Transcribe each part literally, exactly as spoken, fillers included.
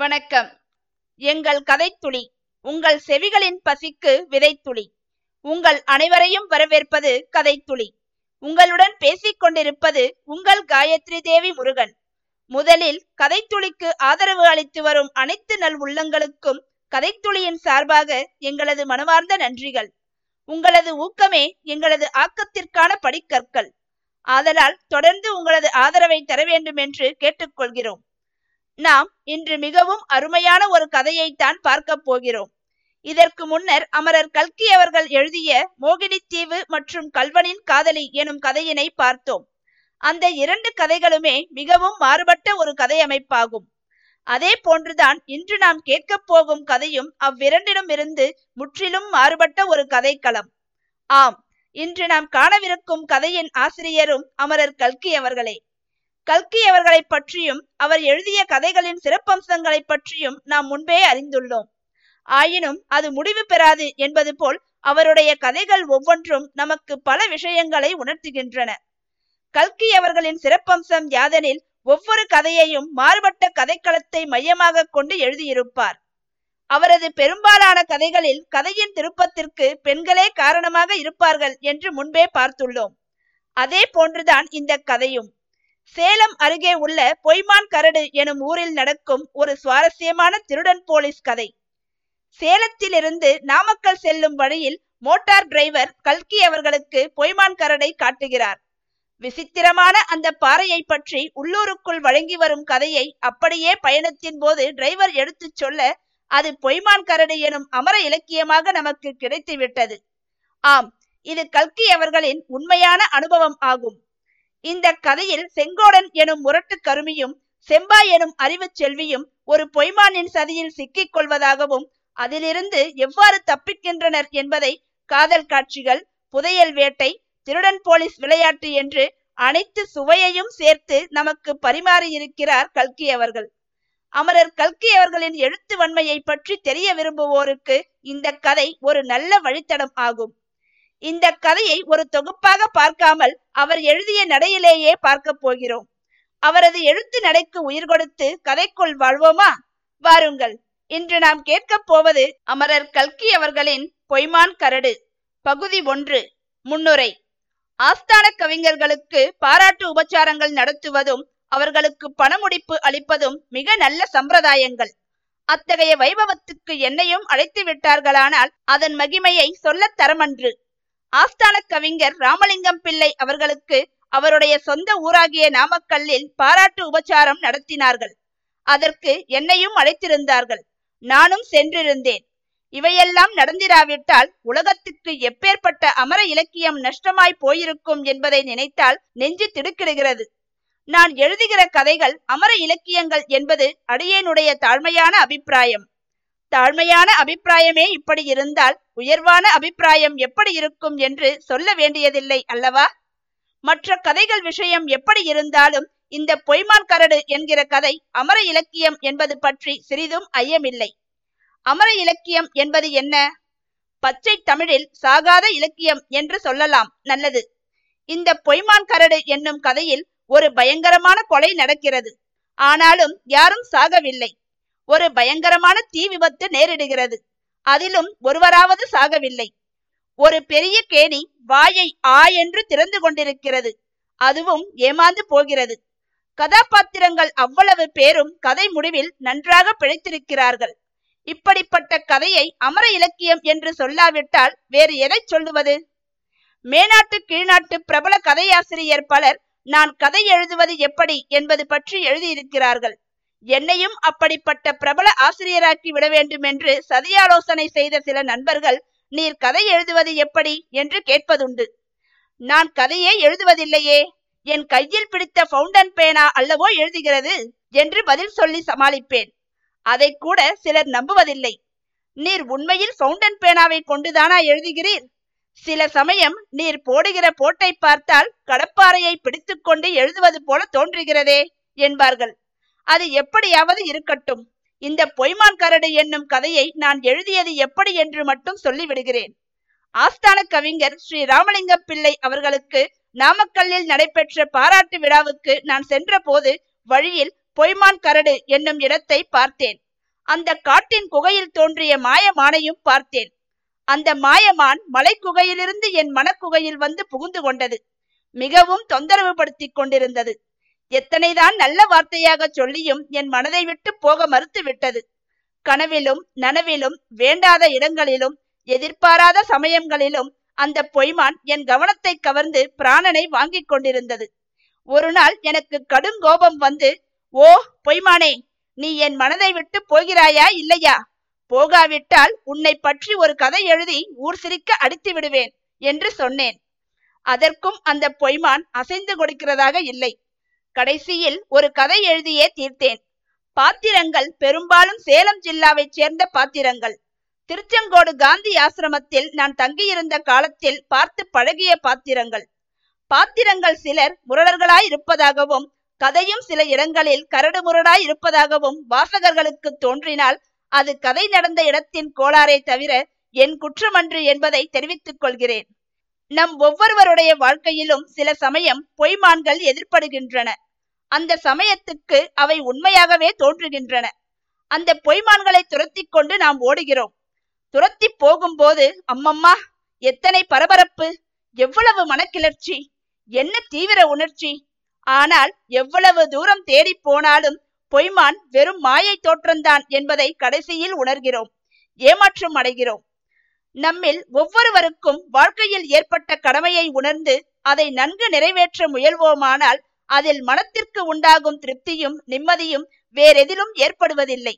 வணக்கம். எங்கள் கதைத்துளி உங்கள் செவிகளின் பசிக்கு விதைத்துளி. உங்கள் அனைவரையும் வரவேற்பது கதைத்துளி. உங்களுடன் பேசிக் கொண்டிருப்பது உங்கள் காயத்ரி தேவி முருகன். முதலில் கதைத்துளிக்கு ஆதரவு அளித்து வரும் அனைத்து நல் உள்ளங்களுக்கும் கதைத்துளியின் சார்பாக எங்களது மனமார்ந்த நன்றிகள். உங்களது ஊக்கமே எங்களது ஆக்கத்திற்கான படிக்கற்கள். ஆதலால் தொடர்ந்து உங்களது ஆதரவை தர வேண்டும் என்று கேட்டுக்கொள்கிறோம். நாம் இன்று மிகவும் அருமையான ஒரு கதையைத்தான் பார்க்க போகிறோம். இதற்கு முன்னர் அமரர் கல்கி அவர்கள் எழுதிய மோகினி தீவு மற்றும் கல்வனின் காதலி எனும் கதையினை பார்த்தோம். அந்த இரண்டு கதைகளுமே மிகவும் மாறுபட்ட ஒரு கதை அமைப்பாகும். அதே போன்றுதான் இன்று நாம் கேட்க போகும் கதையும் அவ்விரண்டிடமிருந்து முற்றிலும் மாறுபட்ட ஒரு கதைக்களம். ஆம், இன்று நாம் காணவிருக்கும் கதையின் ஆசிரியரும் அமரர் கல்கி அவர்களே. கல்கி அவர்களை பற்றியும் அவர் எழுதிய கதைகளின் சிறப்பம்சங்களை பற்றியும் நாம் முன்பே அறிந்துள்ளோம். ஆயினும் அது முடிவு பெறாது என்பது போல் அவருடைய கதைகள் ஒவ்வொன்றும் நமக்கு பல விஷயங்களை உணர்த்துகின்றன. கல்கி அவர்களின் சிறப்பம்சம் யாதெனில், ஒவ்வொரு கதையையும் மாறுபட்ட கதைக்களத்தை மையமாக கொண்டு எழுதியிருப்பார். அவரது பெரும்பாலான கதைகளில் கதையின் திருப்பத்திற்கு பெண்களே காரணமாக இருப்பார்கள் என்று முன்பே பார்த்துள்ளோம். அதே போன்றுதான் இந்த கதையும். சேலம் அருகே உள்ள பொய்மான் கரடு எனும் ஊரில் நடக்கும் ஒரு சுவாரஸ்யமான திருடன் போலீஸ் கதை. சேலத்திலிருந்து நாமக்கல் செல்லும் வழியில் மோட்டார் டிரைவர் கல்கி அவர்களுக்கு பொய்மான் கரடை காட்டுகிறார். விசித்திரமான அந்த பாறையை பற்றி உள்ளூருக்குள் வழங்கி வரும் கதையை அப்படியே பயணத்தின் போது டிரைவர் எடுத்து சொல்ல, அது பொய்மான் கரடு எனும் அமர இலக்கியமாக நமக்கு கிடைத்து விட்டது. ஆம், இது கல்கி அவர்களின் உண்மையான அனுபவம் ஆகும். இந்த கதையில் செங்கோடன் எனும் முரட்டு கருமியும் செம்பா எனும் அறிவு செல்வியும் ஒரு பொய்மானின் சதியில் சிக்கிக் கொள்வதாகவும் அதிலிருந்து எவ்வாறு தப்பிக்கின்றனர் என்பதை காதல் காட்சிகள், புதையல் வேட்டை, திருடன் போலீஸ் விளையாட்டு என்று அனைத்து சுவையையும் சேர்த்து நமக்கு பரிமாறியிருக்கிறார் கல்கி அவர்கள். அமரர் கல்கி அவர்களின் எழுத்து வன்மையை பற்றி தெரிய விரும்புவோருக்கு இந்த கதை ஒரு நல்ல வழித்தடம் ஆகும். இந்த கதையை ஒரு தொகுப்பாக பார்க்காமல் அவர் எழுதிய நடையிலேயே பார்க்க போகிறோம். அவரது எழுத்து நடைக்கு உயிர் கொடுத்து கதைக்குள் வாழ்வோமா? வாருங்கள். இன்று நாம் கேட்க போவது அமரர் கல்கி அவர்களின் பொய்மான் கரடு பகுதி ஒன்று, முன்னுரை. ஆஸ்தான கவிஞர்களுக்கு பாராட்டு உபச்சாரங்கள் நடத்துவதும் அவர்களுக்கு பணமுடிப்பு அளிப்பதும் மிக நல்ல சம்பிரதாயங்கள். அத்தகைய வைபவத்துக்கு என்னையும் அழைத்து விட்டார்களானால் அதன் மகிமையை சொல்லத் தரமன்று. ஆஸ்தான கவிஞர் ராமலிங்கம் பிள்ளை அவர்களுக்கு அவருடைய சொந்த ஊராகிய நாமக்கல்லில் பாராட்டு உபச்சாரம் நடத்தினார்கள். அதற்கு என்னையும் அழைத்திருந்தார்கள். நானும் சென்றிருந்தேன். இவையெல்லாம் நடந்திராவிட்டால் உலகத்துக்கு எப்பேற்பட்ட அமர இலக்கியம் நஷ்டமாய் போயிருக்கும் என்பதை நினைத்தால் நெஞ்சு திடுக்கிடுகிறது. நான் எழுதுகிற கதைகள் அமர இலக்கியங்கள் என்பது அடியேனுடைய தாழ்மையான அபிப்பிராயம். தாழ்மையான அபிப்பிராயமே இப்படி இருந்தால் உயர்வான அபிப்பிராயம் எப்படி இருக்கும் என்று சொல்ல வேண்டியதில்லை அல்லவா? மற்ற கதைகள் விஷயம் எப்படி இருந்தாலும் இந்த பொய்மான் கரடு என்கிற கதை அமர இலக்கியம் என்பது பற்றி சிறிதும் ஐயமில்லை. அமர இலக்கியம் என்பது என்ன? பச்சை தமிழில் சாகாத இலக்கியம் என்று சொல்லலாம். நல்லது. இந்த பொய்மான் கரடு என்னும் கதையில் ஒரு பயங்கரமான கொலை நடக்கிறது. ஆனாலும் யாரும் சாகவில்லை. ஒரு பயங்கரமான தீ விபத்து நேரிடுகிறது. அதிலும் ஒருவராவது சாகவில்லை. ஒரு பெரிய கேணி வாயை ஆ என்று திறந்து கொண்டிருக்கிறது. அதுவும் ஏமாந்து போகிறது. கதாபாத்திரங்கள் அவ்வளவு பேரும் கதை முடிவில் நன்றாக பிழைத்திருக்கிறார்கள். இப்படிப்பட்ட கதையை அமர இலக்கியம் என்று சொல்லாவிட்டால் வேறு எதை சொல்லுவது? மேநாட்டு கீழ்நாட்டு பிரபல கதையாசிரியர் பலர் நான் கதை எழுதுவது எப்படி என்பது பற்றி எழுதியிருக்கிறார்கள். என்னையும் அப்படிப்பட்ட பிரபல ஆசிரியராக்கி விட வேண்டும் என்று சதியாலோசனை செய்த சில நண்பர்கள் நீர் கதை எழுதுவது எப்படி என்று கேட்பதுண்டு. நான் கதையே எழுதுவதில்லையே, என் கையில் பிடித்த ஃபவுண்டன் பேனா அல்லவோ எழுதுகிறது என்று பதில் சொல்லி சமாளிப்பேன். அதை கூட சிலர் நம்புவதில்லை. நீர் உண்மையில் ஃபவுண்டன் பேனாவை கொண்டுதானா எழுதுகிறீர்? சில சமயம் நீர் போடுகிற போட்டை பார்த்தால் கடப்பாறையை பிடித்து கொண்டு எழுதுவது போல தோன்றுகிறதே என்பார்கள். அது எப்படியாவது இருக்கட்டும். இந்த பொய்மான் கரடு என்னும் கதையை நான் எழுதியது எப்படி என்று மட்டும் சொல்லிவிடுகிறேன். ஆஸ்தான கவிஞர் ஸ்ரீ ராமலிங்க பிள்ளை அவர்களுக்கு நாமக்கல்லில் நடைபெற்ற பாராட்டு விழாவுக்கு நான் சென்ற போது வழியில் பொய்மான் கரடு என்னும் இடத்தை பார்த்தேன். அந்த காட்டின் குகையில் தோன்றிய மாயமானையும் பார்த்தேன். அந்த மாயமான் மலைக்குகையிலிருந்து என் மனக்குகையில் வந்து புகுந்து கொண்டது. மிகவும் தொந்தரவு படுத்தி கொண்டிருந்தது. எத்தனைதான் நல்ல வார்த்தையாக சொல்லியும் என் மனதை விட்டு போக மறுத்து விட்டது. கனவிலும் நனவிலும் வேண்டாத இடங்களிலும் எதிர்பாராத சமயங்களிலும் அந்த பொய்மான் என் கவனத்தை கவர்ந்து பிராணனை வாங்கி கொண்டிருந்தது. ஒரு நாள் எனக்கு கடும் கோபம் வந்து, ஓ பொய்மானே, நீ என் மனதை விட்டு போகிறாயா இல்லையா? போகாவிட்டால் உன்னை பற்றி ஒரு கதை எழுதி ஊர் சிரிக்க அடித்து விடுவேன் என்று சொன்னேன். அதற்கும் அந்த பொய்மான் அசைந்து கொடுக்கிறதாக இல்லை. கடைசியில் ஒரு கதை எழுதியே தீர்த்தேன். பாத்திரங்கள் பெரும்பாலும் சேலம் ஜில்லாவை சேர்ந்த பாத்திரங்கள். திருச்செங்கோடு காந்தி ஆசிரமத்தில் நான் தங்கியிருந்த காலத்தில் பார்த்து பழகிய பாத்திரங்கள். பாத்திரங்கள் சிலர் முரடர்களாய் இருப்பதாகவும் கதையும் சில இடங்களில் கரடு முரடாய் இருப்பதாகவும் வாசகர்களுக்கு தோன்றினால் அது கதை நடந்த இடத்தின் கோளாறே தவிர என் குற்றமன்று என்பதை தெரிவித்துக் கொள்கிறேன். நம் ஒவ்வொருவருடைய வாழ்க்கையிலும் சில சமயம் பொய்மான்கள் எதிர்படுகின்றன. அந்த சமயத்துக்கு அவை உண்மையாகவே தோன்றுகின்றன. அந்த பொய்மான்களை துரத்தி கொண்டு நாம் ஓடுகிறோம். துரத்தி போகும்போது அம்மம்மா, எத்தனை பரபரப்பு, எவ்வளவு மனக்கிளர்ச்சி, என்ன தீவிர உணர்ச்சி! ஆனால் எவ்வளவு தூரம் தேடி போனாலும் பொய்மான் வெறும் மாயை தோற்றம்தான் என்பதை கடைசியில் உணர்கிறோம், ஏமாற்றம் அடைகிறோம். நம்மில் ஒவ்வொருவருக்கும் வாழ்க்கையில் ஏற்பட்ட கடமையை உணர்ந்து அதை நன்கு நிறைவேற்ற முயல்வோமானால் அதில் மனத்திற்கு உண்டாகும் திருப்தியும் நிம்மதியும் வேறெதிலும் ஏற்படுவதில்லை.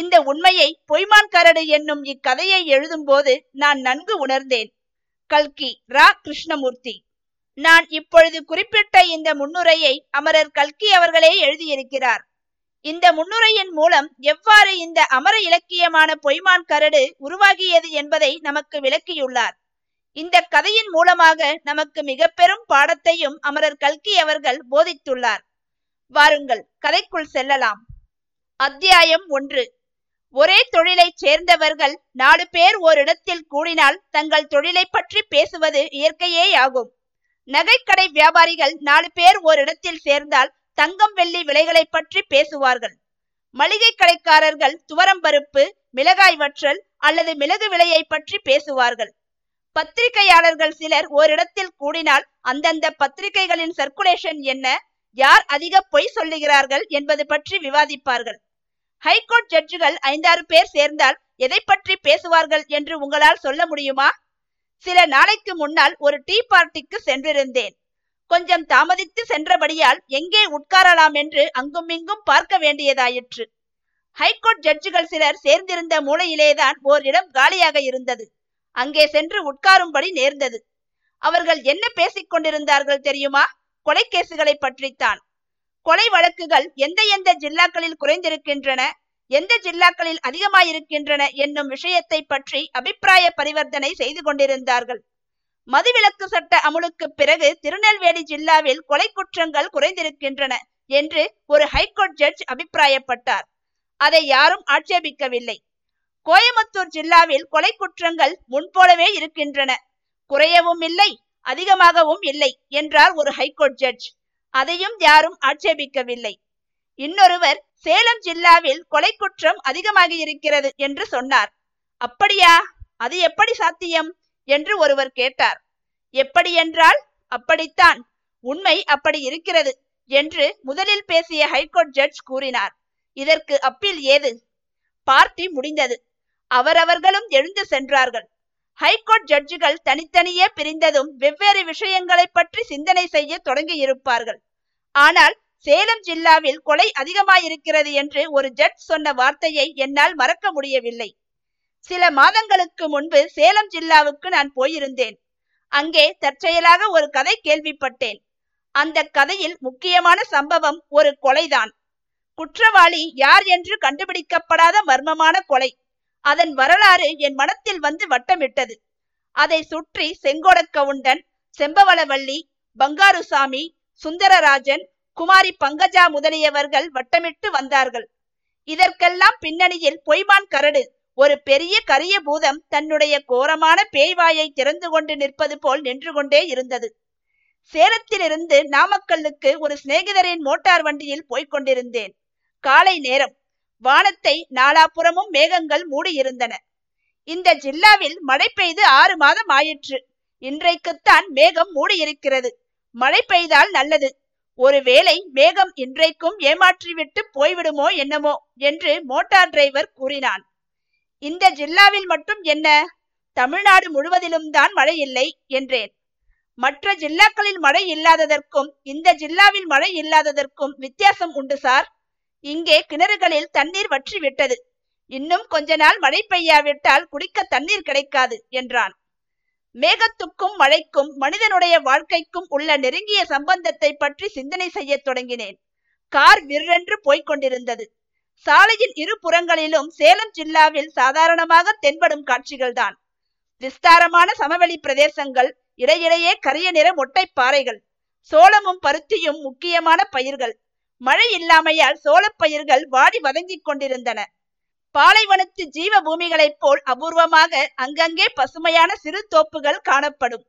இந்த உண்மையை பொய்மான் கரடு என்னும் இக்கதையை எழுதும் போது நான் நன்கு உணர்ந்தேன். கல்கி ரா கிருஷ்ணமூர்த்தி. நான் இப்பொழுது குறிப்பிட்ட இந்த முன்னுரையை அமரர் கல்கி அவர்களே எழுதியிருக்கிறார். இந்த முன்னுரையின் மூலம் எவ்வாறு இந்த அமர இலக்கியமான பொய்மான் கரடு உருவாகியது என்பதை நமக்கு விளக்கியுள்ளார். இந்த கதையின் மூலமாக நமக்கு மிக பெரும் பாடத்தையும் அமரர் கல்கி அவர்கள் போதித்துள்ளார். வாருங்கள், கதைக்குள் செல்லலாம். அத்தியாயம் ஒன்று. ஒரே தொழிலை சேர்ந்தவர்கள் நாலு பேர் ஓரிடத்தில் கூடினால் தங்கள் தொழிலை பற்றி பேசுவது இயற்கையே ஆகும். நகைக்கடை வியாபாரிகள் நாலு பேர் ஓரிடத்தில் சேர்ந்தால் தங்கம் வெள்ளி விலைகளை பற்றி பேசுவார்கள். மளிகை கடைக்காரர்கள் துவரம் பருப்பு, மிளகாய் வற்றல் அல்லது மிளகு விலையை பற்றி பேசுவார்கள். பத்திரிகையாளர்கள் சிலர் ஓரிடத்தில் கூடினால் அந்தந்த பத்திரிகைகளின் சர்க்குலேஷன் என்ன, யார் அதிக பொய் சொல்லுகிறார்கள் என்பது பற்றி விவாதிப்பார்கள். ஹைகோர்ட் ஜட்ஜுகள் ஐந்தாறு பேர் சேர்ந்தால் எதை பற்றி பேசுவார்கள் என்று உங்களால் சொல்ல முடியுமா? சில நாளைக்கு முன்னால் ஒரு டீ பார்ட்டிக்கு சென்றிருந்தேன். கொஞ்சம் தாமதித்து சென்றபடியால் எங்கே உட்காரலாம் என்று அங்கும் இங்கும் பார்க்க வேண்டியதாயிற்று. ஹைகோர்ட் ஜட்ஜுகள் சிலர் சேர்ந்திருந்த மூலையிலேதான் ஓர் இடம் காலியாக இருந்தது. அங்கே சென்று உட்காரும்படி நேர்ந்தது. அவர்கள் என்ன பேசிக் கொண்டிருந்தார்கள் தெரியுமா? கொலை கேசுகளை பற்றித்தான். கொலை வழக்குகள் எந்த எந்த ஜில்லாக்களில் குறைந்திருக்கின்றன, எந்த ஜில்லாக்களில் அதிகமாயிருக்கின்றன என்னும் விஷயத்தை பற்றி அபிப்பிராய பரிவர்த்தனை செய்து கொண்டிருந்தார்கள். மதுவிலக்கு சட்ட அமுலுக்கு பிறகு திருநெல்வேலி ஜில்லாவில் கொலை குற்றங்கள் குறைந்திருக்கின்றன என்று ஒரு ஹைகோர்ட் ஜட்ஜ் அபிப்பிராயப்பட்டார். அதை யாரும் ஆட்சேபிக்கவில்லை. கோயம்புத்தூர் ஜில்லாவில் கொலை குற்றங்கள் முன்போலவே இருக்கின்றன, குறையவும் இல்லை அதிகமாகவும் இல்லை என்றார் ஒரு ஹைகோர்ட் ஜட்ஜ். அதையும் யாரும் ஆட்சேபிக்கவில்லை. இன்னொருவர் சேலம் ஜில்லாவில் கொலை குற்றம் அதிகமாகி இருக்கிறது என்று சொன்னார். அப்படியா, அது எப்படி சாத்தியம் என்று ஒருவர் கேட்டார். எப்படி என்றால், அப்படித்தான், உண்மை அப்படி இருக்கிறது என்று முதலில் பேசிய ஹைகோர்ட் ஜட்ஜ் கூறினார். இதற்கு அப்பீல் ஏது? பார்ட்டி முடிந்தது. அவரவர்களும் எழுந்து சென்றார்கள். ஹைகோர்ட் ஜட்ஜுகள் தனித்தனியே பிரிந்ததும் வெவ்வேறு விஷயங்களை பற்றி சிந்தனை செய்ய தொடங்கி இருப்பார்கள். ஆனால் சேலம் ஜில்லாவில் கொலை அதிகமாயிருக்கிறது என்று ஒரு ஜட்ஜ் சொன்ன வார்த்தையை என்னால் மறக்க முடியவில்லை. சில மாதங்களுக்கு முன்பு சேலம் ஜில்லாவுக்கு நான் போயிருந்தேன். அங்கே தற்செயலாக ஒரு கதை கேள்விப்பட்டேன். அந்த கதையில் முக்கியமான சம்பவம் ஒரு கொலைதான். குற்றவாளி யார் என்று கண்டுபிடிக்கப்படாத மர்மமான கொலை. அதன் வரலாறு என் மனத்தில் வந்து வட்டமிட்டது. அதை சுற்றி செங்கோடக்கவுண்டன், செம்பவளவள்ளி, பங்காருசாமி, சுந்தரராஜன், குமாரி பங்கஜா முதலியவர்கள் வட்டமிட்டு வந்தார்கள். இதற்கெல்லாம் பின்னணியில் பொய்மான் கரடு, ஒரு பெரிய கரிய பூதம், தன்னுடைய கோரமான பேய்வாயை திறந்து கொண்டு நிற்பது போல் நின்று கொண்டே இருந்தது. சேலத்திலிருந்து நாமக்கல்லுக்கு ஒரு சிநேகிதரின் மோட்டார் வண்டியில் போய்கொண்டிருந்தேன். காலை நேரம். வானத்தை நாலாபுறமும் மேகங்கள் மூடியிருந்தன. இந்த ஜில்லாவில் மழை பெய்து ஆறு மாதம் ஆயிற்று. இன்றைக்குத்தான் மேகம் மூடியிருக்கிறது. மழை பெய்தால் நல்லது. ஒருவேளை மேகம் இன்றைக்கும் ஏமாற்றிவிட்டு போய்விடுமோ என்னமோ என்று மோட்டார் டிரைவர் கூறினான். இந்த ஜில்லாவில் மட்டும் என்ன, தமிழ்நாடு முழுவதிலும் தான் மழை இல்லை என்றேன். மற்ற ஜில்லாக்களில் மழை இல்லாததற்கும் இந்த ஜில்லாவில் மழை இல்லாததற்கும் வித்தியாசம் உண்டு சார். இங்கே கிணறுகளில் தண்ணீர் வற்றி விட்டது. இன்னும் கொஞ்ச நாள் மழை பெய்யாவிட்டால் குடிக்க தண்ணீர் கிடைக்காது என்றான். மேகத்துக்கும் மழைக்கும் மனிதனுடைய வாழ்க்கைக்கும் உள்ள நெருங்கிய சம்பந்தத்தை பற்றி சிந்தனை செய்ய தொடங்கினேன். கார் விற்றென்று போய்கொண்டிருந்தது. சாலையின் இரு புறங்களிலும் சேலம் ஜில்லாவில் சாதாரணமாக தென்படும் காட்சிகள்தான். விஸ்தாரமான சமவெளி பிரதேசங்கள், இடையிடையே கரிய நிற மொட்டை பாறைகள். சோளமும் பருத்தியும் முக்கியமான பயிர்கள். மழை இல்லாமையால் சோளப்பயிர்கள் வாடி வதங்கிக் கொண்டிருந்தன. பாலைவனத்து ஜீவ பூமிகளைப் போல் அபூர்வமாக அங்கங்கே பசுமையான சிறு தோப்புகள் காணப்படும்.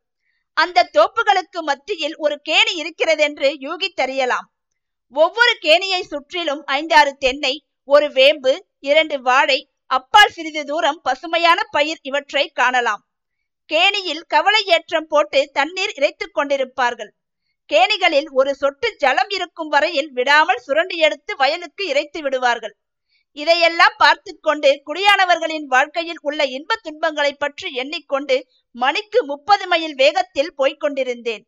அந்த தோப்புகளுக்கு மத்தியில் ஒரு கேணி இருக்கிறதென்று யூகித்தறியலாம். ஒவ்வொரு கேணியை சுற்றிலும் ஐந்தாறு தென்னை, ஒரு வேம்பு, இரண்டு வாழை, அப்பால் சிறிது தூரம் பசுமையான பயிர் இவற்றை காணலாம். கேணியில் கவலை ஏற்றம் போட்டு தண்ணீர் இறைத்துக் கொண்டிருப்பார்கள். கேணிகளில் ஒரு சொட்டு ஜலம் இருக்கும் வரையில் விடாமல் சுரண்டி எடுத்து வயலுக்கு இறைத்து விடுவார்கள். இதையெல்லாம் பார்த்து கொண்டு குடியானவர்களின் வாழ்க்கையில் உள்ள இன்ப துன்பங்களை பற்றி எண்ணிக்கொண்டு மணிக்கு முப்பது மைல் வேகத்தில் போய்கொண்டிருந்தேன்.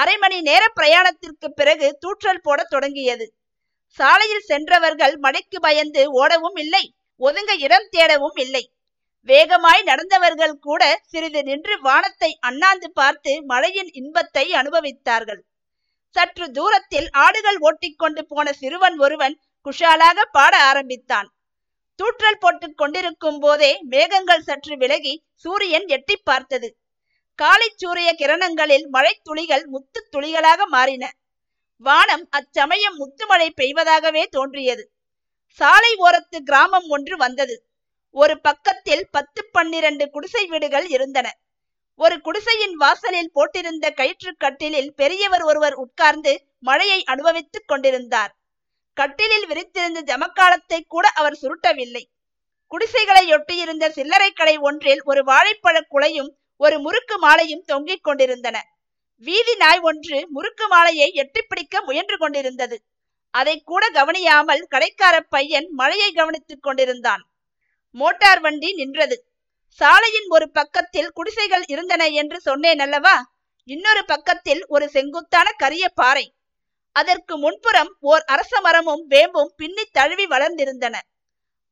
அரை மணி நேர பிரயாணத்திற்கு பிறகு தூற்றல் போட தொடங்கியது. சாலையில் சென்றவர்கள் மழைக்கு பயந்து ஓடவும் இல்லை, ஒதுங்க இடம் தேடவும் இல்லை. வேகமாய் நடந்தவர்கள் கூட சிறிது நின்று வானத்தை அண்ணாந்து பார்த்து மழையின் இன்பத்தை அனுபவித்தார்கள். சற்று தூரத்தில் ஆடுகள் ஓட்டிக்கொண்டு போன சிறுவன் ஒருவன் குஷாலாக பாட ஆரம்பித்தான். தூற்றல் போட்டு கொண்டிருக்கும் போதே மேகங்கள் சற்று விலகி சூரியன் எட்டி பார்த்தது. காலை சூரிய கிரணங்களில் மழை துளிகள் முத்து துளிகளாக மாறின. வானம் அச்சமயம் முத்துமழை பெய்வதாகவே தோன்றியது. சாலை ஓரத்து கிராமம் ஒன்று வந்தது. ஒரு பக்கத்தில் பத்து பன்னிரண்டு குடிசை வீடுகள் இருந்தன. ஒரு குடிசையின் வாசலில் போட்டிருந்த கயிற்று கட்டிலில் பெரியவர் ஒருவர் உட்கார்ந்து மழையை அனுபவித்துக் கொண்டிருந்தார். கட்டிலில் விரித்திருந்த ஜமக்காலத்தை கூட அவர் சுருட்டவில்லை. குடிசைகளை ஒட்டியிருந்த சில்லறை கடை ஒன்றில் ஒரு வாழைப்பழ குலையும் ஒரு முறுக்கு மாலையும் தொங்கிக் கொண்டிருந்தன. வீதி நாய் ஒன்று முறுக்கு மாலையை எட்டிப்பிடிக்க முயன்று கொண்டிருந்தது. அதை கூட கவனியாமல் கடைக்கார பையன் மழையை கவனித்துக் கொண்டிருந்தான். மோட்டார் வண்டி நின்றது. சாலையின் ஒரு பக்கத்தில் குடிசைகள் இருந்தன என்று சொன்னேன் அல்லவா? இன்னொரு பக்கத்தில் ஒரு செங்குத்தான கரிய பாறை. அதற்கு முன்புறம் ஓர் அரச மரமும் வேம்பும் பின்னி தழுவி வளர்ந்திருந்தன.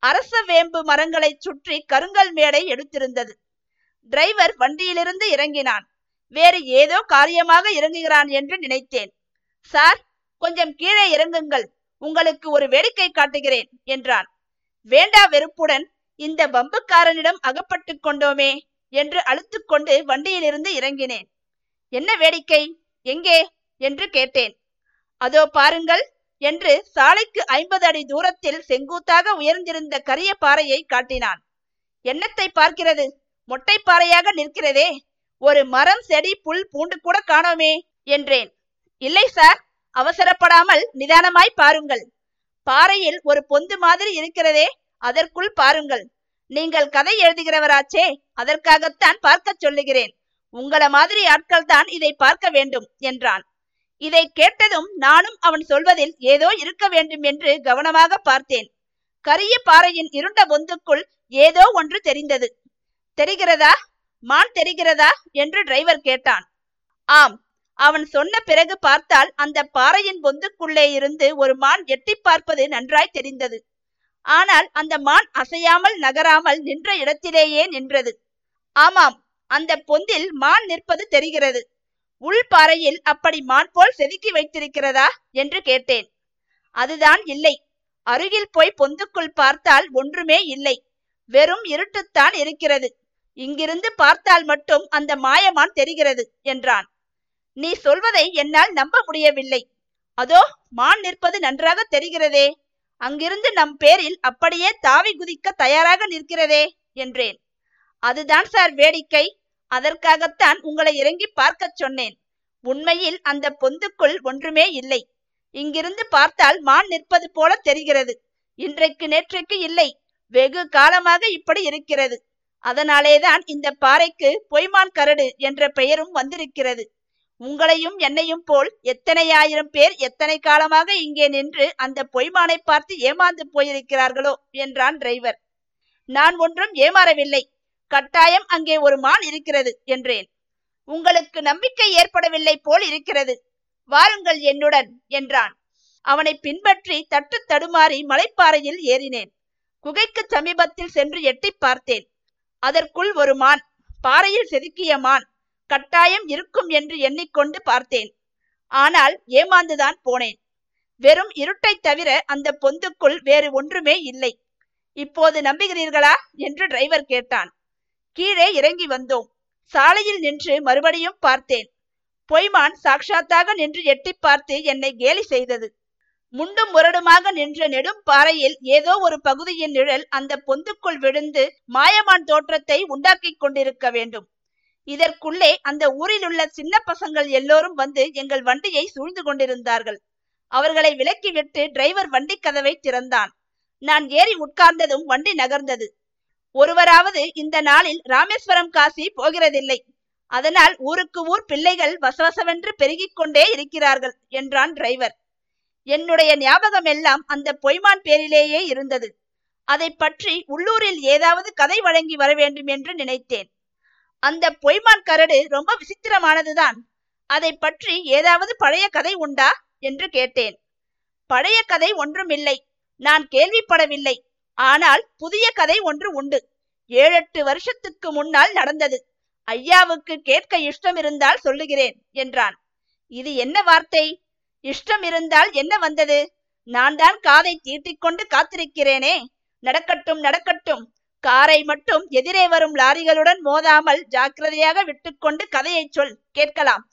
அரச வேம்பு மரங்களை சுற்றி கருங்கல் மேடை எடுத்திருந்தது. டிரைவர் வண்டியிலிருந்து இறங்கினான். வேறு ஏதோ காரியமாக இறங்குகிறான் என்று நினைத்தேன். சார், கொஞ்சம் கீழே இறங்குங்கள், உங்களுக்கு ஒரு வேடிக்கை காட்டுகிறேன் என்றான். வேண்டா வெறுப்புடன், இந்த பம்புக்காரனிடம் அகப்பட்டு கொண்டோமே என்று அழுத்துக்கொண்டு வண்டியிலிருந்து இறங்கினேன். என்ன வேடிக்கை, எங்கே என்று கேட்டேன். அதோ பாருங்கள் என்று சாலைக்கு ஐம்பது அடி தூரத்தில் செங்குத்தாக உயர்ந்திருந்த கரிய பாறையை காட்டினான். என்னத்தை பார்க்கிறது, மொட்டை பாறையாக நிற்கிறதே, ஒரு மரம் செடி புல் பூண்டு கூட காணோமே என்றேன். இல்லை சார், அவசரப்படாமல் நிதானமாய் பாருங்கள். பாறையில் ஒரு பொந்து மாதிரி இருக்கிறதே, அதற்குள் பாருங்கள். நீங்கள் கதை எழுதுகிறவராச்சே, அதற்காகத்தான் பார்க்க சொல்லுகிறேன். உங்கள மாதிரி ஆட்கள் தான் இதை பார்க்க வேண்டும் என்றான். இதை கேட்டதும் நானும் அவன் சொல்வதில் ஏதோ இருக்க வேண்டும் என்று கவனமாக பார்த்தேன். கரிய பாறையின் இருண்ட பொந்துக்குள் ஏதோ ஒன்று தெரிந்தது. தெரிகிறதா, மான் தெரிகிறதா என்று டிரைவர் கேட்டான். ஆம், அவன் சொன்ன பிறகு பார்த்தால் அந்த பாறையின் பொந்துக்குள்ளே இருந்து ஒரு மான் எட்டி பார்ப்பது நன்றாய் தெரிந்தது. ஆனால் அந்த மான் அசையாமல் நகராமல் நின்ற இடத்திலேயே நின்றது. ஆமாம், அந்த பொந்தில் மான் நிற்பது தெரிகிறது. உள்பாறையில் அப்படி மான் போல் செதுக்கி வைத்திருக்கிறதா என்று கேட்டேன். அதுதான் இல்லை. அருகில் போய் பொந்துக்குள் பார்த்தால் ஒன்றுமே இல்லை, வெறும் இருட்டுத்தான் இருக்கிறது. இங்கிருந்து பார்த்தால் மட்டும் அந்த மாயமான் தெரிகிறது என்றான். நீ சொல்வதை என்னால் நம்ப முடியவில்லை. அதோ மான் நிற்பது நன்றாக தெரிகிறதே, அங்கிருந்து நம் பேரில் அப்படியே தாவி குதிக்க தயாராக நிற்கிறதே என்றேன். அதுதான் சார் வேடிக்கை, அதற்காகத்தான் உங்களை இறங்கி பார்க்க சொன்னேன். உண்மையில் அந்த பொந்துக்குள் ஒன்றுமே இல்லை. இங்கிருந்து பார்த்தால் மான் நிற்பது போல தெரிகிறது. இன்றைக்கு நேற்றைக்கு இல்லை, வெகு காலமாக இப்படி இருக்கிறது. அதனாலேதான் இந்த பாறைக்கு பொய்மான் கரடு என்ற பெயரும் வந்திருக்கிறது. உங்களையும் என்னையும் போல் எத்தனை ஆயிரம் பேர் எத்தனை காலமாக இங்கே நின்று அந்த பொய்மானை பார்த்து ஏமாந்து போயிருக்கிறார்களோ என்றான் டிரைவர். நான் ஒன்றும் ஏமாறவில்லை, கட்டாயம் அங்கே ஒரு மான் இருக்கிறது என்றேன். உங்களுக்கு நம்பிக்கை ஏற்படவில்லை போல் இருக்கிறது, வாருங்கள் என்னுடன் என்றான். அவனை பின்பற்றி தட்டு தடுமாறி மலைப்பாறையில் ஏறினேன். குகைக்கு சமீபத்தில் சென்று எட்டி பார்த்தேன். அதற்குள் ஒரு மான், பாறையில் செதுக்கிய மான், கட்டாயம் இருக்கும் என்று எண்ணிக்கொண்டு பார்த்தேன். ஆனால் ஏமாந்துதான் போனேன். வெறும் இருட்டை தவிர அந்த பொந்துக்குள் வேறு ஒன்றுமே இல்லை. இப்போது நம்புகிறீர்களா என்று டிரைவர் கேட்டான். கீழே இறங்கி வந்தோம். சாலையில் நின்று மறுபடியும் பார்த்தேன். பொய்மான் சாட்சாத்தாக நின்று எட்டி பார்த்து என்னை கேலி செய்தது. முண்டும் முரடுமாக நின்ற நெடும் பாறையில் ஏதோ ஒரு பகுதியின் நிழல் அந்த பொந்துக்குள் விழுந்து மாயமான் தோற்றத்தை உண்டாக்கி கொண்டிருக்க வேண்டும். இதற்குள்ளே அந்த ஊரில் உள்ள சின்ன பசங்கள் எல்லோரும் வந்து எங்கள் வண்டியை சூழ்ந்து கொண்டிருந்தார்கள். அவர்களை விலக்கிவிட்டு டிரைவர் வண்டி கதவை திறந்தான். நான் ஏறி உட்கார்ந்ததும் வண்டி நகர்ந்தது. ஒருவராவது இந்த நாளில் ராமேஸ்வரம் காசி போகிறதில்லை, அதனால் ஊருக்கு ஊர் பிள்ளைகள் வசவசவென்று பெருகிக் கொண்டே இருக்கிறார்கள் என்றான் டிரைவர். என்னுடைய ஞாபகம் எல்லாம் அந்த பொய்மான் பேரிலேயே இருந்தது. அதை பற்றி உள்ளூரில் ஏதாவது கதை வழங்கி வர வேண்டும் என்று நினைத்தேன். அந்த பொய்மான் கரடு ரொம்ப விசித்திரமானதுதான், அதை பற்றி ஏதாவது பழைய கதை உண்டா என்று கேட்டேன். பழைய கதை ஒன்றுமில்லை, நான் கேள்விப்படவில்லை. ஆனால் புதிய கதை ஒன்று உண்டு, ஏழெட்டு வருஷத்துக்கு முன்னால் நடந்தது. ஐயாவுக்கு கேட்க இஷ்டம் இருந்தால் சொல்லுகிறேன் என்றான். இது என்ன வார்த்தை, இஷ்டம் இருந்தால் என்ன வந்தது? நான் தான் காதை தீட்டிக்கொண்டு காத்திருக்கிறேனே. நடக்கட்டும் நடக்கட்டும், காரை மட்டும் எதிரே வரும் லாரிகளுடன் மோதாமல் ஜாக்கிரதையாக விட்டுக்கொண்டு கதையை சொல், கேட்கலாம்.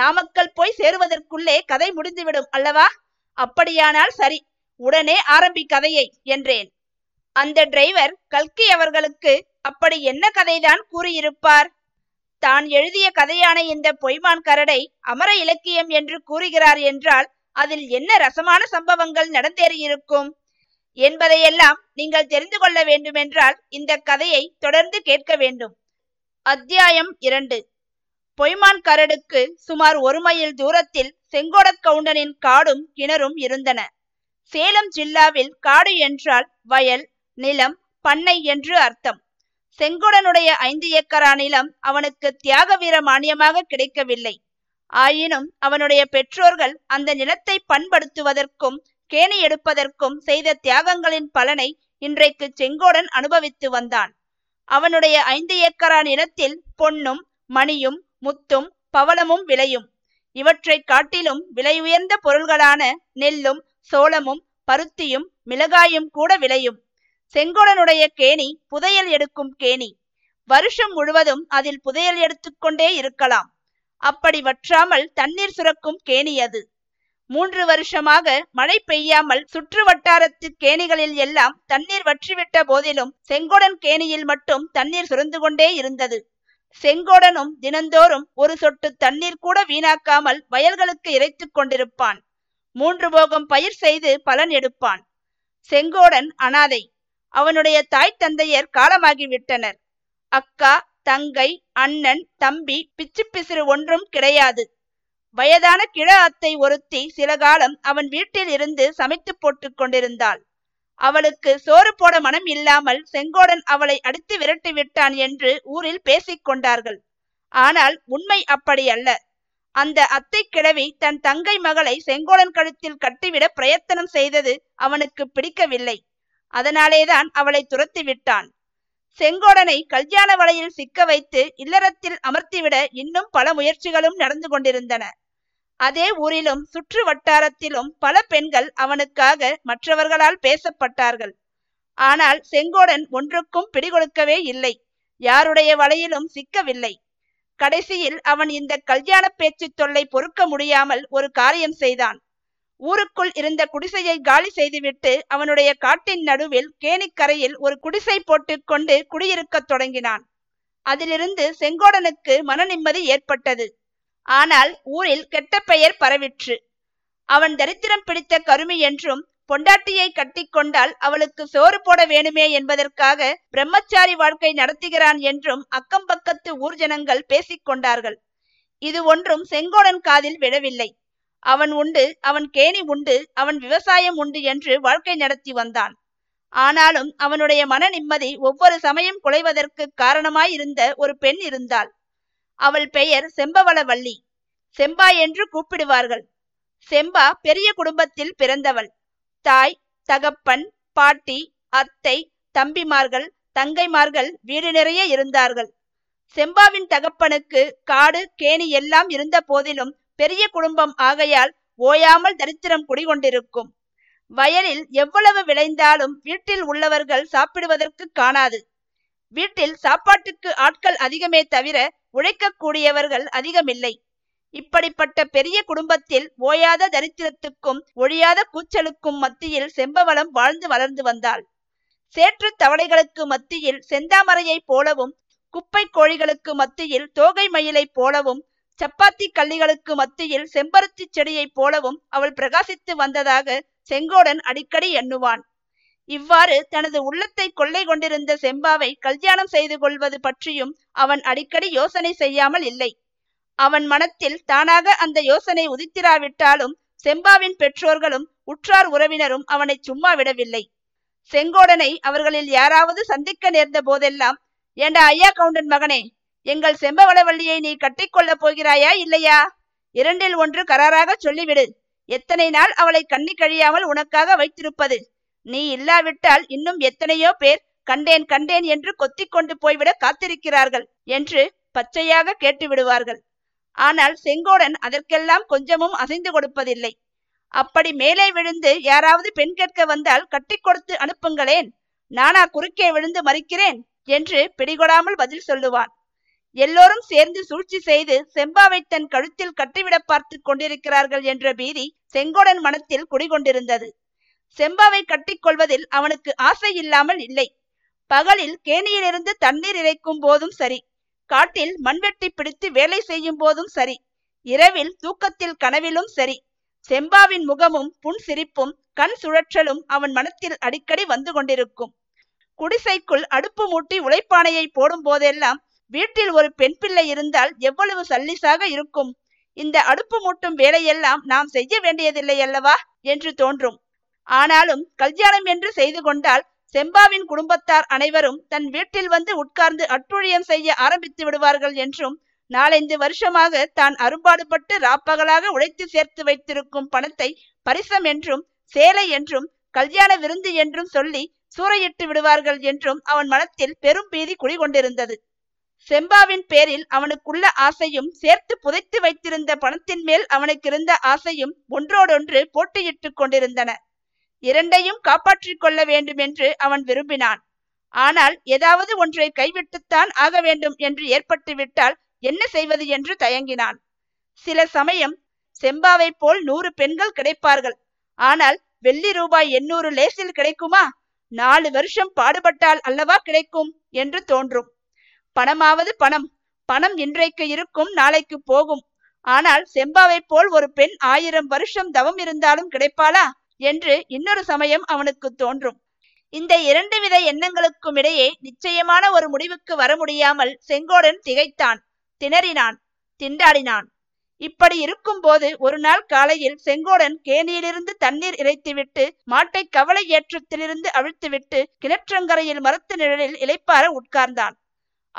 நாமக்கல் போய் சேருவதற்குள்ளே கதை முடிந்துவிடும் அல்லவா? அப்படியானால் சரி, உடனே ஆரம்பி கதையை என்றேன். அந்த டிரைவர் கல்கி அவர்களுக்கு அப்படி என்ன கதைதான் கூறியிருப்பார்? தான் எழுதிய கதையான இந்த பொய்மான் கரடை அமர இலக்கியம் என்று கூறுகிறார் என்றால் அதில் என்ன ரசமான சம்பவங்கள் நடந்தேறியிருக்கும் என்பதையெல்லாம் நீங்கள் தெரிந்து கொள்ள வேண்டுமென்றால் இந்த கதையை தொடர்ந்து கேட்க வேண்டும். அத்தியாயம் இரண்டு. பொய்மான் கரடுக்கு சுமார் ஒரு மைல் தூரத்தில் செங்கோடக் கவுண்டனின் காடும் கிணறும் இருந்தன. சேலம் ஜில்லாவில் காடு என்றால் வயல், நிலம், பண்ணை என்று அர்த்தம். செங்கோடனுடைய ஐந்து ஏக்கரா நிலம் அவனுக்கு தியாக வீர மானியமாக கிடைக்கவில்லை. ஆயினும் அவனுடைய பெற்றோர்கள் அந்த நிலத்தை பண்படுத்துவதற்கும் கேணி எடுப்பதற்கும் செய்த தியாகங்களின் பலனை இன்றைக்கு செங்கோடன் அனுபவித்து வந்தான். அவனுடைய ஐந்து ஏக்கரா நிலத்தில் பொன்னும் மணியும் முத்தும் பவளமும் விளையும். இவற்றை காட்டிலும் விலை உயர்ந்த பொருள்களான நெல்லும் சோளமும் பருத்தியும் மிளகாயும் கூட விளையும். செங்கோடனுடைய கேணி புதையல் எடுக்கும் கேணி. வருஷம் முழுவதும் அதில் புதையல் எடுத்துக்கொண்டே இருக்கலாம். அப்படி வற்றாமல் தண்ணீர் சுரக்கும் கேணி அது. மூன்று வருஷமாக மழை பெய்யாமல் சுற்று வட்டாரத்து கேணிகளில் எல்லாம் தண்ணீர் வற்றிவிட்ட போதிலும் செங்கோடன் கேணியில் மட்டும் தண்ணீர் சுரந்து கொண்டே இருந்தது. செங்கோடனும் தினந்தோறும் ஒரு சொட்டு தண்ணீர் கூட வீணாக்காமல் வயல்களுக்கு இறைத்து கொண்டிருப்பான். மூன்று போகம் பயிர் செய்து பலன் எடுப்பான். செங்கோடன் அனாதை. அவனுடைய தாய் தந்தையர் காலமாகிவிட்டனர். அக்கா, தங்கை, அண்ணன், தம்பி, பிச்சு பிசிறு ஒன்றும் கிடையாது. வயதான கிழ அத்தை ஒருத்தி சில காலம் அவன் வீட்டில் இருந்து சமைத்து போட்டு கொண்டிருந்தாள். அவளுக்கு சோறு போட மனம் இல்லாமல் செங்கோடன் அவளை அடித்து விரட்டி விட்டான் என்று ஊரில் பேசிக்கொண்டார்கள். ஆனால் உண்மை அப்படி அல்ல. அந்த அத்தை கிழவி தன் தங்கை மகளை செங்கோடன் கழுத்தில் கட்டிவிட பிரயத்தனம் செய்தது அவனுக்கு பிடிக்கவில்லை. அதனாலேதான் அவளை துரத்தி விட்டான். செங்கோடனை கல்யாண வலையில் சிக்க வைத்து இல்லறத்தில் அமர்த்திவிட இன்னும் பல முயற்சிகளும் நடந்து கொண்டிருந்தன. அதே ஊரிலும் சுற்று வட்டாரத்திலும் பல பெண்கள் அவனுக்காக மற்றவர்களால் பேசப்பட்டார்கள். ஆனால் செங்கோடன் ஒன்றுக்கும் பிடிகொடுக்கவே இல்லை, யாருடைய வலையிலும் சிக்கவில்லை. கடைசியில் அவன் இந்த கல்யாண பேச்சு தொல்லை பொறுக்க முடியாமல் ஒரு காரியம் செய்தான். ஊருக்குள் இருந்த குடிசையை காலி செய்துவிட்டு அவனுடைய காட்டின் நடுவில் கேணிக்கரையில் ஒரு குடிசை போட்டு கொண்டு குடியிருக்க தொடங்கினான். அதிலிருந்து செங்கோடனுக்கு மன நிம்மதி ஏற்பட்டது. ஆனால் ஊரில் கெட்ட பெயர் பரவிற்று. அவன் தரித்திரம் பிடித்த கருமி என்றும் பொண்டாட்டியை கட்டி கொண்டால் அவளுக்கு சோறு போட வேணுமே என்பதற்காக பிரம்மச்சாரி வாழ்க்கை நடத்துகிறான் என்றும் அக்கம் பக்கத்து ஊர் ஜனங்கள் பேசிக்கொண்டார்கள். இது ஒன்றும் செங்கோடன் காதில் விழவில்லை. அவன் உண்டு, அவன் கேணி உண்டு, அவன் விவசாயம் உண்டு என்று வாழ்க்கை நடத்தி வந்தான். ஆனாலும் அவனுடைய மன நிம்மதி ஒவ்வொரு சமயம் குலைவதற்கு காரணமாயிருந்த ஒரு பெண் இருந்தாள். அவள் பெயர் செம்பவளவள்ளி. செம்பா என்று கூப்பிடுவார்கள். செம்பா பெரிய குடும்பத்தில் பிறந்தவள். தாய், தகப்பன், பாட்டி, அத்தை, தம்பிமார்கள், தங்கைமார்கள் வீடு நிறைய இருந்தார்கள். செம்பாவின் தகப்பனுக்கு காடு கேணி எல்லாம் இருந்த போதிலும் பெரிய குடும்பம் ஆகையால் ஓயாமல் தரித்திரம் குடிகொண்டிருக்கும். வயலில் எவ்வளவு விளைந்தாலும் வீட்டில் உள்ளவர்கள் சாப்பிடுவதற்கு காணாது. வீட்டில் சாப்பாட்டுக்கு ஆட்கள் அதிகமே தவிர உழைக்கக்கூடியவர்கள் அதிகமில்லை. இப்படிப்பட்ட பெரிய குடும்பத்தில் ஓயாத தரித்திரத்துக்கும் ஒழியாத கூச்சலுக்கும் மத்தியில் செம்பவளம் வாழ்ந்து வளர்ந்து வந்தாள். சேற்று தவளைகளுக்கு மத்தியில் செந்தாமரையைப் போலவும், குப்பை கோழிகளுக்கு மத்தியில் தோகை மயிலைப் போலவும், சப்பாத்தி கள்ளிகளுக்கு மத்தியில் செம்பருத்தி செடியைப் போலவும் அவள் பிரகாசித்து வந்ததாக செங்கோடன் அடிக்கடி எண்ணுவான். இவ்வாறு தனது உள்ளத்தை கொள்ளை கொண்டிருந்த செம்பாவை கல்யாணம் செய்து கொள்வது பற்றியும் அவன் அடிக்கடி யோசனை செய்யாமல் இல்லை. அவன் மனத்தில் தானாக அந்த யோசனை உதித்திராவிட்டாலும் செம்பாவின் பெற்றோர்களும் உற்றார் உறவினரும் அவனை சும்மா விடவில்லை. செங்கோடனை அவர்களில் யாராவது சந்திக்க நேர்ந்த போதெல்லாம், "ஏண்டா ஐயா கவுண்டன் மகனே, எங்கள் செம்பவளவள்ளியை நீ கட்டிக்கொள்ள போகிறாயா இல்லையா? இரண்டில் ஒன்று கராராக சொல்லிவிடு. எத்தனை நாள் அவளை கண்ணி கழியாமல் உனக்காக வைத்திருப்பது? நீ இல்லாவிட்டால் இன்னும் எத்தனையோ பேர் கண்டேன் கண்டேன் என்று கொத்தி கொண்டு போய்விட காத்திருக்கிறார்கள்" என்று பச்சையாக கேட்டுவிடுவார்கள். ஆனால் செங்கோடன் அதற்கெல்லாம் கொஞ்சமும் அசைந்து கொடுப்பதில்லை. அப்படி மேலே விழுந்து யாராவது பெண் கேட்க வந்தால், "கட்டி கொடுத்து அனுப்புங்களேன், நானா குறுக்கே விழுந்து மறிக்கிறேன்" என்று பிடிகொடாமல் பதில் சொல்லுவான். எல்லோரும் சேர்ந்து சூழ்ச்சி செய்து செம்பாவை தன் கழுத்தில் கட்டிவிட பார்த்து கொண்டிருக்கிறார்கள் என்ற பீதி செங்கோடன் மனத்தில் குடிகொண்டிருந்தது. செம்பாவை கட்டிக்கொள்வதில் அவனுக்கு ஆசை இல்லாமல் இல்லை. பகலில் கேணியிலிருந்து தண்ணீர் இறைக்கும் போதும் சரி, காட்டில் மண்வெட்டி பிடித்து வேலை செய்யும் போதும் சரி, இரவில் தூக்கத்தில் கனவிலும் சரி, செம்பாவின் முகமும் புன் சிரிப்பும் கண் சுழற்றலும் அவன் மனத்தில் அடிக்கடி வந்து கொண்டிருக்கும். குடிசைக்குள் அடுப்பு மூட்டி உலைப்பானையை போடும் போதெல்லாம் வீட்டில் ஒரு பெண் பிள்ளை இருந்தால் எவ்வளவு சல்லிசாக இருக்கும்! இந்த அடுப்பு மூட்டும் வேலையெல்லாம் நாம் செய்ய வேண்டியதில்லை அல்லவா என்று தோன்றும். ஆனாலும் கல்யாணம் என்று செய்து கொண்டால் செம்பாவின் குடும்பத்தார் அனைவரும் தன் வீட்டில் வந்து உட்கார்ந்து அட்டுழியம் செய்ய ஆரம்பித்து விடுவார்கள் என்றும், நாலஞ்சு வருஷமாக தான் அரும்பாடுபட்டு ராப்பகலாக உழைத்து சேர்த்து வைத்திருக்கும் பணத்தை பரிசம் என்றும் சேலை என்றும் கல்யாண விருந்து என்றும் சொல்லி சூறையிட்டு விடுவார்கள் என்றும் அவன் மனத்தில் பெரும் பீதி குடிகொண்டிருந்தது. செம்பாவின் பேரில் அவனுக்குள்ள ஆசையும், சேர்த்து புதைத்து வைத்திருந்த பணத்தின் மேல் அவனுக்கிருந்த ஆசையும் ஒன்றோடொன்று போட்டியிட்டு கொண்டிருந்தன. இரண்டையும் காப்பாற்றிக் கொள்ள வேண்டும் என்று அவன் விரும்பினான். ஆனால் ஏதாவது ஒன்றை கைவிட்டுத்தான் ஆக வேண்டும் என்று ஏற்பட்டுவிட்டால் என்ன செய்வது என்று தயங்கினான். சில சமயம் செம்பாவை போல் நூறு பெண்கள் கிடைப்பார்கள். ஆனால் வெள்ளி ரூபாய் எண்ணூறு லேசில் கிடைக்குமா? நாலு வருஷம் பாடுபட்டால் அல்லவா கிடைக்கும் என்று தோன்றும். பணமாவது பணம், பணம் இன்றைக்கு இருக்கும் நாளைக்கு போகும். ஆனால் செம்பாவை போல் ஒரு பெண் ஆயிரம் வருஷம் தவம் இருந்தாலும் கிடைப்பாளா என்று இன்னொரு சமயம் அவனுக்கு தோன்றும். இந்த இரண்டு வித எண்ணங்களுக்கும் இடையே நிச்சயமான ஒரு முடிவுக்கு வர முடியாமல் செங்கோடன் திகைத்தான், திணறினான், திண்டாடினான். இப்படி இருக்கும் போது ஒரு நாள் காலையில் செங்கோடன் கேணியிலிருந்து தண்ணீர் இறைத்துவிட்டு மாட்டை கவலை ஏற்றத்திலிருந்து அவிழ்த்துவிட்டு கிணற்றங்கரையில் மரத்து நிழலில் இளைப்பார உட்கார்ந்தான்.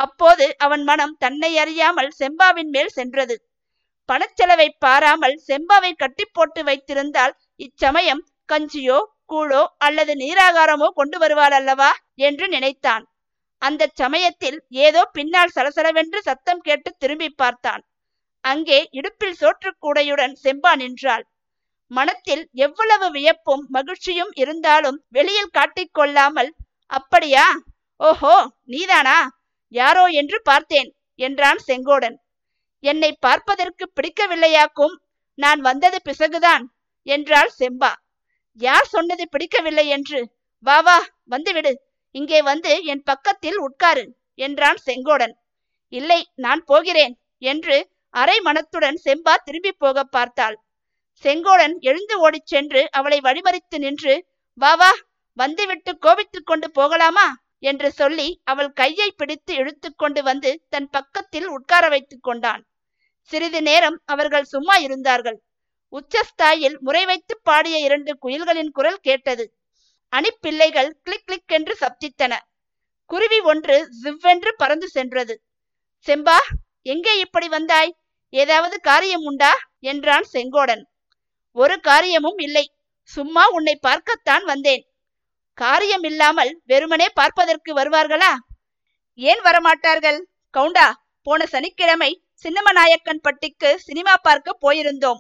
அப்போது அவன் மனம் தன்னை அறியாமல் செம்பாவின் மேல் சென்றது. பணச்செலவை பாராமல் செம்பாவை கட்டி போட்டு வைத்திருந்தால் இச்சமயம் கஞ்சியோ கூழோ அல்லது நீராகாரமோ கொண்டு வருவாள் அல்லவா என்று நினைத்தான். அந்த சமயத்தில் ஏதோ பின்னால் சலசலவென்று சத்தம் கேட்டு திரும்பி பார்த்தான். அங்கே இடுப்பில் சோற்றுக்கூடையுடன் செம்பா நின்றாள். மனத்தில் எவ்வளவு வியப்பும் மகிழ்ச்சியும் இருந்தாலும் வெளியில் காட்டிக்கொள்ளாமல், "அப்படியா? ஓஹோ, நீதானா? யாரோ என்று பார்த்தேன்" என்றான் செங்கோடன். "என்னை பார்ப்பதற்கு பிடிக்கவில்லையாக்கும். நான் வந்தது பிசகுதான்" என்றாள் செம்பா. "யார் சொன்னது பிடிக்கவில்லை என்று? வா வா, வந்துவிடு, இங்கே வந்து என் பக்கத்தில் உட்காரு" என்றான் செங்கோடன். "இல்லை, நான் போகிறேன்" என்று அரை மனத்துடன் செம்பா திரும்பி போக பார்த்தாள். செங்கோடன் எழுந்து ஓடிச் சென்று அவளை வழிமறித்து நின்று, வா வா, வந்துவிட்டு கோபித்துக் கொண்டு போகலாமா என்று சொல்லி அவள் கையை பிடித்து இழுத்து கொண்டு வந்து தன் பக்கத்தில் உட்கார வைத்துக் கொண்டான். சிறிது நேரம் அவர்கள் சும்மா இருந்தார்கள். உச்சஸ்தாயில் முறை வைத்து பாடிய இரண்டு குயில்களின் குரல் கேட்டது. அணிப்பிள்ளைகள் கிளிக் கிளிக் என்று சப்தித்தன. குருவி ஒன்று ஜிவ்வென்று பறந்து சென்றது. செம்பா, எங்கே இப்படி வந்தாய்? ஏதாவது காரியம் உண்டா என்றான் செங்கோடன். ஒரு காரியமும் இல்லை, சும்மா உன்னை பார்க்கத்தான் வந்தேன். காரியம் இல்லாமல் வெறுமனே பார்ப்பதற்கு வருவார்களா? ஏன் வரமாட்டார்கள்? கவுண்டா, போன சனிக்கிழமை சின்னம்மநாயக்கன் பட்டிக்கு சினிமா பார்க்க போயிருந்தோம்.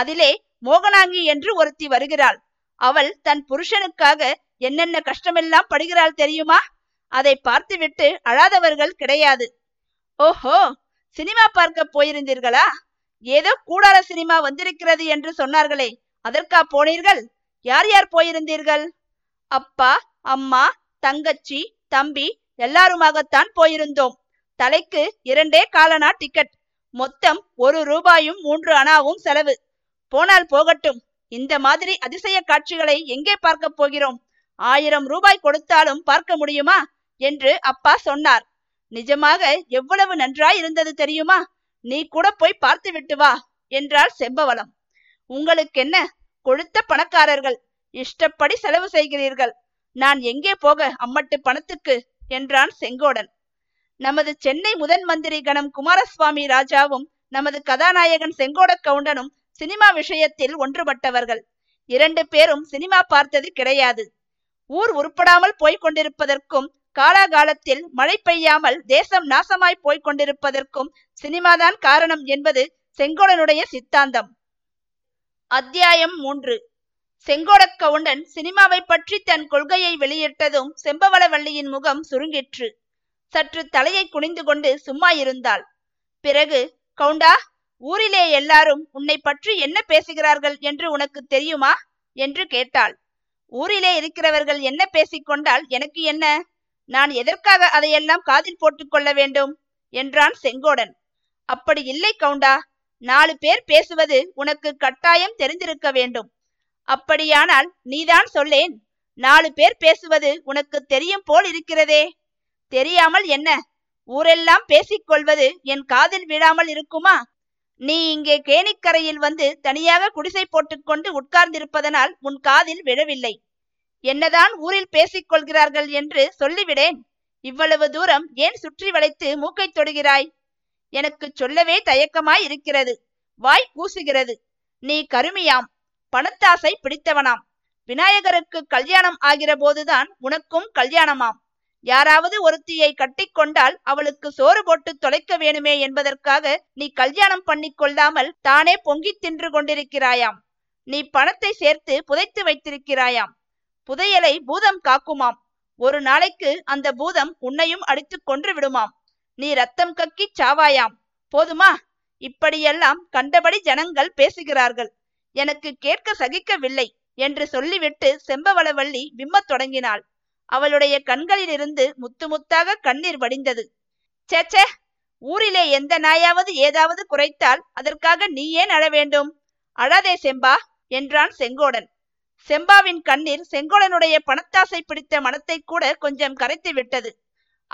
அதிலே மோகனாங்கி என்று ஒருத்தி வருகிறாள். அவள் தன் புருஷனுக்காக என்னென்ன கஷ்டமெல்லாம் படுகிறாள் தெரியுமா? அதை பார்த்துவிட்டு அழாதவர்கள் கிடையாது. ஓஹோ, சினிமா பார்க்க போயிருந்தீர்களா? ஏதோ கூடார சினிமா வந்திருக்கிறது என்று சொன்னார்களே, அதற்கா போனீர்கள்? யார் யார் போயிருந்தீர்கள்? அப்பா, அம்மா, தங்கச்சி, தம்பி எல்லாருமாகத்தான் போயிருந்தோம். தலைக்கு இரண்டே காலனா டிக்கெட். மொத்தம் ஒரு ரூபாயும் மூன்று அணாவும் செலவு. போனால் போகட்டும், இந்த மாதிரி அதிசய காட்சிகளை எங்கே பார்க்க போகிறோம்? ஆயிரம் ரூபாய் கொடுத்தாலும் பார்க்க முடியுமா என்று அப்பா சொன்னார். நிஜமாக எவ்வளவு நன்றாய் இருந்தது தெரியுமா? நீ கூட போய் பார்த்து விட்டு வா என்றார் செம்பவளம். உங்களுக்கென்ன, கொழுத்த பணக்காரர்கள், இஷ்டப்படி செலவு செய்கிறீர்கள். நான் எங்கே போக அம்மட்டு பணத்துக்கு என்றான் செங்கோடன். நமது சென்னை முதன் மந்திரி கணம் குமாரசுவாமி ராஜாவும் நமது கதாநாயகன் செங்கோட கவுண்டனும் சினிமா விஷயத்தில் ஒன்றுபட்டவர்கள். இரண்டு பேரும் சினிமா பார்த்தது கிடையாது. ஊர் உருப்படாமல் போய்க் கொண்டிருப்பதற்கும் காலாகாலத்தில் மழை பெய்யாமல் தேசம் நாசமாய் போய்க் கொண்டிருப்பதற்கும் சினிமாதான் காரணம் என்பது செங்கோடனுடைய சித்தாந்தம். அத்தியாயம் மூன்று. செங்கோட கவுண்டன் சினிமாவை பற்றி தன் கொள்கையை வெளியிட்டதும் செம்பவளவள்ளியின் முகம் சுருங்கிற்று. சற்று தலையை குனிந்து கொண்டு சும்மா இருந்தாள். பிறகு, கவுண்டா, ஊரிலே எல்லாரும் உன்னை பற்றி என்ன பேசுகிறார்கள் என்று உனக்கு தெரியுமா என்று கேட்டாள். ஊரிலே இருக்கிறவர்கள் என்ன பேசிக்கொண்டால் எனக்கு என்ன? நான் எதற்காக அதையெல்லாம் காதில் போட்டுக்கொள்ள வேண்டும் என்றான் செங்கோடன். அப்படி இல்லை கவுண்டா, நாலு பேர் பேசுவது உனக்கு கட்டாயம் தெரிந்திருக்க வேண்டும். அப்படியானால் நீதான் சொல்லேன். நாலு பேர் பேசுவது உனக்கு தெரியும் போல் இருக்கிறதே. தெரியாமல் என்ன, ஊரெல்லாம் பேசிக்கொள்வது என் காதில் விழாமல் இருக்குமா? நீ இங்கே கேணிக்கரையில் வந்து தனியாக குடிசை போட்டுக்கொண்டு உட்கார்ந்திருப்பதனால் உன் காதில் விழவில்லை. என்னதான் ஊரில் பேசிக்கொள்கிறார்கள் என்று சொல்லிவிடேன். இவ்வளவு தூரம் ஏன் சுற்றி வளைத்து மூக்கை தொடுகிறாய்? எனக்கு சொல்லவே தயக்கமாய் இருக்கிறது, வாய் கூசுகிறது. நீ கருமியாம், பணத்தாசை பிடித்தவனாம். விநாயகருக்கு கல்யாணம் ஆகிற போதுதான் உனக்கும் கல்யாணமாம். யாராவது ஒருத்தியை கட்டி கொண்டால் அவளுக்கு சோறு போட்டு தொலைக்க வேணுமே என்பதற்காக நீ கல்யாணம் பண்ணி கொள்ளாமல் தானே பொங்கி தின்று கொண்டிருக்கிறாயாம். நீ பணத்தை சேர்த்து புதைத்து வைத்திருக்கிறாயாம். புதையலை பூதம் காக்குமாம். ஒரு நாளைக்கு அந்த பூதம் உன்னையும் அடித்து கொன்று விடுமாம். நீ ரத்தம் கக்கி சாவாயாம். போதுமா? இப்படியெல்லாம் கண்டபடி ஜனங்கள் பேசுகிறார்கள், எனக்கு கேட்க சகிக்கவில்லை என்று சொல்லிவிட்டு செம்பவளவள்ளி விம்மத் தொடங்கினாள். அவளுடைய கண்களில் இருந்து முத்து முத்தாக கண்ணீர் வடிந்தது. சேச்சே, ஊரிலே எந்த நாயாவது ஏதாவது குறைத்தால் அதற்காக நீ ஏன் அழ வேண்டும்? அழாதே செம்பா என்றான் செங்கோடன். செம்பாவின் கண்ணீர் செங்கோடனுடைய பணத்தாசை பிடித்த மனத்தை கூட கொஞ்சம் கரைத்து விட்டது.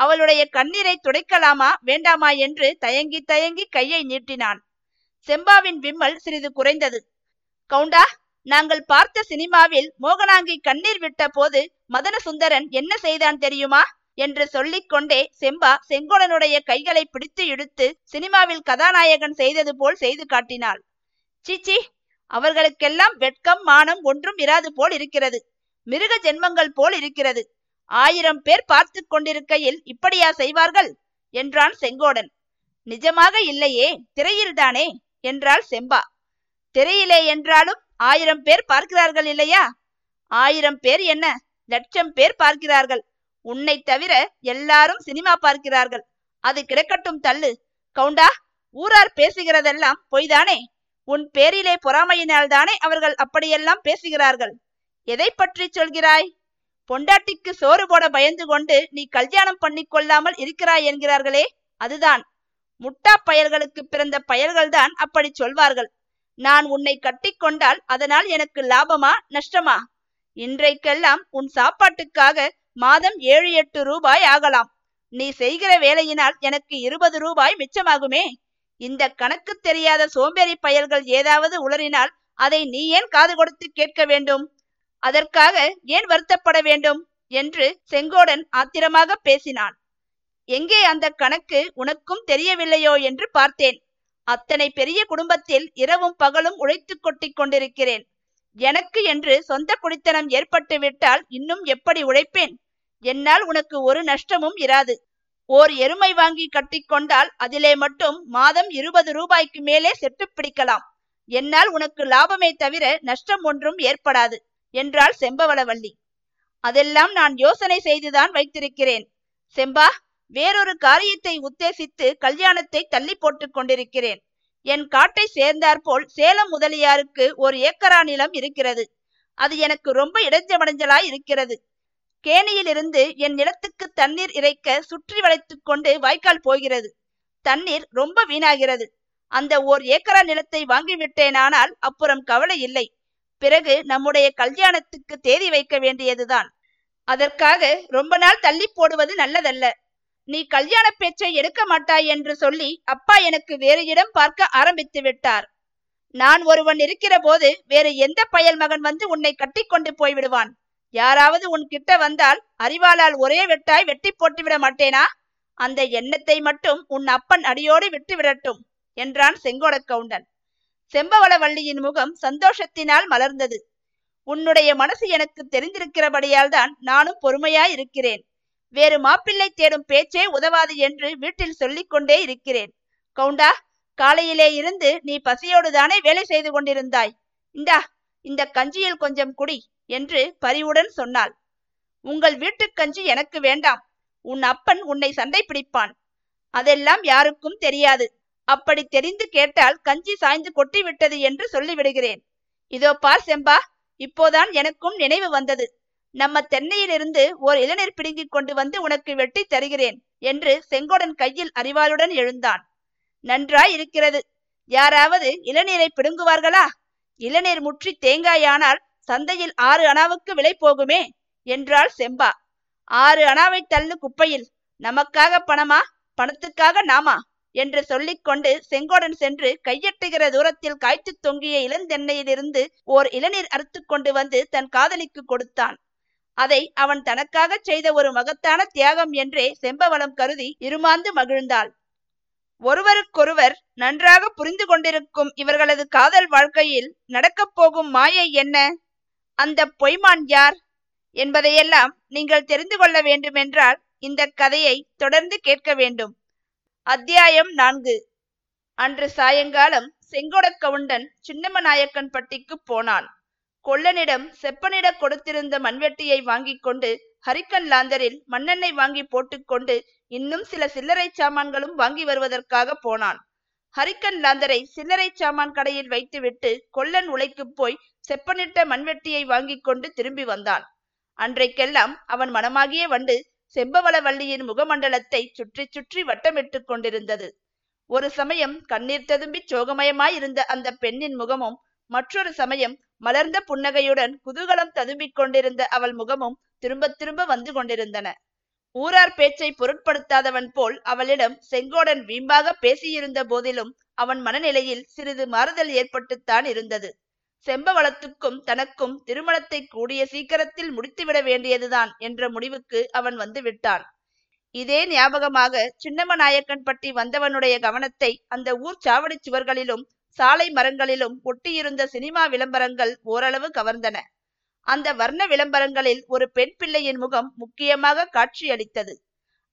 அவளுடைய கண்ணீரை துடைக்கலாமா வேண்டாமா என்று தயங்கி தயங்கி கையை நீட்டினான். செம்பாவின் விம்மல் சிறிது குறைந்தது. கவுண்டா, நாங்கள் பார்த்த சினிமாவில் மோகனாங்கி கண்ணீர் விட்ட போது மதன சுந்தரன் என்ன செய்தான் தெரியுமா என்று சொல்லிக்கொண்டே செம்பா செங்கோடனுடைய கைகளை பிடித்து இழுத்து சினிமாவில் கதாநாயகன் செய்தது போல் செய்து காட்டினாள். சீச்சி, அவர்களுக்கெல்லாம் வெட்கம் மானம் ஒன்றும் இராது போல் இருக்கிறது. மிருக ஜென்மங்கள் போல் இருக்கிறது. ஆயிரம் பேர் பார்த்து கொண்டிருக்கையில் இப்படியா செய்வார்கள் என்றான் செங்கோடன். நிஜமாக இல்லையே, திரையில்தானே என்றாள் செம்பா. திரையிலே என்றாலும் ஆயிரம் பேர் பார்க்கிறார்கள் இல்லையா? ஆயிரம் பேர் என்ன, லட்சம் பேர் பார்க்கிறார்கள். உன்னை தவிர எல்லாரும் சினிமா பார்க்கிறார்கள். அது கிடக்கட்டும் தள்ளு. கவுண்டா, ஊரார் பேசுகிறதெல்லாம் பொய்தானே? உன் பேரிலே பொறாமையினால் தானே அவர்கள் அப்படியெல்லாம் பேசுகிறார்கள். எதை பற்றி சொல்கிறாய்? பொண்டாட்டிக்கு சோறு போட பயந்து கொண்டு நீ கல்யாணம் பண்ணி கொள்ளாமல் இருக்கிறாய் என்கிறார்களே, அதுதான். முட்டா பயல்களுக்கு பிறந்த பயல்கள்தான் அப்படி சொல்வார்கள். நான் உன்னை கட்டிக்கொண்டால் அதனால் எனக்கு லாபமா நஷ்டமா? இன்றைக்கெல்லாம் உன் சாப்பாட்டுக்காக மாதம் ஏழு எட்டு ரூபாய் ஆகலாம். நீ செய்கிற வேலையினால் எனக்கு இருபது ரூபாய் மிச்சமாகுமே. இந்த கணக்கு தெரியாத சோம்பேறி பயல்கள் ஏதாவது உளறினால் அதை நீ ஏன் காது கொடுத்து கேட்க வேண்டும்? அதற்காக ஏன் வருத்தப்பட வேண்டும் என்று செங்கோடன் ஆத்திரமாக பேசினான். எங்கே அந்த கணக்கு உனக்கும் தெரியவில்லையோ என்று பார்த்தேன். அத்தனை பெரிய குடும்பத்தில் இரவும் பகலும் உழைத்து கொட்டி கொண்டிருக்கிறேன். எனக்கு என்று சொந்த குடித்தனம் ஏற்பட்டு விட்டால் இன்னும் எப்படி உழைப்பேன்? என்னால் உனக்கு ஒரு நஷ்டமும் இராது. ஓர் எருமை வாங்கி கட்டிக்கொண்டால் அதிலே மட்டும் மாதம் இருபது ரூபாய்க்கு மேலே செட்டு பிடிக்கலாம். என்னால் உனக்கு லாபமே தவிர நஷ்டம் ஒன்றும் ஏற்படாது என்றாள் செம்பவளவள்ளி. அதெல்லாம் நான் யோசனை செய்துதான் வைத்திருக்கிறேன் செம்பா. வேறொரு காரியத்தை உத்தேசித்து கல்யாணத்தை தள்ளி போட்டு கொண்டிருக்கிறேன். என் காட்டை சேர்ந்தாற்போல் சேலம் முதலியாருக்கு ஒரு ஏக்கரா நிலம் இருக்கிறது. அது எனக்கு ரொம்ப இடைஞ்சமடைஞ்சலாய் இருக்கிறது. கேணியிலிருந்து என் நிலத்துக்கு தண்ணீர் இறைக்க சுற்றி வளைத்து கொண்டு வாய்க்கால் போகிறது. தண்ணீர் ரொம்ப வீணாகிறது. அந்த ஓர் ஏக்கரா நிலத்தை வாங்கிவிட்டேனானால் அப்புறம் கவலை இல்லை. பிறகு நம்முடைய கல்யாணத்துக்கு தேதி வைக்க வேண்டியதுதான். அதற்காக ரொம்ப நாள் தள்ளி போடுவது நல்லதல்ல. நீ கல்யாண பேச்சை எடுக்க மாட்டாய் என்று சொல்லி அப்பா எனக்கு வேறு இடம் பார்க்க ஆரம்பித்து விட்டார். நான் ஒருவன் இருக்கிற போது வேறு எந்த பயல் மகன் வந்து உன்னை கட்டி கொண்டு போய்விடுவான்? யாராவது உன் கிட்ட வந்தால் அறிவாளால் ஒரே வெட்டாய் வெட்டி போட்டுவிட மாட்டேனா? அந்த எண்ணத்தை மட்டும் உன் அப்பன் அடியோடு விட்டு விடட்டும் என்றான் செங்கோட கவுண்டன். செம்பவளவள்ளியின் முகம் சந்தோஷத்தினால் மலர்ந்தது. உன்னுடைய மனசு எனக்கு தெரிந்திருக்கிறபடியால் தான் நானும் பொறுமையாய் இருக்கிறேன். வேறு மாப்பிள்ளை தேடும் பேச்சே உதவாது என்று வீட்டில் சொல்லிக் கொண்டே இருக்கிறேன். கவுண்டா, காலையிலே இருந்து நீ பசியோடுதானே வேலை செய்து கொண்டிருந்தாய். இந்தா, இந்த கஞ்சியில் கொஞ்சம் குடி என்று பரிவுடன் சொன்னாள். உங்கள் வீட்டு கஞ்சி எனக்கு வேண்டாம். உன் அப்பன் உன்னை சண்டை பிடிப்பான். அதெல்லாம் யாருக்கும் தெரியாது. அப்படி தெரிந்து கேட்டால் கஞ்சி சாய்ந்து கொட்டிவிட்டது என்று சொல்லிவிடுகிறேன். இதோ பார் செம்பா, இப்போதான் எனக்கும் நினைவு வந்தது. நம்ம தென்னையிலிருந்து ஓர் இளநீர் பிடுங்கி கொண்டு வந்து உனக்கு வெட்டி தருகிறேன் என்று செங்கோடன் கையில் அறிவாளுடன் எழுந்தான். நன்றாய் இருக்கிறது. யாராவது இளநீரை பிடுங்குவார்களா? இளநீர் முற்றி தேங்காயானால் சந்தையில் ஆறு அணாவுக்கு விலை போகுமே என்றாள் செம்பா. ஆறு அணாவை தள்ளு குப்பையில். நமக்காக பணமா? பணத்துக்காக நாமா என்று சொல்லிக்கொண்டு செங்கோடன் சென்று கையெட்டுகிற தூரத்தில் காய்த்து தொங்கிய இளந்தென்னையிலிருந்து ஓர் இளநீர் அறுத்து கொண்டு வந்து தன் காதலிக்கு கொடுத்தான். அதை அவன் தனக்காக செய்த ஒரு மகத்தான தியாகம் என்றே செம்பவளம் கருதி இருமாந்து மகிழ்ந்தாள். ஒருவருக்கொருவர் நன்றாக புரிந்து கொண்டிருக்கும் இவர்களது காதல் வாழ்க்கையில் நடக்கப் போகும் மாயை என்ன, அந்த பொய்மான் யார் என்பதையெல்லாம் நீங்கள் தெரிந்து கொள்ள வேண்டுமென்றால் இந்த கதையை தொடர்ந்து கேட்க வேண்டும். அத்தியாயம் நான்கு. அன்று சாயங்காலம் செங்கோட கவுண்டன் சின்னம்மநாயக்கன் பட்டிக்கு போனான். கொள்ளனிடம் செப்பனிட கொடுத்திருந்த மண்வெட்டியை வாங்கி கொண்டு ஹரிக்கன் லாந்தரில் மண்ணெண்ணெய் வாங்கி போட்டுக்கொண்டு இன்னும் சில சில்லறை சாமான்களும் வாங்கி வருவதற்காக போனான். ஹரிக்கன் லாந்தரை சில்லறை சாமான் கடையில் வைத்துவிட்டு கொள்ளன் உலைக்கு போய் செப்பனிட்ட மண்வெட்டியை வாங்கி கொண்டு திரும்பி வந்தான். அன்றைக்கெல்லாம் அவன் மனமாகிய வண்டு செம்பவளவள்ளியின் முகமண்டலத்தை சுற்றி சுற்றி வட்டமிட்டு கொண்டிருந்தது. ஒரு சமயம் கண்ணீர் ததும்பி சோகமயமாயிருந்த அந்த பெண்ணின் முகமும், மற்றொரு சமயம் மலர்ந்த புன்னகையுடன் குதூகலம் ததும்பிக் கொண்டிருந்த அவள் முகமும் திரும்ப திரும்ப வந்து கொண்டிருந்தன. ஊரார் பேச்சை பொருட்படுத்தாதவன் போல் அவளிடம் செங்கோடன் வீம்பாக பேசியிருந்த போதிலும் அவன் மனநிலையில் சிறிது மாறுதல் ஏற்பட்டுத்தான் இருந்தது. செம்பவளத்துக்கும் தனக்கும் திருமணத்தை கூடிய சீக்கிரத்தில் முடித்துவிட வேண்டியதுதான் என்ற முடிவுக்கு அவன் வந்து விட்டான். இதே ஞாபகமாக சின்னம்மநாயக்கன் பட்டி வந்தவனுடைய கவனத்தை அந்த ஊர் சாவடி சுவர்களிலும் சாலை மரங்களிலும் ஒட்டியிருந்த சினிமா விளம்பரங்கள் ஓரளவு கவர்ந்தன. அந்த வர்ண விளம்பரங்களில் ஒரு பெண் பிள்ளையின் முகம் முக்கியமாக காட்சியளித்தது.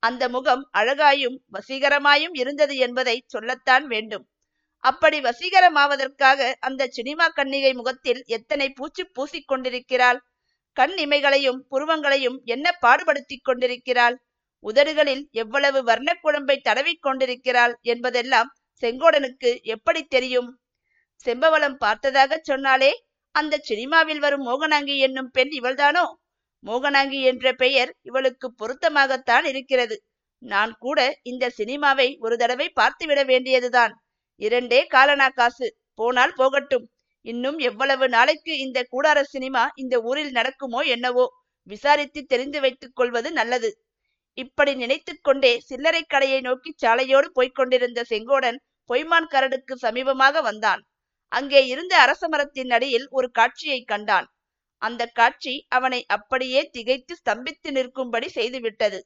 அந்த முகம் அழகாயும் வசீகரமாயும் இருந்தது என்பதை சொல்லத்தான் வேண்டும். அப்படி வசீகரமாவதற்காக அந்த சினிமா கன்னிகை முகத்தில் எத்தனை பூச்சி பூசிக்கொண்டிருக்கிறாள்! கண் இமைகளையும் புருவங்களையும் என்ன பாடுபடுத்தி கொண்டிருக்கிறாள்! உதடுகளில் எவ்வளவு வர்ண குழம்பை தடவிக்கொண்டிருக்கிறாள் என்பதெல்லாம் செங்கோடனுக்கு எப்படி தெரியும்? செம்பவளம் பார்த்ததாக சொன்னாலே அந்த சினிமாவில் வரும் மோகனாங்கி என்னும் பெண் இவள்தானோ? மோகனாங்கி என்ற பெயர் இவளுக்கு பொருத்தமாகத்தான் இருக்கிறது. நான் கூட இந்த சினிமாவை ஒரு தடவை பார்த்துவிட வேண்டியதுதான். இரண்டே காலனா காசு போனால் போகட்டும். இன்னும் எவ்வளவு நாளைக்கு இந்த கூடார சினிமா இந்த ஊரில் நடக்குமோ என்னவோ, விசாரித்து தெரிந்து வைத்துக் கொள்வது நல்லது. இப்படி நினைத்து கொண்டே சில்லறை கடையை நோக்கி சாலையோடு போய்கொண்டிருந்த செங்கோடன் பொய்மான் கரடுக்கு சமீபமாக வந்தான். அங்கே இருந்த அரச மரத்தின் அடியில் ஒரு காட்சியை கண்டான். அந்த காட்சி அவனை அப்படியே திகைத்து ஸ்தம்பித்து நிற்கும்படி செய்துவிட்டது.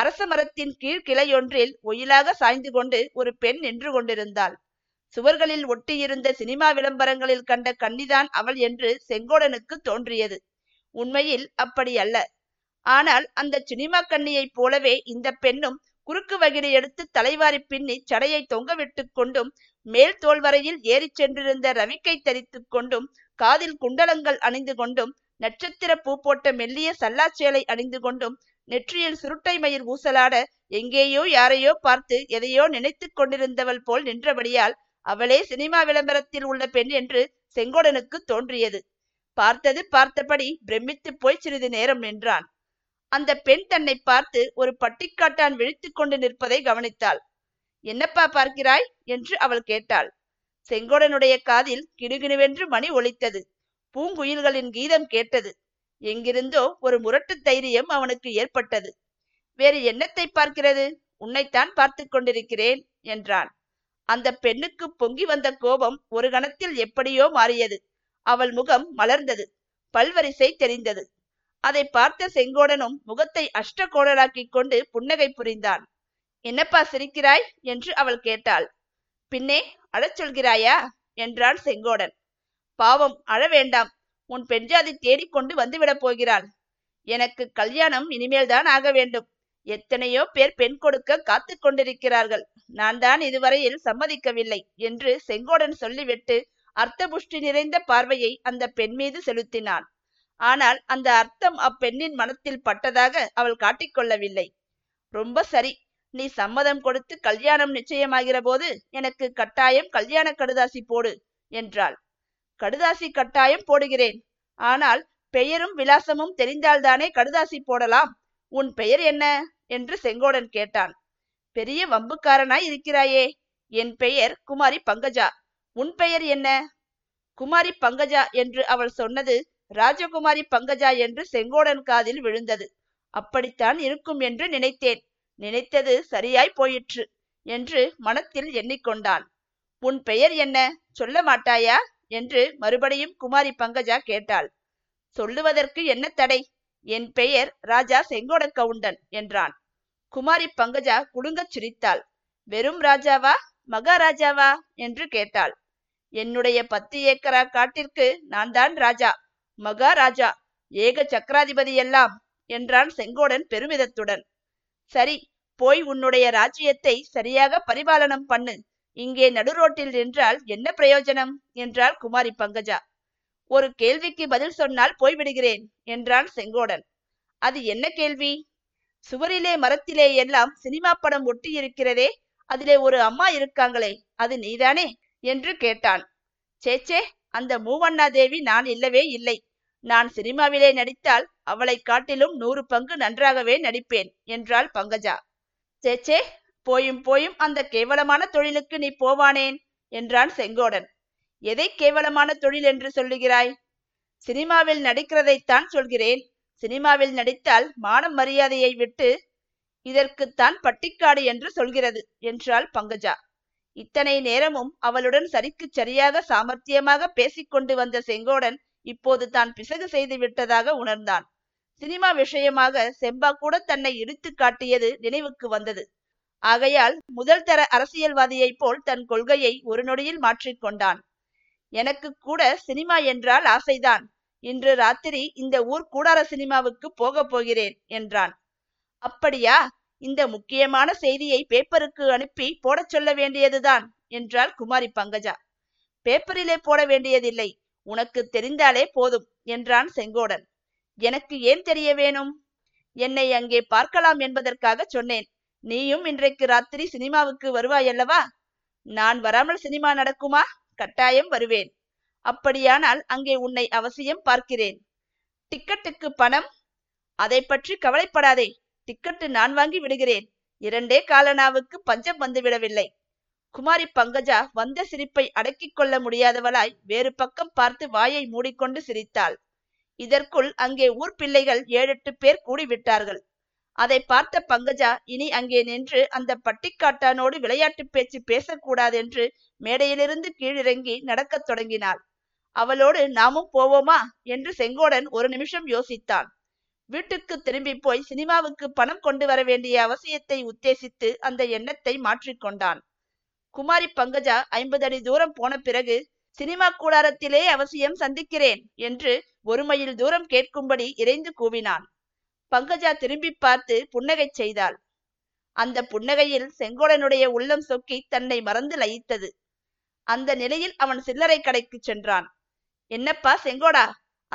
அரச மரத்தின் கீழ் கிளையொன்றில் ஒயிலாக சாய்ந்து கொண்டு ஒரு பெண் நின்று கொண்டிருந்தாள். சுவர்களில் ஒட்டியிருந்த சினிமா விளம்பரங்களில் கண்ட கன்னிதான் அவள் என்று செங்கோடனுக்கு தோன்றியது. உண்மையில் அப்படி அல்ல. ஆனால் அந்த சினிமா கன்னியைப் போலவே இந்த பெண்ணும் குறுக்கு வகிரி எடுத்து தலைவாரி பின்னி சடையை தொங்கவிட்டு கொண்டும் மேல் தோல்வரையில் ஏறி சென்றிருந்த ரவிக்கை தரித்து கொண்டும் காதில் குண்டலங்கள் அணிந்து கொண்டும் நட்சத்திர பூ போட்ட மெல்லிய சல்லாச்சேலை அணிந்து கொண்டும் நெற்றியில் சுருட்டை மயிர் ஊசலாட எங்கேயோ யாரையோ பார்த்து எதையோ நினைத்து கொண்டிருந்தவள் போல் நின்றபடியால் அவளே சினிமா விளம்பரத்தில் உள்ள பெண் என்று செங்கோடனுக்கு தோன்றியது. பார்த்தது பார்த்தபடி பிரமித்து போய் சிறிது நேரம் நின்றான். அந்த பெண் தன்னை பார்த்து ஒரு பட்டிக்காட்டான் விழித்து கொண்டு நிற்பதை கவனித்தாள். என்னப்பா பார்க்கிறாய் என்று அவள் கேட்டாள். செங்கோடனுடைய காதில் கிடுகிடுவென்று மணி ஒலித்தது. பூங்குயில்களின் கீதம் கேட்டது. எங்கிருந்தோ ஒரு முரட்டு தைரியம் அவனுக்கு ஏற்பட்டது. வேறு என்னத்தை பார்க்கிறது, உன்னைத்தான் பார்த்து கொண்டிருக்கிறேன் என்றான். அந்த பெண்ணுக்கு பொங்கி வந்த கோபம் ஒரு கணத்தில் எப்படியோ மாறியது. அவள் முகம் மலர்ந்தது, பல்வரிசை தெரிந்தது. அதை பார்த்த செங்கோடனும் முகத்தை அஷ்ட கோடலாக்கி கொண்டு புன்னகை புரிந்தான். என்னப்பா சிரிக்கிறாய் என்று அவள் கேட்டாள். பின்னே அழச் சொல்கிறாயா என்றான் செங்கோடன். பாவம், அழ வேண்டாம், உன் பெண்ஜாதி தேடிக்கொண்டு வந்துவிடப் போகிறாள். எனக்கு கல்யாணம் இனிமேல்தான் ஆக வேண்டும். எத்தனையோ பேர் பெண் கொடுக்க காத்து கொண்டிருக்கிறார்கள். நான் தான் இதுவரையில் சம்மதிக்கவில்லை என்று செங்கோடன் சொல்லிவிட்டு அர்த்தபுஷ்டி நிறைந்த பார்வையை அந்த பெண் மீது செலுத்தினான். ஆனால் அந்த அர்த்தம் அப்பெண்ணின் மனத்தில் பட்டதாக அவள் காட்டிக்கொள்ளவில்லை. ரொம்ப சரி, நீ சம்மதம் கொடுத்து கல்யாணம் நிச்சயமாகிற போது எனக்கு கட்டாயம் கல்யாண கடுதாசி போடு என்றாள். கடுதாசி கட்டாயம் போடுகிறேன். ஆனால் பெயரும் விலாசமும் தெரிந்தால்தானே கடுதாசி போடலாம். உன் பெயர் என்ன என்று செங்கோடன் கேட்டான். பெரிய வம்புக்காரனாய் இருக்கிறாயே. என் பெயர் குமாரி பங்கஜா. உன் பெயர் என்ன? குமாரி பங்கஜா என்று அவள் சொன்னது ராஜகுமாரி பங்கஜா என்று செங்கோடன் காதில் விழுந்தது. அப்படித்தான் இருக்கும் என்று நினைத்தேன். நினைத்தது சரியாய் போயிற்று என்று மனத்தில் எண்ணிக்கொண்டான். உன் பெயர் என்ன, சொல்ல மாட்டாயா என்று மறுபடியும் குமாரி பங்கஜா கேட்டாள். சொல்லுவதற்கு என்ன தடை? என் பெயர் ராஜா செங்கோட கவுண்டன் என்றான். குமாரி பங்கஜா குடுங்கச் சிரித்தாள். வெறும் ராஜாவா, மகாராஜாவா என்று கேட்டாள். என்னுடைய பத்து ஏக்கரா காட்டிற்கு நான் தான் ராஜா, மகாராஜா, ஏக சக்கராதிபதி எல்லாம் என்றான் செங்கோடன் பெருமிதத்துடன். சரி, போய் உன்னுடைய ராஜ்யத்தை சரியாக பரிபாலனம் பண்ணு. இங்கே நடுரோட்டில் நின்றால் என்ன பிரயோஜனம் என்றாள் குமாரி பங்கஜா. ஒரு கேள்விக்கு பதில் சொன்னால் போய்விடுகிறேன் என்றான் செங்கோடன். அது என்ன கேள்வி? சுவரிலே மரத்திலே எல்லாம் சினிமா படம் ஒட்டி இருக்கிறதே, அதிலே ஒரு அம்மா இருக்காங்களே, அது நீதானே என்று கேட்டான். சேச்சே, அந்த மூவண்ணா தேவி நான் இல்லவே இல்லை. நான் சினிமாவிலே நடித்தால் அவளை காட்டிலும் நூறு பங்கு நன்றாகவே நடிப்பேன் என்றாள் பங்கஜா. சேச்சே, போயும் போயும் அந்த கேவலமான தொழிலுக்கு நீ போவானேன் என்றான் செங்கோடன். எதை கேவலமான தொழில் என்று சொல்லுகிறாய்? சினிமாவில் நடிக்கிறதைத்தான் சொல்கிறேன். சினிமாவில் நடித்தால் மானம் மரியாதையை விட்டு, இதற்குத்தான் பட்டிக்காடு என்று சொல்கிறது என்றாள் பங்கஜா. இத்தனை நேரமும் அவளுடன் சரிக்கு சரியாக சாமர்த்தியமாக பேசிக்கொண்டு வந்த செங்கோடன் இப்போது தான் பிசகு செய்து விட்டதாக உணர்ந்தான். சினிமா விஷயமாக செம்பா கூட தன்னை இடித்து காட்டியது நினைவுக்கு வந்தது. ஆகையால் முதல் தர அரசியல்வாதியைப் போல் தன் கொள்கையை ஒரு நொடியில் மாற்றிக்கொண்டான். எனக்கு கூட சினிமா என்றால் ஆசைதான். இன்று ராத்திரி இந்த ஊர் கூடார சினிமாவுக்கு போக போகிறேன் என்றான். அப்படியா? இந்த முக்கியமான செய்தியை பேப்பருக்கு அனுப்பி போட சொல்ல வேண்டியதுதான் என்றாள் குமாரி பங்கஜா. பேப்பரிலே போட வேண்டியதில்லை, உனக்கு தெரிந்தாலே போதும் என்றான் செங்கோடன். எனக்கு ஏன் தெரிய வேணும்? என்னை அங்கே பார்க்கலாம் என்பதற்காக சொன்னேன். நீயும் இன்றைக்கு ராத்திரி சினிமாவுக்கு வருவாயல்லவா? நான் வராமல் சினிமா நடக்குமா? கட்டாயம் வருவேன். அப்படியானால் அங்கே உன்னை அவசியம் பார்க்கிறேன். டிக்கெட்டுக்கு பணம்? அதை பற்றி கவலைப்படாதே, டிக்கெட்டு நான் வாங்கி விடுகிறேன். இரண்டே காலனாவுக்கு பஞ்சம் வந்துவிடவில்லை. குமாரி பங்கஜா வந்த சிரிப்பை அடக்கிக் கொள்ள முடியாதவளாய் வேறு பக்கம் பார்த்து வாயை மூடிக்கொண்டு சிரித்தாள். இதற்குள் அங்கே ஊர் பிள்ளைகள் ஏழெட்டு பேர் கூடிவிட்டார்கள். அதை பார்த்த பங்கஜா இனி அங்கே நின்று அந்த பட்டிக்காட்டானோடு விளையாட்டு பேச்சு பேசக்கூடாதென்று மேடையிலிருந்து கீழிறங்கி நடக்கத் தொடங்கினாள். அவளோடு நாமும் போவோமா என்று செங்கோடன் ஒரு நிமிஷம் யோசித்தான். வீட்டுக்கு திரும்பி போய் சினிமாவுக்கு பணம் கொண்டு வர வேண்டிய அவசியத்தை உத்தேசித்து அந்த எண்ணத்தை மாற்றிக்கொண்டான். குமாரி பங்கஜா ஐம்பது அடி தூரம் போன பிறகு சினிமா கூடாரத்திலே அவசியம் சந்திக்கிறேன் என்று ஒரு மைல் தூரம் கேட்கும்படி இறைந்து கூவினான். பங்கஜா திரும்பி பார்த்து புன்னகை செய்தாள். அந்த புன்னகையில் செங்கோடனுடைய உள்ளம் சொக்கி தன்னை மறந்து லயித்தது. அந்த நிலையில் அவன் சில்லறை கடைக்கு சென்றான். என்னப்பா செங்கோடா,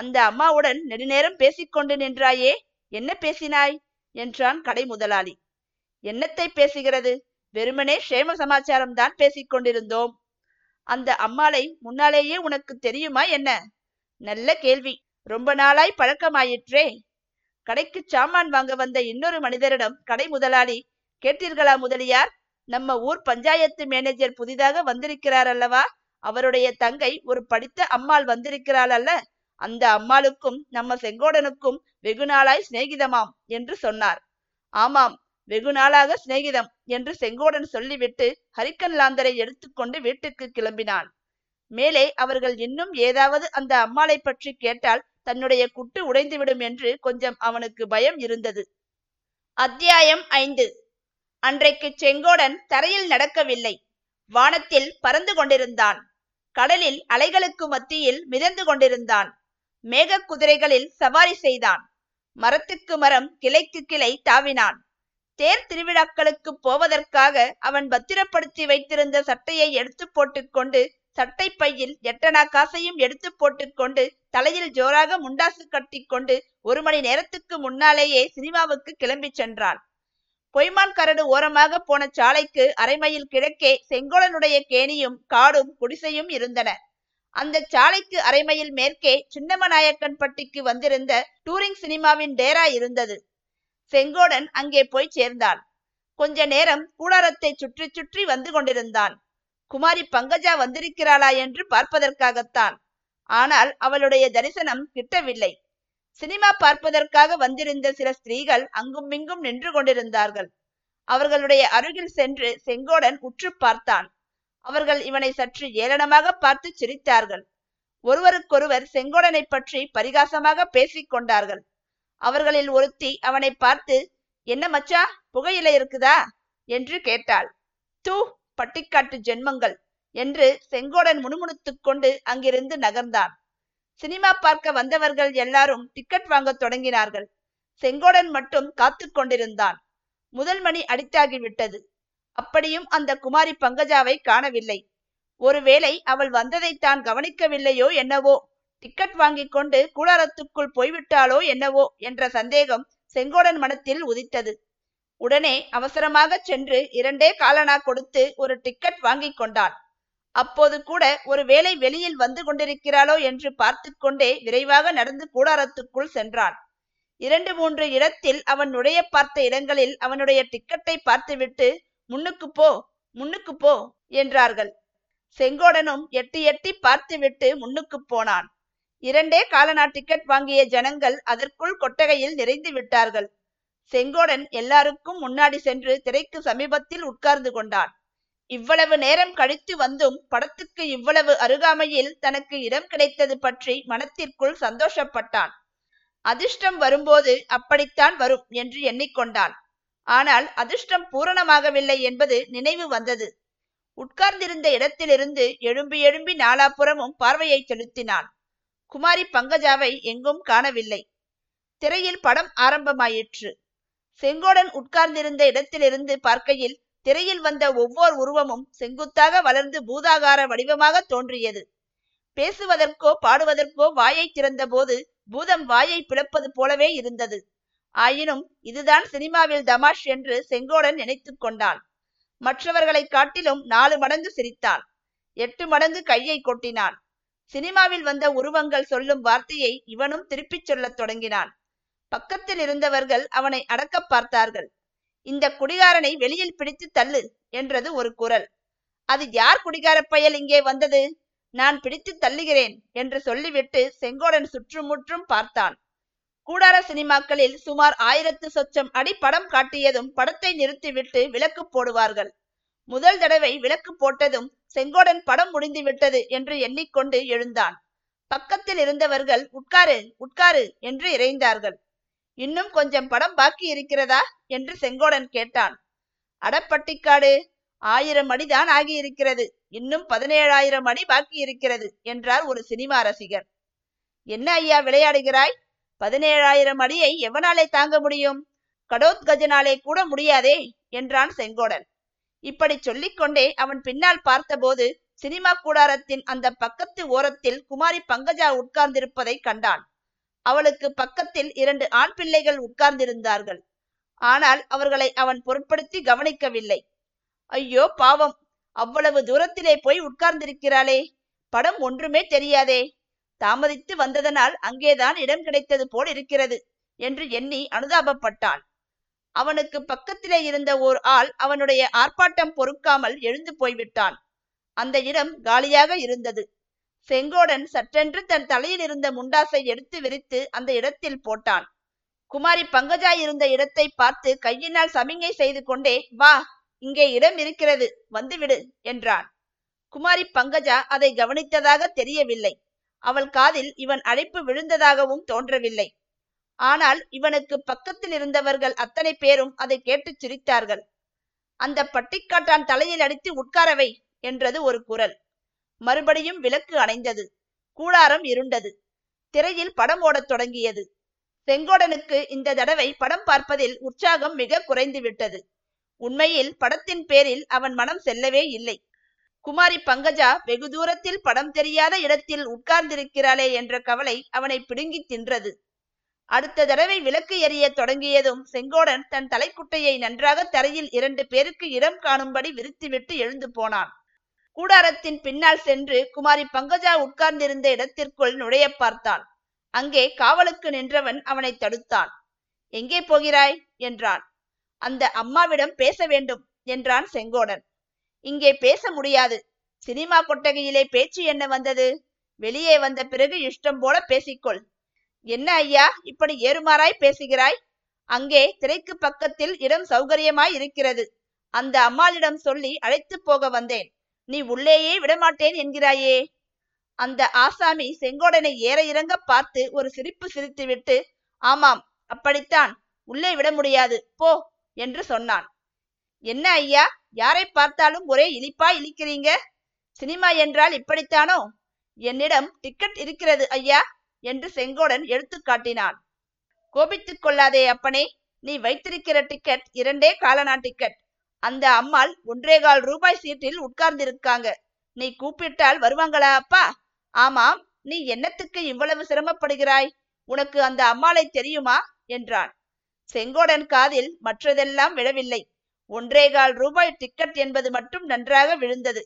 அந்த அம்மாவுடன் நெடுநேரம் பேசிக்கொண்டு நின்றாயே, என்ன பேசினாய் என்றான் கடை முதலாளி. என்னத்தை பேசுகிறது, வெறுமனே சேம சமாச்சாரம் தான் பேசிக் கொண்டிருந்தோம். அந்த அம்மாளை முன்னாலேயே உனக்கு தெரியுமா என்ன? நல்ல கேள்வி, ரொம்ப நாளாய் பழக்கமாயிற்றே. கடைக்கு சாமான் வாங்க வந்த இன்னொரு மனிதரிடம் கடை முதலாளி, கேட்டீர்களா முதலியார், நம்ம ஊர் பஞ்சாயத்து மேனேஜர் புதிதாக வந்திருக்கிறார் அல்லவா, அவருடைய தங்கை ஒரு படித்த அம்மாள் வந்திருக்கிறாள் அல்ல, அந்த அம்மாளுக்கும் நம்ம செங்கோடனுக்கும் வெகு நாளாய் சிநேகிதமாம் என்று சொன்னார். ஆமாம், வெகு நாளாக சிநேகிதம் என்று செங்கோடன் சொல்லிவிட்டு ஹரிக்கன் லாந்தரை எடுத்துக்கொண்டு வீட்டுக்கு கிளம்பினான். மேலே அவர்கள் இன்னும் ஏதாவது அந்த அம்மாளை பற்றி கேட்டால் தன்னுடைய குட்டு உடைந்துவிடும் என்று கொஞ்சம் அவனுக்கு பயம் இருந்தது. அத்தியாயம் ஐந்து. அன்றைக்கு செங்கோடன் தரையில் நடக்கவில்லை, வானத்தில் பறந்து கொண்டிருந்தான். கடலில் அலைகளுக்கு மத்தியில் மிதந்து கொண்டிருந்தான். மேக குதிரைகளில் சவாரி செய்தான். மரத்துக்கு மரம், கிளைக்கு கிளை தாவினான். தேர் திருவிழாக்களுக்கு போவதற்காக அவன் பத்திரப்படுத்தி வைத்திருந்த சட்டையை எடுத்து போட்டுக்கொண்டு, சட்டை பையில் எட்டனா காசையும் எடுத்து போட்டுக்கொண்டு, தலையில் ஜோராக முண்டாசு கட்டி கொண்டு ஒரு மணி நேரத்துக்கு முன்னாலேயே சினிமாவுக்கு கிளம்பி சென்றான். பொய்மான் கரடு ஓரமாக போன சாலைக்கு அரை மைல் கிழக்கே செங்கோலனுடைய கேணியும் காடும் குடிசையும் இருந்தன. அந்த சாலைக்கு அரை மைல் மேற்கே சின்னம்மநாயக்கன் பட்டிக்கு வந்திருந்த டூரிங் சினிமாவின் டேரா இருந்தது. செங்கோடன் அங்கே போய் சேர்ந்தான். கொஞ்ச நேரம் கூடாரத்தை சுற்றி சுற்றி வந்து கொண்டிருந்தான். குமாரி பங்கஜா வந்திருக்கிறாளா என்று பார்ப்பதற்காகத்தான். ஆனால் அவளுடைய தரிசனம் கிட்டவில்லை. சினிமா பார்ப்பதற்காக வந்திருந்த சில ஸ்திரீகள் அங்குமிங்கும் நின்று கொண்டிருந்தார்கள். அவர்களுடைய அருகில் சென்று செங்கோடன் உற்று பார்த்தான். அவர்கள் இவனை சற்று ஏளனமாக பார்த்து சிரித்தார்கள். ஒருவருக்கொருவர் செங்கோடனை பற்றி பரிகாசமாக பேசிக்கொண்டார்கள். அவர்களில் ஒருத்தி அவனை பார்த்து, என்ன மச்சா, புகையில இருக்குதா என்று கேட்டாள். தூ, பட்டிக்காட்டு ஜென்மங்கள் என்று செங்கோடன் முணுமுணுத்து கொண்டு அங்கிருந்து நகர்ந்தான். சினிமா பார்க்க வந்தவர்கள் எல்லாரும் டிக்கெட் வாங்க தொடங்கினார்கள். செங்கோடன் மட்டும் காத்து கொண்டிருந்தான். முதல் மணி அடித்தாகிவிட்டது. அப்படியும் அந்த குமாரி பங்கஜாவை காணவில்லை. ஒருவேளை அவள் வந்ததை தான் கவனிக்கவில்லையோ என்னவோ, டிக்கெட் வாங்கி கொண்டு கூடாரத்துக்குள் போய்விட்டாளோ என்னவோ என்ற சந்தேகம் செங்கோடன் மனத்தில் உதித்தது. உடனே அவசரமாக சென்று இரண்டே காலனா கொடுத்து ஒரு டிக்கெட் வாங்கி கொண்டான். அப்போது கூட ஒரு வேளை வெளியில் வந்து கொண்டிருக்கிறாளோ என்று பார்த்து கொண்டே விரைவாக நடந்து கூடாரத்துக்குள் சென்றான். இரண்டு மூன்று இடத்தில் அவன் நுழைய பார்த்த இடங்களில் அவனுடைய டிக்கெட்டை பார்த்துவிட்டு, முன்னுக்கு போ முன்னுக்கு போ என்றார்கள். செங்கோடனும் எட்டி எட்டி பார்த்துவிட்டு முன்னுக்கு போனான். இரண்டே காலனா டிக்கெட் வாங்கிய ஜனங்கள் அதற்குள் கொட்டகையில் நிறைந்து விட்டார்கள். செங்கோடன் எல்லாருக்கும் முன்னாடி சென்று திரைக்கு சமீபத்தில் உட்கார்ந்து கொண்டான். இவ்வளவு நேரம் கழித்து வந்தும் படத்துக்கு இவ்வளவு அருகாமையில் தனக்கு இடம் கிடைத்தது பற்றி மனத்திற்குள் சந்தோஷப்பட்டான். அதிர்ஷ்டம் வரும்போது அப்படித்தான் வரும் என்று எண்ணிக்கொண்டான். ஆனால் அதிர்ஷ்டம் பூரணமாகவில்லை என்பது நினைவு வந்தது. உட்கார்ந்திருந்த இடத்திலிருந்து எழும்பி எழும்பி நாலாபுறமும் பார்வையை செலுத்தினான். குமாரி பங்கஜாவை எங்கும் காணவில்லை. திரையில் படம் ஆரம்பமாயிற்று. செங்கோடன் உட்கார்ந்திருந்த இடத்திலிருந்து பார்க்கையில் திரையில் வந்த ஒவ்வொரு உருவமும் செங்குத்தாக வளர்ந்து பூதாகார வடிவமாக தோன்றியது. பேசுவதற்கோ பாடுவதற்கோ வாயை திறந்த போது பூதம் வாயை பிளப்பது போலவே இருந்தது. ஆயினும் இதுதான் சினிமாவில் தமாஷ் என்று செங்கோடன் நினைத்து கொண்டான். மற்றவர்களை காட்டிலும் நாலு மடங்கு சிரித்தான். எட்டு மடங்கு கையை கொட்டினான். சினிமாவில் வந்த உருவங்கள் சொல்லும் வார்த்தையை இவனும் திருப்பிச் சொல்லத் தொடங்கினான். பக்கத்தில் இருந்தவர்கள் அவனை அடக்க பார்த்தார்கள். இந்த குடிகாரனை வெளியில் பிடித்து தள்ளு என்றது ஒரு குரல். அது யார் குடிகார பயல் இங்கே வந்தது? நான் பிடித்து தள்ளுகிறேன் என்று சொல்லிவிட்டு செங்கோடன் சுற்றுமுற்றும் பார்த்தான். கூடார சினிமாக்களில் சுமார் ஆயிரத்து சொச்சம் அடி படம் காட்டியதும் படத்தை நிறுத்திவிட்டு விளக்கு போடுவார்கள். முதல் தடவை விளக்கு போட்டதும் செங்கோடன் படம் முடிந்து விட்டது என்று எண்ணிக்கொண்டு எழுந்தான். பக்கத்தில் இருந்தவர்கள் உட்காரு உட்காரு என்று இறைந்தார்கள். இன்னும் கொஞ்சம் படம் பாக்கி இருக்கிறதா என்று செங்கோடன் கேட்டான். அடப்பட்டிக்காடு, ஆயிரம் அடிதான் ஆகியிருக்கிறது, இன்னும் பதினேழாயிரம் அடி பாக்கி இருக்கிறது என்றார் ஒரு சினிமா ரசிகர். என்ன ஐயா விளையாடுகிறாய்? பதினேழாயிரம் அடியை எவனாலே தாங்க முடியும்? கடோத்கஜனாலே கூட முடியாதே என்றான் செங்கோடன். இப்படி சொல்லிக்கொண்டே அவன் பின்னால் பார்த்தபோது சினிமா கூடாரத்தின் அந்த பக்கத்து ஓரத்தில் குமாரி பங்கஜா உட்கார்ந்திருப்பதை கண்டான். அவளுக்கு பக்கத்தில் இரண்டு ஆண் பிள்ளைகள் உட்கார்ந்திருந்தார்கள். ஆனால் அவர்களை அவன் பொருட்படுத்தி கவனிக்கவில்லை. ஐயோ பாவம், அவ்வளவு தூரத்திலே போய் உட்கார்ந்திருக்கிறாளே, படம் ஒன்றுமே தெரியாதே, தாமதித்து வந்ததனால் அங்கேதான் இடம் கிடைத்தது போல் இருக்கிறது என்று எண்ணி அனுதாபப்பட்டான். அவனுக்கு பக்கத்திலே இருந்த ஓர் ஆள் அவனுடைய ஆர்ப்பாட்டம் பொறுக்காமல் எழுந்து போய்விட்டான். அந்த இடம் காலியாக இருந்தது. செங்கோடன் சற்றென்று தன் தலையில் இருந்த முண்டாசை எடுத்து விரித்து அந்த இடத்தில் போட்டான். குமாரி பங்கஜா இருந்த இடத்தை பார்த்து கையினால் சமிங்கை செய்து கொண்டே, வா, இங்கே இடம் இருக்கிறது, வந்துவிடு என்றான். குமாரி பங்கஜா அதை கவனித்ததாக தெரியவில்லை. அவள் காதில் இவன் அழைப்பு விழுந்ததாகவும் தோன்றவில்லை. ஆனால் இவனுக்கு பக்கத்தில் இருந்தவர்கள் அத்தனை பேரும் அதை கேட்டு சிரித்தார்கள். அந்த பட்டிக்காட்டான் தலையில் அடித்து உட்காரவை என்றது ஒரு குரல். மறுபடியும் விளக்கு அணைந்தது. கூடாரம் இருண்டது. திரையில் படம் ஓடத் தொடங்கியது. செங்கோடனுக்கு இந்த தடவை படம் பார்ப்பதில் உற்சாகம் மிக குறைந்து விட்டது. உண்மையில் படத்தின் பேரில் அவன் மனம் செல்லவே இல்லை. குமாரி பங்கஜா வெகு தூரத்தில் படம் தெரியாத இடத்தில் உட்கார்ந்திருக்கிறாளே என்ற கவலை அவனை பிடுங்கி தின்றது. அடுத்த தடவை விளக்கு எரிய தொடங்கியதும் செங்கோடன் தன் தலைக்குட்டையை நன்றாக தரையில் இரண்டு பேருக்கு இடம் காணும்படி விரித்துவிட்டு எழுந்து போனான். கூடாரத்தின் பின்னால் சென்று குமாரி பங்கஜா உட்கார்ந்திருந்த இடத்திற்குள் நுழைய பார்த்தான். அங்கே காவலுக்கு நின்றவன் அவனை தடுத்தான். எங்கே போகிறாய் என்றான். அந்த அம்மாவிடம் பேச வேண்டும் என்றான் செங்கோடன். இங்கே பேச முடியாது. சினிமா கொட்டகையிலே பேச்சு என்ன வந்தது? வெளியே வந்த பிறகு இஷ்டம் போல பேசிக்கொள். என்ன ஐயா இப்படி ஏறுமாறாய் பேசுகிறாய்? அங்கே திரைக்கு பக்கத்தில் இடம் சௌகரியமாய் இருக்கிறது. அந்த அம்மாளிடம் சொல்லி அழைத்து போக வந்தேன். நீ உள்ளேயே விடமாட்டேன் என்கிறாயே. அந்த ஆசாமி செங்கோடனை ஏற இறங்க பார்த்து ஒரு சிரிப்பு சிரித்துவிட்டு, ஆமாம், அப்படித்தான், உள்ளே விட முடியாது, போ என்று சொன்னான். என்ன ஐயா, யாரை பார்த்தாலும் ஒரே இழிப்பாய் இழிக்கிறீங்க? சினிமா என்றால் இப்படித்தானோ? என்னிடம் டிக்கெட் இருக்கிறது ஐயா என்று செங்கோடன் எடுத்து காட்டினான். கோபித்துக் கொள்ளாதே அப்பனே, நீ வைத்திருக்கிற டிக்கெட் இரண்டே காலனா டிக்கெட். அந்த அம்மாள் ஒன்றேகால் ரூபாய் சீட்டில் உட்கார்ந்திருக்காங்க. நீ கூப்பிட்டால் வருவாங்களா அப்பா? ஆமாம், நீ என்னத்துக்கு இவ்வளவு சிரமப்படுகிறாய்? உனக்கு அந்த அம்மாளை தெரியுமா என்றான். செங்கோடன் காதில் மற்றதெல்லாம் விழவில்லை. ஒன்றேகால் ரூபாய் டிக்கெட் என்பது மட்டும் நன்றாக விழுந்தது.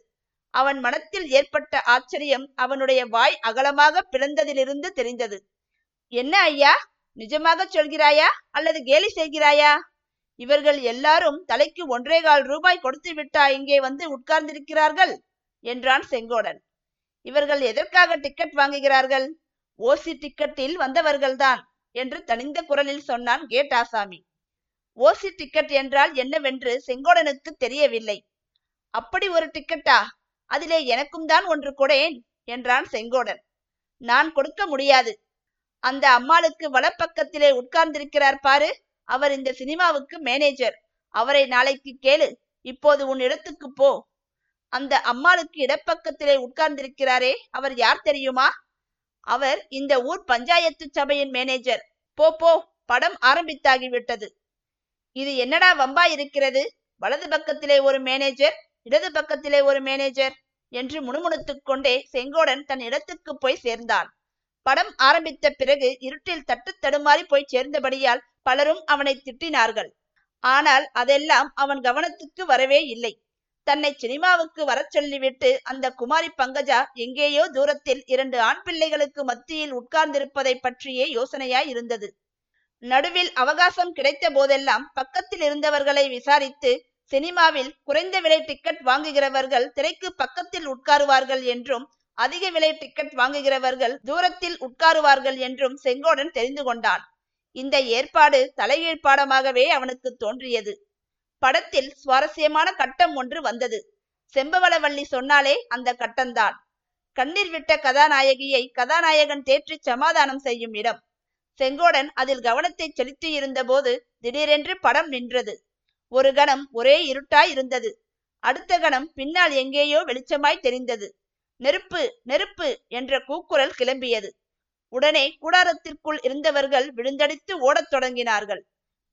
அவன் மனத்தில் ஏற்பட்ட ஆச்சரியம் அவனுடைய வாய் அகலமாக பிளந்ததிலிருந்து தெரிந்தது. என்ன ஐயா, நிஜமாக சொல்கிறாயா அல்லது கேலி செய்கிறாயா? இவர்கள் எல்லாரும் தலைக்கு ஒன்றேகால் ரூபாய் கொடுத்து விட்டா இங்கே வந்து உட்கார்ந்திருக்கிறார்கள் என்றான் செங்கோடன். இவர்கள் எதற்காக டிக்கெட் வாங்குகிறார்கள்? ஓசி டிக்கெட்டில் வந்தவர்கள்தான் என்று தனிந்த குரலில் சொன்னான் கேட் ஆசாமி. ஓசி டிக்கெட் என்றால் என்னவென்று செங்கோடனுக்கு தெரியவில்லை. அப்படி ஒரு டிக்கெட்டா? அதிலே எனக்கும் தான் ஒன்று கொடேன் என்றான் செங்கோடன். நான் கொடுக்க முடியாது. அந்த அம்மாளுக்கு வலப்பக்கத்திலே உட்கார்ந்திருக்கிறார் பாரு, அவர் இந்த சினிமாவுக்கு மேனேஜர். அவரை நாளைக்கு கேளு. இப்போது உன் இடத்துக்கு போ. அந்த அம்மாளுக்கு இடப்பக்கத்திலே உட்கார்ந்திருக்கிறாரே, அவர் யார் தெரியுமா? அவர் இந்த ஊர் பஞ்சாயத்து சபையின் மேனேஜர். போ போ, படம் ஆரம்பித்தாகிவிட்டது. இது என்னடா வம்பா இருக்கிறது? வலது பக்கத்திலே ஒரு மேனேஜர், இடது பக்கத்திலே ஒரு மேனேஜர் என்று முணுமுணுத்துக் கொண்டே செங்கோடன் தன் இடத்துக்கு போய் சேர்ந்தான். படம் ஆரம்பித்த பிறகு இருட்டில் தட்டு தடுமாறி போய் சேர்ந்தபடியால் பலரும் அவனை திட்டினார்கள். ஆனால் அதெல்லாம் அவன் கவனத்துக்கு வரவே இல்லை. தன்னை சினிமாவுக்கு வர சொல்லிவிட்டு அந்த குமாரி பங்கஜா எங்கேயோ தூரத்தில் இரண்டு ஆண் பிள்ளைகளுக்கு மத்தியில் உட்கார்ந்திருப்பதை பற்றியே யோசனையாய் இருந்தது. நடுவில் அவகாசம் கிடைத்த போதெல்லாம் பக்கத்தில் இருந்தவர்களை விசாரித்து சினிமாவில் குறைந்த விலை டிக்கெட் வாங்குகிறவர்கள் திரைக்கு பக்கத்தில் உட்காருவார்கள் என்றும் அதிக விலை டிக்கெட் வாங்குகிறவர்கள் தூரத்தில் உட்காருவார்கள் என்றும் செங்கோடன் தெரிந்து கொண்டான். இந்த ஏற்பாடு தலைகீழ் பாடமாகவே அவனுக்கு தோன்றியது. படத்தில் சுவாரஸ்யமான கட்டம் ஒன்று வந்தது. செம்பவளவள்ளி சொன்னாலே அந்த கட்டம்தான். கண்ணீர் விட்ட கதாநாயகியை கதாநாயகன் தேற்றி சமாதானம் செய்யும் இடம். செங்கோடன் அதில் கவனத்தை செலுத்தி இருந்த போது திடீரென்று படம் நின்றது. ஒரு கணம் ஒரே இருட்டாய் இருந்தது. அடுத்த கணம் பின்னால் எங்கேயோ வெளிச்சமாய் தெரிந்தது. நெருப்பு நெருப்பு என்ற கூக்குரல் கிளம்பியது. உடனே கூடாரத்திற்குள் இருந்தவர்கள் விழுந்தடித்து ஓடத் தொடங்கினார்கள்.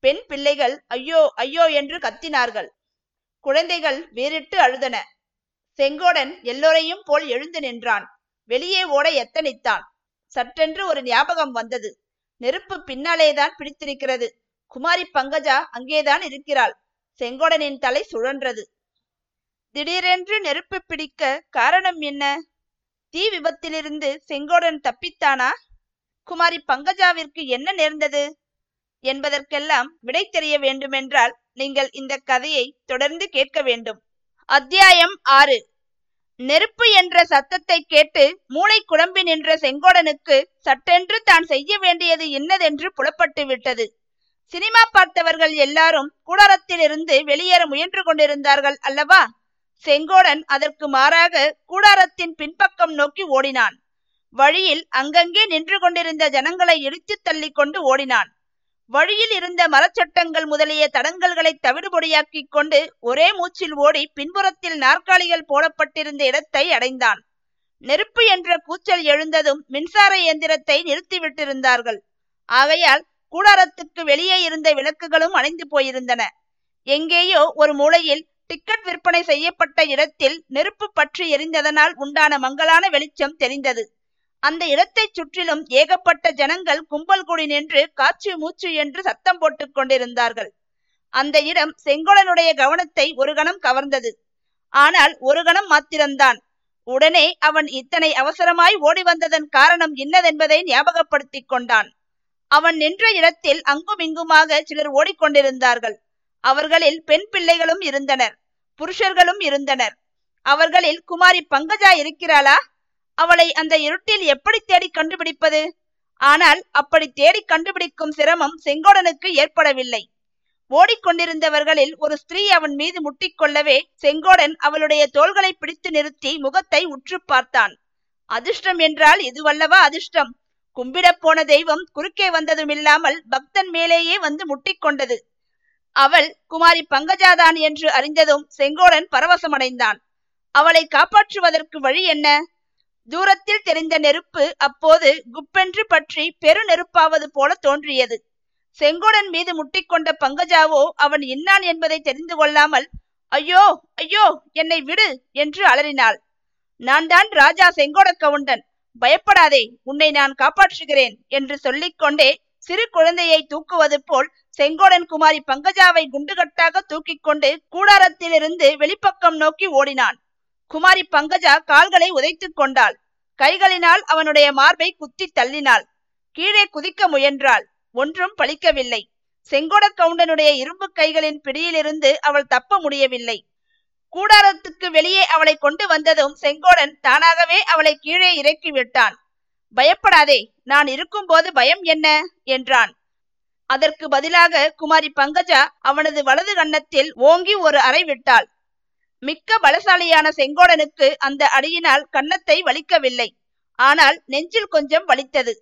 பெண் பிள்ளைகள் ஐயோ ஐயோ என்று கத்தினார்கள். குழந்தைகள் வீறிட்டு அழுதன. செங்கோடன் எல்லோரையும் போல் எழுந்து நின்றான். வெளியே ஓட எத்தனித்தான். சற்றென்று ஒரு ஞாபகம் வந்தது. நெருப்பு பின்னாலேதான் பிடித்திருக்கிறது. குமாரி பங்கஜா அங்கேதான் இருக்கிறாள். செங்கோடனின் தலை சுழன்றது. திடீரென்று நெருப்பு பிடிக்க காரணம் என்ன? தீ விபத்திலிருந்து செங்கோடன் தப்பித்தானா? குமாரி பங்கஜாவிற்கு என்ன நேர்ந்தது என்பதற்கெல்லாம் விடை தெரிய வேண்டுமென்றால் நீங்கள் இந்த கதையை தொடர்ந்து கேட்க வேண்டும். அத்தியாயம் ஆறு. நெருப்பு என்ற சத்தத்தை கேட்டு மூளை குழம்பி நின்ற செங்கோடனுக்கு சட்டென்று தான் செய்ய வேண்டியது இன்னதென்று புலப்பட்டு விட்டது. சினிமா பார்த்தவர்கள் எல்லாரும் கூடாரத்தில் இருந்து வெளியேற முயன்று கொண்டிருந்தார்கள் அல்லவா? செங்கோடன் அதற்கு மாறாக கூடாரத்தின் பின்பக்கம் நோக்கி ஓடினான். வழியில் அங்கங்கே நின்று கொண்டிருந்த ஜனங்களை இடித்து தள்ளி கொண்டு ஓடினான். வழியில் இருந்த மரச்சட்டங்கள் முதலிய தடங்கல்களை தவிடுபொடியாக்கி கொண்டு ஒரே மூச்சில் ஓடி பின்புறத்தில் நாற்காலிகள் போடப்பட்டிருந்த இடத்தை அடைந்தான். நெருப்பு என்ற கூச்சல் எழுந்ததும் மின்சார இயந்திரத்தை நிறுத்திவிட்டிருந்தார்கள். ஆகையால் கூடாரத்துக்கு வெளியே இருந்த விளக்குகளும் அணைந்து போயிருந்தன. எங்கேயோ ஒரு மூலையில் டிக்கெட் விற்பனை செய்யப்பட்ட இடத்தில் நெருப்பு பற்றி எரிந்ததனால் உண்டான மங்கலான வெளிச்சம் தெரிந்தது. அந்த இடத்தை சுற்றிலும் ஏகப்பட்ட ஜனங்கள் கும்பல் கூடி நின்று காச்சு மூச்சு என்று சத்தம் போட்டு கொண்டிருந்தார்கள். அந்த இடம் செங்கோடனுடைய கவனத்தை ஒரு கணம் கவர்ந்தது. ஆனால் ஒரு கணம் மாத்திரம்தான். உடனே அவன் இத்தனை அவசரமாய் ஓடி வந்ததன் காரணம் இன்னதென்பதை ஞாபகப்படுத்தி கொண்டான். அவன் நின்ற இடத்தில் அங்கும் இங்குமாக சிலர் ஓடிக்கொண்டிருந்தார்கள். அவர்களில் பெண் பிள்ளைகளும் இருந்தனர், புருஷர்களும் இருந்தனர். அவர்களில் குமாரி பங்கஜா இருக்கிறாளா? அவளை அந்த இருட்டில் எப்படி தேடி கண்டுபிடிப்பது? ஆனால் அப்படி தேடி கண்டுபிடிக்கும் சிரமம் செங்கோடனுக்கு ஏற்படவில்லை. ஓடிக்கொண்டிருந்தவர்களில் ஒரு ஸ்திரீ அவன் மீது முட்டிக்கொள்ளவே செங்கோடன் அவளுடைய தோள்களை பிடித்து நிறுத்தி முகத்தை உற்று பார்த்தான். அதிர்ஷ்டம் என்றால் இதுவல்லவா அதிர்ஷ்டம்! கும்பிடப் போன தெய்வம் குறுக்கே வந்ததுமில்லாமல் பக்தன் மேலேயே வந்து முட்டிக்கொண்டது. அவள் குமாரி பங்கஜாதான் என்று அறிந்ததும் செங்கோடன் பரவசமடைந்தான். அவளை காப்பாற்றுவதற்கு வழி என்ன? தூரத்தில் தெரிந்த நெருப்பு அப்போது குப்பென்று பற்றி பெரு நெருப்பாவது போல தோன்றியது. செங்கோடன் மீது முட்டிக்கொண்ட பங்கஜாவோ அவன் இன்னான் என்பதை தெரிந்து கொள்ளாமல் ஐயோ ஐயோ என்னை விடு என்று அலறினாள். நான் தான் ராஜா செங்கோட கவுண்டன், பயப்படாதே, உன்னை நான் காப்பாற்றுகிறேன் என்று சொல்லிக்கொண்டே சிறு குழந்தையை தூக்குவது போல் செங்கோடன் குமாரி பங்கஜாவை குண்டுகட்டாக தூக்கி கொண்டு கூடாரத்திலிருந்து வெளிப்பக்கம் நோக்கி ஓடினான். குமாரி பங்கஜா கால்களை உதைத்து கொண்டாள். கைகளினால் அவனுடைய மார்பை குத்தி தள்ளினாள். கீழே குதிக்க முயன்றாள். ஒன்றும் பலிக்கவில்லை. செங்கோட கவுண்டனுடைய இரும்பு கைகளின் பிடியிலிருந்து அவள் தப்ப முடியவில்லை. கூடாரத்துக்கு வெளியே அவளை கொண்டு வந்ததும் செங்கோடன் தானாகவே அவளை கீழே இறக்கி விட்டான். பயப்படாதே, நான் இருக்கும் போது பயம் என்ன என்றான். அதற்கு பதிலாக குமாரி பங்கஜா அவனது வலது கன்னத்தில் ஓங்கி ஒரு அறை விட்டாள். மிக்க பலசாலியான செங்கோடனுக்கு அந்த அடியினால் கன்னத்தை வலிக்கவில்லை. ஆனால் நெஞ்சில் கொஞ்சம் வலித்தது.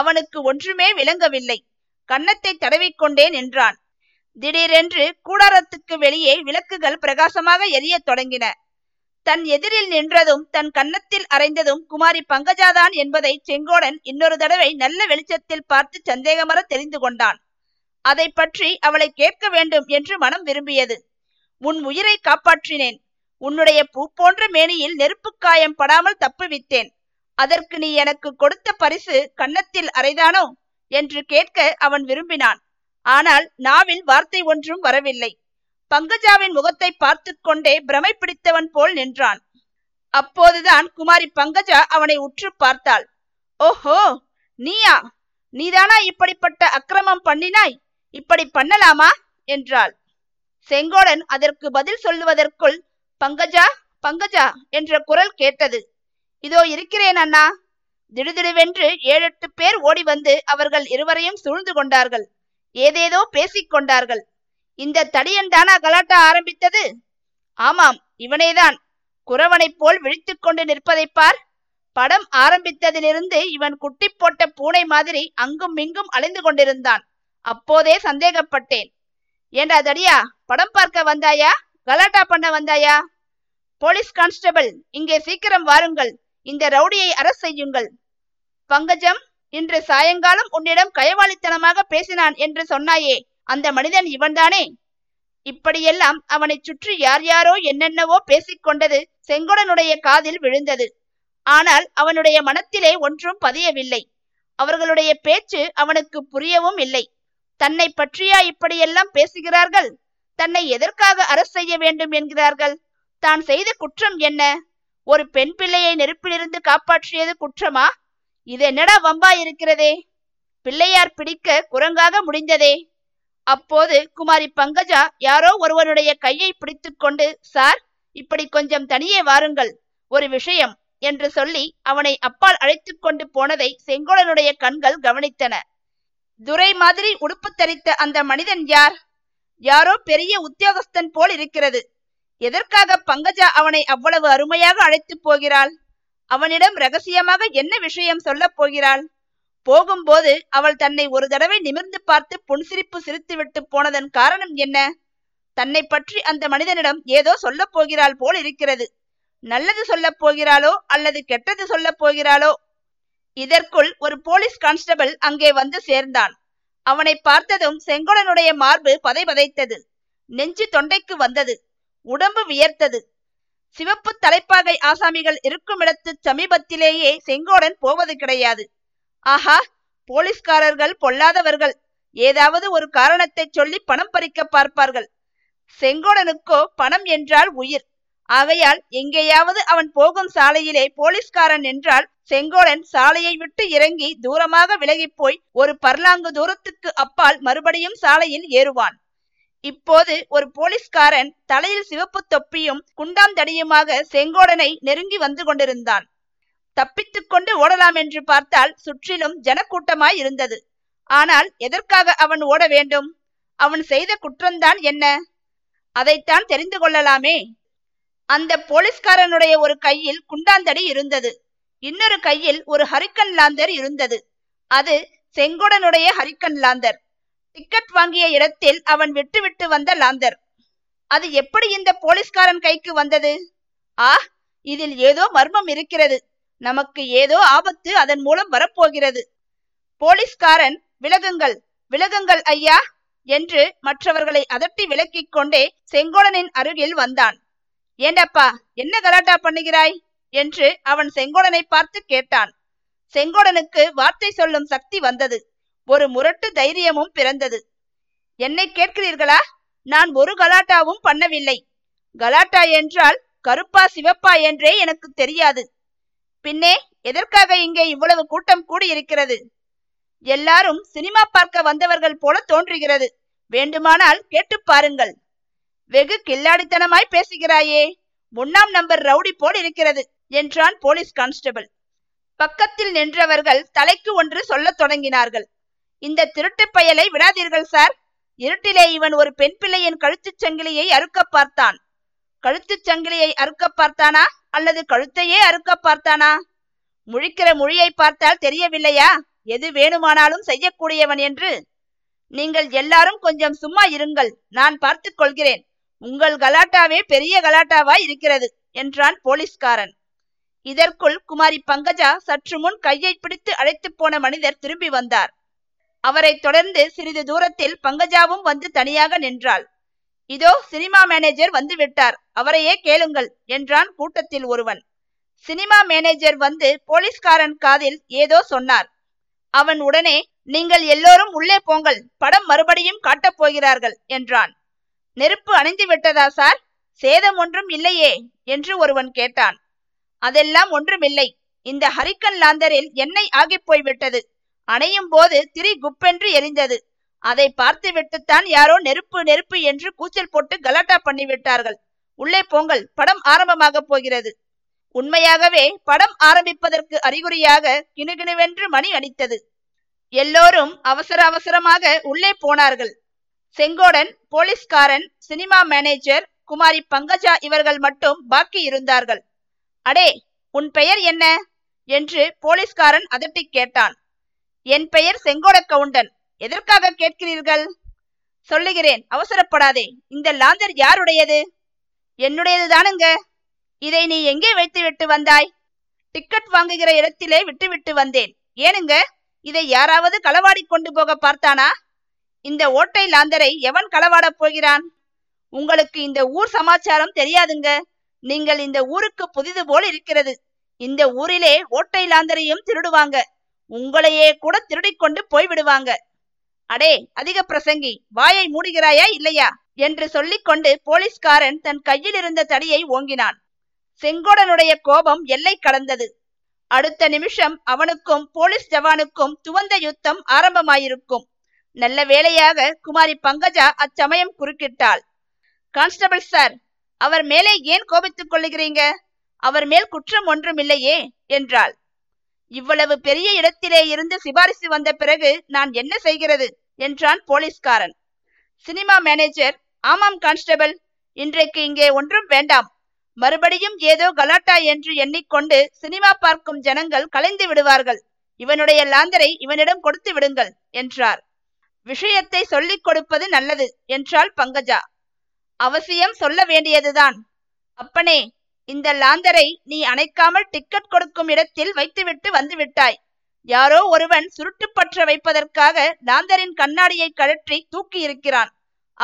அவனுக்கு ஒன்றுமே விளங்கவில்லை. கன்னத்தை தடவிக்கொண்டே நின்றான். திடீரென்று கூடாரத்துக்கு வெளியே விளக்குகள் பிரகாசமாக எரிய தொடங்கின. தன் எதிரில் நின்றதும் தன் கன்னத்தில் அரைந்ததும் குமாரி பங்கஜாதான் என்பதை செங்கோடன் இன்னொரு தடவை நல்ல வெளிச்சத்தில் பார்த்து சந்தேகமற தெரிந்து கொண்டான். அதை பற்றி அவளை கேட்க வேண்டும் என்று மனம் விரும்பியது. உன் உயிரை காப்பாற்றினேன். உன்னுடைய பூ போன்ற மேனியில் நெருப்பு காயம் படாமல் தப்புவித்தேன். அதற்கு நீ எனக்கு கொடுத்த பரிசு கன்னத்தில் அரைதானோ என்று கேட்க அவன் விரும்பினான். ஆனால் நாவில் வார்த்தை ஒன்றும் வரவில்லை. பங்கஜாவின் முகத்தை பார்த்து கொண்டே பிரமை பிடித்தவன் போல் நின்றான். அப்போதுதான் குமாரி பங்கஜா அவனை உற்று பார்த்தாள். ஓஹோ, நீயா? நீதானா இப்படிப்பட்ட அக்கிரமம் பண்ணினாய்? இப்படி பண்ணலாமா என்றாள். செங்கோடன் அதற்கு பதில் சொல்லுவதற்குள் பங்கஜா பங்கஜா என்ற குரல் கேட்டது. இதோ இருக்கிறேன் அண்ணா. திடுதிடுவென்று ஏழெட்டு பேர் ஓடி வந்து அவர்கள் இருவரையும் சூழ்ந்து கொண்டார்கள். ஏதேதோ பேசிக்கொண்டார்கள். இந்த தடியன்தானா கலாட்டா ஆரம்பித்தது? ஆமாம், இவனேதான். குறவனைப் போல் விழித்து கொண்டு நிற்பதை பார். படம் ஆரம்பித்ததிலிருந்து இவன் குட்டி போட்ட பூனை மாதிரி அங்கும் இங்கும் அலைந்து கொண்டிருந்தான். அப்போதே சந்தேகப்பட்டேன். ஏண்டா தடியா, படம் பார்க்க வந்தாயா, கலாட்டா பண்ண வந்தாயா? போலீஸ் கான்ஸ்டபிள், இங்கே சீக்கிரம் வாருங்கள். இந்த ரவுடியை அரசு செய்யுங்கள். பங்கஜம், இன்று சாயங்காலம் உன்னிடம் கயவாளித்தனமாக பேசினான் என்று சொன்னாயே, அந்த மனிதன் இவன்தானே? இப்படியெல்லாம் அவனை சுற்றி யார் யாரோ என்னென்னவோ பேசிக்கொண்டது செங்கோடனுடைய காதில் விழுந்தது. ஆனால் அவனுடைய மனத்திலே ஒன்றும் பதியவில்லை. அவர்களுடைய பேச்சு அவனுக்கு புரியவும் இல்லை. தன்னை பற்றியா இப்படியெல்லாம் பேசுகிறார்கள்? தன்னை எதற்காக அரசு செய்ய வேண்டும் என்கிறார்கள்? தான் செய்த குற்றம் என்ன? ஒரு பெண் பிள்ளையை நெருப்பிலிருந்து காப்பாற்றியது குற்றமா? இது என்னடா வம்பா இருக்கிறதே! பிள்ளையார் பிடிக்க குரங்காக முடிந்ததே. அப்போது குமாரி பங்கஜா யாரோ ஒருவனுடைய கையை பிடித்து கொண்டு, சார், இப்படி கொஞ்சம் தனியே வாருங்கள், ஒரு விஷயம் என்று சொல்லி அவனை அப்பால் அழைத்து கொண்டு போனதை செங்கோடனுடைய கண்கள் கவனித்தன. துரை மாதிரி உடுப்பு தரித்த அந்த மனிதன் யார்? யாரோ பெரிய உத்தியோகஸ்தன் போல் இருக்கிறது. எதற்காக பங்கஜா அவனை அவ்வளவு அருமையாக அழைத்து போகிறாள்? அவனிடம் ரகசியமாக என்ன விஷயம் சொல்ல போகிறாள்? போகும்போது அவள் தன்னை ஒரு தடவை நிமிர்ந்து பார்த்து புன்சிரிப்பு சிரித்து விட்டு போனதன் காரணம் என்ன? தன்னை பற்றி அந்த மனிதனிடம் ஏதோ சொல்ல போகிறாள் போல் இருக்கிறது. நல்லது சொல்ல போகிறாளோ அல்லது கெட்டது சொல்ல போகிறாளோ? இதற்குள் ஒரு போலீஸ் கான்ஸ்டபிள் அங்கே வந்து சேர்ந்தான். அவனை பார்த்ததும் செங்கோடனுடைய மார்பு பதை பதைத்தது. நெஞ்சு தொண்டைக்கு வந்தது. உடம்பு வியர்த்தது. சிவப்பு தலைப்பாகை ஆசாமிகள் இருக்கும் இடத்து சமீபத்திலேயே செங்கோடன் போவது கிடையாது. ஆஹா, போலீஸ்காரர்கள் பொல்லாதவர்கள். ஏதாவது ஒரு காரணத்தை சொல்லி பணம் பறிக்க பார்ப்பார்கள். செங்கோடனுக்கோ பணம் என்றால் உயிர். ஆகையால் எங்கேயாவது அவன் போகும் சாலையிலே போலீஸ்காரன் என்றால் செங்கோடன் சாலையை விட்டு இறங்கி தூரமாக விலகி போய் ஒரு பர்லாங்கு தூரத்துக்கு அப்பால் மறுபடியும் சாலையில் ஏறுவான். இப்போது ஒரு போலீஸ்காரன் தலையில் சிவப்பு தொப்பியும் குண்டாந்தடியுமாக செங்கோடனை நெருங்கி வந்து கொண்டிருந்தான். தப்பித்து கொண்டு ஓடலாம் என்று பார்த்தால் சுற்றிலும் ஜனக்கூட்டமாய் இருந்தது. ஆனால் எதற்காக அவன் ஓட வேண்டும்? அவன் செய்த குற்றம்தான் என்ன? அதைத்தான் தெரிந்து கொள்ளலாமே. அந்த போலீஸ்காரனுடைய ஒரு கையில் குண்டாந்தடி இருந்தது. இன்னொரு கையில் ஒரு ஹரிக்கன் லாந்தர் இருந்தது. அது செங்கோடனுடைய ஹரிக்கன் லாந்தர். டிக்கெட் வாங்கிய இடத்தில் அவன் விட்டு விட்டு வந்த லாந்தர். அது எப்படி இந்த போலீஸ்காரன் கைக்கு வந்தது? ஆ, இதில் ஏதோ மர்மம் இருக்கிறது. நமக்கு ஏதோ ஆபத்து அதன் மூலம் வரப்போகிறது. போலீஸ்காரன், விலகுங்கள் விலகுங்கள் ஐயா என்று மற்றவர்களை அதட்டி விலக்கிக் கொண்டே செங்கோடனின் அருகில் வந்தான். ஏண்டப்பா, என்ன கலாட்டா பண்ணுகிறாய் என்று அவன் செங்கோடனை பார்த்து கேட்டான். செங்கோடனுக்கு வார்த்தை சொல்லும் சக்தி வந்தது. ஒரு முரட்டு தைரியமும் பிறந்தது. என்னை கேட்கிறீர்களா? நான் ஒரு கலாட்டாவும் பண்ணவில்லை. கலாட்டா என்றால் கருப்பா சிவப்பா என்றே எனக்கு தெரியாது. பின்னே எதற்காக இங்கே இவ்வளவு கூட்டம் கூடியிருக்கிறது? எல்லாரும் சினிமா பார்க்க வந்தவர்கள் போல தோன்றுகிறது. வேண்டுமானால் கேட்டு பாருங்கள். வெகு கில்லாடித்தனமாய் பேசுகிறாயே, முன்னாம் நம்பர் ரவுடி போல் இருக்கிறது என்றான் போலீஸ் கான்ஸ்டபிள். பக்கத்தில் நின்றவர்கள் தலைக்கு ஒன்று சொல்ல தொடங்கினார்கள். இந்த திருட்டு பயலை விடாதீர்கள் சார். இருட்டிலே இவன் ஒரு பெண் பிள்ளையின் கழுத்துச் சங்கிலியை அறுக்க பார்த்தான். கழுத்துச் சங்கிலியை அறுக்க பார்த்தானா அல்லது கழுத்தையே அறுக்க பார்த்தானா? முழிக்கிற மொழியை பார்த்தால் தெரியவில்லையா எது வேணுமானாலும் செய்யக்கூடியவன் என்று? நீங்கள் எல்லாரும் கொஞ்சம் சும்மா இருங்கள், நான் பார்த்து கொள்கிறேன். உங்கள் கலாட்டாவே பெரிய கலாட்டாவாய் இருக்கிறது என்றான் போலீஸ்காரன். இதற்குள் குமாரி பங்கஜா சற்று முன் கையை பிடித்து அழைத்து போன மனிதர் திரும்பி வந்தார். அவரை தொடர்ந்து சிறிது தூரத்தில் பங்கஜாவும் வந்து தனியாக நின்றாள். இதோ சினிமா மேனேஜர் வந்து விட்டார், அவரையே கேளுங்கள் என்றான் கூட்டத்தில் ஒருவன். சினிமா மேனேஜர் வந்து போலீஸ்காரன் காதில் ஏதோ சொன்னார். அவன் உடனே, நீங்கள் எல்லோரும் உள்ளே போங்கள், படம் மறுபடியும் காட்டப் போகிறார்கள் என்றான். நெருப்பு அணைந்து விட்டதா சார்? சேதம் ஒன்றும் இல்லையே என்று ஒருவன் கேட்டான். அதெல்லாம் ஒன்றுமில்லை. இந்த ஹரிக்கன் லாந்தரில் எண்ணெய் ஆகிப்போய்விட்டது. அணையும் போது திரி குப்பென்று எரிந்தது. அதை பார்த்து விட்டுத்தான் யாரோ நெருப்பு நெருப்பு என்று கூச்சல் போட்டு கலாட்டா பண்ணிவிட்டார்கள். உள்ளே போங்கள், படம் ஆரம்பமாக போகிறது. உண்மையாகவே படம் ஆரம்பிப்பதற்கு அறிகுறியாக கிணுகிணுவென்று மணி அடித்தது. எல்லோரும் அவசர அவசரமாக உள்ளே போனார்கள். செங்கோடன், போலீஸ்காரன், சினிமா மேனேஜர், குமாரி பங்கஜா இவர்கள் மட்டும் பாக்கி இருந்தார்கள். அடே, உன் பெயர் என்ன என்று போலீஸ்காரன் அதட்டி கேட்டான். என் பெயர் செங்கோட கவுண்டன். எதற்காக கேட்கிறீர்கள்? சொல்லுகிறேன், அவசரப்படாதே. இந்த லாந்தர் யாருடையது? என்னுடையது தானுங்க. இதை நீ எங்கே வைத்து விட்டு வந்தாய்? டிக்கெட் வாங்குகிற இடத்திலே விட்டு விட்டு வந்தேன். ஏனுங்க, இதை யாராவது களவாடி கொண்டு போக பார்த்தானா? இந்த ஓட்டை லாந்தரை எவன் களவாட போகிறான்? உங்களுக்கு இந்த ஊர் சமாச்சாரம் தெரியாதுங்க. நீங்கள் இந்த ஊருக்கு புதிது போல் இருக்கிறது. இந்த ஊரிலே ஓட்டை லாந்தரையும் திருடுவாங்க, உங்களையே கூட திருடிக்கொண்டு போய்விடுவாங்க. அடே அதிக பிரசங்கி, வாயை மூடுகிறாயா இல்லையா என்று சொல்லிக்கொண்டு போலீஸ்காரன் தன் கையில் இருந்த தடியை ஓங்கினான். செங்கோடனுடைய கோபம் எல்லை கடந்தது. அடுத்த நிமிஷம் அவனுக்கும் போலீஸ் ஜவானுக்கும் துவந்த யுத்தம் ஆரம்பமாயிருக்கும். நல்ல வேளையாக குமாரி பங்கஜா அச்சமயம் குறுக்கிட்டாள். கான்ஸ்டபிள் சார், அவர் மேலே ஏன் கோபித்துக் கொள்ளுகிறீங்க? அவர் மேல் குற்றம் ஒன்றும் இல்லையே என்றாள். இவ்வளவு பெரிய இடத்திலே இருந்து சிபாரிசு வந்த பிறகு நான் என்ன செய்கிறது என்றான் போலீஸ்காரன். சினிமா மேனேஜர், ஆமாம் கான்ஸ்டபிள், இன்றைக்கு இங்கே ஒன்றும் வேண்டாம். மறுபடியும் ஏதோ கலாட்டா என்று எண்ணிக்கொண்டு சினிமா பார்க்கும் ஜனங்கள் கலைந்து விடுவார்கள். இவனுடைய லாந்தரை இவனிடம் கொடுத்து விடுங்கள் என்றார். விஷயத்தை சொல்லிக் கொடுப்பது நல்லது என்றாள் பங்கஜா. அவசியம் சொல்ல வேண்டியதுதான். அப்பனே, இந்த லாந்தரை நீ அணைக்காமல் டிக்கெட் கொடுக்கும் இடத்தில் வைத்துவிட்டு வந்துவிட்டாய். யாரோ ஒருவன் சுருட்டுப்பற்ற வைப்பதற்காக லாந்தரின் கண்ணாடியை கழற்றி தூக்கி இருக்கிறான்.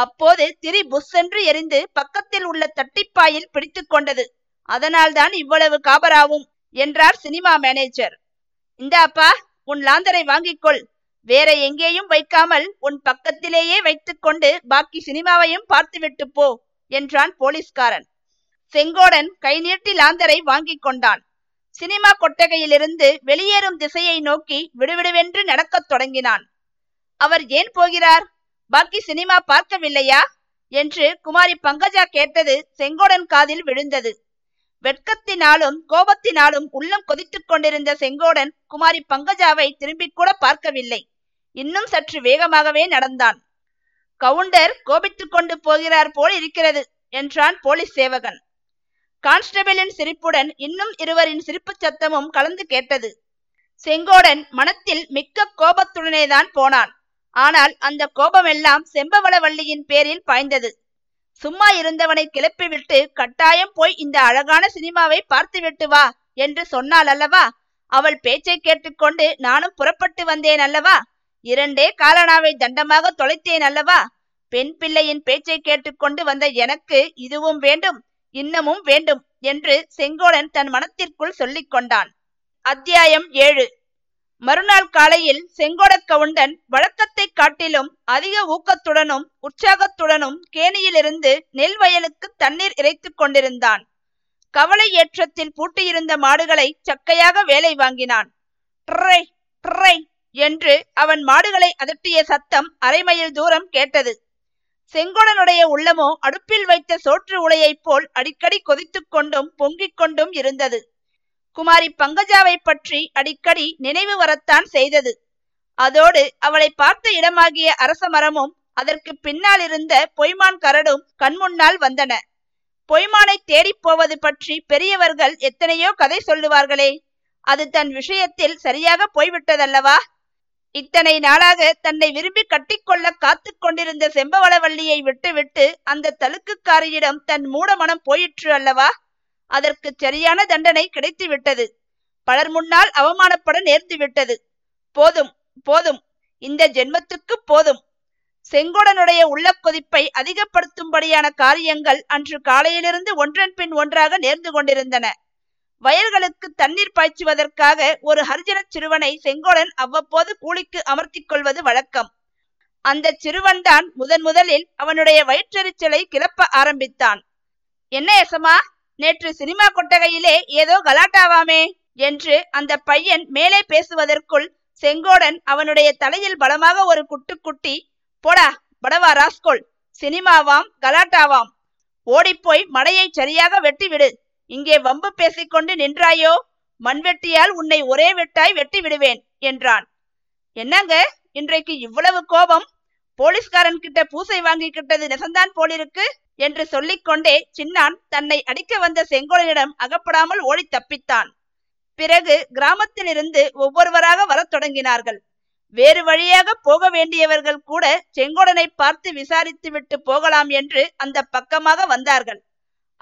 அப்போது திரி புஷ்சென்று எரிந்து பக்கத்தில் உள்ள தட்டிப்பாயில் பிடித்து கொண்டது. அதனால்தான் இவ்வளவு காபராவும் என்றார் சினிமா மேனேஜர். இந்தாப்பா, உன் லாந்தரை வாங்கிக்கொள். வேற எங்கேயும் வைக்காமல் உன் பக்கத்திலேயே வைத்துக்கொண்டு பாக்கி சினிமாவையும் பார்த்துவிட்டு போ என்றான் போலீஸ்காரன். செங்கோடன் கை நீட்டி லாந்தரை வாங்கி கொண்டான். சினிமா கொட்டகையிலிருந்து வெளியேறும் திசையை நோக்கி விடுவிடுவென்று நடக்கத் தொடங்கினான். அவர் ஏன் போகிறார்? பாக்கி சினிமா பார்க்கவில்லையா என்று குமாரி பங்கஜா கேட்டது செங்கோடன் காதில் விழுந்தது. வெட்கத்தினாலும் கோபத்தினாலும் உள்ளம் கொதித்துக் கொண்டிருந்த செங்கோடன் குமாரி பங்கஜாவை திரும்பி கூட பார்க்கவில்லை. இன்னும் சற்று வேகமாகவே நடந்தான். கவுண்டர் கோபித்துக் கொண்டு போகிறார் போல் இருக்கிறது என்றான் போலீஸ் சேவகன். கான்ஸ்டபிளின் சிரிப்புடன் இன்னும் இருவரின் சிரிப்பு சத்தமும் கலந்து கேட்டது. செங்கோடன் மனத்தில் மிக்க கோபத்துடனேதான் போனான். ஆனால் அந்த கோபமெல்லாம் செம்பவளவள்ளியின் பேரில் பாய்ந்தது. சும்மா இருந்தவனை கிளப்பிவிட்டு கட்டாயம் போய் இந்த அழகான சினிமாவை பார்த்துவிட்டு வா என்று சொன்னாள் அல்லவா? அவள் பேச்சை கேட்டுக்கொண்டு நானும் புறப்பட்டு வந்தேன் அல்லவா? இரண்டே காலனாவை தண்டமாக தொலைத்தேன் அல்லவா? பெண் பிள்ளையின் பேச்சை கேட்டுக்கொண்டு வந்த எனக்கு இதுவும் வேண்டும், இன்னமும் வேண்டும் என்று செங்கோடன் தன் மனத்திற்குள் சொல்லிக் கொண்டான். அத்தியாயம் ஏழு. மறுநாள் காலையில் செங்கோட கவுண்டன் வழக்கத்தை காட்டிலும் அதிக ஊக்கத்துடனும் உற்சாகத்துடனும் கேணியிலிருந்து நெல் வயலுக்கு தண்ணீர் இறைத்து கொண்டிருந்தான். கவலை ஏற்றத்தில் பூட்டியிருந்த மாடுகளை சக்கையாக வேலை வாங்கினான். ட்ரை ட்ரை என்று அவன் மாடுகளை அதட்டிய சத்தம் அரை மைல் தூரம் கேட்டது. செங்கோடனுடைய உள்ளமோ அடுப்பில் வைத்த சோற்று உலையைப் போல் அடிக்கடி கொதித்து கொண்டும் பொங்கிக் கொண்டும் இருந்தது. குமாரி பங்கஜாவை பற்றி அடிக்கடி நினைவு வரத்தான் செய்தது. அதோடு அவளை பார்த்த இடமாகிய அரச மரமும் அதற்கு பின்னால் இருந்த பொய்மான் கரடும் கண்முன்னால் வந்தன. பொய்மானை தேடிப் போவது பற்றி பெரியவர்கள் எத்தனையோ கதை சொல்லுவார்களே, அது தன் விஷயத்தில் சரியாக போய்விட்டதல்லவா? இத்தனை நாளாக தன்னை விரும்பி கட்டிக்கொள்ள காத்து கொண்டிருந்த செம்பவளவள்ளியை விட்டுவிட்டு அந்த தலுக்குக்காரியிடம் தன் மூட மனம் போயிற்று அல்லவா? அதற்கு சரியான தண்டனை கிடைத்து விட்டது. பலர் முன்னால் அவமானப்பட நேர்ந்து விட்டது. போதும் போதும், இந்த ஜென்மத்துக்கு போதும். செங்கோடனுடைய உள்ள கொதிப்பை அதிகப்படுத்தும்படியான காரியங்கள் அன்று காலையிலிருந்து ஒன்றன் பின் ஒன்றாக நேர்ந்து கொண்டிருந்தன. வயல்களுக்கு தண்ணீர் பாய்ச்சுவதற்காக ஒரு ஹரிஜன சிறுவனை செங்கோடன் அவ்வப்போது கூலிக்கு அமர்த்தி கொள்வது வழக்கம். அந்த சிறுவன் தான் முதன் முதலில் அவனுடைய வயிற்றெரிச்சலை கிளப்ப ஆரம்பித்தான். என்ன எசமா, நேற்று சினிமா கொட்டகையிலே ஏதோ கலாட்டாவாமே என்று அந்த பையன் மேலே பேசுவதற்குள் செங்கோடன் அவனுடைய தலையில் பலமாக ஒரு குட்டு குட்டி போடா படவா ராஸ்கோல், சினிமாவாம் கலாட்டாவாம், ஓடிப்போய் மடையை சரியாக வெட்டி விடு. இங்கே வம்பு பேசிக்கொண்டு நின்றாயோ, மண்வெட்டியால் உன்னை ஒரே வெட்டாய் வெட்டி விடுவேன் என்றான். என்னங்க இன்றைக்கு இவ்வளவு கோபம்? போலீஸ்காரன் கிட்ட பூசை வாங்கிக்கிட்டது நெசந்தான் போலிருக்கு என்று சொல்லிக்கொண்டே சின்னான் தன்னை அடிக்க வந்த செங்கோலனிடம் அகப்படாமல் ஓடி தப்பித்தான். பிறகு கிராமத்திலிருந்து ஒவ்வொருவராக வரத் தொடங்கினார்கள். வேறு வழியாக போக வேண்டியவர்கள் கூட செங்கோடனை பார்த்து விசாரித்து விட்டு போகலாம் என்று அந்த பக்கமாக வந்தார்கள்.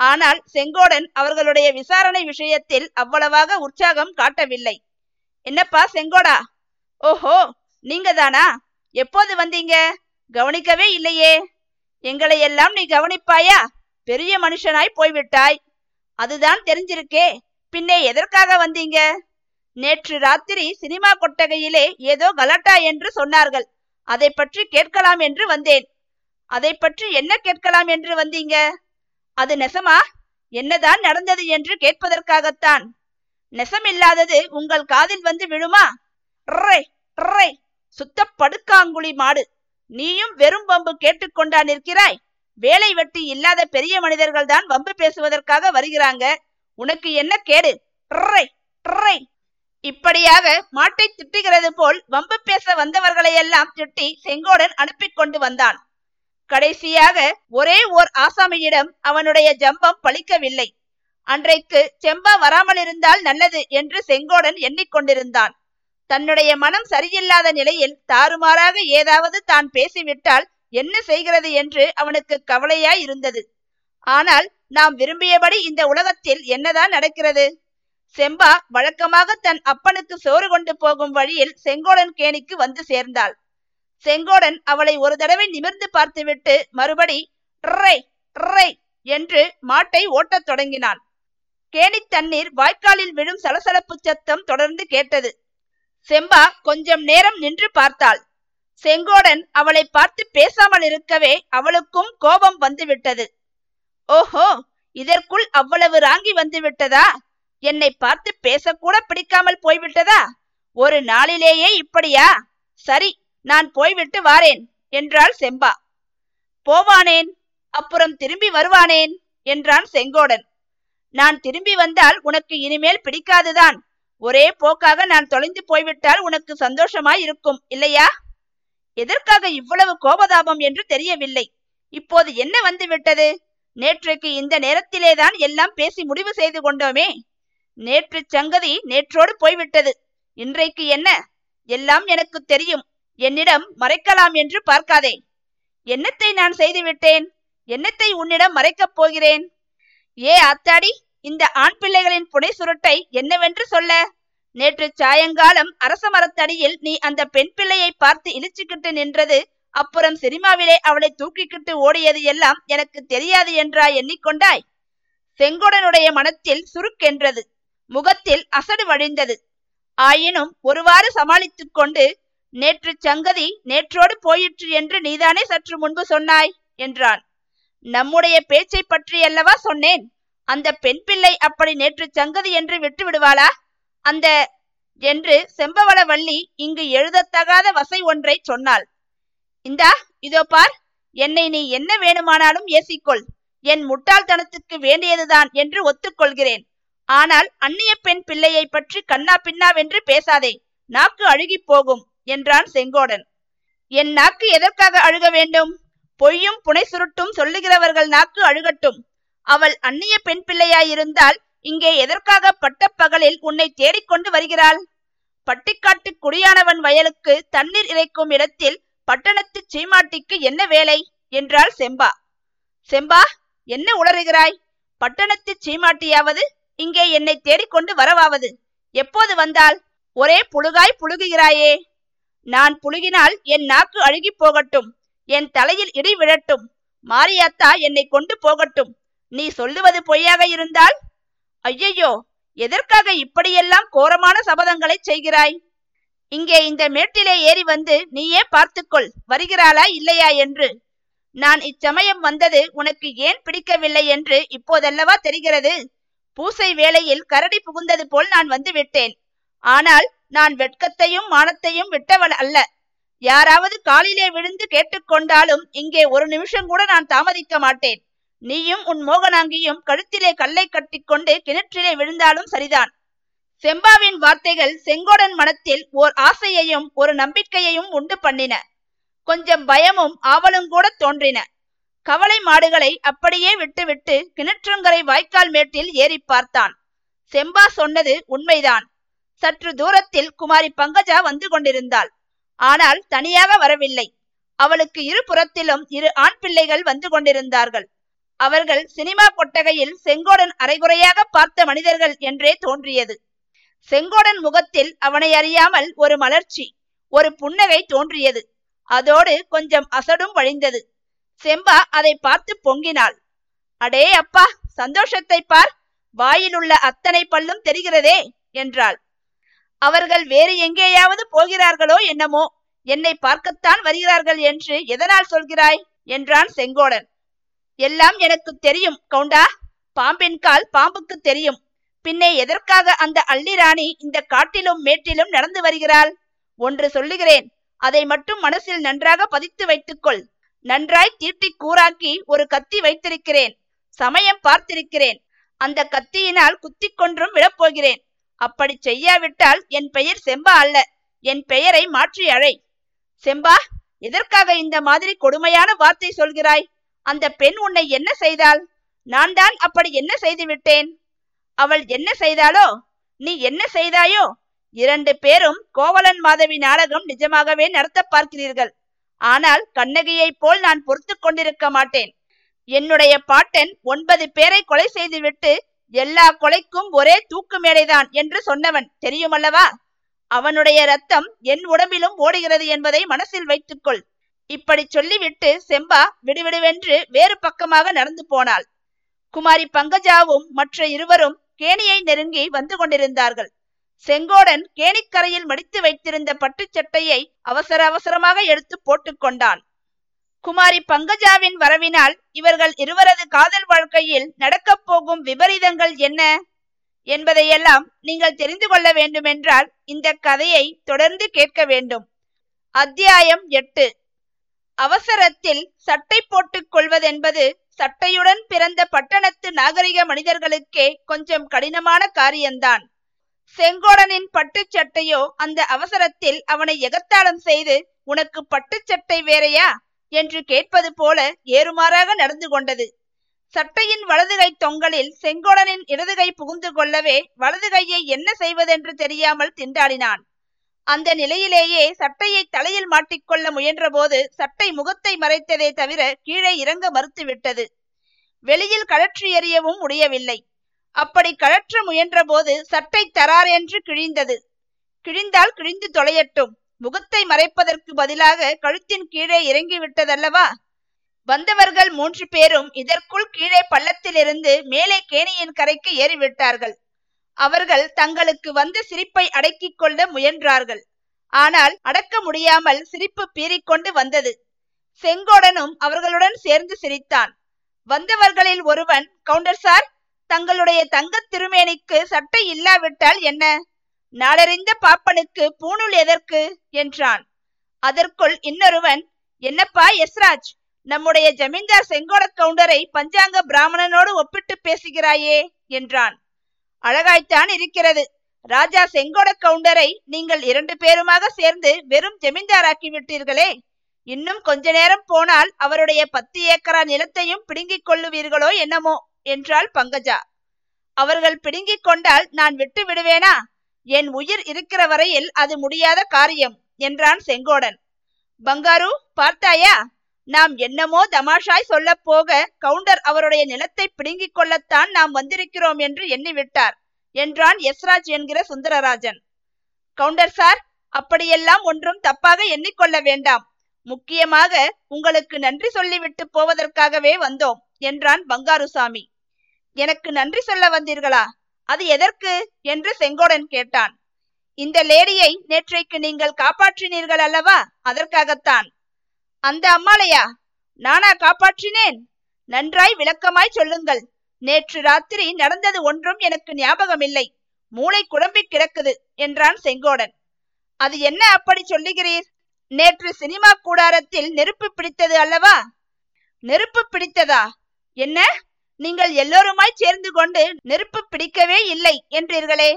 ஆனால் செங்கோடன் அவர்களுடைய விசாரணை விஷயத்தில் அவ்வளவாக உற்சாகம் காட்டவில்லை. என்னப்பா செங்கோடா? ஓஹோ, நீங்க தானா? எப்போது வந்தீங்க? கவனிக்கவே இல்லையே. எங்களை எல்லாம் நீ கவனிப்பாயா? பெரிய மனுஷனாய் போய்விட்டாய். அதுதான் தெரிஞ்சிருக்கே, பின்னே எதற்காக வந்தீங்க? நேற்று ராத்திரி சினிமா கொட்டகையிலே ஏதோ கலாட்டா என்று சொன்னார்கள், அதை பற்றி கேட்கலாம் என்று வந்தேன். அதை பற்றி என்ன கேட்கலாம் என்று வந்தீங்க? அது நெசமா? என்னதான் நடந்தது என்று கேட்பதற்காகத்தான். நெசமில்லாதது உங்கள் காதில் வந்து விழுமா? சுத்த படுக்காங்குழி மாடு, நீயும் வெறும் வம்பு கேட்டுக்கொண்டா நிற்கிறாய். வேலை வெட்டி இல்லாத பெரிய மனிதர்கள் தான் வம்பு பேசுவதற்காக வருகிறாங்க, உனக்கு என்ன கேடு? இப்படியாக மாட்டை திட்டுகிறது போல் வம்பு பேச வந்தவர்களையெல்லாம் திட்டி செங்கோடன் அனுப்பி கொண்டு வந்தான். கடைசியாக ஒரே ஓர் ஆசாமியிடம் அவனுடைய ஜம்பம் பலிக்கவில்லை. அன்றைக்கு செம்பா வராமல் இருந்தால் நல்லது என்று செங்கோடன் எண்ணிக்கொண்டிருந்தான். தன்னுடைய மனம் சரியில்லாத நிலையில் தாறுமாறாக ஏதாவது தான் பேசிவிட்டால் என்ன செய்கிறது என்று அவனுக்கு கவலையாய் இருந்தது. ஆனால் நாம் விரும்பியபடி இந்த உலகத்தில் என்னதான் நடக்கிறது? செம்பா வழக்கமாக தன் அப்பனுக்கு சோறு கொண்டு போகும் வழியில் செங்கோடன் கேணிக்கு வந்து சேர்ந்தாள். செங்கோடன் அவளை ஒரு தடவை நிமிர்ந்து பார்த்துவிட்டு மறுபடி ரை ரை என்று மாட்டை ஓட்டத் தொடங்கினான். கேணி தண்ணீர் வாய்க்காலில் விழும் சலசலப்பு சத்தம் தொடர்ந்து கேட்டது. செம்பா கொஞ்சம் நேரம் நின்று பார்த்தாள். செங்கோடன் அவளை பார்த்து பேசாமல் இருக்கவே அவளுக்கும் கோபம் வந்துவிட்டது. ஓஹோ, இதற்குள் அவ்வளவு ராங்கி வந்து விட்டதா? என்னை பார்த்து பேசக்கூட பிடிக்காமல் போய்விட்டதா? ஒரு நாளிலேயே இப்படியா? சரி, நான் போய்விட்டு வாரேன் என்றாள் செம்பா. போவானேன், அப்புறம் திரும்பி வருவானேன் என்றான் செங்கோடன். நான் திரும்பி வந்தால் உனக்கு இனிமேல் பிடிக்காதுதான். ஒரே போக்காக நான் தொலைந்து போய்விட்டால் உனக்கு சந்தோஷமாய் இருக்கும், இல்லையா? எதற்காக இவ்வளவு கோபதாபம் என்று தெரியவில்லை. இப்போது என்ன வந்து விட்டது? நேற்றைக்கு இந்த நேரத்திலேதான் எல்லாம் பேசி முடிவு செய்து கொண்டோமே. நேற்று சங்கதி நேற்றோடு போய்விட்டது. இன்றைக்கு என்ன? எல்லாம் எனக்கு தெரியும், என்னிடம் மறைக்கலாம் என்று பார்க்காதே. என்னத்தை நான் செய்துவிட்டேன்? என்னத்தை உன்னிடம் மறைக்கப் போகிறேன்? ஏ ஆத்தாடி, இந்த ஆண் பிள்ளைகளின் புடை சுருட்டை என்னவென்று சொல்ல? நேற்று சாயங்காலம் அரச மரத்தடியில் நீ அந்த பெண் பிள்ளையை பார்த்து இழிச்சுக்கிட்டு நின்றது, அப்புறம் சினிமாவிலே அவளை தூக்கிக்கிட்டு ஓடியது எல்லாம் எனக்கு தெரியாது என்றாய் எண்ணிக்கொண்டாய். செங்கோடனுடைய மனத்தில் சுருக்கென்றது, முகத்தில் அசடு வழிந்தது. ஆயினும் ஒருவாறு சமாளித்து கொண்டு, நேற்று சங்கதி நேற்றோடு போயிற்று என்று நீதானே சற்று முன்பு சொன்னாய் என்றான். நம்முடைய பேச்சை பற்றியல்லவா சொன்னேன். அந்த பெண் பிள்ளை அப்படி நேற்று சங்கதி என்று விட்டு விடுவாளா? அந்த என்று செம்பவளவள்ளி இங்கு எழுதத்தகாத வசை ஒன்றை சொன்னாள். இந்தா இதோ பார், என்னை நீ என்ன வேணுமானாலும் ஏசிக்கொள், என் முட்டாள்தனத்துக்கு வேண்டியதுதான் என்று ஒத்துக்கொள்கிறேன். ஆனால் அந்நிய பெண் பிள்ளையை பற்றி கண்ணா பின்னாவென்று பேசாதே, நாக்கு அழுகி போகும் என்றான் செங்கோடன். என் நாக்கு எதற்காக அழுக வேண்டும்? பொய்யும் புனை சுருட்டும் சொல்லுகிறவர்கள் நாக்கு அழுகட்டும். அவள் அந்நிய பெண் பிள்ளையாயிருந்தால் இங்கே எதற்காக பட்டப்பகலில் உன்னை தேடிக்கொண்டு வருகிறாள்? பட்டிக்காட்டு குடியானவன் வயலுக்கு தண்ணீர் இறைக்கும் இடத்தில் பட்டணத்து சீமாட்டிக்கு என்ன வேலை என்றாள் செம்பா. செம்பா, என்ன உளறுகிறாய்? பட்டணத்து சீமாட்டியாவது இங்கே என்னை தேடிக்கொண்டு வரவாவது? எப்போது வந்தால்? ஒரே புழுகாய் புழுகுகிறாயே. நான் புழுகினால் என் நாக்கு அழுகி போகட்டும், என் தலையில் இடி விழட்டும், மாரியாத்தா என்னை கொண்டு போகட்டும். நீ சொல்லுவது பொய்யாக இருந்தால்? ஐயையோ, எதற்காக இப்படியெல்லாம் கோரமான சபதங்களை செய்கிறாய்? இங்கே இந்த மேட்டிலே ஏறி வந்து நீயே பார்த்துக்கொள், வருகிறாளா இல்லையா என்று. நான் இச்சமயம் வந்தது உனக்கு ஏன் பிடிக்கவில்லை என்று இப்போதல்லவா தெரிகிறது. பூசை வேளையில் கரடி புகுந்தது போல் நான் வந்து விட்டேன். ஆனால் நான் வெட்கத்தையும் மானத்தையும் விட்டவள் அல்ல. யாராவது காலிலே விழுந்து கேட்டுக்கொண்டாலும் இங்கே ஒரு நிமிஷம் கூட நான் தாமதிக்க மாட்டேன். நீயும் உன் மோகனாங்கியும் கழுத்திலே கல்லை கட்டிக்கொண்டு கிணற்றிலே விழுந்தாலும் சரிதான். செம்பாவின் வார்த்தைகள் செங்கோடன் மனத்தில் ஓர் ஆசையையும் ஒரு நம்பிக்கையையும் உண்டு பண்ணின. கொஞ்சம் பயமும் ஆவலும் கூட தோன்றின. கவலை மாடுகளை அப்படியே விட்டுவிட்டு கிணற்றங்கரை வாய்க்கால் மேட்டில் ஏறி பார்த்தான். செம்பா சொன்னது உண்மைதான். சற்று தூரத்தில் குமாரி பங்கஜா வந்து கொண்டிருந்தாள். ஆனால் தனியாக வரவில்லை. அவளுக்கு இரு புறத்திலும் இரு ஆண் பிள்ளைகள் வந்து கொண்டிருந்தார்கள். அவர்கள் சினிமா கொட்டகையில் செங்கோடன் அரைகுறையாக பார்த்த மனிதர்கள் என்றே தோன்றியது. செங்கோடன் முகத்தில் அவனை அறியாமல் ஒரு மலர்ச்சி, ஒரு புன்னகை தோன்றியது. அதோடு கொஞ்சம் அசடும் வழிந்தது. செம்பா அதை பார்த்து பொங்கினாள். அடே அப்பா, சந்தோஷத்தை பார், வாயிலுள்ள அத்தனை பல்லும் தெரிகிறதே என்றாள். அவர்கள் வேறு எங்கேயாவது போகிறார்களோ என்னமோ, என்னை பார்க்கத்தான் வருகிறார்கள் என்று எதனால் சொல்கிறாய் என்றான் செங்கோடன். எல்லாம் எனக்கு தெரியும் கவுண்டா. பாம்பின் கால் பாம்புக்கு தெரியும். பின்னே எதற்காக அந்த அள்ளிராணி இந்த காட்டிலும் மேட்டிலும் நடந்து வருகிறாள்? ஒன்று சொல்லுகிறேன், அதை மட்டும் மனசில் நன்றாக பதித்து வைத்துக்கொள். நன்றாய் தீட்டி கூறாக்கி ஒரு கத்தி வைத்திருக்கிறேன். சமயம் பார்த்திருக்கிறேன். அந்த கத்தியினால் குத்தி கொன்றும் விழப்போகிறேன். அப்படி செய்யாவிட்டால் என் பெயர் செம்பா அல்ல, என் பெயரை மாற்றி அழை. செம்பா, எதற்காக இந்த மாதிரி கொடுமையான வார்த்தை சொல்கிறாய்? அந்த பெண் உன்னை என்ன செய்தாள்? நான் தான் அப்படி என்ன செய்து விட்டேன்? அவள் என்ன செய்தாளோ நீ என்ன செய்தாயோ இரண்டு பேரும் கோவலன் மாதவி நாடகம் நிஜமாகவே நடத்த பார்க்கிறீர்கள். ஆனால் கண்ணகியை போல் நான் பொறுத்து கொண்டிருக்க மாட்டேன். என்னுடைய பாட்டன் ஒன்பது பேரை கொலை செய்துவிட்டு எல்லா கொலைக்கும் ஒரே தூக்கு மேடைதான் என்று சொன்னவன் தெரியுமல்லவா? அவனுடைய ரத்தம் என் உடம்பிலும் ஓடுகிறது என்பதை மனசில் வைத்துக்கொள். இப்படி சொல்லிவிட்டு செம்பா விடுவிடுவென்று வேறு பக்கமாக நடந்து போனாள். குமாரி பங்கஜாவும் மற்ற இருவரும் கேணியை நெருங்கி வந்து கொண்டிருந்தார்கள். செங்கோடன் கேணிக்கரையில் மடித்து வைத்திருந்த பட்டுச்சட்டையை அவசர அவசரமாக எடுத்து போட்டுக்கொண்டான். குமாரி பங்கஜாவின் வரவினால் இவர்கள் இருவரது காதல் வாழ்க்கையில் நடக்கப் போகும் விபரீதங்கள் என்ன என்பதையெல்லாம் நீங்கள் தெரிந்து கொள்ள வேண்டுமென்றால் இந்த கதையை தொடர்ந்து கேட்க வேண்டும். அத்தியாயம் எட்டு. அவசரத்தில் சட்டை போட்டுக் கொள்வதென்பது சட்டையுடன் பிறந்த பட்டணத்து நாகரிக மனிதர்களுக்கே கொஞ்சம் கடினமான காரியம்தான். செங்கோடனின் பட்டுச்சட்டையோ அந்த அவசரத்தில் அவனை எகத்தாளம் செய்து உனக்கு பட்டுச்சட்டை வேறையா என்று கேட்பது போல ஏறுமாறாக நடந்து கொண்டது. சட்டையின் வலதுகை தொங்கலில் செங்கோடனின் இடதுகை புகுந்து கொள்ளவே வலதுகையை என்ன செய்வதென்று தெரியாமல் திண்டாடினான். அந்த நிலையிலேயே சட்டையை தலையில் மாட்டிக்கொள்ள முயன்ற போது சட்டை முகத்தை மறைத்ததே தவிர கீழே இறங்க மறுத்து விட்டது. வெளியில் கழற்றி எறியவும் முடியவில்லை. அப்படி கழற்ற முயன்ற போது சட்டை தரார் என்று கிழிந்தது. கிழிந்தால் கிழிந்து தொலையட்டும், முகத்தை மறைப்பதற்கு பதிலாக கழுத்தின் கீழே இறங்கி விட்டதல்லவா? வந்தவர்கள் மூன்று பேரும் இதற்குள் கீழே பள்ளத்திலிருந்து மேலே கேணியின் கரைக்கு ஏறிவிட்டார்கள். அவர்கள் தங்களுக்கு வந்த சிரிப்பை அடக்கிக் கொள்ள முயன்றார்கள். ஆனால் அடக்க முடியாமல் சிரிப்பு பீறிக்கொண்டு வந்தது. செங்கோடனும் அவர்களுடன் சேர்ந்து சிரித்தான். வந்தவர்களில் ஒருவன், கவுண்டர் சார், தங்களுடைய தங்கத் திருமேனிக்கு சட்டை இல்லாவிட்டால் என்ன? நாளறிந்த பாப்பனுக்கு பூணூல் எதற்கு என்றான். அதற்குள் இன்னொருவன், என்னப்பா எஸ்ராஜ், நம்முடைய ஜமீன்தார் செங்கோட கவுண்டரை பஞ்சாங்க பிராமணனோடு ஒப்பிட்டு பேசுகிறாயே என்றான். அழகாய்த்தான் இருக்கிறது. ராஜா செங்கோட கவுண்டரை நீங்கள் இரண்டு பேருமாக சேர்ந்து வெறும் ஜமீன்தாராக்கி விட்டீர்களே. இன்னும் கொஞ்ச நேரம் போனால் அவருடைய பத்து ஏக்கரா நிலத்தையும் பிடுங்கிக் கொள்ளுவீர்களோ என்னமோ என்றாள் பங்கஜா. அவர்கள் பிடுங்கிக் கொண்டால் நான் விட்டு விடுவேனா? என் உயிர் இருக்கிற வரையில் அது முடியாத காரியம் என்றான் செங்கோடன். பங்காரு, பார்த்தாயா, நாம் என்னமோ தமாஷாய் சொல்ல போக கவுண்டர் அவருடைய நிலத்தை பிடுங்கிக் கொள்ளத்தான் நாம் வந்திருக்கிறோம் என்று எண்ணிவிட்டார் என்றான் எஸ்ராஜ் என்கிற சுந்தரராஜன். கவுண்டர் சார், அப்படியெல்லாம் ஒன்றும் தப்பாக எண்ணிக்கொள்ள வேண்டாம். முக்கியமாக உங்களுக்கு நன்றி சொல்லிவிட்டு போவதற்காகவே வந்தோம் என்றான் பங்காருசாமி. எனக்கு நன்றி சொல்ல வந்தீர்களா? அது எதற்கு என்று செங்கோடன் கேட்டான். இந்த லேடியை நேற்றைக்கு நீங்கள் காப்பாற்றினீர்கள் அல்லவா, அதற்காகத்தான். அந்த அம்மாளையா? நானா காப்பாற்றினேன்? நன்றாய் விளக்கமாய் சொல்லுங்கள். நேற்று ராத்திரி நடந்தது ஒன்றும் எனக்கு ஞாபகமில்லை. மூளை குழம்பி கிடக்குது என்றான் செங்கோடன். அது என்ன அப்படி சொல்லுகிறீர்? நேற்று சினிமா கூடாரத்தில் நெருப்பு பிடித்தது அல்லவா? நெருப்பு பிடித்ததா? என்ன, நீங்கள் எல்லோருமாய் சேர்ந்து கொண்டு நெருப்பு பிடிக்கவே இல்லை என்றீர்களே?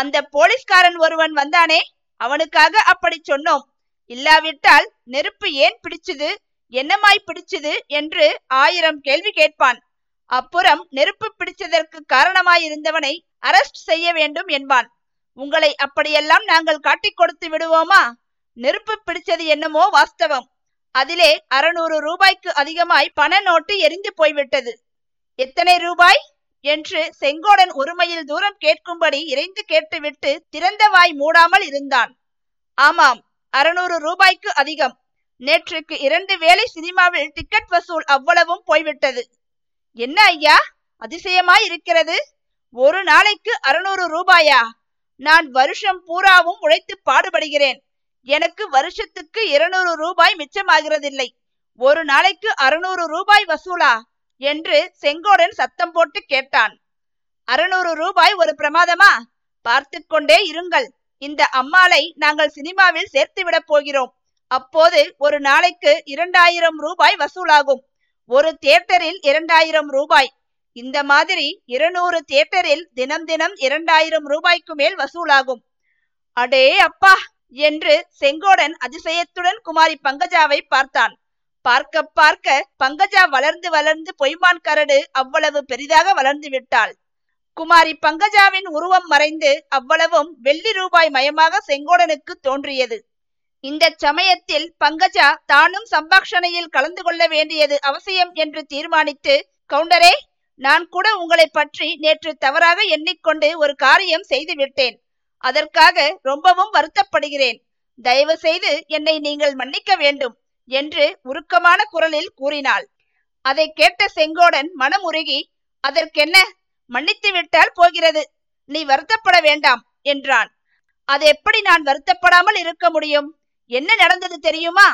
அந்த போலீஸ்காரன் ஒருவன் வந்தானே, அவனுக்காக அப்படி சொன்னோம். இல்லாவிட்டால் நெருப்பு ஏன் பிடிச்சது, என்னமாய் பிடிச்சது என்று ஆயிரம் கேள்வி கேட்பான். அப்புறம் நெருப்பு பிடிச்சதற்கு காரணமாயிருந்தவனை அரெஸ்ட் செய்ய வேண்டும் என்பான். உங்களை அப்படியெல்லாம் நாங்கள் காட்டி கொடுத்து விடுவோமா? நெருப்பு பிடிச்சது என்னமோ வாஸ்தவம். அதிலே அறுநூறு ரூபாய்க்கு அதிகமாய் பண நோட்டு எரிந்து போய்விட்டது. எத்தனை ரூபாய் என்று செங்கோடன் ஒருமையில் தூரம் கேட்கும்படி இறைந்து கேட்டுவிட்டு திறந்த வாய் மூடாமல் இருந்தான். ஆமாம், அறுநூறு ரூபாய்க்கு அதிகம். நேற்றுக்கு இரண்டு வேளை சினிமாவில் டிக்கெட் வசூல் அவ்வளவும் போய்விட்டது. என்ன ஐயா, அதிசயமாய் இருக்கிறது. ஒரு நாளைக்கு அறுநூறு ரூபாயா? நான் வருஷம் பூராவும் உழைத்து பாடுபடுகிறேன். எனக்கு வருஷத்துக்கு இருநூறு ரூபாய் மிச்சமாகிறதில்லை. ஒரு நாளைக்கு அறுநூறு ரூபாய் வசூலா என்று செங்கோடன் சத்தம் போட்டு கேட்டான். அறுநூறு ரூபாய் ஒரு பிரமாதமா? பார்த்து கொண்டே இருங்கள், இந்த அம்மாளை நாங்கள் சினிமாவில் சேர்த்து விட போகிறோம். அப்போது ஒரு நாளைக்கு இரண்டாயிரம் ரூபாய் வசூலாகும். ஒரு தியேட்டரில் இரண்டாயிரம் ரூபாய். இந்த மாதிரி இருநூறு தியேட்டரில் தினம் தினம் இரண்டாயிரம் ரூபாய்க்கு மேல் வசூலாகும். அடே அப்பா என்று செங்கோடன் அதிசயத்துடன் குமாரி பங்கஜாவை பார்த்தான். பார்க்க பார்க்க பங்கஜா வளர்ந்து வளர்ந்து பொய்மான் கரடு அவ்வளவு பெரிதாக வளர்ந்து விட்டாள். குமாரி பங்கஜாவின் உருவம் மறைந்து அவ்வளவும் வெள்ளி ரூபாய் மயமாக செங்கோடனுக்கு தோன்றியது. இந்த சமயத்தில் பங்கஜா தானும் சம்பாஷணையில் கலந்து கொள்ள வேண்டியது அவசியம் என்று தீர்மானித்து, கவுண்டரே, நான் கூட உங்களை பற்றி நேற்று தவறாக எண்ணிக்கொண்டு ஒரு காரியம் செய்து விட்டேன். அதற்காக ரொம்பவும் வருத்தப்படுகிறேன். தயவு செய்து என்னை நீங்கள் மன்னிக்க வேண்டும் என்று உருக்கமான குரலில் கூறினாள். அதை கேட்ட செங்கோடன் மனம் உருகி, அதற்கென்ன, மன்னித்து விட்டால் போகிறது, நீ வருத்தப்பட வேண்டாம் என்றான். அது எப்படி நான் வருத்தப்படாமல் இருக்க முடியும்? என்ன நடந்தது தெரியுமா?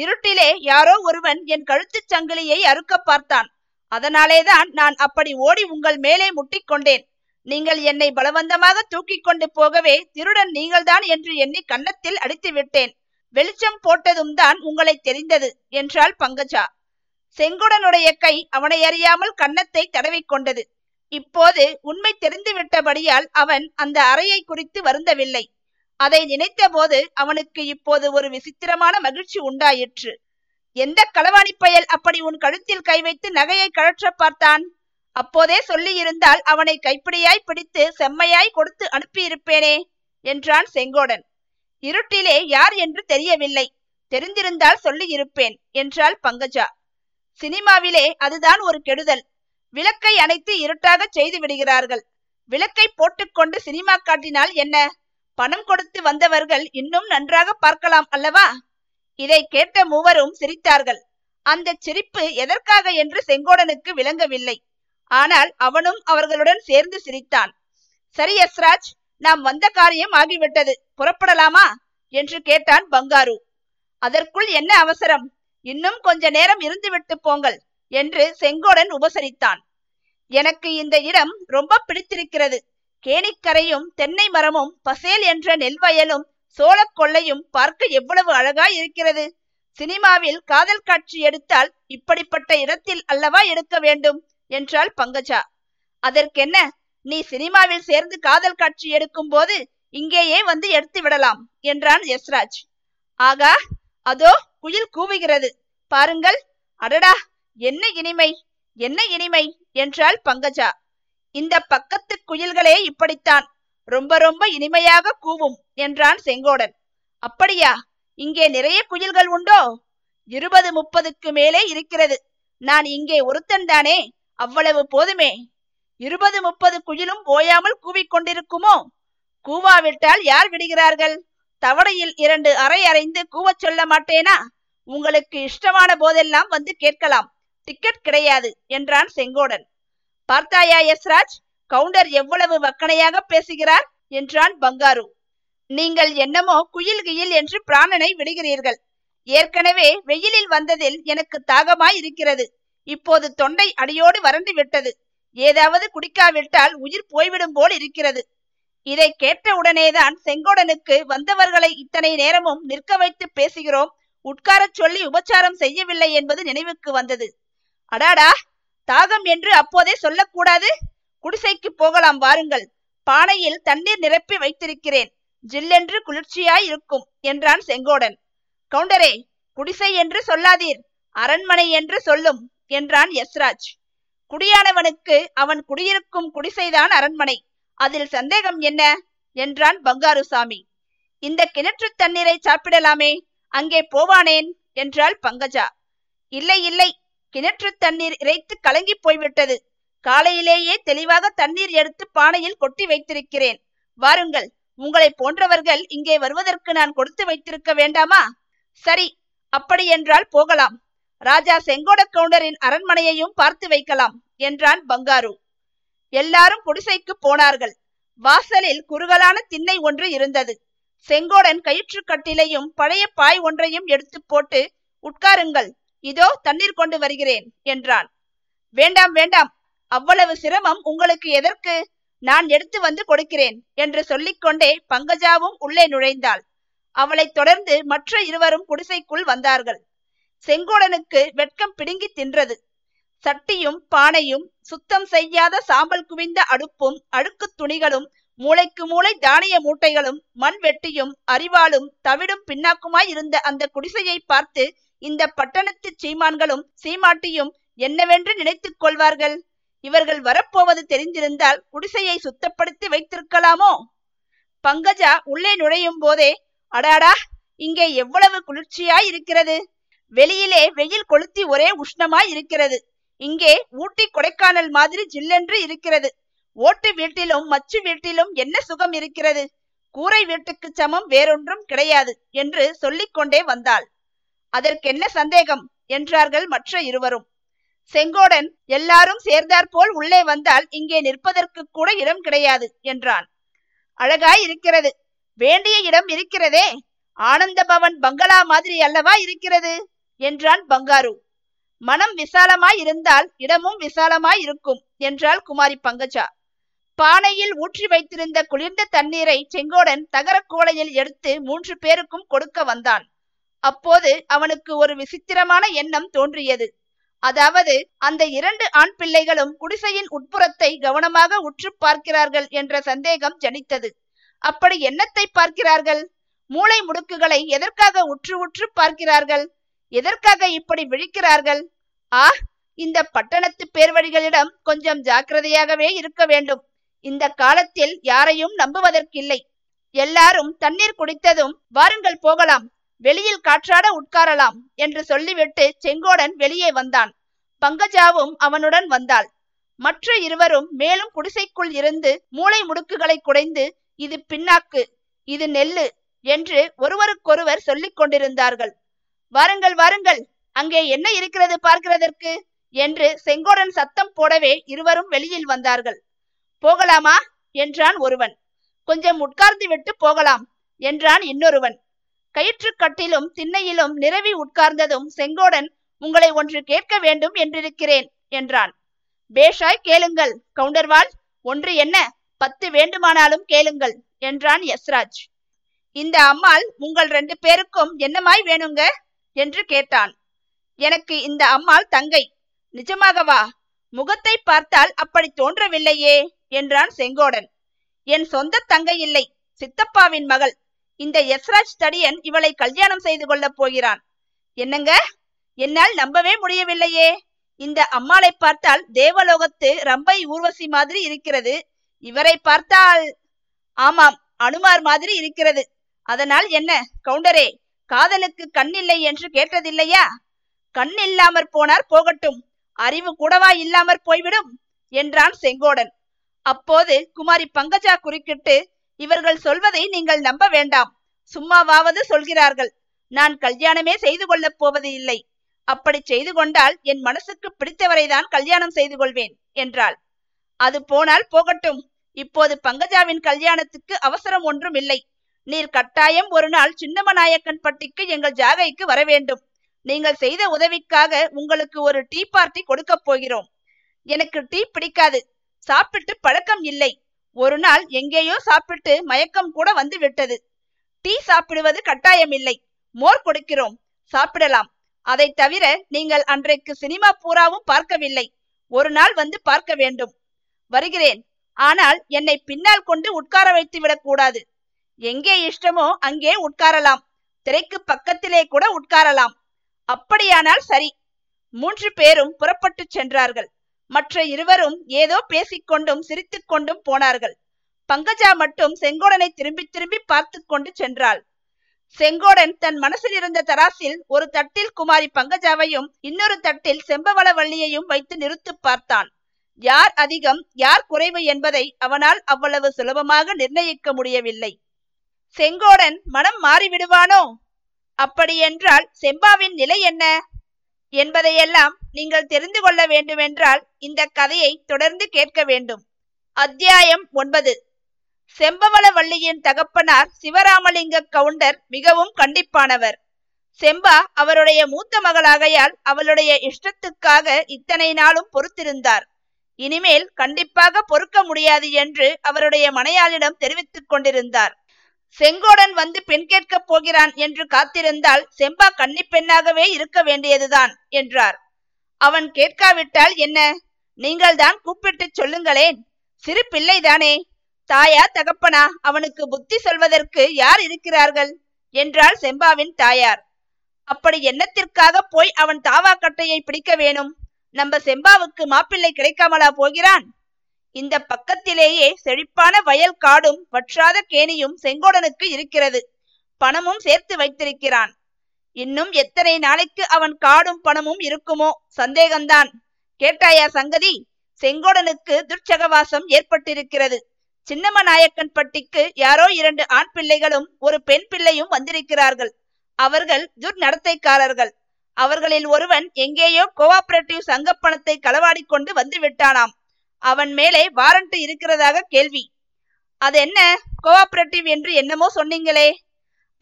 இருட்டிலே யாரோ ஒருவன் என் கழுத்து சங்கிலியை அறுக்க பார்த்தான். அதனாலேதான் நான் அப்படி ஓடி உங்கள் மேலே முட்டிக்கொண்டேன். நீங்கள் என்னை பலவந்தமாக தூக்கி கொண்டு போகவே திருடன் நீங்கள்தான் என்று எண்ணி கன்னத்தில் அடித்து விட்டேன். வெளிச்சம் போட்டதும் தான் உங்களை தெரிந்தது என்றாள் பங்கஜா. செங்கோடனுடைய கை அவனை அறியாமல் கன்னத்தை தடவிக்கொண்டது. இப்போது உண்மை தெரிந்துவிட்டபடியால் அவன் அந்த அறையை குறித்து வருந்தவில்லை. அதை நினைத்த போது அவனுக்கு இப்போது ஒரு விசித்திரமான மகிழ்ச்சி உண்டாயிற்று. எந்த களவாணி பயல் அப்படி உன் கழுத்தில் கை வைத்து நகையை கழற்ற பார்த்தான்? அப்போதே சொல்லியிருந்தால் அவனை கைப்பிடியாய் பிடித்து செம்மையாய் கொடுத்து அனுப்பியிருப்பேனே என்றான் செங்கோடன். இருட்டிலே யார் என்று தெரியவில்லை, தெரிந்திருந்தால் சொல்லியிருப்பேன் என்றாள் பங்கஜா. சினிமாவிலே அதுதான் ஒரு கெடுதல். விளக்கை அணைத்து இருட்டாக செய்து விடுகிறார்கள். விளக்கை போட்டுக்கொண்டு சினிமா காட்டினால் என்ன? பணம் கொடுத்து வந்தவர்கள் இன்னும் நன்றாக பார்க்கலாம் அல்லவா? இதை கேட்ட மூவரும் சிரித்தார்கள். அந்த சிரிப்பு எதற்காக என்று செங்கோடனுக்கு விளங்கவில்லை. ஆனால் அவனும் அவர்களுடன் சேர்ந்து சிரித்தான். சரி யஸ்ராஜ், நாம் வந்த காரியம் ஆகிவிட்டது, புறப்படலாமா என்று கேட்டான் பங்காரு. அதற்குள் என்ன அவசரம், இன்னும் கொஞ்ச நேரம் இருந்துவிட்டு போங்கள் என்று செங்கோடன் உபசரித்தான். எனக்கு இந்த இடம் ரொம்ப பிடித்திருக்கிறது. கேணிக்கரையும் தென்னை மரமும் பசேல் என்ற நெல்வயலும் சோழ கொள்ளையும் பார்க்க எவ்வளவு அழகாய் இருக்கிறது. சினிமாவில் காதல் காட்சி எடுத்தால் இப்படிப்பட்ட இடத்தில் அல்லவா எடுக்க வேண்டும் என்றாள் பங்கஜா. அதற்கென்ன, நீ சினிமாவில் சேர்ந்து காதல் காட்சி எடுக்கும் போது இங்கேயே வந்து எடுத்து விடலாம் என்றான் யஸ்ராஜ். ஆகா, அதோ குயில் கூவுகிறது பாருங்கள். அடடா, என்ன இனிமை, என்ன இனிமை என்றாள் பங்கஜா. இந்த பக்கத்து குயில்களே இப்படித்தான், ரொம்ப ரொம்ப இனிமையாக கூவும் என்றான் செங்கோடன். அப்படியா, இங்கே நிறைய குயில்கள் உண்டோ? இருபது முப்பதுக்கு மேலே இருக்கிறது. நான் இங்கே ஒருத்தன் தானே, அவ்வளவு போதுமே. இருபது முப்பது குயிலும் ஓயாமல் கூவிக்கொண்டிருக்குமோ? கூவாவிட்டால் யார் விடுகிறார்கள்? தவடையில் இரண்டு அரை அரைந்து கூவச் சொல்ல மாட்டேனா? உங்களுக்கு இஷ்டமான போதெல்லாம் வந்து கேட்கலாம், டிக்கெட் கிடையாது என்றான் செங்கோடன். பார்த்தாயா யஸ்ராஜ், கவுண்டர் எவ்வளவு வக்கனையாக பேசுகிறார் என்றான் பங்காரு. நீங்கள் என்னமோ குயில் கியில் என்று பிராணனை விடுகிறீர்கள். ஏற்கனவே வெயிலில் வந்ததில் எனக்கு தாகமாய் இருக்கிறது. இப்போது தொண்டை அடியோடு வறண்டு விட்டது. ஏதாவது குடிக்காவிட்டால் உயிர் போய்விடும் போல் இருக்கிறது. இதை கேட்ட உடனேதான் செங்கோடனுக்கு வந்தவர்களை இத்தனை நேரமும் நிற்க வைத்து பேசுகிறோம், உட்கார சொல்லி உபச்சாரம் செய்யவில்லை என்பது நினைவுக்கு வந்தது. அடாடா, தாகம் என்று அப்போதே சொல்லக்கூடாது. குடிசைக்கு போகலாம் வாருங்கள், பானையில் தண்ணீர் நிரப்பி வைத்திருக்கிறேன், ஜில்லென்று குளிர்ச்சியாய் இருக்கும் என்றான் செங்கோடன். கவுண்டரே, குடிசை என்று சொல்லாதீர், அரண்மனை என்று சொல்லும் என்றான் யஸ்ராஜ். குடியானவனுக்கு அவன் குடியிருக்கும் குடிசைதான் அரண்மனை, அதில் சந்தேகம் என்ன என்றான் பங்காருசாமி. இந்த கிணற்று தண்ணீரை சாப்பிடலாமே, அங்கே போவானேன் என்றாள் பங்கஜா. இல்லை இல்லை, கிணற்று தண்ணீர் இறைத்து கலங்கி போய்விட்டது, காலையிலேயே தெளிவாக தண்ணீர் எடுத்து பானையில் கொட்டி வைத்திருக்கிறேன், வாருங்கள், உங்களை போன்றவர்கள் இங்கே வருவதற்கு நான் கொடுத்து வைத்திருக்க வேண்டாமா? சரி, அப்படி என்றால் போகலாம், ராஜா செங்கோட கவுண்டரின் அரண்மனையையும் பார்த்து வைக்கலாம் என்றான் பங்காரு. எல்லாரும் குடிசைக்கு போனார்கள். வாசலில் குறுகலான திண்ணை ஒன்று இருந்தது. செங்கோடன் கயிற்று கட்டிலையும் பழைய பாய் ஒன்றையும் எடுத்து போட்டு, உட்காருங்கள், இதோ தண்ணீர் கொண்டு வருகிறேன் என்றான். வேண்டாம் வேண்டாம், அவ்வளவு சிரமம் உங்களுக்கு எதற்கு, நான் எடுத்து வந்து கொடுக்கிறேன் என்று சொல்லிக்கொண்டே பங்கஜாவும் உள்ளே நுழைந்தாள். அவளை தொடர்ந்து மற்ற இருவரும் குடிசைக்குள் வந்தார்கள். செங்கோடனுக்கு வெட்கம் பிடுங்கி தின்றது. சட்டியும் பானையும் சுத்தம் செய்யாத சாம்பல் குவிந்த அடுப்பும் அழுக்கு துணிகளும் மூளைக்கு மூளை தானிய மூட்டைகளும் மண் வெட்டியும் அரிவாளும் தவிடும் பின்னாக்குமாய் இருந்த அந்த குடிசையை பார்த்து இந்த பட்டணத்து சீமான்களும் சீமாட்டியும் என்னவென்று நினைத்துக் கொள்வார்கள்? இவர்கள் வரப்போவது தெரிந்திருந்தால் குடிசையை சுத்தப்படுத்தி வைத்திருக்கலாமோ? பங்கஜா உள்ளே நுழையும் போதே, அடாடா, இங்கே எவ்வளவு குளிர்ச்சியாய் இருக்கிறது, வெளியிலே வெயில் கொளுத்தி ஒரே உஷ்ணமாய் இருக்கிறது, இங்கே ஊட்டி கொடைக்கானல் மாதிரி ஜில்லென்று இருக்கிறது, ஓட்டு வீட்டிலும் மச்சு வீட்டிலும் என்ன சுகம் இருக்கிறது, கூரை வீட்டுக்கு சமம் வேறொன்றும் கிடையாது என்று சொல்லிக்கொண்டே வந்தாள். அதற்கென்ன சந்தேகம் என்றார்கள் மற்ற இருவரும். செங்கோடன், எல்லாரும் சேர்ந்தாற்போல் உள்ளே வந்தால் இங்கே நிற்பதற்கு கூட இடம் கிடையாது என்றான். அழகாய் இருக்கிறது, வேண்டிய இடம் இருக்கிறதே, ஆனந்த பவன் பங்களா மாதிரி அல்லவா இருக்கிறது என்றான் பங்காரு. மனம் விசாலமாய் இருந்தால் இடமும் விசாலமாய் இருக்கும் என்றாள் குமாரி பங்கஜா. பானையில் ஊற்றி வைத்திருந்த குளிர்ந்த தண்ணீரை செங்கோடன் தகரக்கூளையில் எடுத்து மூன்று பேருக்கும் கொடுக்க வந்தான். அப்போது அவனுக்கு ஒரு விசித்திரமான எண்ணம் தோன்றியது. அதாவது, அந்த இரண்டு ஆண் பிள்ளைகளும் குடிசையின் உட்புறத்தை கவனமாக உற்று பார்க்கிறார்கள் என்ற சந்தேகம் ஜனித்தது. அப்படி எண்ணத்தை பார்க்கிறார்கள்? மூளை முடுக்குகளை எதற்காக உற்று உற்று பார்க்கிறார்கள்? எதற்காக இப்படி விழிக்கிறார்கள்? ஆ, இந்த பட்டணத்து பேர்வழிகளிடம் கொஞ்சம் ஜாக்கிரதையாகவே இருக்க வேண்டும். இந்த காலத்தில் யாரையும் நம்புவதற்கில்லை. எல்லாரும் தண்ணீர் குடித்ததும், வாருங்கள் போகலாம், வெளியில் காற்றாட உட்காரலாம் என்று சொல்லிவிட்டு செங்கோடன் வெளியே வந்தான். பங்கஜாவும் அவனுடன் வந்தாள். மற்ற இருவரும் மேலும் குடிசைக்குள் இருந்து மூளை முடுக்குகளை குடைந்து, இது பின்னாக்கு, இது நெல்லு என்று ஒருவருக்கொருவர் சொல்லிக் கொண்டிருந்தார்கள். வாருங்கள் வாருங்கள், அங்கே என்ன இருக்கிறது பார்க்கிறதற்கு என்று செங்கோடன் சத்தம் போடவே இருவரும் வெளியில் வந்தார்கள். போகலாமா என்றான் ஒருவன். கொஞ்சம் உட்கார்ந்து விட்டு போகலாம் என்றான் இன்னொருவன். கயிற்று கட்டிலும் திண்ணையிலும் நிரவி உட்கார்ந்ததும் செங்கோடன், உங்களை ஒன்று கேட்க வேண்டும் என்றிருக்கிறேன் என்றான். பேஷாய் கேளுங்கள் கவுண்டர்வால், ஒன்று என்ன, பத்து வேண்டுமானாலும் கேளுங்கள் என்றான் யஸ்ராஜ். இந்த அம்மாள் உங்கள் ரெண்டு பேருக்கும் என்னமாய் வேணுங்க என்று கேட்டான். எனக்கு இந்த அம்மாள் தங்கை. நிஜமாகவா? முகத்தை பார்த்தால் அப்படி தோன்றவில்லையே என்றான் செங்கோடன். என் சொந்த தங்கை இல்லை, சித்தப்பாவின் மகள். இந்த யஸ்ராஜ் தடியன் இவளை கல்யாணம் செய்து கொள்ள போகிறான். என்னங்க, என்னால் நம்பவே முடியவில்லையே. இந்த அம்மாளை பார்த்தால் தேவலோகத்து ரம்பை ஊர்வசி மாதிரி இருக்கிறது, இவரை பார்த்தால், ஆமாம், அனுமார் மாதிரி இருக்கிறது. அதனால் என்ன கவுண்டரே, காதலுக்கு கண்ணில்லை என்று கேட்டதில்லையா? கண் இல்லாமற் போனார் போகட்டும், அறிவு கூடவா இல்லாமற் போய்விடும் என்றான் செங்கோடன். அப்போது குமாரி பங்கஜா குறுக்கிட்டு, இவர்கள் சொல்வதை நீங்கள் நம்ப வேண்டாம், சும்மாவாவது சொல்கிறார்கள். நான் கல்யாணமே செய்து கொள்ளப் போவது இல்லை, அப்படி செய்து கொண்டால் என் மனசுக்கு பிடித்தவரைதான் கல்யாணம் செய்து கொள்வேன் என்றாள். அது போனால் போகட்டும், இப்போது பங்கஜாவின் கல்யாணத்துக்கு அவசரம் ஒன்றும் இல்லை. நீர் கட்டாயம் ஒரு நாள் சின்னம்மநாயக்கன் பட்டிக்கு எங்கள் ஜாகைக்கு வர வேண்டும். நீங்கள் செய்த உதவிக்காக உங்களுக்கு ஒரு டீ பார்ட்டி கொடுக்க போகிறோம். எனக்கு டீ பிடிக்காது, சாப்பிட்டு பழக்கம் இல்லை, ஒரு நாள் எங்கேயோ சாப்பிட்டு மயக்கம் கூட வந்து விட்டது. டீ சாப்பிடுவது கட்டாயமில்லை, மோர் கொடுக்கிறோம், சாப்பிடலாம். அதை தவிர நீங்கள் அன்றைக்கு சினிமா பூராவும் பார்க்கவில்லை, ஒரு நாள் வந்து பார்க்க வேண்டும். வருகிறேன், ஆனால் என்னை பின்னால் கொண்டு உட்கார வைத்து விடக்கூடாது. எங்கே இஷ்டமோ அங்கே உட்காரலாம், திரைக்கு பக்கத்திலே கூட உட்காரலாம். அப்படியானால் சரி. மூன்று பேரும் புறப்பட்டு சென்றார்கள். மற்ற இருவரும் ஏதோ பேசிக்கொண்டும் சிரித்து கொண்டும் போனார்கள். பங்கஜா மட்டும் செங்கோடனை திரும்பி திரும்பி பார்த்து கொண்டு சென்றாள். செங்கோடன் தன் மனசில் இருந்த தராசில் ஒரு தட்டில் குமாரி பங்கஜாவையும் இன்னொரு தட்டில் செம்பவளவள்ளியையும் வைத்து நிறுத்து பார்த்தான். யார் அதிகம் யார் குறைவு என்பதை அவனால் அவ்வளவு சுலபமாக நிர்ணயிக்க முடியவில்லை. செங்கோடன் மனம் மாறிவிடுவானோ? அப்படியென்றால் செம்பாவின் நிலை என்ன என்பதையெல்லாம் நீங்கள் தெரிந்து கொள்ள வேண்டுமென்றால் இந்த கதையை தொடர்ந்து கேட்க வேண்டும். அத்தியாயம் ஒன்பது. செம்பவளவள்ளியின் தகப்பனார் சிவராமலிங்க கவுண்டர் மிகவும் கண்டிப்பானவர். செம்பா அவருடைய மூத்த மகளாகையால் அவளுடைய இஷ்டத்துக்காக இத்தனை நாளும் பொறுத்திருந்தார். இனிமேல் கண்டிப்பாக பொறுக்க முடியாது என்று அவருடைய மனையாளிடம் தெரிவித்துக் கொண்டிருந்தார். செங்கோடன் வந்து பெண் கேட்கப் போகிறான் என்று காத்திருந்தால் செம்பா கன்னி பெண்ணாகவே இருக்க வேண்டியதுதான் என்றார். அவன் கேட்காவிட்டால் என்ன, நீங்கள்தான் கூப்பிட்டு சொல்லுங்களேன். சிறு பிள்ளைதானே, தாயா தகப்பனா அவனுக்கு புத்தி சொல்வதற்கு யார் இருக்கிறார்கள் என்றாள் செம்பாவின் தாயார். அப்படி என்னத்திற்காக போய் அவன் தாவா கட்டையை பிடிக்க வேணும்? நம்ம செம்பாவுக்கு மாப்பிள்ளை கிடைக்காமலா போகிறான்? இந்த பக்கத்திலேயே செழிப்பான வயல் காடும் வற்றாத கேணியும் செங்கோடனுக்கு இருக்கிறது. பணமும் சேர்த்து வைத்திருக்கிறான். இன்னும் எத்தனை நாளைக்கு அவன் காடும் பணமும் இருக்குமோ சந்தேகம்தான். கேட்டாயா சங்கதி? செங்கோடனுக்கு துர்ச்சகவாசம் ஏற்பட்டிருக்கிறது. சின்னம்மநாயக்கன் பட்டிக்கு யாரோ இரண்டு ஆண் பிள்ளைகளும் ஒரு பெண் பிள்ளையும் வந்திருக்கிறார்கள். அவர்கள் துர்நடத்தைக்காரர்கள். அவர்களில் ஒருவன் எங்கேயோ கோஆபரேட்டிவ் சங்க பணத்தை களவாடி கொண்டு வந்து விட்டானாம். அவன் மேலே வாரண்ட் இருக்கிறதாக கேள்வி. அது என்ன கோஆபரேட்டிவ் என்று என்னமோ சொன்னீங்களே?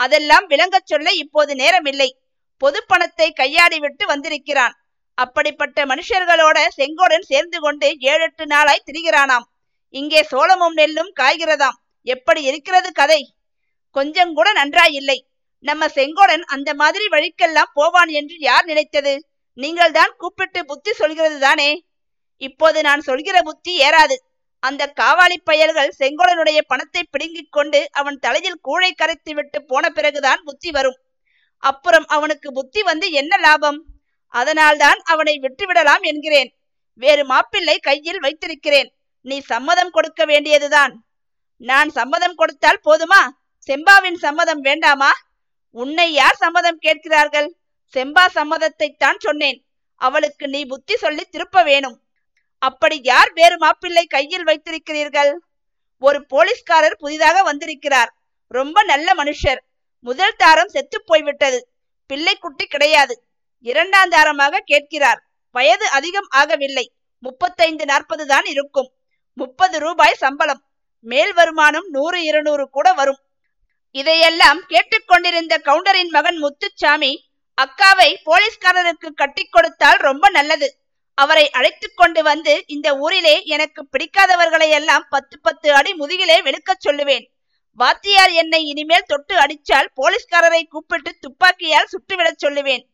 அதெல்லாம் விளங்க சொல்ல இப்போது நேரமில்லை. பொது பணத்தை கையாடி விட்டு வந்திருக்கிறான். அப்படிப்பட்ட மனுஷர்களோட செங்கோடன் சேர்ந்து கொண்டு ஏழு எட்டு நாளாய் திரிகிறானாம். இங்கே சோளமும் நெல்லும் காய்கிறதாம். எப்படி இருக்கிறது கதை? கொஞ்சம் கூட நன்றாயில்லை. நம்ம செங்கோடன் அந்த மாதிரி வழிக்கெல்லாம் போவான் என்று யார் நினைத்தது? நீங்கள் தான் கூப்பிட்டு புத்தி சொல்கிறது தானே. இப்போது நான் சொல்கிற புத்தி ஏறாது. அந்த காவாலி பயல்கள் செங்கோடனுடைய பணத்தை பிடுங்கிக் கொண்டு அவன் தலையில் கூழை கரைத்து விட்டு போன பிறகுதான் புத்தி வரும். அப்புறம் அவனுக்கு புத்தி வந்து என்ன லாபம்? அதனால்தான் அவனை விட்டுவிடலாம் என்கிறேன். வேறு மாப்பிள்ளை கையில் வைத்திருக்கிறேன். நீ சம்மதம் கொடுக்க வேண்டியதுதான். நான் சம்மதம் கொடுத்தால் போதுமா? செம்பாவின் சம்மதம் வேண்டாமா? உன்னை யார் சம்மதம் கேட்கிறார்கள்? செம்பா சம்மதத்தை தான் சொன்னேன். அவளுக்கு நீ புத்தி சொல்லி திருப்ப வேணும். அப்படி யார் வேறு மாப்பிள்ளை கையில் வைத்திருக்கிறீர்கள்? ஒரு போலீஸ்காரர் புதிதாக வந்திருக்கிறார். ரொம்ப நல்ல மனுஷர். முதல் தாரம் செத்து போய்விட்டது. பிள்ளை குட்டி கிடையாது. இரண்டாம் தாரமாக கேட்கிறார். வயது அதிகம் ஆகவில்லை, முப்பத்தைந்து நாற்பது தான் இருக்கும். முப்பது ரூபாய் சம்பளம். மேல் வருமானம் நூறு இருநூறு கூட வரும். இதையெல்லாம் கேட்டுக்கொண்டிருந்த கவுண்டரின் மகன் முத்துச்சாமி, அக்காவை போலீஸ்காரருக்கு கட்டி கொடுத்தால் ரொம்ப நல்லது. அவரை அழைத்து கொண்டு வந்து இந்த ஊரிலே எனக்கு பிடிக்காதவர்களை எல்லாம் பத்து பத்து அடி முதுகிலே வெளுக்க சொல்லுவேன். வாத்தியார் என்னை இனிமேல் தொட்டு அடிச்சால் போலீஸ்காரரை கூப்பிட்டு துப்பாக்கியால் சுட்டுவிடச் சொல்லுவேன்.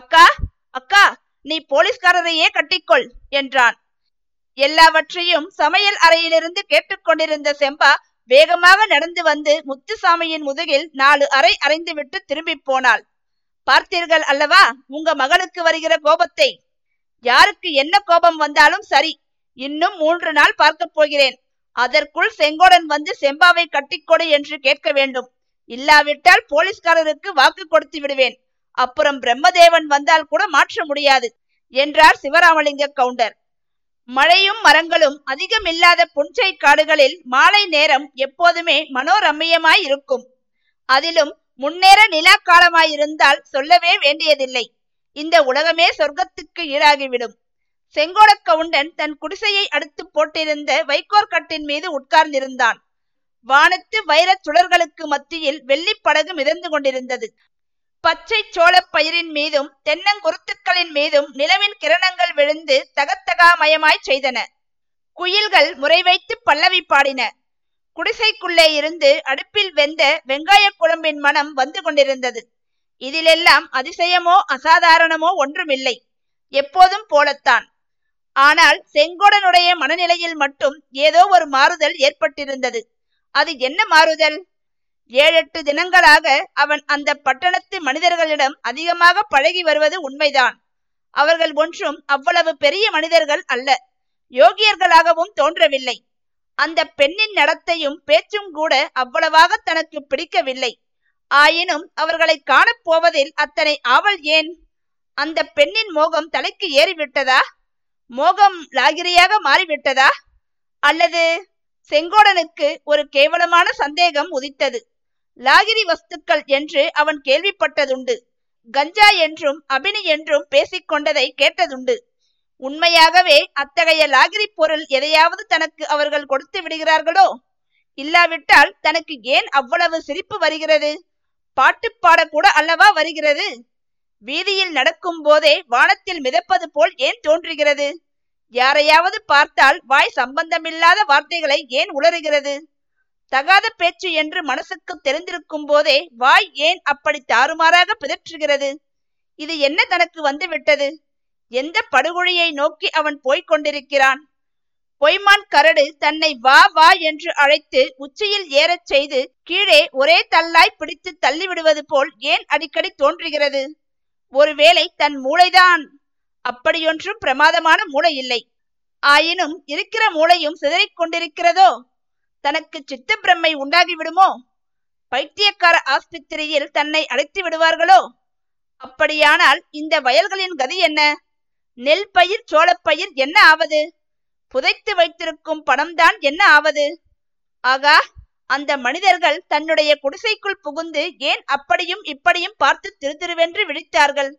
அக்கா அக்கா நீ போலீஸ்காரரையே கட்டிக்கொள் என்றான். எல்லாவற்றையும் சமையல் அறையிலிருந்து கேட்டுக்கொண்டிருந்த செம்பா வேகமாக நடந்து வந்து முத்துசாமியின் முதுகில் நாலு அறை அறைந்து விட்டு திரும்பி போனாள். பார்த்தீர்கள் அல்லவா உங்க மகளுக்கு வருகிற கோபத்தை? யாருக்கு என்ன கோபம் வந்தாலும் சரி, இன்னும் மூன்று நாள் பார்க்க போகிறேன். அதற்குள் செங்கோடன் வந்து செம்பாவை கட்டிக்கொடு என்று கேட்க வேண்டும். இல்லாவிட்டால் போலீஸ்காரருக்கு வாக்கு கொடுத்து விடுவேன். அப்புறம் பிரம்மதேவன் வந்தால் கூட மாற்ற முடியாது என்றார் சிவராமலிங்க கவுண்டர். மழையும் மரங்களும் அதிகமில்லாத புஞ்சை காடுகளில் மாலை நேரம் எப்போதுமே மனோரம்மியமாய் இருக்கும். அதிலும் முன்னேற நிலா காலமாயிருந்தால் சொல்லவே வேண்டியதில்லை. இந்த உலகமே சொர்க்கத்துக்கு ஈடாகிவிடும். செங்கோட கவுண்டன் தன் குடிசையை அடுத்து போட்டிருந்த வைக்கோர் கட்டின் மீது உட்கார்ந்திருந்தான். வானத்து வைர சுடர்களுக்கு மத்தியில் வெள்ளி படகு மிதந்து கொண்டிருந்தது. பச்சை சோள பயிரின் மீதும் தென்னங்குருத்துக்களின் மீதும் நிலவின் கிரணங்கள் விழுந்து தகத்தகாமயமாய் செய்தன. குயில்கள் முறை வைத்து பல்லவி பாடின. குடிசைக்குள்ளே இருந்து அடுப்பில் வெந்த வெங்காய குழம்பின் மனம் வந்து கொண்டிருந்தது. இதிலெல்லாம் அதிசயமோ அசாதாரணமோ ஒன்றுமில்லை, எப்போதும் போலத்தான். ஆனால் செங்கோடனுடைய மனநிலையில் மட்டும் ஏதோ ஒரு மாறுதல் ஏற்பட்டிருந்தது. அது என்ன மாறுதல்? ஏழெட்டு தினங்களாக அவன் அந்த பட்டணத்து மனிதர்களிடம் அதிகமாக பழகி வருவது உண்மைதான். அவர்கள் ஒன்றும் அவ்வளவு பெரிய மனிதர்கள் அல்ல, யோகியர்களாகவும் தோன்றவில்லை. அந்த பெண்ணின் நடத்தையும் பேச்சும் கூட அவ்வளவாக தனக்கு பிடிக்கவில்லை. ஆயினும் அவர்களை காணப்போவதில் அத்தனை ஆவல் ஏன்? அந்த பெண்ணின் மோகம் தலைக்கு ஏறிவிட்டதா? மோகம் லாகிரியாக மாறிவிட்டதா? அல்லது செங்கோடனுக்கு ஒரு கேவலமான சந்தேகம் உதித்தது. லாகிரி வஸ்துக்கள் என்று அவன் கேள்விப்பட்டதுண்டு, கஞ்சா என்றும் அபினி என்றும் பேசிக்கொண்டதை கேட்டதுண்டு. உண்மையாகவே அத்தகைய லாகிரி பொருள் எதையாவது தனக்கு அவர்கள் கொடுத்து விடுகிறார்களோ? இல்லாவிட்டால் தனக்கு ஏன் அவ்வளவு சிரிப்பு வருகிறது? பாட்டு பாடக்கூட அல்லவா வருகிறது? வீதியில் நடக்கும் போதே வானத்தில் மிதப்பது போல் ஏன் தோன்றுகிறது? யாரையாவது பார்த்தால் வாய் சம்பந்தமில்லாத வார்த்தைகளை ஏன் உளறுகிறது? தகாத பேச்சு என்று மனசுக்கு தெரிந்திருக்கும் போதே வாய் ஏன் அப்படி தாறுமாறாக பிதற்றுகிறது? இது என்ன தனக்கு வந்துவிட்டது? எந்த படுகொழியை நோக்கி அவன் போய்கொண்டிருக்கிறான்? பொய்மான் கரடு தன்னை வா வா என்று அழைத்து உச்சியில் ஏறச் செய்து கீழே ஒரே தள்ளாய் பிடித்து தள்ளிவிடுவது போல் ஏன் அடிக்கடி தோன்றுகிறது? ஒருவேளை தன் மூளைதான். அப்படியொன்றும் பிரமாதமான மூளை இல்லை. ஆயினும் இருக்கிற மூளையும் சிதறிக்கொண்டிருக்கிறதோ? தனக்கு சித்த பிரம்மை உண்டாகிவிடுமோ? பைத்தியக்கார ஆஸ்பத்திரியில் தன்னை அழைத்து விடுவார்களோ? அப்படியானால் இந்த வயல்களின் கதி என்ன? நெல் பயிர் சோளப்பயிர் என்ன ஆவது? புதைத்து வைத்திருக்கும் பணம்தான் என்ன ஆவது? ஆகா, அந்த மனிதர்கள் தன்னுடைய குடிசைக்குள் புகுந்து ஏன் அப்படியும் இப்படியும் பார்த்து திருதிருவென்று விழித்தார்கள்?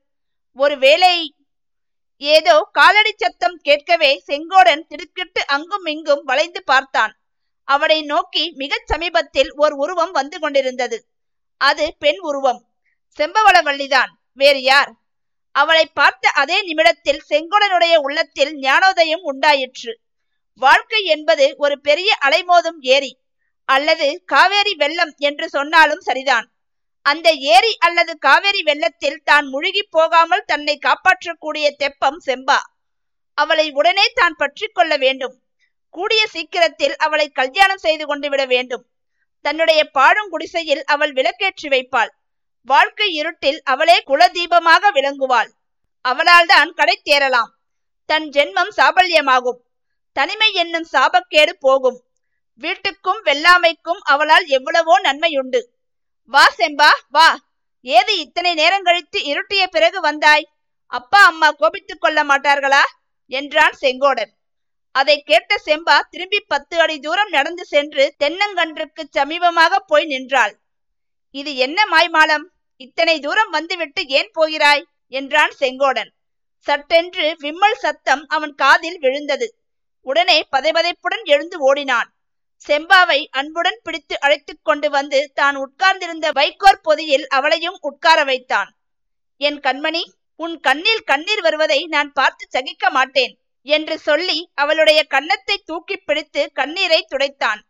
ஒருவேளை ஏதோ காலடி சத்தம் கேட்கவே செங்கோடன் திடுக்கிட்டு அங்கும் இங்கும் வளைந்து பார்த்தான். அவனை நோக்கி மிகச் சமீபத்தில் ஓர் உருவம் வந்து கொண்டிருந்தது. அது பெண் உருவம். செம்பவளவள்ளிதான், வேறு யார்? அவளை பார்த்த அதே நிமிடத்தில் செங்கோடனுடைய உள்ளத்தில் ஞானோதயம் உண்டாயிற்று. வாழ்க்கை என்பது ஒரு பெரிய அலைமோதும் ஏரி, அல்லது காவேரி வெள்ளம் என்று சொன்னாலும் சரிதான். அந்த ஏரி அல்லது காவேரி வெள்ளத்தில் தான் முழுகி போகாமல் தன்னை காப்பாற்றக்கூடிய தெப்பம் செம்பா. அவளை உடனே தான் பற்றி கொள்ள வேண்டும். கூடிய சீக்கிரத்தில் அவளை கல்யாணம் செய்து கொண்டு விட வேண்டும். தன்னுடைய பாழும் குடிசையில் அவள் விளக்கேற்றி வைப்பாள். வாழ்க்கை இருட்டில் அவளே குலதீபமாக விளங்குவாள். அவளால் தான் கடை தேரலாம். தன் ஜென்மம் சாபல்யமாகும். தனிமை என்னும் சாபக்கேடு போகும். வீட்டுக்கும் வெள்ளாமைக்கும் அவளால் எவ்வளவோ நன்மையுண்டு. வா செம்பா, வா. ஏது இத்தனை நேரம் கழித்து இருட்டிய பிறகு வந்தாய்? அப்பா அம்மா கோபித்துக் கொள்ள மாட்டார்களா என்றான் செங்கோடன். அதை கேட்ட செம்பா திரும்பி பத்து அடி தூரம் நடந்து சென்று தென்னங்கன்றுக்கு சமீபமாக போய் நின்றாள். இது என்ன மாய்மாலம்? இத்தனை தூரம் வந்துவிட்டு ஏன் போகிறாய் என்றான் செங்கோடன். சட்டென்று விம்மல் சத்தம் அவன் காதில் விழுந்தது. உடனே பதைபதைப்புடன் எழுந்து ஓடினான். செம்பாவை அன்புடன் பிடித்து அழைத்து கொண்டு வந்து தான் உட்கார்ந்திருந்த வைக்கோற் பொதியில் அவளையும் உட்கார வைத்தான். என் கண்மணி, உன் கண்ணில் கண்ணீர் வருவதை நான் பார்த்து சகிக்க மாட்டேன் என்று சொல்லி அவளுடைய கன்னத்தை தூக்கி பிடித்து கண்ணீரை துடைத்தான்.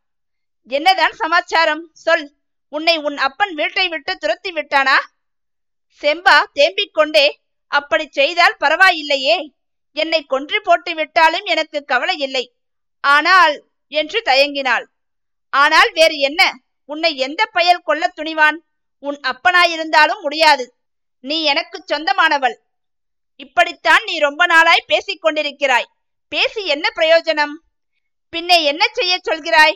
என்னதான் சமாச்சாரம்? சொல். உன்னை உன் அப்பன் வீட்டை விட்டு துரத்தி விட்டானா? செம்பா தேம்பிக்கொண்டே, அப்படி செய்தால் பரவாயில்லையே, என்னை கொன்று போட்டு விட்டாலும் எனக்கு கவலை இல்லை, ஆனால் என்று தயங்கினாள். ஆனால் வேறு என்ன? உன்னை எந்த பயல் கொல்ல துணிவான்? உன் அப்பனாயிருந்தாலும் முடியாது. நீ எனக்கு சொந்தமானவள். இப்படித்தான் நீ ரொம்ப நாளாய் பேசிக் கொண்டிருக்கிறாய். பேசி என்ன பிரயோஜனம்? பின்னே என்ன செய்ய சொல்கிறாய்?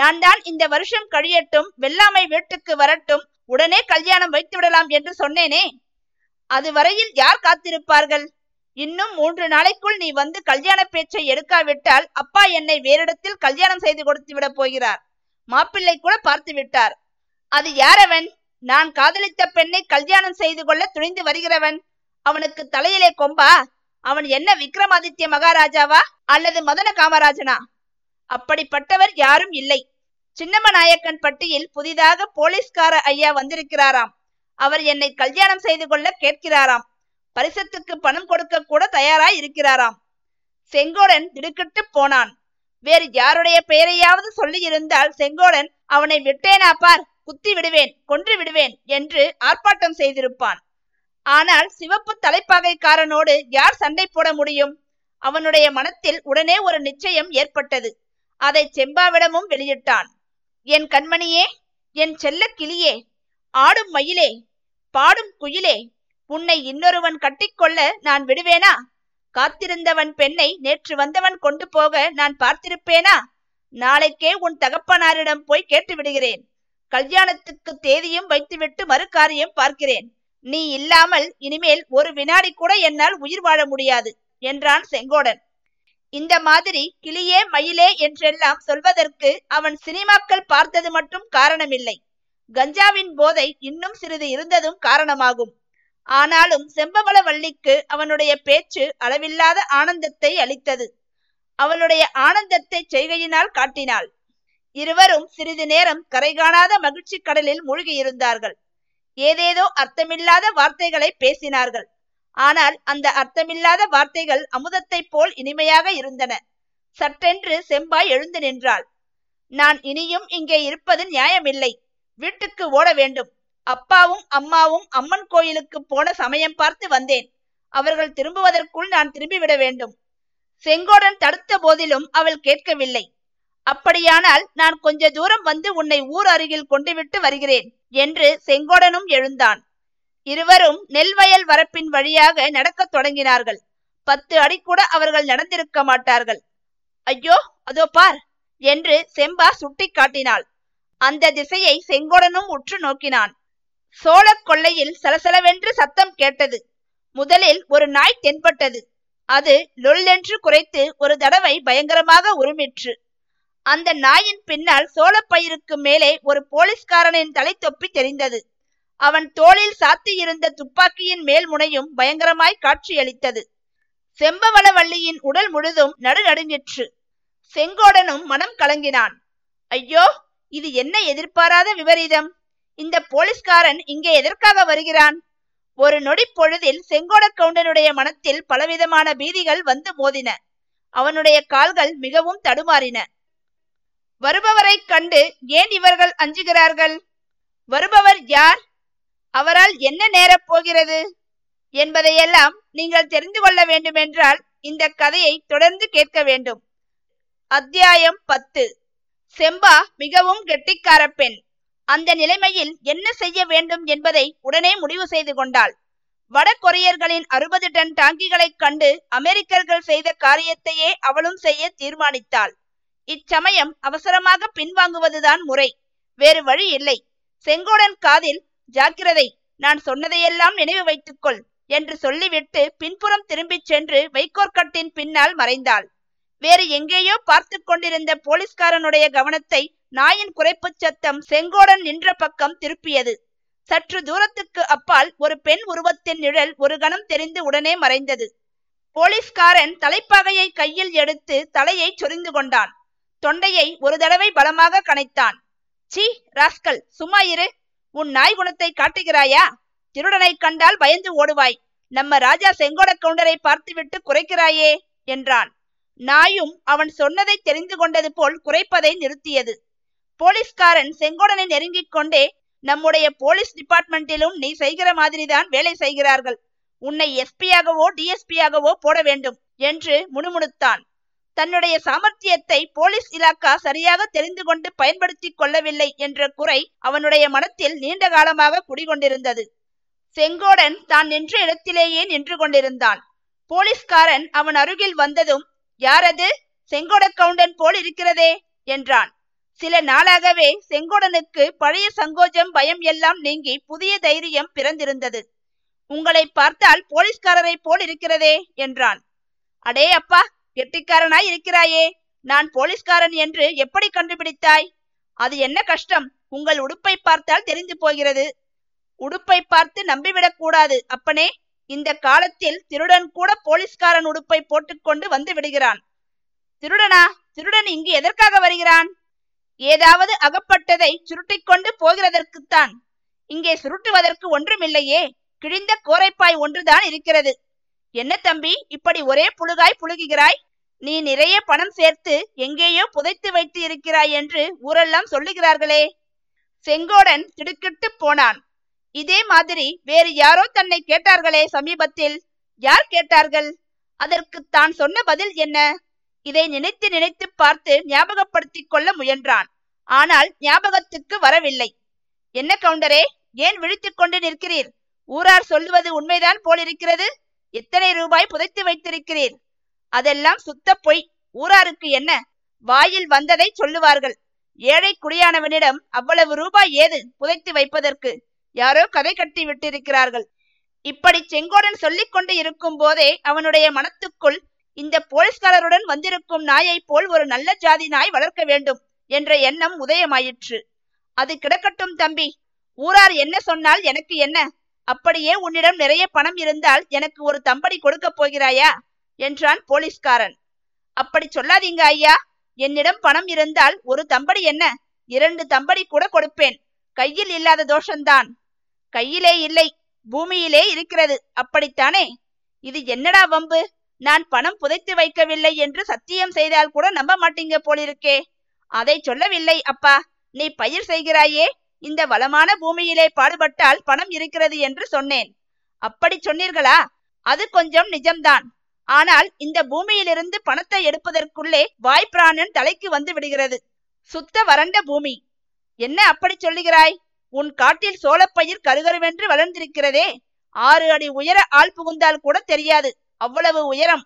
நான் தான் இந்த வருஷம் கழியட்டும், வெள்ளாமை வீட்டுக்கு வரட்டும், உடனே கல்யாணம் வைத்து விடலாம் என்று சொன்னேனே. அதுவரையில் யார் காத்திருப்பார்கள்? இன்னும் மூன்று நாளைக்குள் நீ வந்து கல்யாண பேச்சை எடுக்காவிட்டால் அப்பா என்னை வேறிடத்தில் கல்யாணம் செய்து கொடுத்து விட போகிறார். மாப்பிள்ளை கூட பார்த்து விட்டார். அது யாரவன்? நான் காதலித்த பெண்ணை கல்யாணம் செய்து கொள்ள துணிந்து வருகிறவன். அவனுக்கு தலையிலே கொம்பா? அவன் என்ன விக்ரமாதித்ய மகாராஜாவா அல்லது மதன காமராஜனா? அப்படிப்பட்டவர் யாரும் இல்லை. சின்னம்மநாயக்கன் பட்டியில் புதிதாக போலீஸ்கார ஐயா வந்திருக்கிறாராம். அவர் என்னை கல்யாணம் செய்து கொள்ள கேட்கிறாராம். பரிசத்துக்கு பணம் கொடுக்க கூட தயாராய் இருக்கிறாராம். செங்கோடன் திடுக்கிட்டு போனான். வேறு யாருடைய பெயரையாவது சொல்லி இருந்தால் செங்கோடன் அவனை விட்டேனா பார், குத்தி விடுவேன், கொன்று விடுவேன் என்று ஆர்ப்பாட்டம் செய்திருப்பான். ஆனால் சிவப்பு தலைப்பாகைக்காரனோடு யார் சண்டை போட முடியும்? அவனுடைய மனத்தில் உடனே ஒரு நிச்சயம் ஏற்பட்டது. அதை செம்பாவிடமும் வெளியிட்டான். என் கண்மணியே, என் செல்ல கிளியே, ஆடும் மயிலே, பாடும் குயிலே, உன்னை இன்னொருவன் கட்டிக்கொள்ள நான் விடுவேனா? காத்திருந்தவன் பெண்ணை நேற்று வந்தவன் கொண்டு போக நான் பார்த்திருப்பேனா? நாளைக்கே உன் தகப்பனாரிடம் போய் கேட்டு விடுகிறேன். கல்யாணத்துக்கு தேதியும் வைத்துவிட்டு மறு காரியம் பார்க்கிறேன். நீ இல்லாமல் இனிமேல் ஒரு வினாடி கூட என்னால் உயிர் வாழ முடியாது என்றான் செங்கோடன். இந்த மாதிரி கிளியே மயிலே என்றெல்லாம் சொல்வதற்கு அவன் சினிமாக்கள் பார்த்தது மட்டும் காரணமில்லை. கஞ்சாவின் போதை இன்னும் சிறிது இருந்ததும் காரணமாகும். ஆனாலும் செம்பவள வள்ளிக்கு அவனுடைய பேச்சு அளவில்லாத ஆனந்தத்தை அளித்தது. அவளுடைய ஆனந்தத்தை செய்கையினால் காட்டினாள். இருவரும் சிறிது நேரம் கரைகாணாத மகிழ்ச்சி கடலில் மூழ்கியிருந்தார்கள். ஏதேதோ அர்த்தமில்லாத வார்த்தைகளை பேசினார்கள். ஆனால் அந்த அர்த்தமில்லாத வார்த்தைகள் அமுதத்தை போல் இனிமையாக இருந்தன. சட்டென்று செம்பாய் எழுந்து நின்றாள். நான் இனியும் இங்கே இருப்பது நியாயமில்லை, வீட்டுக்கு ஓட வேண்டும். அப்பாவும் அம்மாவும் அம்மன் கோயிலுக்கு போன சமயம் பார்த்து வந்தேன். அவர்கள் திரும்புவதற்குள் நான் திரும்பிவிட வேண்டும். செங்கோடன் தடுத்த போதிலும் அவள் கேட்கவில்லை. அப்படியானால் நான் கொஞ்ச தூரம் வந்து உன்னை ஊர் அருகில் கொண்டு விட்டு வருகிறேன் என்று செங்கோடனும் எழுந்தான். இருவரும் நெல்வயல் வரப்பின் வழியாக நடக்கத் தொடங்கினார்கள். பத்து அடி கூட அவர்கள் நடந்திருக்க மாட்டார்கள். ஐயோ, அதோ பார் என்று செம்பா சுட்டி காட்டினாள். அந்த திசையை செங்கோடனும் உற்று நோக்கினான். சோழ கொள்ளையில் சலசலவென்று சத்தம் கேட்டது. முதலில் ஒரு நாய் தென்பட்டது. அது லொல்லென்று குறைத்து ஒரு தடவை பயங்கரமாக உருமிற்று. அந்த நாயின் பின்னால் சோழ பயிருக்கு மேலே ஒரு போலீஸ்காரனின் தலை தொப்பி தெரிந்தது. அவன் தோளில் சாத்தியிருந்த துப்பாக்கியின் மேல் முனையும் பயங்கரமாய் காட்சியளித்தது. செம்பவளவள்ளியின் உடல் முழுதும் நடுநடுங்கிற்று. செங்கோடனும் மனம் கலங்கினான். ஐயோ, இது என்ன எதிர்பாராத விபரீதம்! இந்த போலீஸ்காரன் இங்கே எதற்காக வருகிறான்? ஒரு நொடி பொழுதில் செங்கோட கவுண்டனுடைய மனத்தில் பலவிதமான பீதிகள் வந்து மோதின. அவனுடைய கால்கள் மிகவும் தடுமாறின. வருபவரை கண்டு ஏன் இவர்கள் அஞ்சுகிறார்கள்? வருபவர் யார்? அவரால் என்ன நேரப் போகிறது என்பதையெல்லாம் நீங்கள் தெரிந்து கொள்ள வேண்டுமென்றால் இந்த கதையை தொடர்ந்து கேட்க வேண்டும். அத்தியாயம் பத்து. செம்பா மிகவும் கெட்டிக்கார பெண். அந்த நிலைமையில் என்ன செய்ய வேண்டும் என்பதை உடனே முடிவு செய்து கொண்டாள். வட கொரியர்களின் அறுபது டன் டாங்கிகளைக் கண்டு அமெரிக்கர்கள் செய்த காரியத்தையே அவளும் செய்ய தீர்மானித்தாள். இச்சமயம் அவசரமாக பின்வாங்குவதுதான் முறை, வேறு வழி இல்லை. செங்கோடன் காதில், ஜாக்கிரதை, நான் சொன்னதையெல்லாம் நினைவு வைத்துக்கொள் என்று சொல்லிவிட்டு பின்புறம் திரும்பிச் சென்று வைக்கோற்கட்டின் பின்னால் மறைந்தாள். வேறு எங்கேயோ பார்த்து கொண்டிருந்த போலீஸ்காரனுடைய கவனத்தை நாயின் குறைப்பு சத்தம் செங்கோடன் நின்ற பக்கம் திருப்பியது. சற்று தூரத்துக்கு அப்பால் ஒரு பெண் உருவத்தின் நிழல் ஒரு கணம் தெரிந்து உடனே மறைந்தது. போலீஸ்காரன் தலைப்பாகையை கையில் எடுத்து தலையை சொரிந்து கொண்டான். தொண்டையை ஒரு தடவை பலமாக கனைத்தான். சி ராஸ்கல், சும்மா இரு. உன் நாய் குணத்தை காட்டுகிறாயா? திருடனை கண்டால் பயந்து ஓடுவாய். நம்ம ராஜா செங்கோட கவுண்டரை பார்த்துவிட்டு குறைக்கிறாயே என்றான். நாயும் அவன் சொன்னதை தெரிந்து கொண்டது போல் குறைப்பதை நிறுத்தியது. போலீஸ்காரன் செங்கோடனை நெருங்கிக் கொண்டே, நம்முடைய போலீஸ் டிபார்ட்மெண்டிலும் நீ செய்கிற மாதிரிதான் வேலை செய்கிறார்கள். உன்னை எஸ்பியாகவோ டிஎஸ்பியாகவோ போட வேண்டும் என்று முணுமுணுத்தான். தன்னுடைய சாமர்த்தியத்தை போலீஸ் இலாக்கா சரியாக தெரிந்து கொண்டு பயன்படுத்தி கொள்ளவில்லை என்ற குறை அவனுடைய மனத்தில் நீண்ட காலமாக குடிகொண்டிருந்தது. செங்கோடன் தான் நின்ற இடத்திலேயே நின்று கொண்டிருந்தான். போலீஸ்காரன் அவன் அருகில் வந்ததும், யாரது? செங்கோட கவுண்டன் போல் இருக்கிறதே என்றான். சில நாளாகவே செங்கோடனுக்கு பழைய சங்கோஜம், பயம் எல்லாம் நீங்கி புதிய தைரியம் பிறந்திருந்தது. உங்களை பார்த்தால் போலீஸ்காரரை போல் இருக்கிறதே என்றான். அடே அப்பா, கெட்டிக்காரனாய் இருக்கிறாயே, நான் போலீஸ்காரன் என்று எப்படி கண்டுபிடித்தாய்? அது என்ன கஷ்டம், உங்கள் உடுப்பை பார்த்தால் தெரிந்து போகிறது. உடுப்பை பார்த்து நம்பிவிடக் கூடாது அப்பனே. இந்த காலத்தில் திருடன் கூட போலீஸ்காரன் உடுப்பை போட்டுக்கொண்டு வந்து விடுகிறான். திருடனா? திருடன் இங்கு எதற்காக வருகிறான்? ஏதாவது அகப்பட்டதை சுருட்டிக்கொண்டு போகிறதற்குத்தான். இங்கே சுருட்டுவதற்கு ஒன்றுமில்லையே, கிழிந்த கோரைப்பாய் ஒன்றுதான் இருக்கிறது. என்ன தம்பி, இப்படி ஒரே புழுகாய் புழுகுகிறாய்? நீ நிறைய பணம் சேர்த்து எங்கேயோ புதைத்து வைத்து இருக்கிறாய் என்று ஊரெல்லாம் சொல்லுகிறார்களே. செங்கோடன் திடுக்கிட்டு போனான். இதே மாதிரி வேறு யாரோ தன்னை கேட்டார்களே சமீபத்தில். யார் கேட்டார்கள்? அதற்கு தான் சொன்ன பதில் என்ன? இதை நினைத்து நினைத்து பார்த்து ஞாபகப்படுத்திக் கொள்ள முயன்றான். ஆனால் ஞாபகத்துக்கு வரவில்லை. என்ன கவுண்டரே, ஏன் விழித்துக் கொண்டு நிற்கிறீர்? ஊரார் சொல்லுவது உண்மைதான் போலிருக்கிறது. எத்தனை ரூபாய் புதைத்து வைத்திருக்கிறீர்? அதெல்லாம் சுத்த பொய். ஊராருக்கு என்ன, வாயில் வந்ததை சொல்லுவார்கள். ஏழை குடியானவனிடம் அவ்வளவு ரூபாய் ஏது புதைத்து வைப்பதற்கு? யாரோ கதை கட்டி விட்டிருக்கிறார்கள். இப்படி செங்கோடன் சொல்லிக் கொண்டு இருக்கும் போதே அவனுடைய மனத்துக்குள் இந்த போலீஸ்காரருடன் வந்திருக்கும் நாயை போல் ஒரு நல்ல ஜாதி நாய் வளர்க்க வேண்டும் என்ற எண்ணம் உதயமாயிற்று. அது கிடக்கட்டும் தம்பி, ஊரார் என்ன சொன்னால் எனக்கு என்ன? அப்படியே உன்னிடம் நிறைய பணம் இருந்தால் எனக்கு ஒரு தம்படி கொடுக்க போகிறாயா என்றான் போலீஸ்காரன். அப்படி சொல்லாதீங்க ஐயா, என்னிடம் பணம் இருந்தால் ஒரு தம்படி என்ன, இரண்டு தம்படி கூட கொடுப்பேன். கையில் இல்லாத தோஷந்தான். கையிலே இல்லை, பூமியிலே இருக்கிறது, அப்படித்தானே? இது என்னடா வம்பு? நான் பணம் புதைத்து வைக்கவில்லை என்று சத்தியம் செய்தால் கூட நம்ப மாட்டீங்க போலிருக்கே. அதை சொல்லவில்லை அப்பா, நீ பயிர் செய்கிறாயே, இந்த வளமான பூமியிலே பாடுபட்டால் பணம் இருக்கிறது என்று சொன்னேன். அப்படி சொன்னீர்களா? அது கொஞ்சம் நிஜம்தான். ஆனால் இந்த பூமியிலிருந்து பணத்தை எடுப்பதற்குள்ளே வாய்ப்பிராணன் தலைக்கு வந்து விடுகிறது. சுத்த வறண்ட பூமி. என்ன அப்படி சொல்லுகிறாய்? உன் காட்டில் சோளப்பயிர் கருகருவென்று வளர்ந்திருக்கிறதே, ஆறு அடி உயர ஆள் புகுந்தால் கூட தெரியாது, அவ்வளவு உயரம்.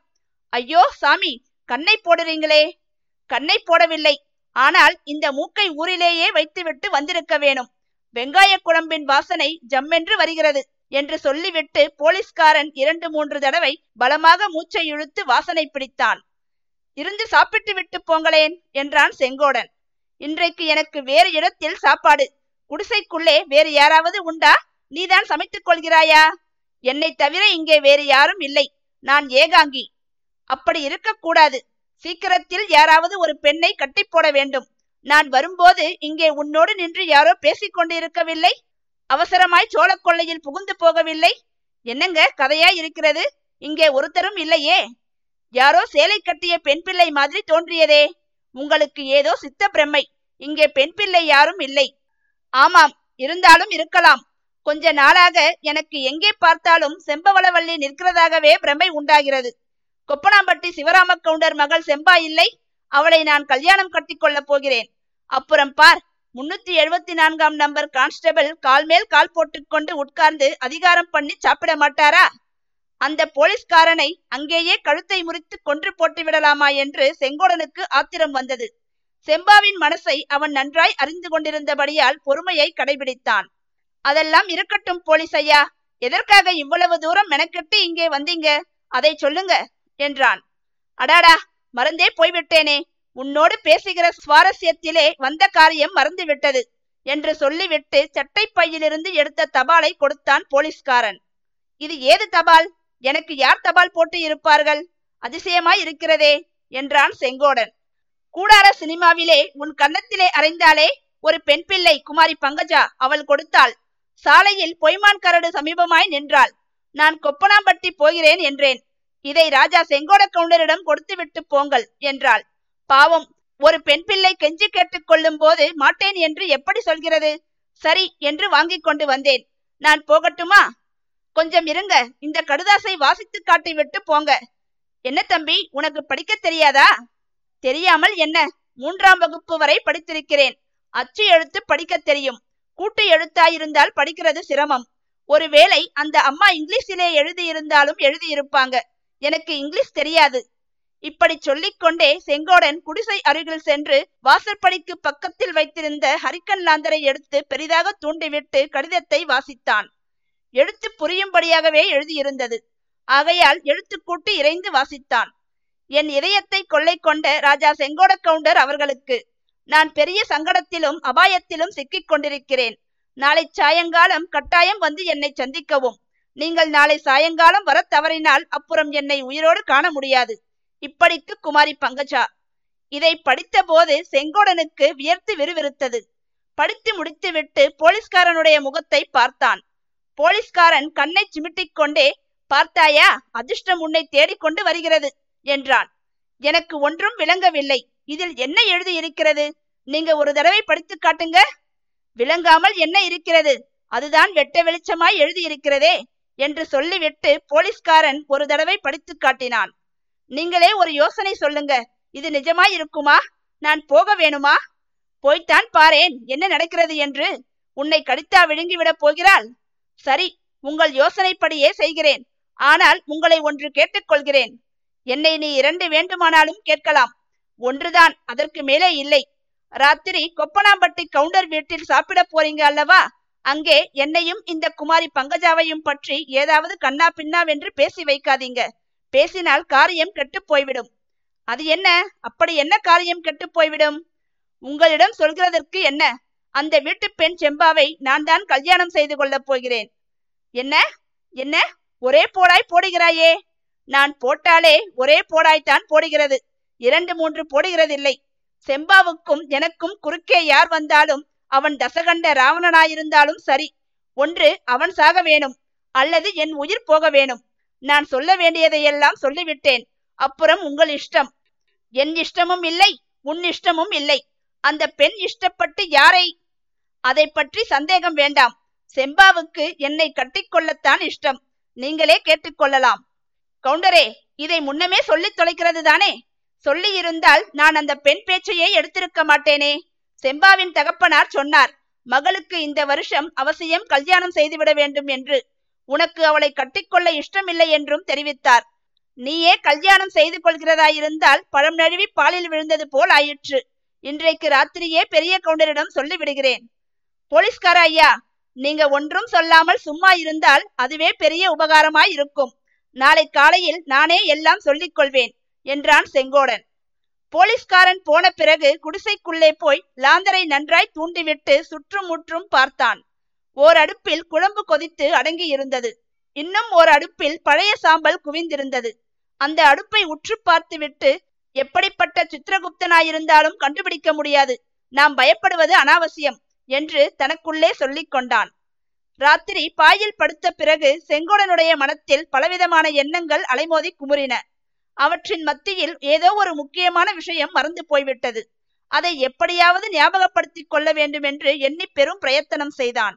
ஐயோ சாமி, கண்ணை போடுறீங்களே. கண்ணை போடவில்லை, ஆனால் இந்த மூக்கை ஊரிலேயே வைத்துவிட்டு வந்திருக்க வேணும். வெங்காய குழம்பின் வாசனை ஜம்மென்று வருகிறது என்று சொல்லிவிட்டு போலீஸ்காரன் இரண்டு மூன்று தடவை பலமாக மூச்சை இழுத்து வாசனை பிடித்தான். இருந்து சாப்பிட்டு விட்டு போங்களேன் என்றான் செங்கோடன். இன்றைக்கு எனக்கு வேறு இடத்தில் சாப்பாடு. குடிசைக்குள்ளே வேறு யாராவது உண்டா? நீதான் சமைத்துக் கொள்கிறாயா? என்னை தவிர இங்கே வேறு யாரும் இல்லை, நான் ஏகாங்கி. அப்படி இருக்கக்கூடாது. சீக்கிரத்தில் யாராவது ஒரு பெண்ணை கட்டி போட வேண்டும். நான் வரும்போது இங்கே உன்னோடு நின்று யாரோ பேசிக் கொண்டு இருக்கவில்லை? அவசரமாய் சோளக்கொள்ளையில் புகுந்து போகவில்லை? என்னங்க கதையாய் இருக்கிறது, இங்கே ஒருத்தரும் இல்லையே. யாரோ சேலை கட்டிய பெண் பிள்ளை மாதிரி தோன்றியதே. உங்களுக்கு ஏதோ சித்த பிரமை, இங்கே பெண் பிள்ளை யாரும் இல்லை. ஆமாம், இருந்தாலும் இருக்கலாம். கொஞ்ச நாளாக எனக்கு எங்கே பார்த்தாலும் செம்பவளவள்ளி நிற்கிறதாகவே பிரமை உண்டாகிறது. கொப்பனாம்பட்டி சிவராம கவுண்டர் மகள் செம்பா இல்லை? அவளை நான் கல்யாணம் கட்டி கொள்ள போகிறேன். அப்புறம் பார், முன்னூத்தி எழுபத்தி நான்காம் நம்பர் கான்ஸ்டபிள் கால் மேல் கால் போட்டுக்கொண்டு உட்கார்ந்து அதிகாரம் பண்ணி சாப்பிட மாட்டாரா? அந்த போலீஸ்காரனை அங்கேயே கழுத்தை முறித்து கொன்று போட்டு விடலாமா என்று செங்கோடனுக்கு ஆத்திரம் வந்தது. செம்பாவின் மனசை அவன் நன்றாய் அறிந்து கொண்டிருந்தபடியால் பொறுமையை கடைபிடித்தான். அதெல்லாம் இருக்கட்டும் போலீஸ் ஐயா, எதற்காக இவ்வளவு தூரம் மெனக்கெட்டு இங்கே வந்தீங்க, அதை சொல்லுங்க என்றான். அடாடா, மறந்தே போய்விட்டேனே, உன்னோடு பேசுகிற சுவாரஸ்யத்திலே வந்த காரியம் மறந்து விட்டது என்று சொல்லிவிட்டு சட்டை பையிலிருந்து எடுத்த தபாலை கொடுத்தான் போலீஸ்காரன். இது ஏது தபால்? எனக்கு யார் தபால் போட்டு இருப்பார்கள்? அதிசயமாய் இருக்கிறதே என்றான் செங்கோடன். கூடார சினிமாவிலே உன் கன்னத்திலே அறைந்தாலே ஒரு பெண் பிள்ளை, குமாரி பங்கஜா, அவள் கொடுத்தாள். சாலையில் பொய்மான் கரடு சமீபமாய் நின்றாள். நான் கொப்பனாம்பட்டி போகிறேன் என்றேன். இதை ராஜா செங்கோட கவுண்டரிடம் கொடுத்து விட்டு போங்கள் என்றாள். பாவம், ஒரு பெண் பிள்ளை கெஞ்சி கேட்டுக் கொள்ளும் போது மாட்டேன் என்று எப்படி சொல்கிறது? சரி என்று வாங்கி கொண்டு வந்தேன். நான் போகட்டுமா? கொஞ்சம் இருங்க, இந்த கடுதாசை வாசித்து காட்டி விட்டு போங்க. என்ன தம்பி, உனக்கு படிக்க தெரியாதா? தெரியாமல் என்ன, மூன்றாம் வகுப்பு வரை படித்திருக்கிறேன். அச்சு எழுத்து படிக்க தெரியும், கூட்டு எழுத்தாயிருந்தால் படிக்கிறது சிரமம். ஒருவேளை அந்த அம்மா இங்கிலீஷிலே எழுதியிருந்தாலும் எழுதியிருப்பாங்க, எனக்கு இங்கிலீஷ் தெரியாது. இப்படி சொல்லிக்கொண்டே செங்கோடன் குடிசை அருகில் சென்று வாசற்படிக்கு பக்கத்தில் வைத்திருந்த ஹரிக்கன் லாந்தரை எடுத்து பெரிதாக தூண்டிவிட்டு கடிதத்தை வாசித்தான். எழுத்து புரியும்படியாகவே எழுதியிருந்தது. ஆகையால் எழுத்து கூட்டி இறைந்து வாசித்தான். என் இதயத்தை கொள்ளை கொண்ட ராஜா செங்கோட கவுண்டர் அவர்களுக்கு, நான் பெரிய சங்கடத்திலும் அபாயத்திலும் சிக்கிக் கொண்டிருக்கிறேன். நாளை சாயங்காலம் கட்டாயம் வந்து என்னை சந்திக்கவும். நீங்கள் நாளை சாயங்காலம் வர தவறினால் அப்புறம் என்னை உயிரோடு காண முடியாது. இப்படிக்கு குமாரி பங்கஜா. இதை படித்த போது செங்கோடனுக்கு வியர்த்து விறுவிறுத்தது. படித்து முடித்துவிட்டு போலீஸ்காரனுடைய முகத்தை பார்த்தான். போலீஸ்காரன் கண்ணை சிமிட்டிக் கொண்டே, பார்த்தாயா, அதிர்ஷ்டம் உன்னை தேடிக்கொண்டு வருகிறது என்றான். எனக்கு ஒன்றும் விளங்கவில்லை. இதில் என்ன எழுதி இருக்கிறது? நீங்க ஒரு தடவை படித்து காட்டுங்க. விளங்காமல் என்ன இருக்கிறது? அதுதான் வெட்ட வெளிச்சமாய் எழுதியிருக்கிறதே என்று சொல்லிவிட்டு போலீஸ்காரன் ஒரு தடவை படித்து காட்டினான். நீங்களே ஒரு யோசனை சொல்லுங்க. இது நிஜமாய் இருக்குமா? நான் போக வேணுமா? போய்த்தான் பாரேன் என்ன நடக்கிறது என்று. உன்னை கடித்தா விழுங்கிவிட போகிறாள். சரி, உங்கள் யோசனைப்படியே செய்கிறேன். ஆனால் உங்களை ஒன்று கேட்டுக்கொள்கிறேன். என்னை நீ இரண்டு வேண்டுமானாலும் கேட்கலாம். ஒன்றுதான், அதற்கு மேலே இல்லை. ராத்திரி கொப்பனாம்பட்டி கவுண்டர் வீட்டில் சாப்பிட போறீங்க அல்லவா? அங்கே என்னையும் இந்த குமாரி பங்கஜாவையும் பற்றி ஏதாவது கண்ணா பின்னாவென்று பேசி வைக்காதீங்க. பேசினால் காரியம் கெட்டு போய்விடும். அது என்ன? அப்படி என்ன காரியம் கெட்டு போய்விடும்? உங்களிடம் சொல்கிறதற்கு என்ன? அந்த வீட்டு பெண் செம்பாவை நான் தான் கல்யாணம் செய்து கொள்ளப் போகிறேன். என்ன என்ன ஒரே போடாய் போடுகிறாயே? நான் போட்டாலே ஒரே போடாய்த்தான் போடுகிறது. இரண்டு மூன்று போடுகிறதில்லை. செம்பாவுக்கும் எனக்கும் குறுக்கே யார் வந்தாலும், அவன் தசகண்ட ராவணனாயிருந்தாலும் சரி, ஒன்று அவன் சாக வேணும், அல்லது என் உயிர் போக வேணும். நான் சொல்ல வேண்டியதையெல்லாம் சொல்லிவிட்டேன். அப்புறம் உங்கள் இஷ்டம். என் இஷ்டமும் இல்லை, உன் இஷ்டமும் இல்லை. அந்த பெண் இஷ்டப்பட்டு யாரை? அதை பற்றி சந்தேகம் வேண்டாம். செம்பாவுக்கு என்னை கட்டிக்கொள்ளத்தான் இஷ்டம். நீங்களே கேட்டுக்கொள்ளலாம். கவுண்டரே, இதை முன்னமே சொல்லி தொலைக்கிறது தானே? சொல்லி இருந்தால் நான் அந்த பெண் பேச்சையே எடுத்திருக்க மாட்டேனே. செம்பாவின் தகப்பனார் சொன்னார், மகளுக்கு இந்த வருஷம் அவசியம் கல்யாணம் செய்துவிட வேண்டும் என்று. உனக்கு அவளை கட்டிக்கொள்ள இஷ்டமில்லை என்றும் தெரிவித்தார். நீயே கல்யாணம் செய்து கொள்கிறதாயிருந்தால் பழம் நழுவி பாலில் விழுந்தது போல் ஆயிற்று. இன்றைக்கு ராத்திரியே பெரிய கவுண்டரிடம் சொல்லிவிடுகிறேன். போலீஸ்கார ஐயா, நீங்க ஒன்றும் சொல்லாமல் சும்மா இருந்தால் அதுவே பெரிய உபகாரமாய் இருக்கும். நாளை காலையில் நானே எல்லாம் சொல்லிக் கொள்வேன் என்றான் செங்கோடன். போலீஸ்காரன் போன பிறகு குடிசைக்குள்ளே போய் லாந்தரை நன்றாய் தூண்டிவிட்டு சுற்றும் முற்றும் பார்த்தான். ஓர் அடுப்பில் குழம்பு கொதித்து அடங்கி இருந்தது. இன்னும் ஓர் அடுப்பில் பழைய சாம்பல் குவிந்திருந்தது. அந்த அடுப்பை உற்று பார்த்துவிட்டு, எப்படிப்பட்ட சித்திரகுப்தனாயிருந்தாலும் கண்டுபிடிக்க முடியாது, நாம் பயப்படுவது அனாவசியம் என்று தனக்குள்ளே சொல்லிக் கொண்டான். ராத்திரி பாயில் படுத்த பிறகு செங்கோடனுடைய மனத்தில் பலவிதமான எண்ணங்கள் அலைமோதி குமுறின. அவற்றின் மத்தியில் ஏதோ ஒரு முக்கியமான விஷயம் மறந்து போய்விட்டது. அதை எப்படியாவது ஞாபகப்படுத்திக் கொள்ள வேண்டும் என்று எண்ணி பெரும் பிரயத்தனம் செய்தான்.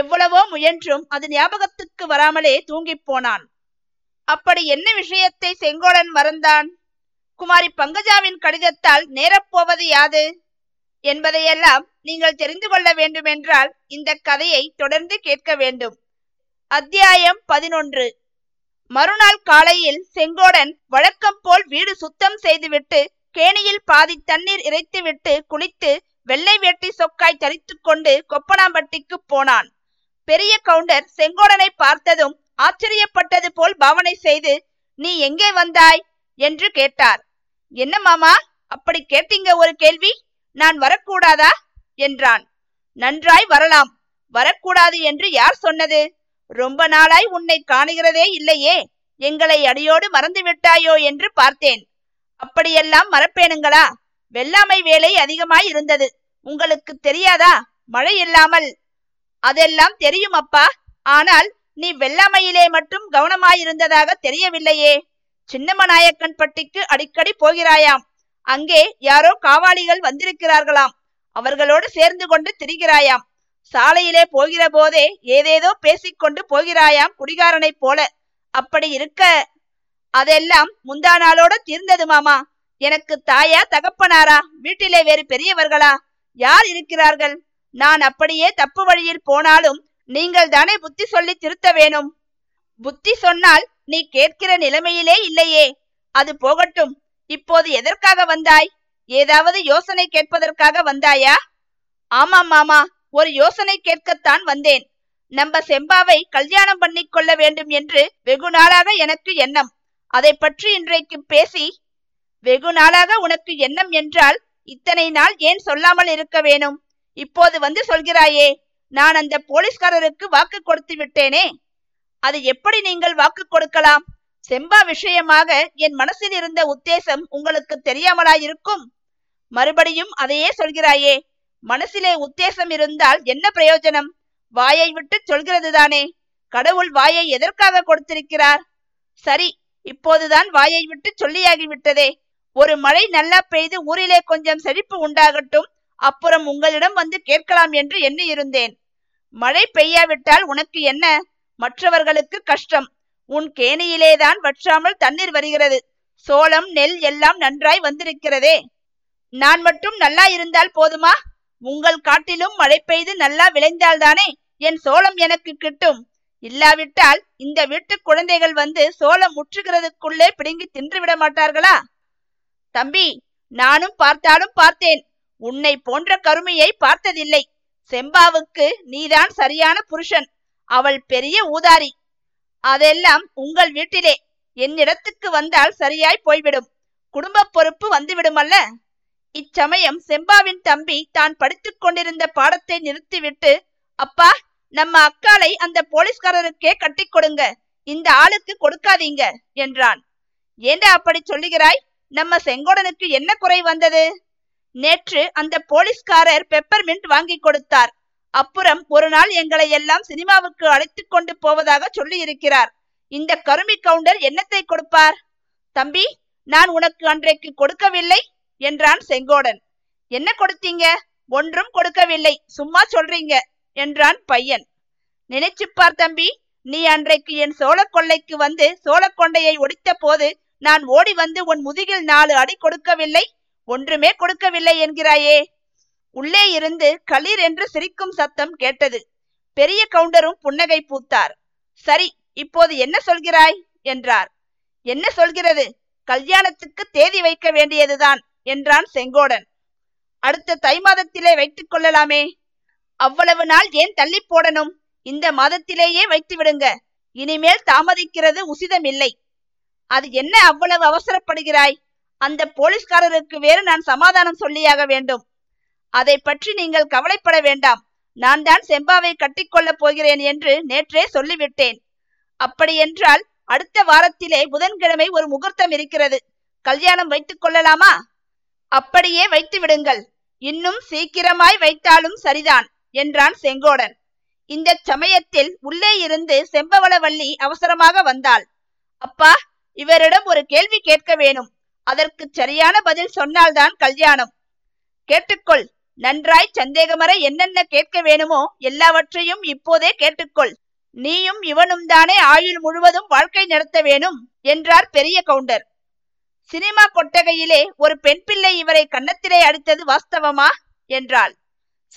எவ்வளவோ முயன்றும் அது ஞாபகத்துக்கு வராமலே தூங்கி போனான். அப்படி என்ன விஷயத்தை செங்கோடன் மறந்தான்? குமாரி பங்கஜாவின் கடிதத்தால் நேரப்போவது யாது என்பதையெல்லாம் நீங்கள் தெரிந்து கொள்ள வேண்டுமென்றால் இந்த கதையை தொடர்ந்து கேட்க வேண்டும். அத்தியாயம் பதினொன்று. மறுநாள் காலையில் செங்கோடன் வழக்கம் போல் வீடு சுத்தம் செய்துவிட்டு, கேணியில் பாதி தண்ணீர் இறைத்துவிட்டு, குளித்து வெள்ளை வேட்டி சொக்காய் தரித்து கொண்டு கொப்பனாம்பட்டிக்கு போனான். பெரிய கவுண்டர் செங்கோடனை பார்த்ததும் ஆச்சரியப்பட்டது போல் பாவனை செய்து, நீ எங்கே வந்தாய் என்று கேட்டார். என்ன மாமா, அப்படி கேட்டீங்க ஒரு கேள்வி? நான் வரக்கூடாதா என்றான். நன்றாய் வரலாம். வரக்கூடாது என்று யார் சொன்னது? ரொம்ப நாளாய் உன்னை காணுகிறதே இல்லையே, எங்களை அடியோடு மறந்து விட்டாயோ என்று பார்த்தேன். அப்படியெல்லாம் மறப்பேனுங்களா? வெள்ளாமை வேலை அதிகமாய் இருந்தது, உங்களுக்கு தெரியாதா? மழை இல்லாமல். அதெல்லாம் தெரியும் அப்பா, ஆனால் நீ வெள்ளாமையிலே மட்டும் கவனமாயிருந்ததாக தெரியவில்லையே. சின்னம்மநாயக்கன் பட்டிக்கு அடிக்கடி போகிறாயாம். அங்கே யாரோ காவாளிகள் வந்திருக்கிறார்களாம். அவர்களோடு சேர்ந்து கொண்டு திரிகிறாயாம். சாலையிலே போகிற போதே ஏதேதோ பேசிக்கொண்டு போகிறாயாம், குடிகாரனை போல. அப்படி இருக்க அதெல்லாம் முந்தா நாளோட தீர்ந்தது மாமா. எனக்கு தாயா தகப்பனாரா, வீட்டிலே வேறு பெரியவர்களா, யார் இருக்கிறார்கள்? நான் அப்படியே தப்பு வழியில் போனாலும் நீங்கள் தானே புத்தி சொல்லி திருத்த வேணும். புத்தி சொன்னால் நீ கேட்கிற நிலைமையிலே இல்லையே. அது போகட்டும். இப்போது எதற்காக வந்தாய்? ஏதாவது யோசனை கேட்பதற்காக வந்தாயா? ஆமாம் மாமா, ஒரு யோசனை கேட்கத்தான் வந்தேன். நம்ம செம்பாவை கல்யாணம் பண்ணி கொள்ள வேண்டும் என்று வெகு நாளாக எனக்கு எண்ணம். அதை பற்றி இன்றைக்கு பேசி. வெகு நாளாக உனக்கு எண்ணம் என்றால் இத்தனை நாள் ஏன் சொல்லாமல் இருக்க வேணும்? இப்போது வந்து சொல்கிறாயே. நான் அந்த போலீஸ்காரருக்கு வாக்கு கொடுத்து விட்டேனே. அது எப்படி நீங்கள் வாக்கு கொடுக்கலாம்? செம்பா விஷயமாக என் மனசில் இருந்த உத்தேசம் உங்களுக்கு தெரியாமலாயிருக்கும். மறுபடியும் அதையே சொல்கிறாயே. மனசிலே உத்தேசம் இருந்தால் என்ன பிரயோஜனம்? வாயை விட்டு சொல்கிறது தானே. கடவுள் வாயை எதற்காக கொடுத்திருக்கிறார்? சரி, இப்போதுதான் வாயை விட்டு சொல்லியாகிவிட்டதே. ஒரு மழை நல்லா பெய்து ஊரிலே கொஞ்சம் செழிப்பு உண்டாகட்டும், அப்புறம் உங்களிடம் வந்து கேட்கலாம் என்று எண்ணி இருந்தேன். மழை பெய்யாவிட்டால் உனக்கு என்ன, மற்றவர்களுக்கு கஷ்டம். உன் கேணியிலேதான் வற்றாமல் தண்ணீர் வருகிறது. சோளம் நெல் எல்லாம் நன்றாய் வந்திருக்கிறதே. நான் மட்டும் நல்லா இருந்தால் போதுமா? உங்கள் காட்டிலும் மழை பெய்து நல்லா விளைந்தால்தானே என் சோளம் எனக்கு கிட்டும். இல்லாவிட்டால் இந்த வீட்டு குழந்தைகள் வந்து சோளம் முற்றுகிறதுக்குள்ளே பிடுங்கி தின்று விட மாட்டார்களா? தம்பி, நானும் பார்த்தாலும் பார்த்தேன், உன்னை போன்ற கருமையை பார்த்ததில்லை. செம்பாவுக்கு நீதான் சரியான புருஷன். அவள் பெரிய ஊதாரி. அதெல்லாம் உங்கள் வீட்டிலே. என்னிடத்துக்கு வந்தால் சரியாய் போய்விடும். குடும்ப பொறுப்பு வந்துவிடுமல்ல. இச்சமயம் செம்பாவின் தம்பி தான் படித்து கொண்டிருந்த பாடத்தை நிறுத்திவிட்டு, அப்பா, நம்ம அக்காளை அந்த போலீஸ்காரருக்கே கட்டி கொடுங்க, இந்த ஆளுக்கு கொடுக்காதீங்க என்றான். ஏண்டா அப்படி சொல்லுகிறாய்? நம்ம செங்கோடனுக்கு என்ன குறை வந்தது? நேற்று அந்த போலீஸ்காரர் பெப்பர்மின்ட் வாங்கி கொடுத்தார். அப்புறம் ஒரு நாள் எங்களை எல்லாம் சினிமாவுக்கு அழைத்து கொண்டு போவதாக சொல்லி இருக்கிறார். இந்த கருமி கவுண்டர் என்னத்தை கொடுப்பார்? தம்பி, நான் உனக்கு அன்றைக்கு கொடுக்கவில்லை என்றான் செங்கோடன். என்ன கொடுத்தீங்க? ஒன்றும் கொடுக்கவில்லை, சும்மா சொல்றீங்க என்றான் பையன். நினைச்சுப்பார் தம்பி, நீ அன்றைக்கு என் சோழ கொள்ளைக்கு வந்து சோழ கொண்டையை ஒடித்த போது நான் ஓடி வந்து உன் முதுகில் நாலு அடி கொடுக்கவில்லை, ஒன்றுமே கொடுக்கவில்லை என்கிறாயே. உள்ளே இருந்து களீர் என்று சிரிக்கும் சத்தம் கேட்டது. பெரிய கவுண்டரும் புன்னகை பூத்தார். சரி, இப்போது என்ன சொல்கிறாய் என்றார். என்ன சொல்கிறது? கல்யாணத்துக்கு தேதி வைக்க வேண்டியதுதான் என்றான் செங்கோடன். அடுத்த தை மாதத்திலே வைத்துக் கொள்ளலாமே. அவ்வளவு நாள் ஏன் தள்ளி போடணும்? இந்த மாதத்திலேயே வைத்து விடுங்க. இனிமேல் தாமதிக்கிறது உசிதமில்லை. அது என்ன அவ்வளவு அவசரப்படுகிறாய்? அந்த போலீஸ்காரருக்கு வேறு நான் சமாதானம் சொல்லியாக வேண்டும். அதை பற்றி நீங்கள் கவலைப்பட வேண்டாம். நான் தான் செம்பாவை கட்டிக்கொள்ளப் போகிறேன் என்று நேற்றே சொல்லிவிட்டேன். அப்படியென்றால் அடுத்த வாரத்திலே புதன்கிழமை ஒரு முகூர்த்தம் இருக்கிறது. கல்யாணம் வைத்துக் கொள்ளலாமா? அப்படியே வைத்து விடுங்கள். இன்னும் சீக்கிரமாய் வைத்தாலும் சரிதான் என்றான் செங்கோடன். இந்த சமயத்தில் உள்ளே இருந்து செம்பவளவள்ளி அவசரமாக வந்தாள். அப்பா, இவரிடம் ஒரு கேள்வி கேட்க வேணும். அதற்கு சரியான பதில் சொன்னால்தான் கல்யாணம். கேட்டுக்கொள். நன்றாய் சந்தேகமற என்னென்ன கேட்க வேணுமோ எல்லாவற்றையும் இப்போதே கேட்டுக்கொள். நீயும் இவனும் தானே ஆயுள் முழுவதும் வாழ்க்கை நடத்த வேணும் என்றார் பெரிய கவுண்டர். சினிமா கொட்டகையிலே ஒரு பெண் பிள்ளை இவரை கன்னத்திலே அடித்தது வாஸ்தவமா என்றாள்.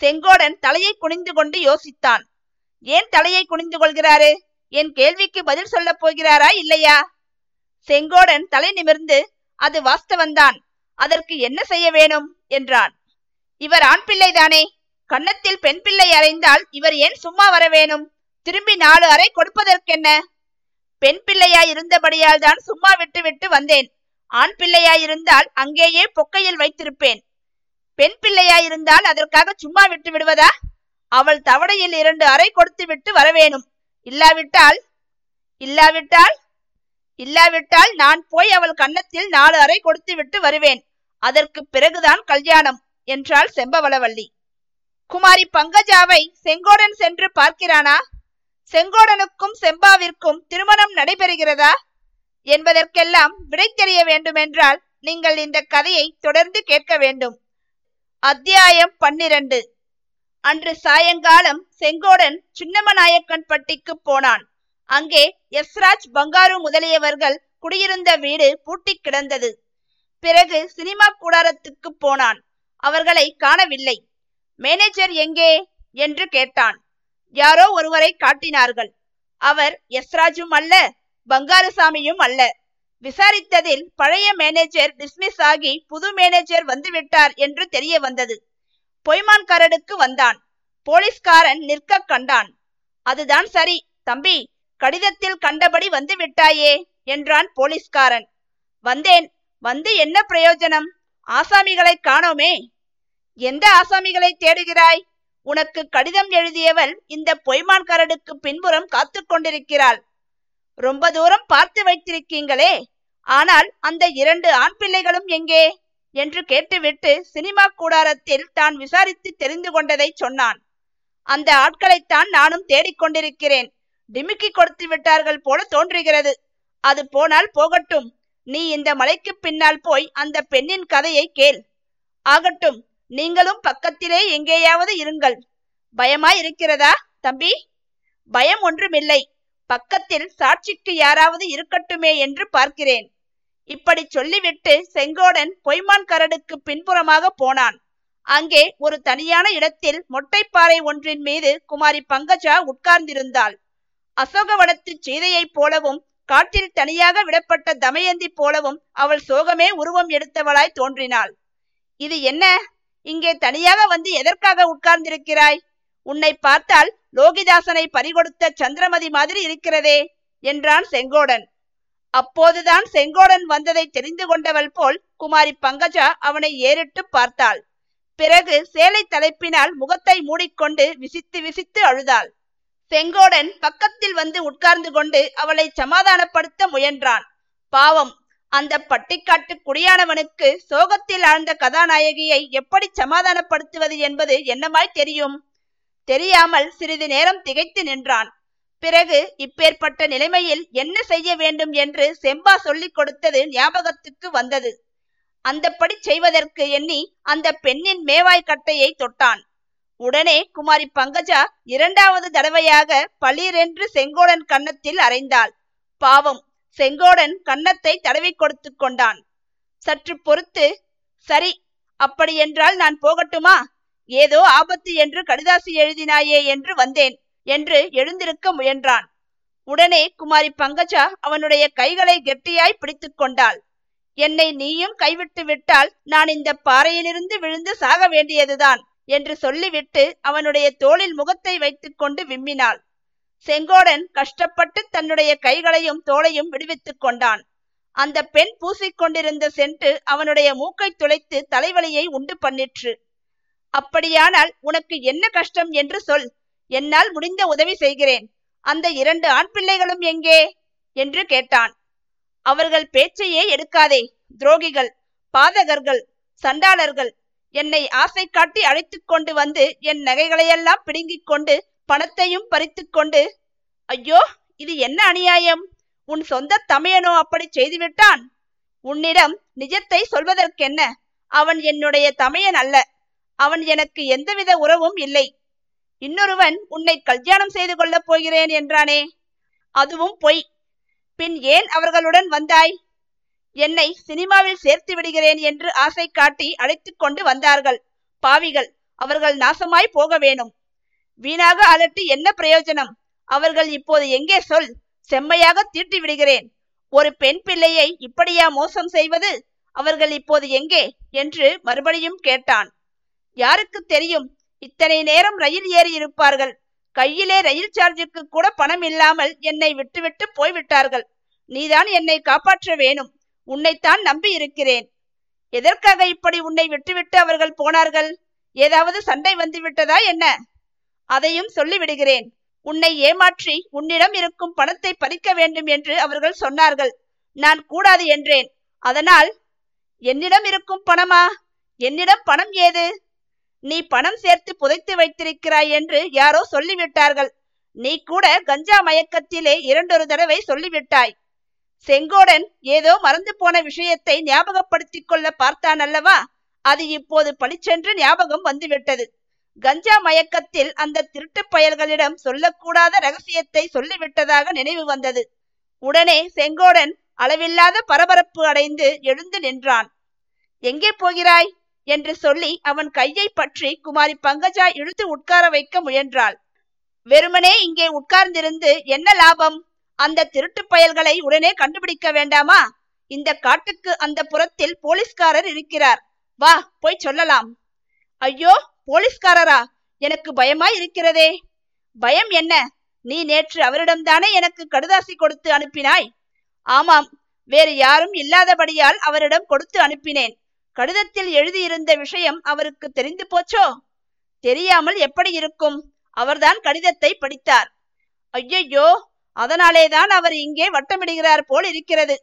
செங்கோடன் தலையை குனிந்து கொண்டு யோசித்தான். ஏன் தலையை குனிந்து கொள்கிறாரு? என் கேள்விக்கு பதில் சொல்ல போகிறாரா இல்லையா? செங்கோடன் தலை நிமிர்ந்து, அது வாஸ்தவந்தான், அதற்கு என்ன செய்ய வேணும் என்றான். இவர் ஆண் பிள்ளைதானே? கன்னத்தில் பெண் பிள்ளை அறைந்தால் இவர் ஏன் சும்மா வர வேணும்? திரும்பி நாலு அறை கொடுப்பதற்கென்ன? பெண் பிள்ளையாய் இருந்தபடியால் தான் சும்மா விட்டு விட்டு வந்தேன். ஆண் பிள்ளையாயிருந்தால் அங்கேயே பொக்கையில் வைத்திருப்பேன். பெண் பிள்ளையாயிருந்தால் அதற்காக சும்மா விட்டு விடுவதா? அவள் தவடையில் இரண்டு அறை கொடுத்து விட்டு வரவேணும். இல்லாவிட்டால் இல்லாவிட்டால் இல்லாவிட்டால் நான் போய் அவள் கன்னத்தில் நாலு அறை கொடுத்து விட்டு வருவேன். அதற்கு பிறகுதான் கல்யாணம் என்றாள் செம்பவளவள்ளி. குமாரி பங்கஜாவை செங்கோடன் சென்று பார்க்கிறானா? செங்கோடனுக்கும் செம்பாவிற்கும் திருமணம் நடைபெறுகிறதா என்பதற்கெல்லாம் விடை தெரிய வேண்டுமென்றால் நீங்கள் இந்த கதையை தொடர்ந்து கேட்க வேண்டும். அத்தியாயம் பன்னிரண்டு. அன்று சாயங்காலம் செங்கோடன் சின்னம்மநாயக்கன் பட்டிக்கு போனான். அங்கே எஸ்ராஜ் பங்காரு முதலியவர்கள் குடியிருந்த வீடு பூட்டி கிடந்தது. பிறகு சினிமா கூடாரத்துக்கு போனான். அவர்களை காணவில்லை. மேனேஜர் எங்கே என்று கேட்டான். யாரோ ஒருவரை காட்டினார்கள். அவர் எஸ்ராஜும் அல்ல, பங்காரசாமியும் அல்ல. விசாரித்ததில் பழைய மேனேஜர் டிஸ்மிஸ் ஆகி புது மேனேஜர் வந்துவிட்டார் என்று தெரிய வந்தது. பொய்மான் கரடுக்கு வந்தான். போலீஸ்காரன் நிற்க கண்டான். அதுதான் சரி. தம்பி, கடிதத்தில் கண்டபடி வந்து விட்டாயே என்றான் போலீஸ்காரன். வந்தேன். வந்து என்ன பிரயோஜனம்? ஆசாமிகளை காணோமே. எந்த ஆசாமிகளை தேடுகிறாய்? உனக்கு கடிதம் எழுதியவள் இந்த பொய்மான் கரடுக்கு பின்புறம் காத்து கொண்டிருக்கிறாள். ரொம்ப தூரம் பார்த்து வைத்திருக்கீங்களே. ஆனால் அந்த இரண்டு ஆண் பிள்ளைகளும் எங்கே என்று கேட்டுவிட்டு சினிமா கூடாரத்தில் தான் விசாரித்து தெரிந்து கொண்டதை சொன்னான். அந்த ஆட்களைத்தான் நானும் தேடிக்கொண்டிருக்கிறேன். டிமிக்கி கொடுத்து விட்டார்கள் போல தோன்றுகிறது. அது போனால் போகட்டும். நீ இந்த மலைக்கு பின்னால் போய் அந்த பெண்ணின் கதையை கேள். ஆகட்டும், நீங்களும் பக்கத்திலே எங்கேயாவது இருங்கள். பயமாயிருக்கிறதா தம்பி? பயம் ஒன்றுமில்லை. பக்கத்தில் சாட்சிக்கு யாராவது இருக்கட்டுமே என்று பார்க்கிறேன். இப்படி சொல்லிவிட்டு செங்கோடன் பொய்மான் கரடுக்கு பின்புறமாக போனான். அங்கே ஒரு தனியான இடத்தில் மொட்டைப்பாறை ஒன்றின் மீது குமாரி பங்கஜா உட்கார்ந்திருந்தாள். அசோகவனத்து சீதையைப் போலவும் காட்டில் தனியாக விடப்பட்ட தமயந்தி போலவும் அவள் சோகமே உருவம் எடுத்தவளாய் தோன்றினாள். இது என்ன? இங்கே தனியாக வந்து எதற்காக உட்கார்ந்திருக்கிறாய்? உன்னை பார்த்தால் லோகிதாசனை பறிகொடுத்த சந்திரமதி மாதிரி இருக்கிறதே என்றான் செங்கோடன். அப்போதுதான் செங்கோடன் வந்ததை தெரிந்து கொண்டவள் போல் குமாரி பங்கஜா அவனை ஏறிட்டு பார்த்தாள். பிறகு சேலை தலைப்பினால் முகத்தை மூடிக்கொண்டு விசித்து விசித்து அழுதாள். செங்கோடன் பக்கத்தில் வந்து உட்கார்ந்து கொண்டு அவளை சமாதானப்படுத்த முயன்றான். பாவம், அந்த பட்டிக்காட்டு குடியானவனுக்கு சோகத்தில் ஆழ்ந்த கதாநாயகியை எப்படி சமாதானப்படுத்துவது என்பது என்னமாய் தெரியும்? தெரியாமல் சிறிது நேரம் திகைத்து நின்றான். பிறகு இப்பேற்பட்ட நிலைமையில் என்ன செய்ய வேண்டும் என்று செம்பா சொல்லிக் கொடுத்தது ஞாபகத்துக்கு வந்தது. அந்தப்படி செய்வதற்கு எண்ணி அந்த பெண்ணின் மேவாய் கட்டையை தொட்டான். உடனே குமாரி பங்கஜா இரண்டாவது தடவையாக பளிரென்று செங்கோடன் கன்னத்தில் அறைந்தாள். பாவம், செங்கோடன் கன்னத்தை தடவி கொடுத்து கொண்டான். சற்று பொறுத்து, சரி, அப்படியென்றால் நான் போகட்டுமா? ஏதோ ஆபத்து என்று கடிதாசி எழுதினாயே என்று வந்தேன் என்று எழுந்திருக்க முயன்றான். உடனே குமாரி பங்கஜா அவனுடைய கைகளை கெட்டியாய் பிடித்து கொண்டாள். என்னை நீயும் கைவிட்டு விட்டால் நான் இந்த பாறையிலிருந்து விழுந்து சாக வேண்டியதுதான் என்று சொல்லிவிட்டு அவனுடைய தோளில் முகத்தை வைத்து கொண்டு விம்மினாள். செங்கோடன் கஷ்டப்பட்டு தன்னுடைய கைகளையும் தோளையும் விடுவித்துக் கொண்டான். அந்த பெண் பூசிக்கொண்டிருந்த சென்று அவனுடைய மூக்கை துளைத்து தலைவலியை உண்டு பண்ணிற்று. அப்படியானால் உனக்கு என்ன கஷ்டம் என்று சொல். என்னால் முடிந்த உதவி செய்கிறேன். அந்த இரண்டு ஆண் பிள்ளைகளும் எங்கே என்று கேட்டான். அவர்கள் பேச்சையே எடுக்காதே. துரோகிகள், பாதகர்கள், சண்டாளர்கள். என்னை ஆசை காட்டி அழைத்து கொண்டு வந்து என் நகைகளையெல்லாம் பிடுங்கிக் கொண்டு பணத்தையும் பறித்து கொண்டு. ஐயோ, இது என்ன அநியாயம்! உன் சொந்த தமையனோ அப்படி செய்துவிட்டான்? உன்னிடம் நிஜத்தை சொல்வதற்கென்ன? அவன் என்னுடைய தமையன் அல்ல. அவன் எனக்கு எந்தவித உறவும் இல்லை. இன்னொருவன் உன்னை கல்யாணம் செய்து கொள்ளப் போகிறேன் என்றானே, அதுவும் பொய். பின் ஏன் அவர்களுடன் வந்தாய்? என்னை சினிமாவில் சேர்த்து விடுகிறேன் என்று ஆசை காட்டி அழைத்து கொண்டு வந்தார்கள். பாவிகள், அவர்கள் நாசமாய் போக வேணும். வீணாக அலட்டி என்ன பிரயோஜனம்? அவர்கள் இப்போது எங்கே சொல். செம்மையாக தீட்டி விடுகிறேன். ஒரு பெண் பிள்ளையை இப்படியா மோசம் செய்வது? அவர்கள் இப்போது எங்கே என்று மறுபடியும் கேட்டான். யாருக்கு தெரியும்? இத்தனை நேரம் ரயில் ஏறி இருப்பார்கள். கையிலே ரயில் சார்ஜுக்கு கூட பணம் இல்லாமல் என்னை விட்டுவிட்டு போய்விட்டார்கள். நீதான் என்னை காப்பாற்ற வேணும். உன்னைத்தான் நம்பி இருக்கிறேன். எதற்காக இப்படி உன்னை விட்டுவிட்டு அவர்கள் போனார்கள்? ஏதாவது சண்டை வந்து விட்டதா என்ன? அதையும் சொல்லிவிடுகிறேன். உன்னை ஏமாற்றி உன்னிடம் இருக்கும் பணத்தை பறிக்க வேண்டும் என்று அவர்கள் சொன்னார்கள். நான் கூடாது என்றேன். அதனால் என்னிடம் இருக்கும் பணமா? என்னிடம் பணம் ஏது? நீ பணம் சேர்த்து புதைத்து வைத்திருக்கிறாய் என்று யாரோ சொல்லிவிட்டார்கள். நீ கூட கஞ்சா மயக்கத்திலே இரண்டொரு தடவை சொல்லிவிட்டாய். செங்கோடன் ஏதோ மறந்து போன விஷயத்தை ஞாபகப்படுத்தி கொள்ள பார்த்தான் அல்லவா? அது இப்போது பளிச்சென்று ஞாபகம் வந்துவிட்டது. கஞ்சா மயக்கத்தில் அந்த திருட்டு பயல்களிடம் சொல்லக்கூடாத ரகசியத்தை சொல்லிவிட்டதாக நினைவு வந்தது. உடனே செங்கோடன் அளவில்லாத பரபரப்பு அடைந்து எழுந்து நின்றான். எங்கே போகிறாய் என்று சொல்லி அவன் கையை பற்றி குமாரி பங்கஜா இழுத்து உட்கார வைக்க முயன்றாள். வெறுமனே இங்கே உட்கார்ந்திருந்து என்ன லாபம்? அந்த திருட்டு பயல்களை உடனே கண்டுபிடிக்க வேண்டாமா? இந்த காட்டுக்கு அந்த புறத்தில் போலீஸ்காரர் இருக்கிறார். வா, போய் சொல்லலாம். ஐயோ, போலீஸ்காரரா? எனக்கு பயமாய் இருக்கிறதே. பயம் என்ன? நீ நேற்று அவரிடம்தானே எனக்கு கடுதாசி கொடுத்து அனுப்பினாய்? ஆமாம், வேறு யாரும் இல்லாதபடியால் அவரிடம் கொடுத்து அனுப்பினேன். கடிதத்தில் எழுதியிருந்த விஷயம் அவருக்கு தெரிந்து போச்சோ? தெரியாமல் எப்படி இருக்கும்? அவர்தான் கடிதத்தை படித்தார். ஐயையோ, அதனாலேதான் அவர் இங்கே வட்டமிடுகிறார் போல் இருக்கிறது.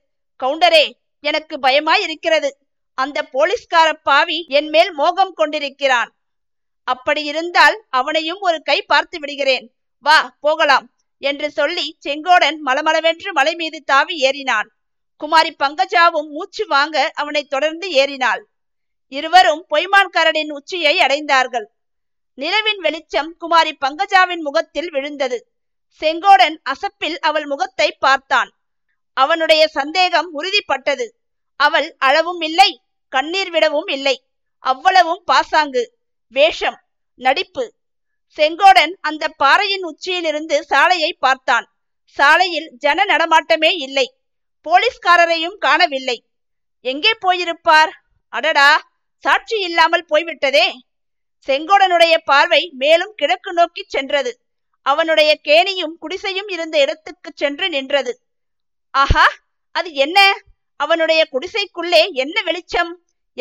கவுண்டரே, எனக்கு பயமாய் இருக்கிறது. அந்த போலீஸ்கார பாவி என் மேல் மோகம் கொண்டிருக்கிறான். அப்படி இருந்தால் அவனையும் ஒரு கை பார்த்து விடுகிறேன். வா, போகலாம் என்று சொல்லி செங்கோடன் மலமளவென்று மலை மீது தாவி ஏறினான். குமாரி பங்கஜாவும் மூச்சு வாங்க அவனை தொடர்ந்து ஏறினாள். இருவரும் பொய்மான் கரடின் உச்சியை அடைந்தார்கள். நிலவின் வெளிச்சம் குமாரி பங்கஜாவின் முகத்தில் விழுந்தது. செங்கோடன் அசப்பில் அவள் முகத்தை பார்த்தான். அவனுடைய சந்தேகம் உறுதிப்பட்டது. அவள் அளவும் இல்லை, கண்ணீர் விடவும் இல்லை. அவ்வளவும் பாசாங்கு, வேஷம், நடிப்பு. செங்கோடன் அந்த பாறையின் உச்சியிலிருந்து சாலையை பார்த்தான். சாலையில் ஜன நடமாட்டமே இல்லை. போலீஸ்காரரையும் காணவில்லை. எங்கே போயிருப்பார்? அடடா, சாட்சி இல்லாமல் போய்விட்டதே. செங்கோடனுடைய பார்வை மேலும் கிழக்கு நோக்கி சென்றது. அவனுடைய கேணியும் குடிசையும் இருந்த இடத்துக்கு சென்று நின்றது. ஆஹா, அது என்ன? அவனுடைய குடிசைக்குள்ளே என்ன வெளிச்சம்?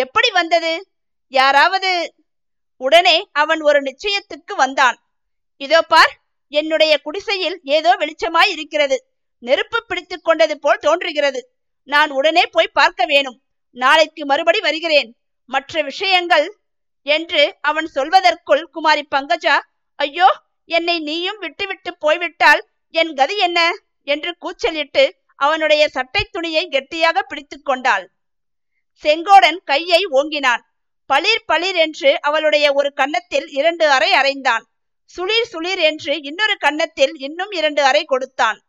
எப்படி வந்தது? யாராவது? உடனே அவன் ஒரு நிச்சயத்துக்கு வந்தான். இதோ பார், என்னுடைய குடிசையில் ஏதோ வெளிச்சமாய் இருக்கிறது. நெருப்பு பிடித்து கொண்டது போல் தோன்றுகிறது. நான் உடனே போய் பார்க்க வேணும். நாளைக்கு மறுபடி வருகிறேன். மற்ற விஷயங்கள் என்று அவன் சொல்வதற்குள் குமாரி பங்கஜா, ஐயோ, என்னை நீயும் விட்டு விட்டு போய்விட்டால் என் கதி என்ன என்று கூச்சலிட்டு அவனுடைய சட்டை துணியை கெட்டியாக பிடித்து கொண்டாள். செங்கோடன் கையை ஓங்கினான். பளிர் பளிர் என்று அவளுடைய ஒரு கன்னத்தில் இரண்டு அறை அறைந்தான். சுளிர் சுளிர் என்று இன்னொரு கன்னத்தில் இன்னும் இரண்டு அறை கொடுத்தான்.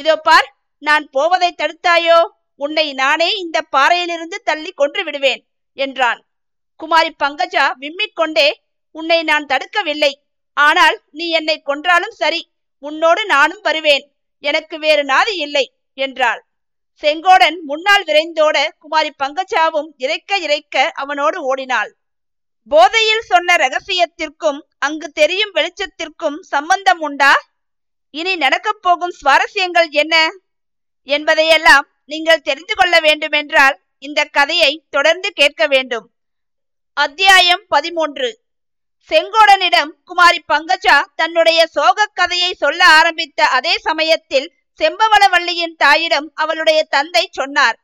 இதோ பார், நான் போவதை தடுத்தாயோ, உன்னை நானே இந்த பாறையிலிருந்து தள்ளி கொன்று விடுவேன் என்றான். குமாரி பங்கஜா விம்மிக் கொண்டே, உன்னை நான் தடுக்கவில்லை, ஆனால் நீ என்னை கொன்றாலும் சரி, உன்னோடு நானும் வருவேன், எனக்கு வேறு நாதி இல்லை என்றாள். செங்கோடன் முன்னால் விரைந்தோட குமாரி பங்கஜாவும் இறைக்க இறைக்க அவனோடு ஓடினாள். போதையில் சொன்ன ரகசியத்திற்கும் அங்கு தெரியும் வெளிச்சத்திற்கும் சம்பந்தம் உண்டா? இனி நடக்கப் போகும் சுவாரஸ்யங்கள் என்ன என்பதையெல்லாம் நீங்கள் தெரிந்து கொள்ள வேண்டுமென்றால் இந்த கதையை தொடர்ந்து கேட்க வேண்டும். அத்தியாயம் பதிமூன்று. செங்கோடனிடம் குமாரி பங்கஜா தன்னுடைய சோக கதையை சொல்ல ஆரம்பித்த அதே சமயத்தில் செம்பவளவள்ளியின் தாயிடம் அவளுடைய தந்தை சொன்னார்,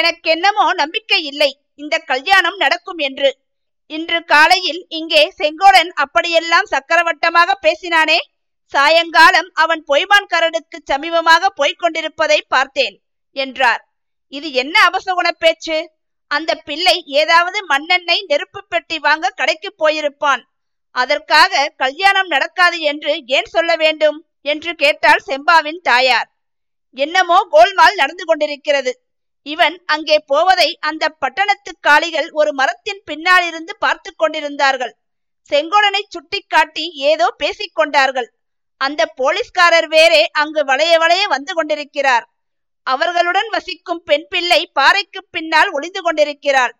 எனக்கென்னமோ நம்பிக்கை இல்லை இந்த கல்யாணம் நடக்கும் என்று. இன்று காலையில் இங்கே செங்கோடன் அப்படியெல்லாம் சக்கரவட்டமாக பேசினானே, சாயங்காலம் அவன் பொய்மான் கரடுக்கு சமீபமாக போய்கொண்டிருப்பதை பார்த்தேன் என்றார். இது என்ன அபசகுண பேச்சு? அந்த பிள்ளை ஏதாவது மண்ணெண்ணெய் நெருப்பு பெட்டி வாங்க கடைக்கு போயிருப்பான். அதற்காக கல்யாணம் நடக்காது என்று ஏன் சொல்ல வேண்டும் என்று கேட்டாள் செம்பாவின் தாயார். என்னமோ கோல்மால் நடந்து கொண்டிருக்கிறது. இவன் அங்கே போவதை அந்த பட்டணத்து காளிகள் ஒரு மரத்தின் பின்னாலிருந்து பார்த்து கொண்டிருந்தார்கள். செங்கோடனை சுட்டி காட்டி ஏதோ பேசிக்கொண்டார்கள். அந்த போலீஸ்காரர் வேறே அங்கு வளைய வளைய வந்து கொண்டிருக்கிறார். அவர்களுடன் வசிக்கும் பெண் பிள்ளை பாறைக்கு பின்னால் ஒளிந்து கொண்டிருக்கிறாள்.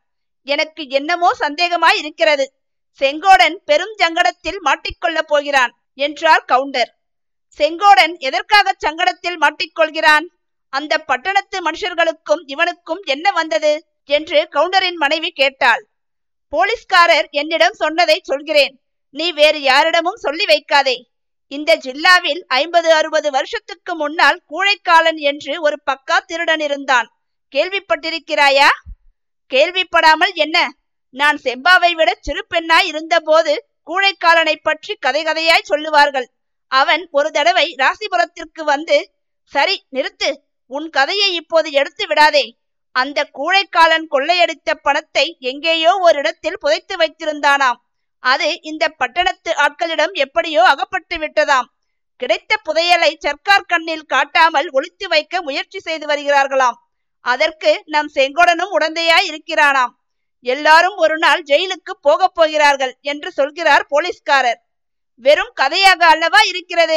எனக்கு என்னமோ சந்தேகமாய் இருக்கிறது. செங்கோடன் பெரும் சங்கடத்தில் மாட்டிக்கொள்ள போகிறான் என்றார் கவுண்டர். செங்கோடன் எதற்காக சங்கடத்தில் மாட்டிக்கொள்கிறான்? அந்த பட்டணத்து மனுஷர்களுக்கும் இவனுக்கும் என்ன வந்தது என்று கவுண்டரின் மனைவி கேட்டாள். போலீஸ்காரர் என்னிடம் சொன்னதை சொல்கிறேன், நீ வேறு யாரிடமும் சொல்லி வைக்காதே. இந்த ஜில்லாவில் ஐம்பது அறுபது வருஷத்துக்கு முன்னால் கூழைக்காலன் என்று ஒரு பக்கா திருடன் இருந்தான். கேள்விப்பட்டிருக்கிறாயா? கேள்விப்படாமல் என்ன? நான் செம்பாவை விட சிறு பெண்ணாய் இருந்த போது கூழைக்காலனை பற்றி கதை கதையாய் சொல்லுவார்கள். அவன் ஒரு தடவை ராசிபுரத்திற்கு வந்து, சரி நிறுத்து, உன் கதையை இப்போது எடுத்து விடாதே, அந்த கூழைக்காலன் கொள்ளையடித்த பணத்தை எங்கேயோ ஒரு இடத்தில் புதைத்து வைத்திருந்தானாம், அது இந்த பட்டணத்து ஆட்களிடம் எப்படியோ அகப்பட்டு விட்டதாம், கிடைத்த புதையலை சர்க்கார் கண்ணில் காட்டாமல் ஒளித்து வைக்க முயற்சி செய்து வருகிறார்களாம், அதற்கு நம் செங்கோடனும் உடந்தையாய் இருக்கிறானாம், எல்லாரும் ஒரு நாள் ஜெயிலுக்கு போக போகிறார்கள் என்று சொல்கிறார் போலீஸ்காரர். வெறும் கதையாக அல்லவா இருக்கிறது?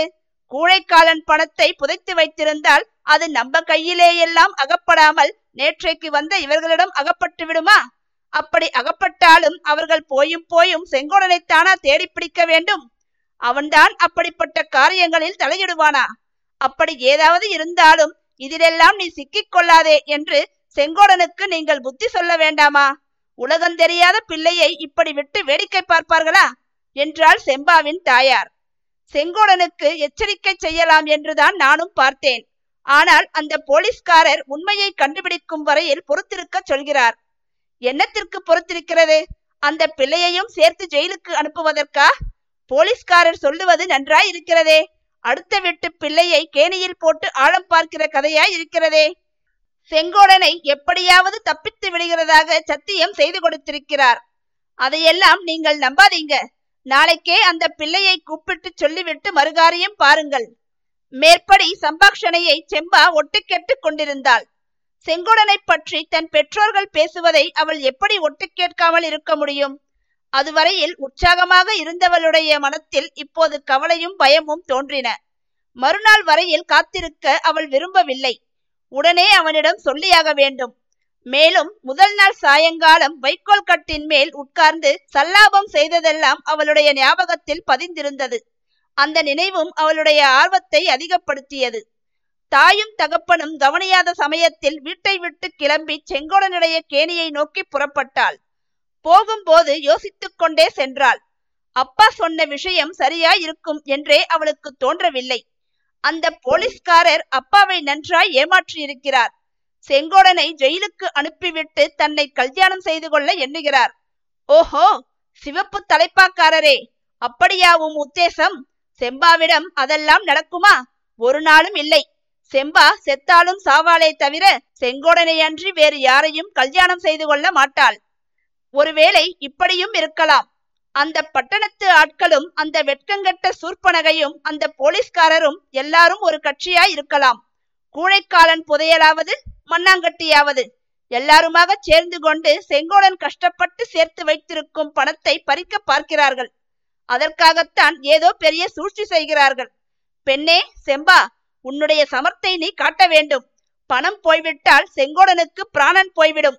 கூழைக்காலன் பணத்தை புதைத்து வைத்திருந்தால் அது நம்ம கையிலேயெல்லாம் அகப்படாமல் நேற்றைக்கு வந்த இவர்களிடம் அகப்பட்டு விடுமா? அப்படி அகப்பட்டாலும் அவர்கள் போயும் போயும் செங்கோடனைத்தானா தேடி பிடிக்க வேண்டும்? அவன்தான் அப்படிப்பட்ட காரியங்களில் தலையிடுவானா? அப்படி ஏதாவது இருந்தாலும் இதிலெல்லாம் நீ சிக்கிக் கொள்ளாதே என்று செங்கோடனுக்கு நீங்கள் புத்தி சொல்ல வேண்டாமா? உலகந்தெரியாத பிள்ளையை இப்படி விட்டு வேடிக்கை பார்ப்பார்களா என்றாள் செம்பாவின் தாயார். செங்கோடனுக்கு எச்சரிக்கை செய்யலாம் என்றுதான் நானும் பார்த்தேன், ஆனால் அந்த போலீஸ்காரர் உண்மையை கண்டுபிடிக்கும் வரையில் பொறுத்திருக்க சொல்கிறார். என்னத்திற்கு பொறுத்திருக்கிறது? அந்த பிள்ளையையும் சேர்த்து ஜெயிலுக்கு அனுப்புவதற்கா? போலீஸ்காரர் சொல்லுவது நன்றாய் இருக்கிறதே, அடுத்த வீட்டு பிள்ளையை கேணியில் போட்டு ஆழம் பார்க்கிற கதையாய் இருக்கிறதே. செங்கோடனை எப்படியாவது தப்பித்து விடுகிறதாக சத்தியம் செய்து கொடுத்திருக்கிறார். அதையெல்லாம் நீங்கள் நம்பாதீங்க. நாளைக்கே அந்த பிள்ளையை கூப்பிட்டு சொல்லிவிட்டு மறுகாரியம் பாருங்கள். மேற்படி சம்பாஷணையை செம்பா ஒட்டு கேட்டுக் கொண்டிருந்தாள். செங்கோடனை பற்றி தன் பெற்றோர்கள் பேசுவதை அவள் எப்படி ஒட்டு கேட்காமல் இருக்க முடியும்? அதுவரையில் உற்சாகமாக இருந்தவளுடைய மனத்தில் இப்போது கவலையும் பயமும் தோன்றின. மறுநாள் வரையில் காத்திருக்க அவள் விரும்பவில்லை. உடனே அவனிடம் சொல்லியாக வேண்டும். மேலும் முதல் நாள் சாயங்காலம் வைக்கோல் கட்டின் மேல் உட்கார்ந்து சல்லாபம் செய்ததெல்லாம் அவளுடைய ஞாபகத்தில் பதிந்திருந்தது. அந்த நினைவும் அவளுடைய ஆர்வத்தை அதிகப்படுத்தியது. தாயும் தகப்பனும் கவனியாத சமயத்தில் வீட்டை விட்டு கிளம்பி செங்கோடனுடைய கேணியை நோக்கி புறப்பட்டாள். போகும்போது யோசித்துக் கொண்டே சென்றாள். அப்பா சொன்ன விஷயம் சரியாயிருக்கும் என்றே அவளுக்கு தோன்றவில்லை. அந்த போலீஸ்காரர் அப்பாவை நன்றாய் ஏமாற்றியிருக்கிறார். செங்கோடனை ஜெயிலுக்கு அனுப்பிவிட்டு தன்னை கல்யாணம் செய்து கொள்ள எண்ணுகிறார். ஓஹோ, சிவப்பு தலைப்பாக்காரரே, அப்படியாவும் உத்தேசம்? செம்பாவிடம் அதெல்லாம் நடக்குமா? ஒரு நாளும் இல்லை. செம்பா செத்தாலும் சாவாளே தவிர செங்கோடனை அன்றி வேறு யாரையும் கல்யாணம் செய்து கொள்ள மாட்டாள். ஒருவேளை இப்படியும் இருக்கலாம். அந்த பட்டணத்து ஆட்களும் அந்த வெட்கங்கட்ட சூர்பனகையும் அந்த போலீஸ்காரரும் எல்லாரும் ஒரு கட்சியாய் இருக்கலாம். கூழைக்காலன் புதையலாவது மண்ணாங்கட்டியாவது எல்லாருமாக சேர்ந்து கொண்டு செங்கோடன் கஷ்டப்பட்டு சேர்த்து வைத்திருக்கும் பணத்தை பறிக்க பார்க்கிறார்கள். அதற்காகத்தான் ஏதோ பெரிய சூழ்ச்சி செய்கிறார்கள். பெண்ணே செம்பா, உன்னுடைய சமர்த்தை நீ காட்ட வேண்டும். பணம் போய்விட்டால் செங்கோடனுக்கு பிராணன் போய்விடும்,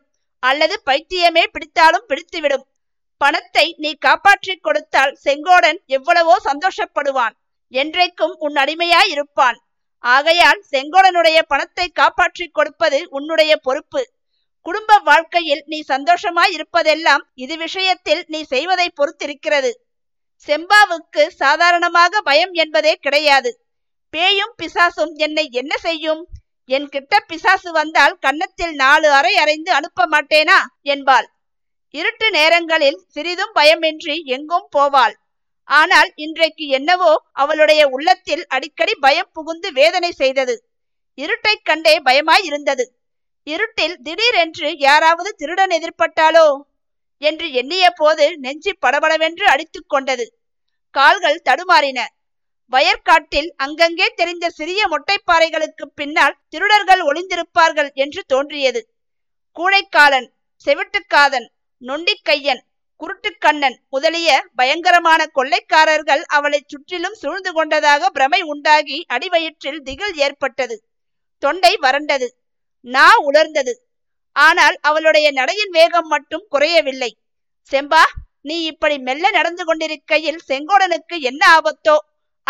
அல்லது பைத்தியமே பிடித்தாலும் பிடித்துவிடும். பணத்தை நீ காப்பாற்றி கொடுத்தால் செங்கோடன் எவ்வளவோ சந்தோஷப்படுவான். என்றைக்கும் உன் அடிமையாயிருப்பான். ஆகையால் செங்கோடனுடைய பணத்தை காப்பாற்றி கொடுப்பது உன்னுடைய பொறுப்பு. குடும்ப வாழ்க்கையில் நீ சந்தோஷமாய் இருப்பதெல்லாம் இது விஷயத்தில் நீ செய்வதை பொறுத்திருக்கிறது. செம்பாவுக்கு சாதாரணமாக பயம் என்பதே கிடையாது. பேயும் பிசாசும் என்னை என்ன செய்யும்? என் கிட்ட பிசாசு வந்தால் கன்னத்தில் நாலு அறை அறைந்து அனுப்ப மாட்டேனா என்பாள். இருட்டு நேரங்களில் சிறிதும் பயமின்றி எங்கும் போவாள். ஆனால் இன்றைக்கு என்னவோ அவளுடைய உள்ளத்தில் அடிக்கடி பயம் புகுந்து வேதனை செய்தது. இருட்டை கண்டே பயமாய் இருந்தது. இருட்டில் திடீரென்று யாராவது திருடன் எதிர்பட்டாலோ என்று எண்ணிய போது நெஞ்சி படபடவென்று அடித்து கொண்டது. கால்கள் தடுமாறின. வயற்காட்டில் அங்கங்கே தெரிந்த சிறிய மொட்டைப்பாறைகளுக்கு பின்னால் திருடர்கள் ஒளிந்திருப்பார்கள் என்று தோன்றியது. கூழைக்காலன், செவிட்டுக்காதன், நொண்டிக்கையன், குருட்டுக்கண்ணன் முதலிய பயங்கரமான கொள்ளைக்காரர்கள் அவளை சுற்றிலும் சூழ்ந்து கொண்டதாக பிரமை உண்டாகி அடிவயிற்றில் திகில் ஏற்பட்டது. தொண்டை வறண்டது. நா உலர்ந்தது. ஆனால் அவளுடைய நடையின் வேகம் மட்டும் குறையவில்லை. செம்பா, நீ இப்படி மெல்ல நடந்து கொண்டிருக்கையில் செங்கோடனுக்கு என்ன ஆபத்தோ,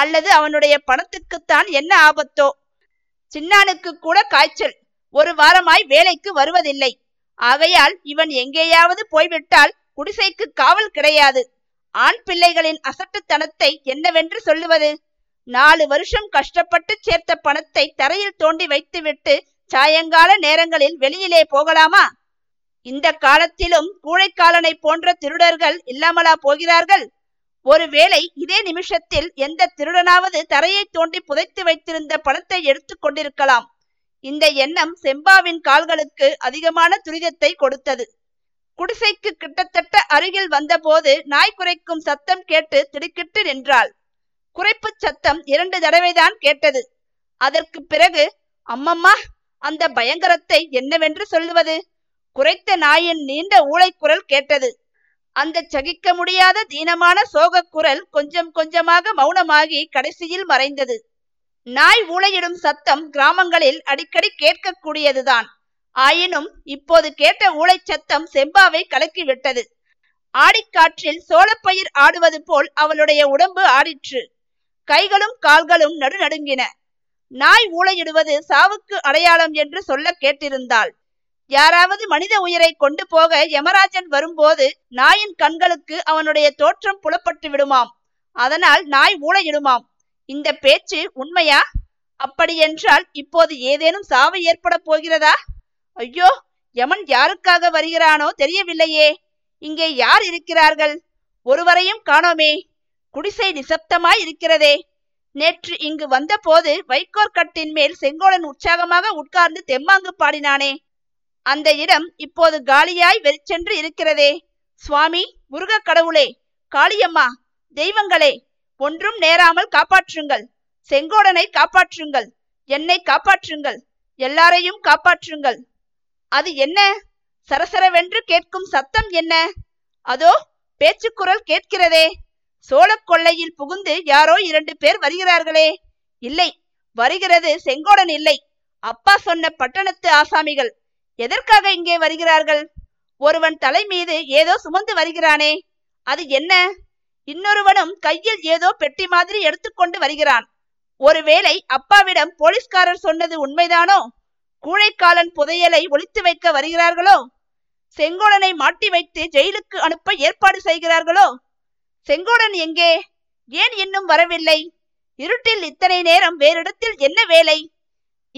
அல்லது அவனுடைய பணத்துக்குத்தான் என்ன ஆபத்தோ? சின்னானுக்கு கூட காய்ச்சல். ஒரு வாரமாய் வேலைக்கு வருவதில்லை. ஆகையால் இவன் எங்கேயாவது போய்விட்டால் குடிசைக்கு காவல் கிடையாது. ஆண் பிள்ளைகளின் அசட்டுத்தனத்தை என்னவென்று சொல்லுவது? நாலு வருஷம் கஷ்டப்பட்டு சேர்த்த பணத்தை தரையில் தோண்டி வைத்துவிட்டு சாயங்கால நேரங்களில் வெளியிலே போகலாமா? இந்த காலத்திலும் கூழைக்காலனை போன்ற திருடர்கள் இல்லாமலா போகிறார்கள்? ஒருவேளை இதே நிமிஷத்தில் எந்த திருடனாவது தரையை தோண்டி புதைத்து வைத்திருந்த பணத்தை எடுத்து கொண்டிருக்கலாம். இந்த எண்ணம் செம்பாவின் கால்களுக்கு அதிகமான துரிதத்தை கொடுத்தது. குடிசைக்கு கிட்டத்தட்ட அருகில் வந்தபோது நாய் குறைக்கும் சத்தம் கேட்டு திடுக்கிட்டு நின்றாள். குறைப்பு சத்தம் இரண்டு தடவைதான் கேட்டது. அதற்கு பிறகு அம்மம்மா, அந்த பயங்கரத்தை என்னவென்று சொல்லுவது? குறைத்த நாயின் நீண்ட ஊளைக்குரல் கேட்டது. அந்த சகிக்க முடியாத தீனமான சோக குரல் கொஞ்சம் கொஞ்சமாக மௌனமாகி கடைசியில் மறைந்தது. நாய் ஊளையிடும் சத்தம் கிராமங்களில் அடிக்கடி கேட்கக்கூடியதுதான். ஆயினும் இப்போது கேட்ட ஊளை சத்தம் செம்பாவை கலக்கிவிட்டது. ஆடிக்காற்றில் சோளப்பயிர் ஆடுவது போல் அவளுடைய உடம்பு ஆடிற்று. கைகளும் கால்களும் நடுநடுங்கின. நாய் ஊளையிடுவது சாவுக்கு அடையாளம் என்று சொல்ல கேட்டிருந்தாள். யாராவது மனித உயிரை கொண்டு போக யமராஜன் வரும்போது நாயின் கண்களுக்கு அவனுடைய தோற்றம் புலப்பட்டு விடுமாம். அதனால் நாய் ஊளையிடுமாம். இந்த பேச்சு உண்மையா? அப்படியென்றால் இப்போது ஏதேனும் சாவு ஏற்பட போகிறதா? ஐயோ, யமன் யாருக்காக வருகிறானோ தெரியவில்லையே. இங்கே யார் இருக்கிறார்கள்? ஒருவரையும் காணோமே. குடிசை நிசப்தமாய் இருக்கிறதே. நேற்று இங்கு வந்த போது வைக்கோற் கட்டின் மேல் செங்கோடன் உற்சாகமாக உட்கார்ந்து தெம்மாங்கு பாடினானே, அந்த இடம் இப்போது காலியாய் வெறிச்சென்று இருக்கிறதே. சுவாமி, முருக கடவுளே, காளியம்மா, தெய்வங்களே, ஒன்றும் நேராமல் காப்பாற்றுங்கள், செங்கோடனை காப்பாற்றுங்கள், என்னை காப்பாற்றுங்கள், எல்லாரையும் காப்பாற்றுங்கள். அது என்ன சரசரவென்று கேட்கும் சத்தம் என்ன? அதோ பேச்சுக்குரல் கேட்கிறதே. சோழ கொள்ளையில் புகுந்து யாரோ இரண்டு பேர் வருகிறார்களே. இல்லை, வருகிறது செங்கோடன் இல்லை, அப்பா சொன்ன பட்டணத்து ஆசாமிகள். எதற்காக இங்கே வருகிறார்கள்? ஒருவன் தலை மீது ஏதோ சுமந்து வருகிறானே, அது என்ன? இன்னொருவனும் கையில் ஏதோ பெட்டி மாதிரி எடுத்துக்கொண்டு வருகிறான். ஒருவேளை அப்பாவிடம் போலீஸ்காரர் சொன்னது உண்மைதானோ? கூழைக்காலன் புதையலை ஒளித்து வைக்க வருகிறார்களோ? செங்கோடனை மாட்டி வைத்து ஜெயிலுக்கு அனுப்ப ஏற்பாடு செய்கிறார்களோ? செங்கோடன் எங்கே? ஏன் இன்னும் வரவில்லை? இருட்டில் இத்தனை நேரம் வேறிடத்தில் என்ன வேலை?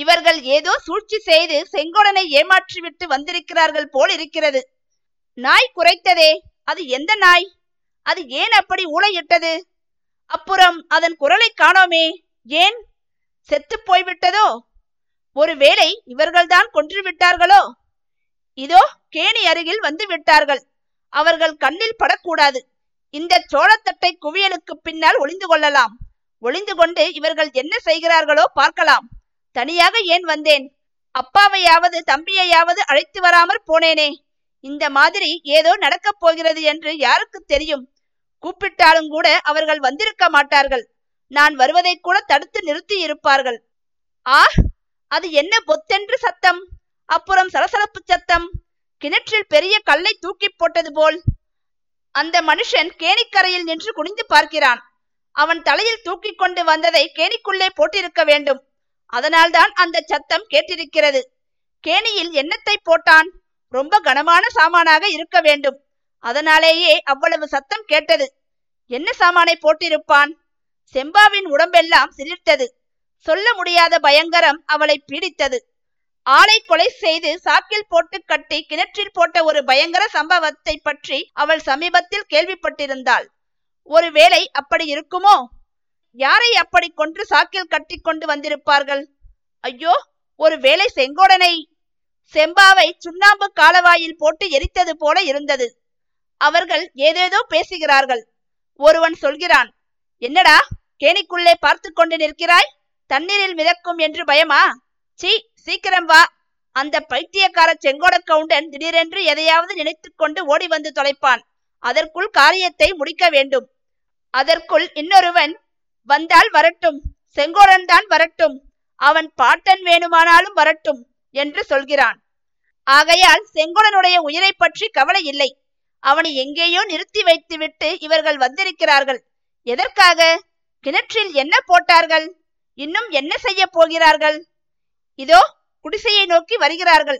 இவர்கள் ஏதோ சூழ்ச்சி செய்து செங்கோடனை ஏமாற்றிவிட்டு வந்திருக்கிறார்கள் போல் இருக்கிறது. நாய் குரைத்ததே, அது எந்த நாய்? அது ஏன் அப்படி ஊளையிட்டது? அப்புறம் அதன் குரலை காணோமே, ஏன்? செத்து போய்விட்டதோ? ஒருவேளை இவர்கள்தான் கொன்று விட்டார்களோ? இதோ கேணி அருகில் வந்து விட்டார்கள். அவர்கள் கண்ணில் படக்கூடாது. இந்த சோளத்தட்டை குவியலுக்கு பின்னால் ஒளிந்து கொள்ளலாம். ஒளிந்து கொண்டு இவர்கள் என்ன செய்கிறார்களோ பார்க்கலாம். தனியாக ஏன் வந்தேன்? அப்பாவையாவது தம்பியையாவது அழைத்து வராமற் போனேனே. இந்த மாதிரி ஏதோ நடக்கப் போகிறது என்று யாருக்கு தெரியும்? கூப்பிட்டாலும் கூட அவர்கள் வந்திருக்க மாட்டார்கள். நான் வருவதை கூட தடுத்து நிறுத்தி இருப்பார்கள். ஆ, அது என்ன பொத்தென்று சத்தம்? அப்புறம் சலசலப்பு சத்தம். கிணற்றில் பெரிய கல்லை தூக்கி போட்டது போல். அந்த மனுஷன் கேணிக்கரையில் நின்று குனிந்து பார்க்கிறான். அவன் தலையில் தூக்கி கொண்டு வந்ததை கேணிக்குள்ளே போட்டிருக்க வேண்டும். அதனால்தான் அந்த சத்தம் கேட்டிருக்கிறது. கேணியில் என்னத்தை போட்டான்? ரொம்ப கனமான சாமானாக இருக்க வேண்டும். அதனாலேயே அவ்வளவு சத்தம் கேட்டது. என்ன சாமானை போட்டிருப்பான்? செம்பாவின் உடம்பெல்லாம் சிலிர்த்தது. சொல்ல முடியாத பயங்கரம் அவளை பீடித்தது. ஆளை கொலை செய்து சாக்கில் போட்டு கட்டி கிணற்றில் போட்ட ஒரு பயங்கர சம்பவத்தை பற்றி அவள் சமீபத்தில் கேள்விப்பட்டிருந்தாள். ஒருவேளை அப்படி இருக்குமோ? யாரை அப்படி கொன்று சாக்கில் கட்டி கொண்டு வந்திருப்பார்கள்? ஐயோ, ஒருவேளை செங்கோடனை? செம்பாவை சுண்ணாம்பு காலவாயில் போட்டு எரித்தது போல இருந்தது. அவர்கள் ஏதேதோ பேசுகிறார்கள். ஒருவன் சொல்கிறான், என்னடா கேணிக்குள்ளே பார்த்து கொண்டு நிற்கிறாய்? தண்ணீரில் மிதக்கும் என்று பயமா? சீ, சீக்கிரம் வா. அந்த பைத்தியக்கார செங்கோட கவுண்டன் திடீரென்று எதையாவது நினைத்து கொண்டு ஓடி வந்து தொலைப்பான். அதற்குள் காரியத்தை முடிக்க வேண்டும். அதற்குள் இன்னொருவன், வந்தால் வரட்டும், செங்கோடன் தான் வரட்டும், அவன் பாட்டன் வேணுமானாலும் வரட்டும் என்று சொல்கிறான். ஆகையால் செங்கோடனுடைய உயிரை பற்றி கவலை இல்லை. அவனை எங்கேயோ நிறுத்தி வைத்துவிட்டு இவர்கள் வந்திருக்கிறார்கள். எதற்காக? கிணற்றில் என்ன போட்டார்கள்? இன்னும் என்ன செய்ய போகிறார்கள்? இதோ குடிசையை நோக்கி வருகிறார்கள்.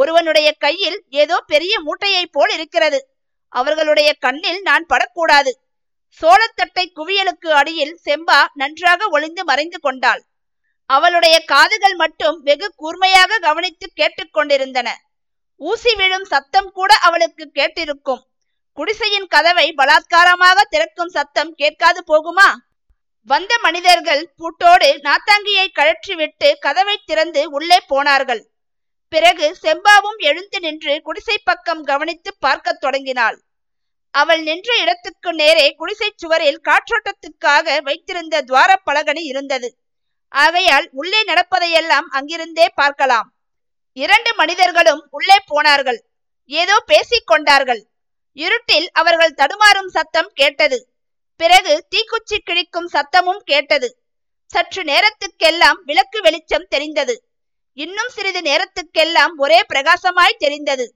ஒருவனுடைய கையில் ஏதோ பெரிய மூட்டையை போல் இருக்கிறது. அவர்களுடைய கண்ணில் நான் படக்கூடாது. சோளத்தட்டை குவியலுக்கு அடியில் செம்பா நன்றாக ஒளிந்து மறைந்து கொண்டாள். அவளுடைய காதுகள் மட்டும் வெகு கூர்மையாக கவனித்து கேட்டுக்கொண்டிருந்தன. ஊசி விழும் சத்தம் கூட அவளுக்கு கேட்டிருக்கும். குடிசையின் கதவை பலாத்காரமாக திறக்கும் சத்தம் கேட்காது போகுமா? வந்த மனிதர்கள் பூட்டோடு நாத்தாங்கியை கழற்றிவிட்டு கதவை திறந்து உள்ளே போனார்கள். பிறகு செம்பாவும் எழுந்து நின்று குடிசை பக்கம் கவனித்து பார்க்க தொடங்கினாள். அவள் நின்ற இடத்துக்கு நேரே குடிசை சுவரில் காற்றோட்டத்துக்காக வைத்திருந்த துவார பலகணி இருந்தது. ஆகையால் உள்ளே நடப்பதையெல்லாம் அங்கிருந்தே பார்க்கலாம். இரண்டு மனிதர்களும் உள்ளே போனார்கள். ஏதோ பேசிக்கொண்டார்கள். இருட்டில் அவர்கள் தடுமாறும் சத்தம் கேட்டது. பிறகு தீக்குச்சி கிழிக்கும் சத்தமும் கேட்டது. சற்று நேரத்துக்கெல்லாம் விளக்கு வெளிச்சம் தெரிந்தது. இன்னும் சிறிது நேரத்துக்கெல்லாம் ஒரே பிரகாசமாய் தெரிந்தது.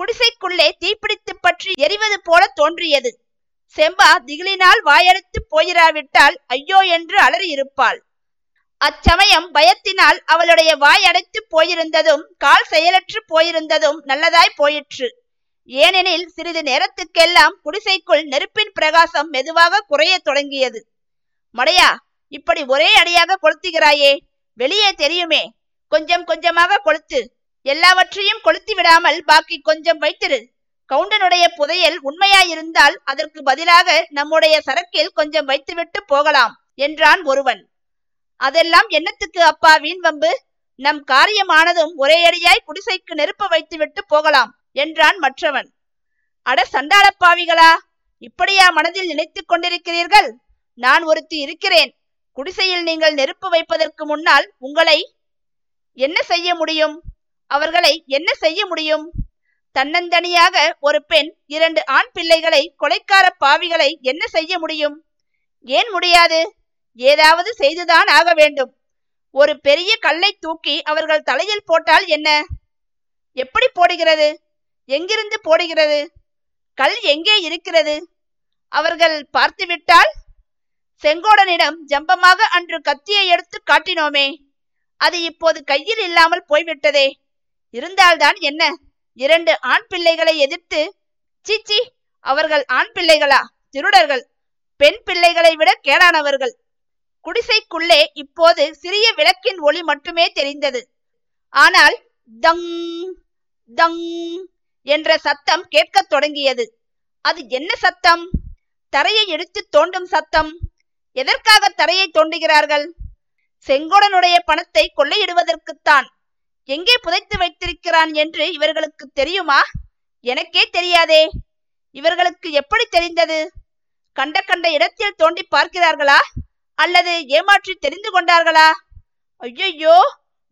குடிசைக்குள்ளே தீப்பிடித்து பற்றி எரிவது போல தோன்றியது. செம்பா திகிலினால் வாயெடுத்து போயிராவிட்டால் ஐயோ என்று அலறி இருப்பாள். அச்சமயம் பயத்தினால் அவளுடைய வாய் அடைத்து போயிருந்ததும் கால் செயலற்று போயிருந்ததும் நல்லதாய் போயிற்று. ஏனெனில் சிறிது நேரத்துக்கெல்லாம் குடிசைக்குள் நெருப்பின் பிரகாசம் மெதுவாக குறைய தொடங்கியது. மடையா, இப்படி ஒரே அடியாக கொளுத்துகிறாயே, வெளியே தெரியுமே, கொஞ்சம் கொஞ்சமாக கொளுத்து, எல்லாவற்றையும் கொளுத்தி விடாமல் பாக்கி கொஞ்சம் வைத்திரு. கவுண்டனுடைய புதையல் உண்மையாயிருந்தால் அதற்கு பதிலாக நம்முடைய சரக்கில் கொஞ்சம் வைத்துவிட்டு போகலாம் என்றான் ஒருவன். அதெல்லாம் என்னத்துக்கு அப்பா வீண் வம்பு, நம் காரியமானதும் ஒரேயடியாய் குடிசைக்கு நெருப்ப வைத்து விட்டு போகலாம் என்றான் மற்றவன். அட சண்டாளப்பாவிகளா, இப்படியா மனதில் நினைத்து கொண்டிருக்கிறீர்கள்? நான் ஒருத்தி இருக்கிறேன். குடிசையில் நீங்கள் நெருப்பு வைப்பதற்கு முன்னால் உங்களை என்ன செய்ய முடியும்? அவர்களை என்ன செய்ய முடியும்? தன்னந்தனியாக ஒரு பெண் இரண்டு ஆண் பிள்ளைகளை, கொலைக்கார பாவிகளை என்ன செய்ய முடியும்? ஏன் முடியாது? ஏதாவது செய்துதான் ஆக வேண்டும். ஒரு பெரிய கல்லை தூக்கி அவர்கள் தலையில் போட்டால் என்ன? எப்படி போடுகிறது? எங்கிருந்து போடுகிறது? கல் எங்கே இருக்கிறது? அவர்கள் பார்த்துவிட்டால்? செங்கோடனிடம் ஜம்பமாக அன்று கத்தியை எடுத்து காட்டினோமே, அது இப்போது கையில் இல்லாமல் போய்விட்டதே. இருந்தால்தான் என்ன? இரண்டு ஆண் பிள்ளைகளை எதிர்த்து, சீச்சி, அவர்கள் ஆண் பிள்ளைகளா? திருடர்கள், பெண் பிள்ளைகளை விட கேடானவர்கள். குடிசைக்குள்ளே இப்போது சிறிய விளக்கின் ஒளி மட்டுமே தெரிந்தது. ஆனால் தங் தங் என்ற சத்தம் கேட்கத் தொடங்கியது. அது என்ன சத்தம்? தரையை இடித்து தோண்டும் சத்தம். எதற்காக தரையை தோண்டுகிறார்கள்? செங்கோடனுடைய பணத்தை கொள்ளையிடுவதற்குத்தான். எங்கே புதைத்து வைத்திருக்கிறான் என்று இவர்களுக்கு தெரியுமா? எனக்கே தெரியாதே. இவர்களுக்கு எப்படி தெரிந்தது? கண்ட கண்ட இடத்தில் தோண்டி பார்க்கிறார்களா, அல்லது ஏமாற்றி தெரிந்து கொண்டார்களா? ஐயோ,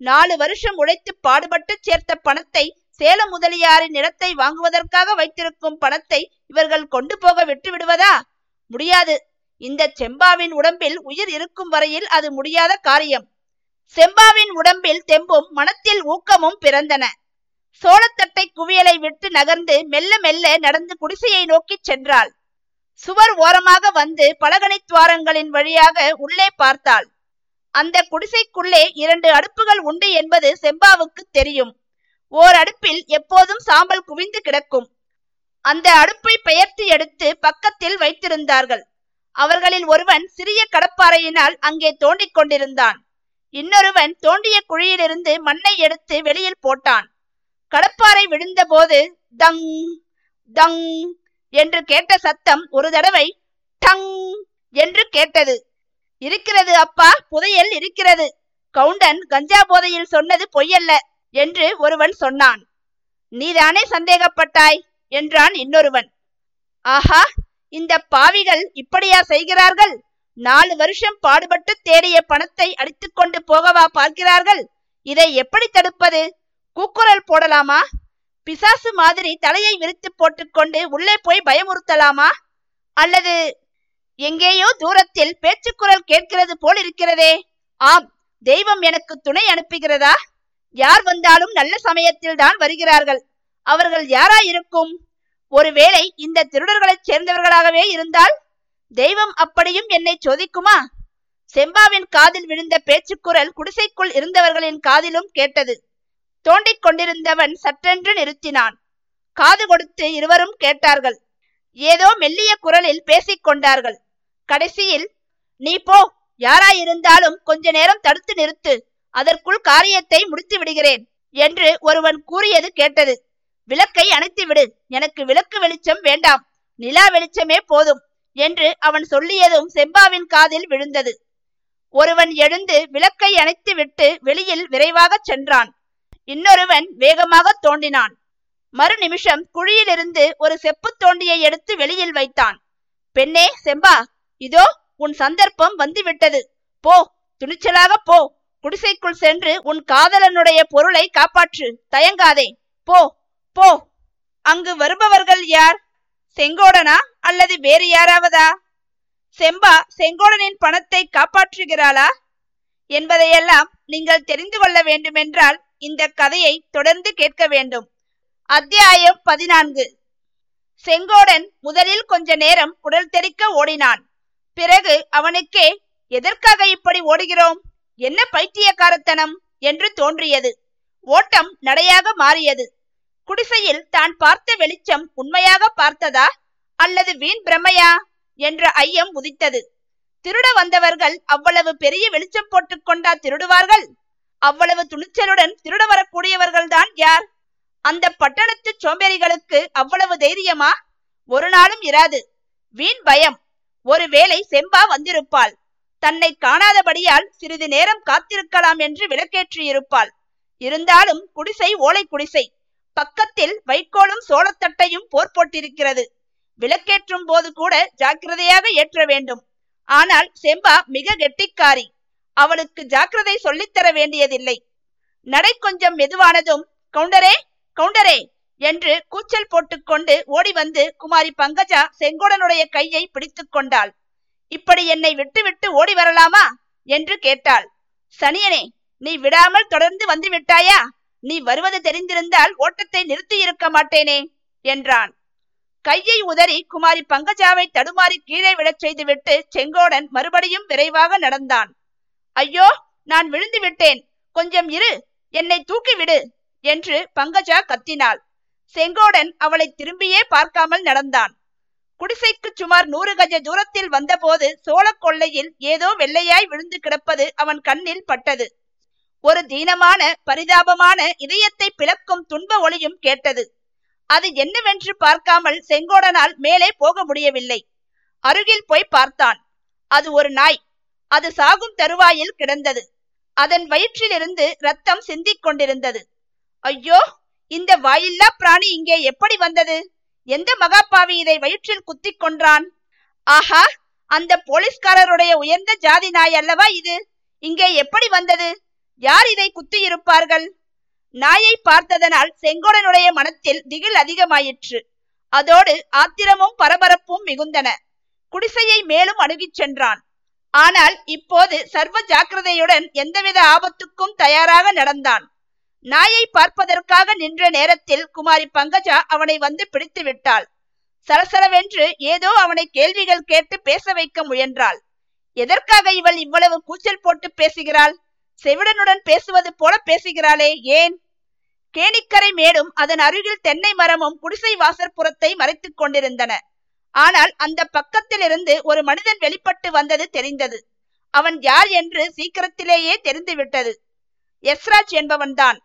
நாலு வருஷம் உழைத்து பாடுபட்டு சேர்த்த பணத்தை, சேலம் முதலியாரின் இடத்தை வாங்குவதற்காக வைத்திருக்கும் பணத்தை இவர்கள் கொண்டு போக விட்டு விடுவதா? முடியாது. இந்த செம்பாவின் உடம்பில் உயிர் இருக்கும் வரையில் அது முடியாத காரியம். செம்பாவின் உடம்பில் தெம்பும் மனத்தில் ஊக்கமும் பிறந்தன. சோளத்தட்டை குவியலை விட்டு நகர்ந்து மெல்ல மெல்ல நடந்து குடிசையை நோக்கி சென்றாள். சுவர் ஓரமாக வந்து பலகணி துவாரங்களின் வழியாக உள்ளே பார்த்தாள். அந்த குடிசைக்குள்ளே இரண்டு அடுப்புகள் உண்டு என்பது செம்பாவுக்கு தெரியும். ஓர் அடுப்பில் எப்போதும் சாம்பல் குவிந்து கிடக்கும். அந்த அடுப்பை பெயர்த்து எடுத்து பக்கத்தில் வைத்திருந்தார்கள். அவர்களில் ஒருவன் சிறிய கடப்பாறையினால் அங்கே தோண்டிக் கொண்டிருந்தான். இன்னொருவன் தோண்டிய குழியிலிருந்து மண்ணை எடுத்து வெளியில் போட்டான். கடப்பாறை விழுந்த போது தங் தங் என்று கேட்ட சத்தம் ஒரு தடவை டங் என்று கேட்டது. இருக்கிறது அப்பா, புதையல் இருக்கிறது. கவுண்டன் கஞ்சா போதையில் சொன்னது பொய்யல்ல என்று ஒருவன் சொன்னான். நீதானே சந்தேகப்பட்டாய் என்றான் இன்னொருவன். ஆஹா, இந்த பாவிகள் இப்படியா செய்கிறார்கள்? நாலு வருஷம் பாடுபட்டு தேடிய பணத்தை அடித்து கொண்டு போகவா பார்க்கிறார்கள்? இதை எப்படி தடுப்பது? கூக்குரல் போடலாமா? பிசாசு மாதிரி தலையை விரித்து போட்டுக்கொண்டு உள்ளே போய் பயமுறுத்தலாமா? அல்லது எங்கேயோ தூரத்தில் பேச்சுக்குரல் கேட்கிறது போல் இருக்கிறதே. ஆம், தெய்வம் எனக்கு துணை அனுப்புகிறதா? யார் வந்தாலும் நல்ல சமயத்தில் தான் வருகிறார்கள். அவர்கள் யாராயிருக்கும்? ஒருவேளை இந்த திருடர்களைச் சேர்ந்தவர்களாகவே இருந்தால் தெய்வம் அப்படியும் என்னை சோதிக்குமா? செம்பாவின் காதில் விழுந்த பேச்சுக்குரல் குடிசைக்குள் இருந்தவர்களின் காதிலும் கேட்டது. தோண்டிக் கொண்டிருந்தவன் சற்றென்று நிறுத்தினான். காது கொடுத்து இருவரும் கேட்டார்கள். ஏதோ மெல்லிய குரலில் பேசிக்கொண்டார்கள். கடைசியில், நீ போ, யாராயிருந்தாலும் கொஞ்ச நேரம் தடுத்து நிறுத்து, அதற்குள் காரியத்தை முடித்து விடுகிறேன் என்று ஒருவன் கூறியது கேட்டது. விளக்கை அணைத்து விடு, எனக்கு விளக்கு வெளிச்சம் வேண்டாம், நிலா வெளிச்சமே போதும் என்று அவன் சொல்லியதும் செம்பாவின் காதில் விழுந்தது. ஒருவன் எழுந்து விளக்கை அணைத்து விட்டு வெளியில் விரைவாக சென்றான். இன்னொருவன் வேகமாக தோண்டினான். மறு நிமிஷம் குழியிலிருந்து ஒரு செப்பு தோண்டியை எடுத்து வெளியில் வைத்தான். பெண்ணே செம்பா, இதோ உன் சந்தர்ப்பம் வந்துவிட்டது. போ, துணிச்சலாக போ. குடிசைக்குள் சென்று உன் காதலனுடைய பொருளை காப்பாற்று. தயங்காதே, போ போ. அங்கு வருபவர்கள் யார்? செங்கோடனா அல்லது வேறு யாராவதா? செம்பா செங்கோடனின் பணத்தை காப்பாற்றுகிறாளா என்பதையெல்லாம் நீங்கள் தெரிந்து கொள்ள வேண்டுமென்றால் இந்த கதையை தொடர்ந்து கேட்க வேண்டும். அத்தியாயம் பதினான்கு. செங்கோடன் முதலில் கொஞ்ச நேரம் குடல் தெறிக்க ஓடினான். பிறகு அவனுக்கே எதற்காக இப்படி ஓடுகிறோம், என்ன பைத்தியக்காரத்தனம் என்று தோன்றியது. ஓட்டம் நடையாக மாறியது. குடிசையில் தான் பார்த்த வெளிச்சம் உண்மையாக பார்த்ததா அல்லது வீண் பிரமையா என்ற ஐயம் உதித்தது. திருட வந்தவர்கள் அவ்வளவு பெரிய வெளிச்சம் போட்டுக் கொண்டா திருடுவார்கள்? அவ்வளவு துணிச்சலுடன் திருட வரக்கூடியவர்கள் தான் யார்? அந்த பட்டணத்து சோம்பேறிகளுக்கு அவ்வளவு தைரியமா? ஒரு நாளும் இராது. வீண் பயம். ஒருவேளை செம்பா வந்திருப்பாள். தன்னை காணாதபடியால் சிறிது நேரம் காத்திருக்கலாம் என்று விளக்கேற்றியிருப்பாள். இருந்தாலும் குடிசை ஓலை குடிசை, பக்கத்தில் வைக்கோலும் சோளத்தட்டையும் போர் போட்டிருக்கிறது. விளக்கேற்றும் போது கூட ஜாக்கிரதையாக ஏற்ற வேண்டும். ஆனால் செம்பா மிக கெட்டிக்காரி, அவளுக்கு ஜாக்கிரதை சொல்லித்தர வேண்டியதில்லை. நடை கொஞ்சம் மெதுவானதும் கவுண்டரே கவுண்டரே என்று கூச்சல் போட்டுக்கொண்டு ஓடி வந்து குமாரி பங்கஜா செங்கோடனுடைய கையை பிடித்து கொண்டாள். இப்படி என்னை விட்டு விட்டு ஓடி வரலாமா என்று கேட்டாள். சனியனே, நீ விடாமல் தொடர்ந்து வந்து விட்டாயா? நீ வருவது தெரிந்திருந்தால் ஓட்டத்தை நிறுத்தி இருக்க மாட்டேனே என்றான். கையை உதறி குமாரி பங்கஜாவை தடுமாறி கீழே விழச் செய்துவிட்டு செங்கோடன் மறுபடியும் விரைவாக நடந்தான். ஐயோ, நான் விழுந்து விட்டேன், கொஞ்சம் இரு, என்னை தூக்கிவிடு என்று பங்கஜா கத்தினாள். செங்கோடன் அவளை திரும்பியே பார்க்காமல் நடந்தான். குடிசைக்கு சுமார் நூறு கஜ தூரத்தில் வந்தபோது சோழ கொள்ளையில் ஏதோ வெள்ளையாய் விழுந்து கிடப்பது அவன் கண்ணில் பட்டது. ஒரு தீனமான பரிதாபமான இதயத்தை பிளக்கும் துன்ப ஒளியும் கேட்டது. அது என்னவென்று பார்க்காமல் செங்கோடனால் மேலே போக முடியவில்லை. அருகில் போய் பார்த்தான். அது ஒரு நாய். அது சாகும் தருவாயில் கிடந்தது. அதன் வயிற்றிலிருந்து ரத்தம் சிந்திக் கொண்டிருந்தது. ஐயோ, இந்த வாயில்லா பிராணி இங்கே எப்படி வந்தது? எந்த மகாபாவி இதை வயிற்றில் குத்தி கொன்றான்? ஆஹா, அந்த போலீஸ்காரருடைய உயர்ந்த ஜாதி நாய் அல்லவா இது! இங்கே எப்படி வந்தது? யார் இதை குத்தி இருப்பார்கள்? நாயை பார்த்ததனால் செங்கோடனுடைய மனத்தில் திகில் அதிகமாயிற்று. அதோடு ஆத்திரமும் பரபரப்பும் மிகுந்தன. குடிசையை மேலும் அணுகிச் சென்றான். ஆனால் இப்போது சர்வ ஜாக்கிரதையுடன் எந்தவித ஆபத்துக்கும் தயாராக நடந்தான். நாயை பார்ப்பதற்காக நின்ற நேரத்தில் குமாரி பங்கஜா அவனை வந்து பிடித்து விட்டாள். சரசரவென்று ஏதோ அவனை கேள்விகள் கேட்டு பேச வைக்க முயன்றாள். எதற்காக இவள் இவ்வளவு கூச்சல் போட்டு பேசுகிறாள்? செவிடனுடன் பேசுவது போல பேசுகிறாளே, ஏன்? கேணிக்கரை மேடும் அதன் அருகில் தென்னை மரமும் குடிசை வாசற்புறத்தை மறைத்து கொண்டிருந்தன. ஆனால் அந்த பக்கத்திலிருந்து ஒரு மனிதன் வெளிப்பட்டு வந்தது தெரிந்தது. அவன் யார் என்று சீக்கிரத்திலேயே தெரிந்துவிட்டது. எஸ்ராஜ் என்பவன்தான்.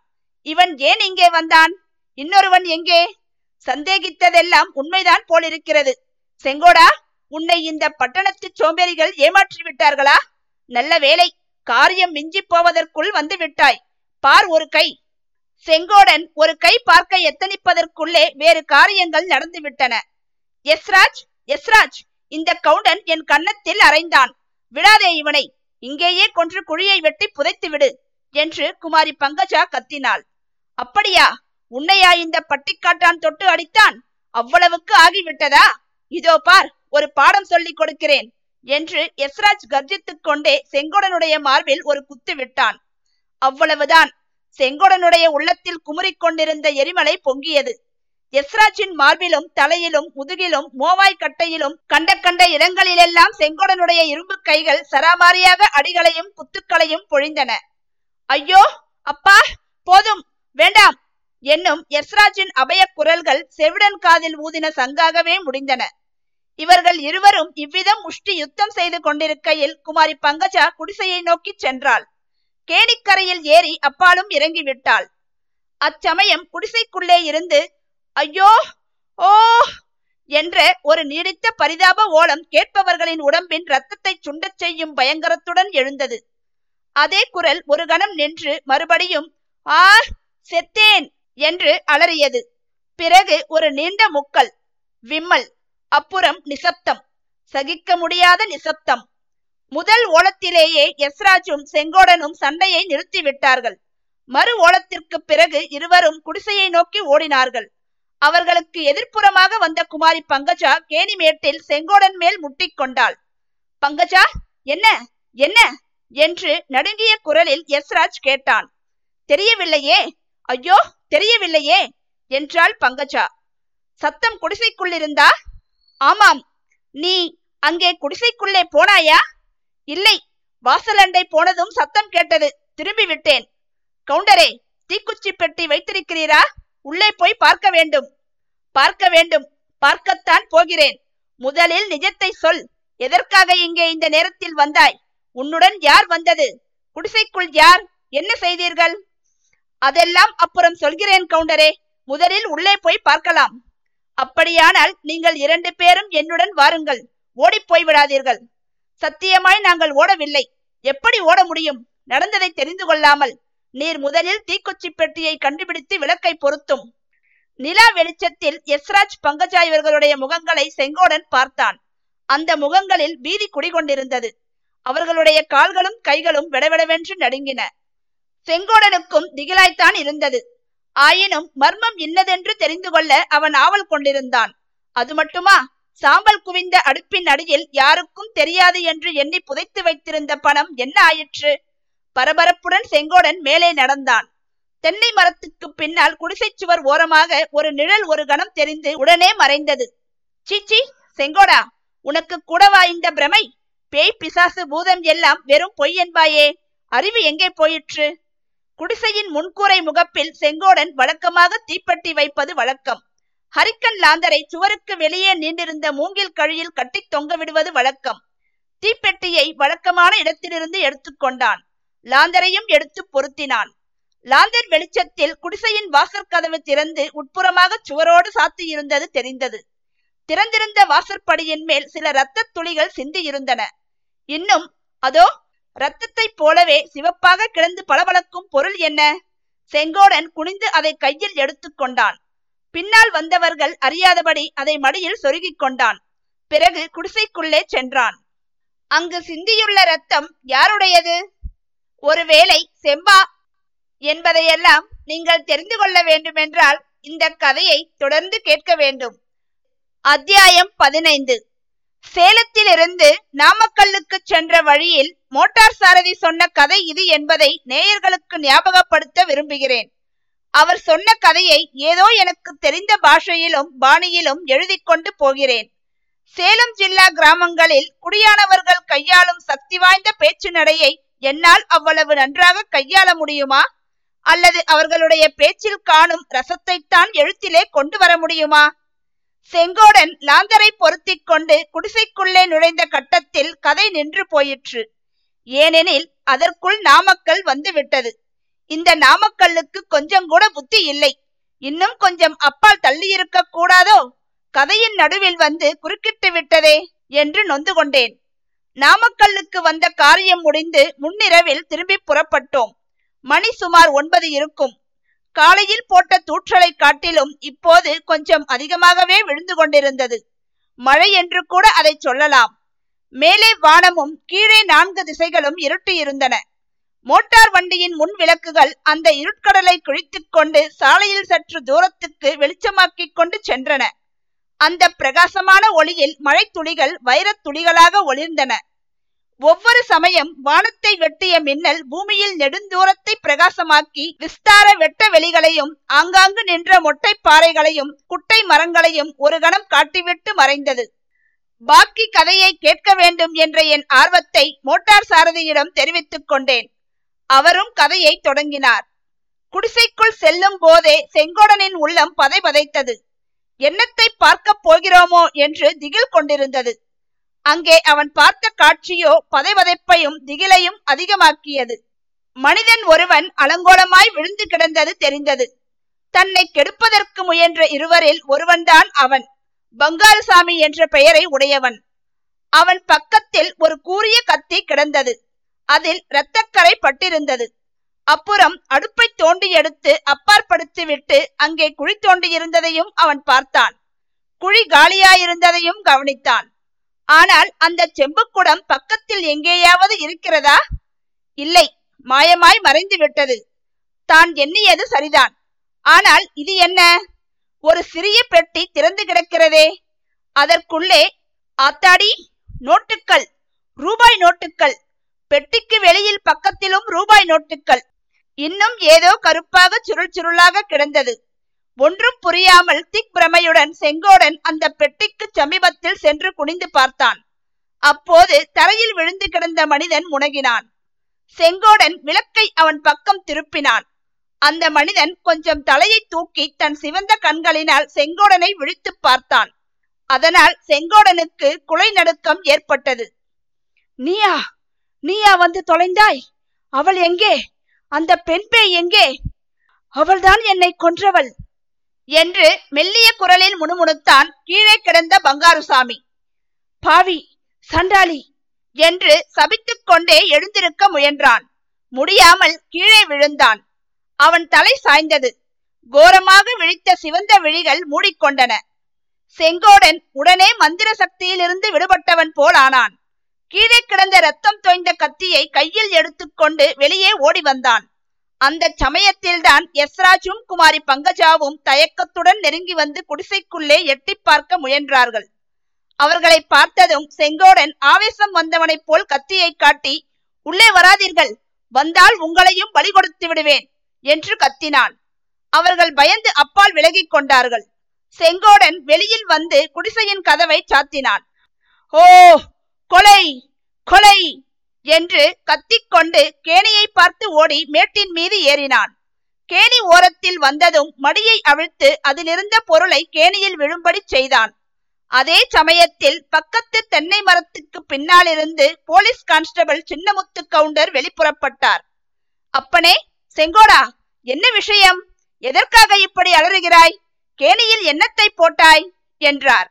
இவன் ஏன் இங்கே வந்தான்? இன்னொருவன் எங்கே? சந்தேகித்ததெல்லாம் உண்மைதான் போலிருக்கிறது. செங்கோடா, உன்னை இந்த பட்டணத்து சோம்பேறிகள் ஏமாற்றி விட்டார்களா? நல்ல வேலை, காரியம் மிஞ்சி போவதற்குள் வந்து விட்டாய். பார் ஒரு கை. செங்கோடன் ஒரு கை பார்க்க எத்தனிப்பதற்குள்ளே வேறு காரியங்கள் நடந்து விட்டன. எஸ்ராஜ், எஸ்ராஜ், இந்த கவுண்டன் என் கன்னத்தில் அரைந்தான். விடாதே இவனை, இங்கேயே கொன்று குழியை வெட்டி புதைத்து விடு என்று குமாரி பங்கஜா கத்தினாள். அப்படியா? உன்னையா இந்த பட்டிக்காட்டான் தொட்டு அடித்தான்? அவ்வளவுக்கு ஆகிவிட்டதா? இதோ பார், ஒரு பாடம் சொல்லிக் கொடுக்கிறேன் என்று எஸ்ராஜ் கர்ஜித்துக் கொண்டே செங்கோடனுடைய மார்பில் ஒரு குத்து விட்டான். அவ்வளவுதான். செங்கோடனுடைய உள்ளத்தில் குமுறிக் கொண்டிருந்த எரிமலை பொங்கியது. எஸ்ராஜின் மார்பிலும் தலையிலும் முதுகிலும் மோவாய் கட்டையிலும் கண்ட கண்ட இடங்களிலெல்லாம் செங்கோடனுடைய இரும்பு கைகள் சராமாரியாக அடிகளையும் குத்துக்களையும் பொழிந்தன. ஐயோ அப்பா, போதும், வேண்டாம் என்னும் எஸ்ராஜின் அபய குரல்கள் செவிடன் காதில் ஊதின சங்காகவே முடிந்தன. இவர்கள் இருவரும் இவ்விதம் முஷ்டி யுத்தம் செய்து கொண்டிருக்கையில் குமாரி பங்கஜா குடிசையை நோக்கி சென்றாள். கேணிக்கரையில் ஏறி அப்பாலும் இறங்கிவிட்டாள். அச்சமயம் குடிசைக்குள்ளே இருந்து ஐயோ, ஓ என்ற ஒரு நீடித்த பரிதாப ஓலம் கேட்பவர்களின் உடம்பின் இரத்தத்தை சுண்டச் செய்யும் பயங்கரத்துடன் எழுந்தது. அதே குரல் ஒரு கணம் நின்று மறுபடியும் ஆ, செத்தேன் என்று அலறியது. பிறகு ஒரு நீண்ட முக்கல், விம்மல், அப்புறம் நிசப்தம், சகிக்க முடியாத நிசப்தம். முதல் ஓலத்திலேயே எஸ்ராஜும் செங்கோடனும் சண்டையை நிறுத்திவிட்டார்கள். மறு ஓலத்திற்கு பிறகு இருவரும் குடிசையை நோக்கி ஓடினார்கள். அவர்களுக்கு எதிர்ப்புறமாக வந்த குமாரி பங்கஜா கேணிமேட்டில் செங்கோடன் மேல் முட்டிக்கொண்டாள். பங்கஜா, என்ன என்ன என்று நடுங்கிய குரலில் எஸ்ராஜ் கேட்டான். தெரியவில்லையே, ஐயோ தெரியவில்லையே என்றாள் பங்கஜா. சத்தம் குடிசைக்குள்ளிருந்தா? ஆமாம். நீ அங்கே குடிசைக்குள்ளே போனாயா? இல்லை, வாசலண்டை போனதும் சத்தம் கேட்டது, திரும்பி விட்டேன். கவுண்டரே, தீக்குச்சி பெட்டி வைத்திருக்கிறீரா? உள்ளே போய் பார்க்க வேண்டும். பார்க்க வேண்டும், பார்க்கத்தான் போகிறேன். முதலில் நிஜத்தை சொல். எதற்காக இங்கே இந்த நேரத்தில் வந்தாய்? உன்னுடன் யார் வந்தது? குடிசைக்குள் யார்? என்ன செய்தீர்கள்? அதெல்லாம் அப்புறம் சொல்கிறேன் கவுண்டரே, முதலில் உள்ளே போய் பார்க்கலாம். அப்படியானால் நீங்கள் இரண்டு பேரும் என்னுடன் வாருங்கள், ஓடி போய்விடாதீர்கள். சத்தியமாய் நாங்கள் ஓடவில்லை. எப்படி ஓட முடியும்? நடந்ததை தெரிந்து கொள்ளாமல் நீர் முதலில் தீக்குச்சி பெட்டியை கண்டுபிடித்து விளக்கை பொருத்தும். நிலா வெளிச்சத்தில் எஸ்ராஜ் பங்கஜாய்வர்களுடைய முகங்களை செங்கோடன் பார்த்தான். அந்த முகங்களில் பீதி குடிகொண்டிருந்தது. அவர்களுடைய கால்களும் கைகளும் விடவிடவென்று நடுங்கின. செங்கோடனுக்கும் திகிலாய்த்தான் இருந்தது. ஆயினும் மர்மம் இன்னதென்று தெரிந்து கொள்ள அவன் ஆவல் கொண்டிருந்தான். அது மட்டுமா, சாம்பல் குவிந்த அடுப்பின் அடியில் யாருக்கும் தெரியாது என்று எண்ணி புதைத்து வைத்திருந்த பணம் என்ன ஆயிற்று? பரபரப்புடன் செங்கோடன் மேலே நடந்தான். தென்னை மரத்துக்கு பின்னால் குடிசை சுவர் ஓரமாக ஒரு நிழல் ஒரு கணம் தெரிந்து உடனே மறைந்தது. சீச்சி செங்கோடா, உனக்கு கூடவா இந்த பிரமை? பேய் பிசாசு பூதம் எல்லாம் வெறும் பொய் என்பாயே, அறிவு எங்கே போயிற்று? குடிசையின் முன்கூரை முகப்பில் செங்கோடன் வழக்கமாக தீப்பட்டி வைப்பது வழக்கம். ஹரிக்கன் லாந்தரை சுவருக்கு வெளியே நீண்டிருந்த மூங்கில் கழியில் கட்டி தொங்க விடுவது வழக்கம். தீப்பெட்டியை வழக்கமான இடத்திலிருந்து எடுத்துக்கொண்டான். லாந்தரையும் எடுத்து பொருத்தினான். லாந்தர் வெளிச்சத்தில் குடிசையின் வாசற்கதவு திறந்து உட்புறமாக சுவரோடு சாத்தியிருந்தது தெரிந்தது. திறந்திருந்த வாசற்படியின் மேல் சில இரத்த துளிகள் சிந்தி இருந்தன. இன்னும் அதோ இரத்தத்தை போலவே சிவப்பாக கிடந்து பளபளக்கும் பொருள் என்ன? செங்கோடன் குனிந்து அதை கையில் எடுத்துக்கொண்டான். பின்னால் வந்தவர்கள் அறியாதபடி அதை மடியில் சொருகிக் கொண்டான். பிறகு குடிசைக்குள்ளே சென்றான். அங்கு சிந்தியுள்ள இரத்தம் யாருடையது? ஒருவேளை செம்பா என்பதையெல்லாம் நீங்கள் தெரிந்து கொள்ள வேண்டுமென்றால் இந்த கதையை தொடர்ந்து கேட்க வேண்டும். அத்தியாயம் பதினைந்து. சேலத்திலிருந்து நாமக்கல்லுக்கு சென்ற வழியில் மோட்டார் சாரதி சொன்ன கதை இது என்பதை நேயர்களுக்கு ஞாபகப்படுத்த விரும்புகிறேன். அவர் சொன்ன கதையை ஏதோ எனக்கு தெரிந்த பாஷையிலும் பாணியிலும் எழுதி கொண்டு போகிறேன். சேலம் ஜில்லா கிராமங்களில் குடியானவர்கள் கையாளும் சக்தி வாய்ந்த பேச்சு நடையை என்னால் அவ்வளவு நன்றாக கையாள முடியுமா? அல்லது அவர்களுடைய பேச்சில் காணும் ரசத்தைத்தான் எழுத்திலே கொண்டு வர முடியுமா? செங்கோடன் லாந்தரை பொருத்தி கொண்டு குடிசைக்குள்ளே நுழைந்த கட்டத்தில் கதை நின்று போயிற்று. ஏனெனில் அதற்குள் நாமக்கல் வந்துவிட்டது. இந்த நாமக்கல்லுக்கு கொஞ்சம் கூட புத்தி இல்லை. இன்னும் கொஞ்சம் அப்பால் தள்ளியிருக்க கூடாதோ? கதையின் நடுவில் வந்து குறுக்கிட்டு விட்டதே என்று நொந்து கொண்டேன். நாமக்கல்லுக்கு வந்த காரியம் முடிந்து முன்னிரவில் திரும்பி புறப்பட்டோம். மணி சுமார் ஒன்பது இருக்கும். காலையில் போட்ட தூற்றலை காட்டிலும் இப்போது கொஞ்சம் அதிகமாகவே விழுந்து கொண்டிருந்தது. மழை என்று கூட அதை சொல்லலாம். மேலே வானமும் கீழே நான்கு திசைகளும் இருட்டு இருந்தன. மோட்டார் வண்டியின் முன் விளக்குகள் அந்த இருட்கடலை குழித்து கொண்டு சாலையில் சற்று தூரத்துக்கு வெளிச்சமாக்கி கொண்டு சென்றன. அந்த பிரகாசமான ஒளியில் மழை துளிகள் வைரத் துளிகளாக ஒளிர்ந்தன. ஒவ்வொரு சமயம் வானத்தை வெட்டிய மின்னல் பூமியில் நெடுந்தூரத்தை பிரகாசமாக்கி விஸ்தார வெட்ட வெளிகளையும் ஆங்காங்கு நின்ற மொட்டை பாறைகளையும் குட்டை மரங்களையும் ஒரு கணம் காட்டிவிட்டு மறைந்தது. பாக்கி கதையை கேட்க வேண்டும் என்ற என் ஆர்வத்தை மோட்டார் சாரதியிடம் தெரிவித்துக் கொண்டேன். அவரும் கதையை தொடங்கினார். குடிசைக்குள் செல்லும் போதே செங்கோடனின் உள்ளம் பதை பதைத்தது. என்னத்தை பார்க்க போகிறோமோ என்று திகில் கொண்டிருந்தது. அங்கே அவன் பார்த்த காட்சியோ பதைவதைப்பையும் திகிலையும் அதிகமாக்கியது. மனிதன் ஒருவன் அலங்கோலமாய் விழுந்து கிடந்தது தெரிந்தது. தன்னை கெடுப்பதற்கு முயன்ற இருவரில் ஒருவன்தான் அவன். பங்காரசாமி என்ற பெயரை உடையவன். அவன் பக்கத்தில் ஒரு கூரிய கத்தி கிடந்தது. அதில் இரத்தக்கரை பட்டிருந்தது. அப்புறம் அடுப்பை தோண்டி எடுத்து அப்பாற்படுத்தி விட்டு அங்கே குழி தோண்டியிருந்ததையும் அவன் பார்த்தான். குழி காலியாயிருந்ததையும் கவனித்தான். ஆனால் அந்த செம்புக்குடம் பக்கத்தில் எங்கேயாவது இருக்கிறதா? இல்லை, மாயமாய் மறைந்து விட்டது. தான் எண்ணியது சரிதான். ஆனால் இது என்ன? ஒரு சிறிய பெட்டி திறந்து கிடக்கிறதே. அதற்குள்ளே ஆத்தாடி நோட்டுக்கள், ரூபாய் நோட்டுக்கள். பெட்டிக்கு வெளியில் பக்கத்திலும் ரூபாய் நோட்டுக்கள். இன்னும் ஏதோ கருப்பாக சுருள் சுருளாக கிடந்தது. ஒன்றும் புரியாமல் திக் பிரமையுடன் செங்கோடன் அந்த பெட்டிக்கு சமீபத்தில் சென்று குனிந்து பார்த்தான். அப்போது தரையில் விழுந்து கிடந்த மனிதன் முனகினான். செங்கோடன் விளக்கை அவன் பக்கம் திருப்பினான். அந்த மனிதன் கொஞ்சம் தலையை தூக்கி தன் சிவந்த கண்களினால் செங்கோடனை விழித்து பார்த்தான். அதனால் செங்கோடனுக்கு குலை நடுக்கம் ஏற்பட்டது. நீயா நீயா வந்து தொலைந்தாய்? அவள் எங்கே? அந்த பெண் பேய் எங்கே? அவள்தான் என்னை கொன்றவள் என்று மெல்லிய குரலில் முணுமுணுத்தான் கீழே கிடந்த பங்காருசாமி. பாவி, சண்டாளி, என்று சபித்துக் கொண்டே எழுந்திருக்க முயன்றான். முடியாமல் கீழே விழுந்தான். அவன் தலை சாய்ந்தது. கோரமாக விழித்த சிவந்த விழிகள் மூடிக்கொண்டன. செங்கோடன் உடனே மந்திர சக்தியிலிருந்து விடுபட்டவன் போல் ஆனான். கீழே கிடந்த ரத்தம் தோய்ந்த கத்தியை கையில் எடுத்துக்கொண்டு வெளியே ஓடி வந்தான். அந்த சமயத்தில்தான் யஸ்ராஜும் குமாரி பங்கஜாவும் தயக்கத்துடன் நெருங்கி வந்து குடிசைக்குள்ளே எட்டி பார்க்க முயன்றார்கள். அவர்களை பார்த்ததும் செங்கோடன் ஆவேசம் வந்தவனைப் போல் கத்தியை காட்டி, உள்ளே வராதீர்கள், வந்தால் உங்களையும் பலி கொடுத்து விடுவேன் என்று கத்தினான். அவர்கள் பயந்து அப்பால் விலகி கொண்டார்கள். செங்கோடன் வெளியில் வந்து குடிசையின் கதவை சாத்தினான். ஓ, கொலை கொலை என்று கத்திக்கொண்டு கேணியை பார்த்து ஓடி மேட்டின் மீது ஏறினான். கேணி ஓரத்தில் வந்ததும் மடியை அவிழ்த்து அதிலிருந்த பொருளை கேணியில் விழும்படி செய்தான். அதே சமயத்தில் பக்கத்து தென்னை மரத்துக்கு பின்னாலிருந்து போலீஸ் கான்ஸ்டபிள் சின்னமுத்து கவுண்டர் வெளிப்புறப்பட்டார். அப்பனே செங்கோடா, என்ன விஷயம்? எதற்காக இப்படி அலறுகிறாய்? கேணியில் என்னத்தை போட்டாய் என்றார்.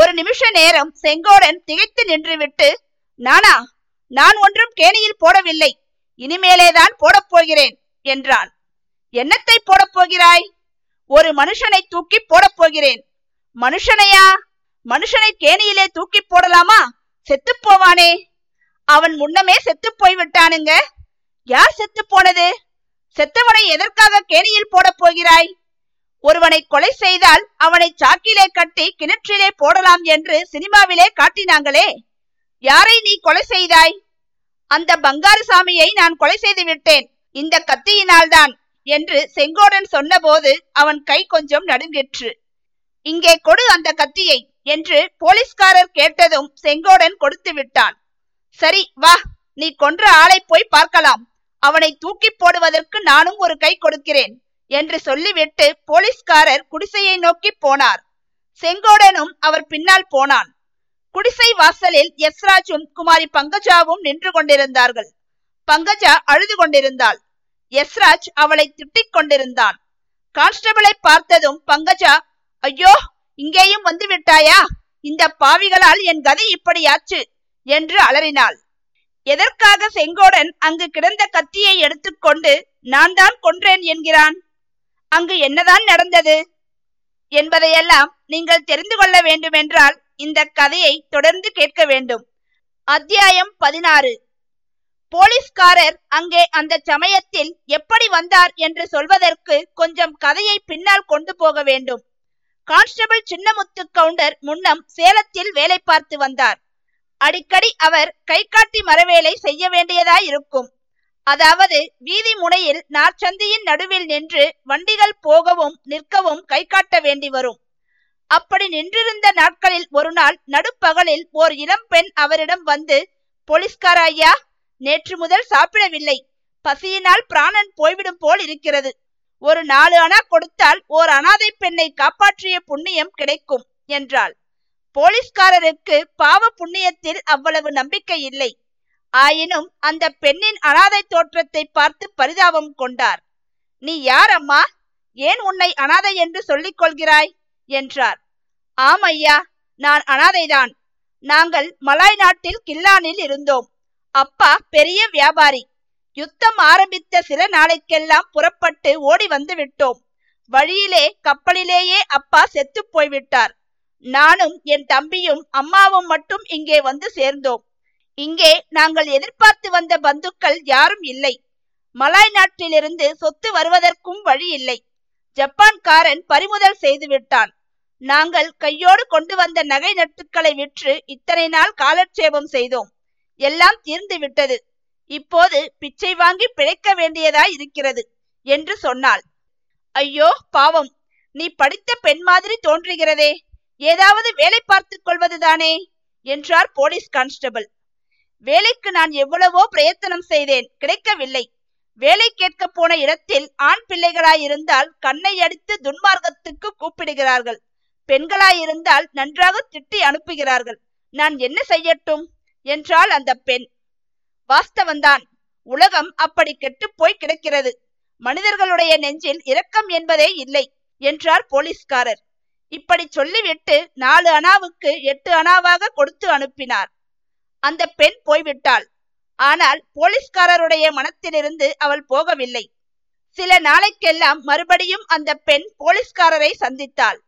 ஒரு நிமிஷ நேரம் செங்கோடன் திகைத்து நின்றுவிட்டு, நானா? நான் ஒன்றும் கேணியில் போடவில்லை, இனிமேலேதான் போடப் போகிறேன் என்றான். என்னத்தை போடப் போகிறாய்? ஒரு மனுஷனை தூக்கி போடப் போகிறேன். மனுஷனையா? மனுஷனை கேணியிலே தூக்கி போடலாமா? செத்து போவானே. அவன் முன்னமே செத்து போய் விட்டானுங்க. யார் செத்து போனது? செத்தவனை எதற்காக கேணியில் போட போகிறாய்? ஒருவனை கொலை செய்தால் அவனை சாக்கிலே கட்டி கிணற்றிலே போடலாம் என்று சினிமாவிலே காட்டினாங்களே, யாரை நீ கொலை செய்தாய்? அந்த பங்காரசாமியை நான் கொலை செய்து விட்டேன், இந்த கத்தியினால்தான் என்று செங்கோடன் சொன்னபோது அவன் கை கொஞ்சம் நடுங்கிற்று. இங்கே கொடு அந்த கத்தியை என்று போலீஸ்காரர் கேட்டதும் செங்கோடன் கொடுத்து விட்டான். சரி வா, நீ கொன்ற ஆளை போய் பார்க்கலாம், அவனை தூக்கி போடுவதற்கு நானும் ஒரு கை கொடுக்கிறேன் என்று சொல்லிவிட்டு போலீஸ்காரர் குடிசையை நோக்கி போனார். செங்கோடனும் அவர் பின்னால் போனான். குடிசை வாசலில் யஸ்ராஜும் குமாரி பங்கஜாவும் நின்று கொண்டிருந்தார்கள். பங்கஜா அழுது கொண்டிருந்தாள். யஸ்ராஜ் அவளை திட்டிக் கொண்டிருந்தான். கான்ஸ்டபிளை பார்த்ததும் பங்கஜா, ஐயோ, இங்கேயும் வந்து விட்டாயா? இந்த பாவிகளால் என் கதை இப்படியாச்சு என்று அலறினாள். எதற்காக செங்கோடன் அங்கு கிடந்த கத்தியை எடுத்துக்கொண்டு நான் தான் கொன்றேன் என்கிறான்? அங்கு என்னதான் நடந்தது என்பதையெல்லாம் நீங்கள் தெரிந்து கொள்ள வேண்டுமென்றால் இந்த கதையை தொடர்ந்து கேட்க வேண்டும். அத்தியாயம் பதினாறு. போலீஸ்காரர் அங்கே அந்த சமயத்தில் எப்படி வந்தார் என்று சொல்வதற்கு கொஞ்சம் கதையை பின்னால் கொண்டு போக வேண்டும். கான்ஸ்டபிள் சின்னமுத்து கவுண்டர் முன்னம் சேலத்தில் வேலை பார்த்து வந்தார். அடிக்கடி அவர் கை காட்டி மரவேலை செய்ய வேண்டியதாயிருக்கும். அதாவது வீதி முனையில் நாற்சந்தியின் நடுவில் நின்று வண்டிகள் போகவும் நிற்கவும் கை காட்ட வேண்டி வரும். அப்படி நின்றிருந்த நாட்களில் ஒரு நாள் நடுப்பகலில் ஓர் இளம் பெண் அவரிடம் வந்து, போலீஸ்கார ஐயா, நேற்று முதல் சாப்பிடவில்லை, பசியினால் பிராணன் போய்விடும் போல் இருக்கிறது. ஒரு நாலு அணா கொடுத்தால் ஓர் அனாதை பெண்ணை காப்பாற்றிய புண்ணியம் கிடைக்கும் என்றாள். போலீஸ்காரருக்கு பாவ புண்ணியத்தில் அவ்வளவு நம்பிக்கை இல்லை. ஆயினும் அந்த பெண்ணின் அனாதை தோற்றத்தை பார்த்து பரிதாபம் கொண்டார். நீ யார் அம்மா? ஏன் உன்னை அனாதை என்று சொல்லிக் கொள்கிறாய் என்றார். ஆம் ஐயா, நான் அனாதைதான். நாங்கள் மலாய் நாட்டில் கில்லானில் இருந்தோம். அப்பா பெரிய வியாபாரி. யுத்தம் ஆரம்பித்த சில நாளைக்கெல்லாம் புறப்பட்டு ஓடி வந்து விட்டோம். வழியிலே கப்பலிலேயே அப்பா செத்து போய்விட்டார். நானும் என் தம்பியும் அம்மாவும் மட்டும் இங்கே வந்து சேர்ந்தோம். இங்கே நாங்கள் எதிர்பார்த்து வந்த பந்துக்கள் யாரும் இல்லை. மலாய் நாட்டிலிருந்து சொத்து வருவதற்கும் வழி இல்லை. ஜப்பான்காரன் பறிமுதல் செய்து விட்டான். நாங்கள் கையோடு கொண்டு வந்த நகை நட்டுக்களை விற்று இத்தனை நாள் காலட்சேபம் செய்தோம். எல்லாம் தீர்ந்து விட்டது. இப்போது பிச்சை வாங்கி பிழைக்க வேண்டியதாய் இருக்கிறது என்று சொன்னாள். ஐயோ பாவம், நீ படித்த பெண் மாதிரி தோன்றுகிறதே, ஏதாவது வேலை பார்த்து கொள்வதுதானே என்றார் போலீஸ் கான்ஸ்டபிள். வேலைக்கு நான் எவ்வளவோ பிரயத்தனம் செய்தேன், கிடைக்கவில்லை. வேலை கேட்க போன இடத்தில் ஆண் பிள்ளைகளாயிருந்தால் கண்ணை அடித்து துன்மார்க்கத்துக்கு கூப்பிடுகிறார்கள். பெண்களாயிருந்தால் நன்றாக திட்டி அனுப்புகிறார்கள். நான் என்ன செய்யட்டும் என்றாள் அந்த பெண். வாஸ்தவந்தான், உலகம் அப்படி கெட்டுப்போய் கிடக்கிறது. மனிதர்களுடைய நெஞ்சில் இரக்கம் என்பதே இல்லை என்றார் போலீஸ்காரர். இப்படி சொல்லிவிட்டு நாலு அணாவுக்கு எட்டு அணாவாக கொடுத்து அனுப்பினார். அந்த பெண் போய்விட்டாள். ஆனால் போலீஸ்காரருடைய மனத்திலிருந்து அவள் போகவில்லை. சில நாளைக்கெல்லாம் மறுபடியும் அந்த பெண் போலீஸ்காரரை சந்தித்தாள்.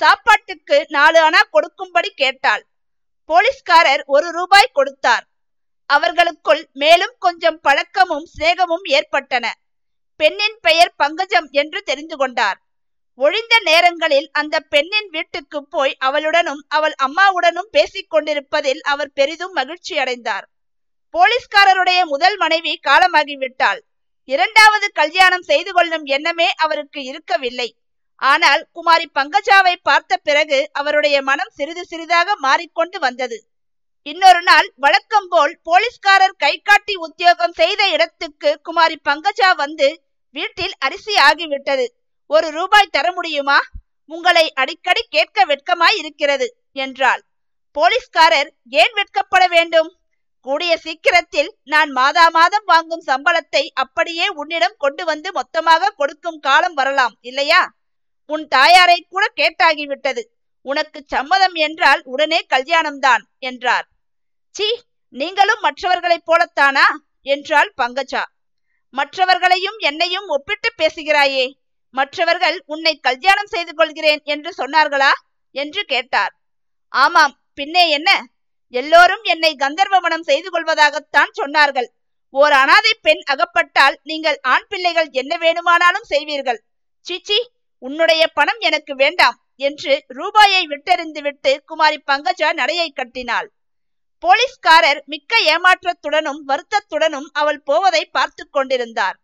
சாப்பாட்டுக்கு நாலு அணா கொடுக்கும்படி கேட்டாள். போலீஸ்காரர் ஒரு ரூபாய் கொடுத்தார். அவர்களுக்குள் மேலும் கொஞ்சம் பழக்கமும் சிநேகமும் ஏற்பட்டன. பெண்ணின் பெயர் பங்கஜம் என்று தெரிந்து கொண்டார். ஒழிந்த நேரங்களில் அந்த பெண்ணின் வீட்டுக்கு போய் அவளுடனும் அவள் அம்மாவுடனும் பேசிக் கொண்டிருப்பதில் அவர் பெரிதும் மகிழ்ச்சி அடைந்தார். போலீஸ்காரருடைய முதல் மனைவி காலமாகிவிட்டாள். இரண்டாவது கல்யாணம் செய்து கொள்ளும் எண்ணமே அவருக்கு இருக்கவில்லை. ஆனால் குமாரி பங்கஜாவை பார்த்த பிறகு அவருடைய மனம் சிறிது சிறிதாக மாறிக்கொண்டு வந்தது. இன்னொரு நாள் வழக்கம் போல் போலீஸ்காரர் கை காட்டி உத்தியோகம் செய்த இடத்துக்கு குமாரி பங்கஜா வந்து, வீட்டில் அரிசி ஆகிவிட்டது, ஒரு ரூபாய் தர முடியுமா? உங்களை அடிக்கடி கேட்க வெட்கமாய் இருக்கிறது என்றாள். போலீஸ்காரர், ஏன் வெட்கப்பட வேண்டும்? கூடிய சீக்கிரத்தில் நான் மாதா மாதம் வாங்கும் சம்பளத்தை அப்படியே உன்னிடம் கொண்டு வந்து மொத்தமாக கொடுக்கும் காலம் வரலாம் இல்லையா? உன் தாயாரை கூட கேட்டாகிவிட்டது. உனக்கு சம்மதம் என்றால் உடனே கல்யாணம்தான் என்றார். சி, நீங்களும் மற்றவர்களைப் போலத்தானா என்றாள் பங்கஜா. மற்றவர்களையும் என்னையும் ஒப்பிட்டு பேசுகிறாயே. மற்றவர்கள் உன்னை கல்யாணம் செய்து கொள்கிறேன் என்று சொன்னார்களா என்று கேட்டார். ஆமாம், பின்னே என்ன? எல்லோரும் என்னை கந்தர்வ மனம் செய்து கொள்வதாகத்தான் சொன்னார்கள். ஓர் அனாதை பெண் அகப்பட்டால் நீங்கள் ஆண் பிள்ளைகள் என்ன வேணுமானாலும் செய்வீர்கள். சீச்சி, உன்னுடைய பணம் எனக்கு வேண்டாம் என்று ரூபாயை விட்டெறிந்து விட்டு குமாரி பங்கஜா நடையை கட்டினாள். போலீஸ்காரர் மிக்க ஏமாற்றத்துடனும் வருத்தத்துடனும் அவள் போவதை பார்த்து கொண்டிருந்தார்.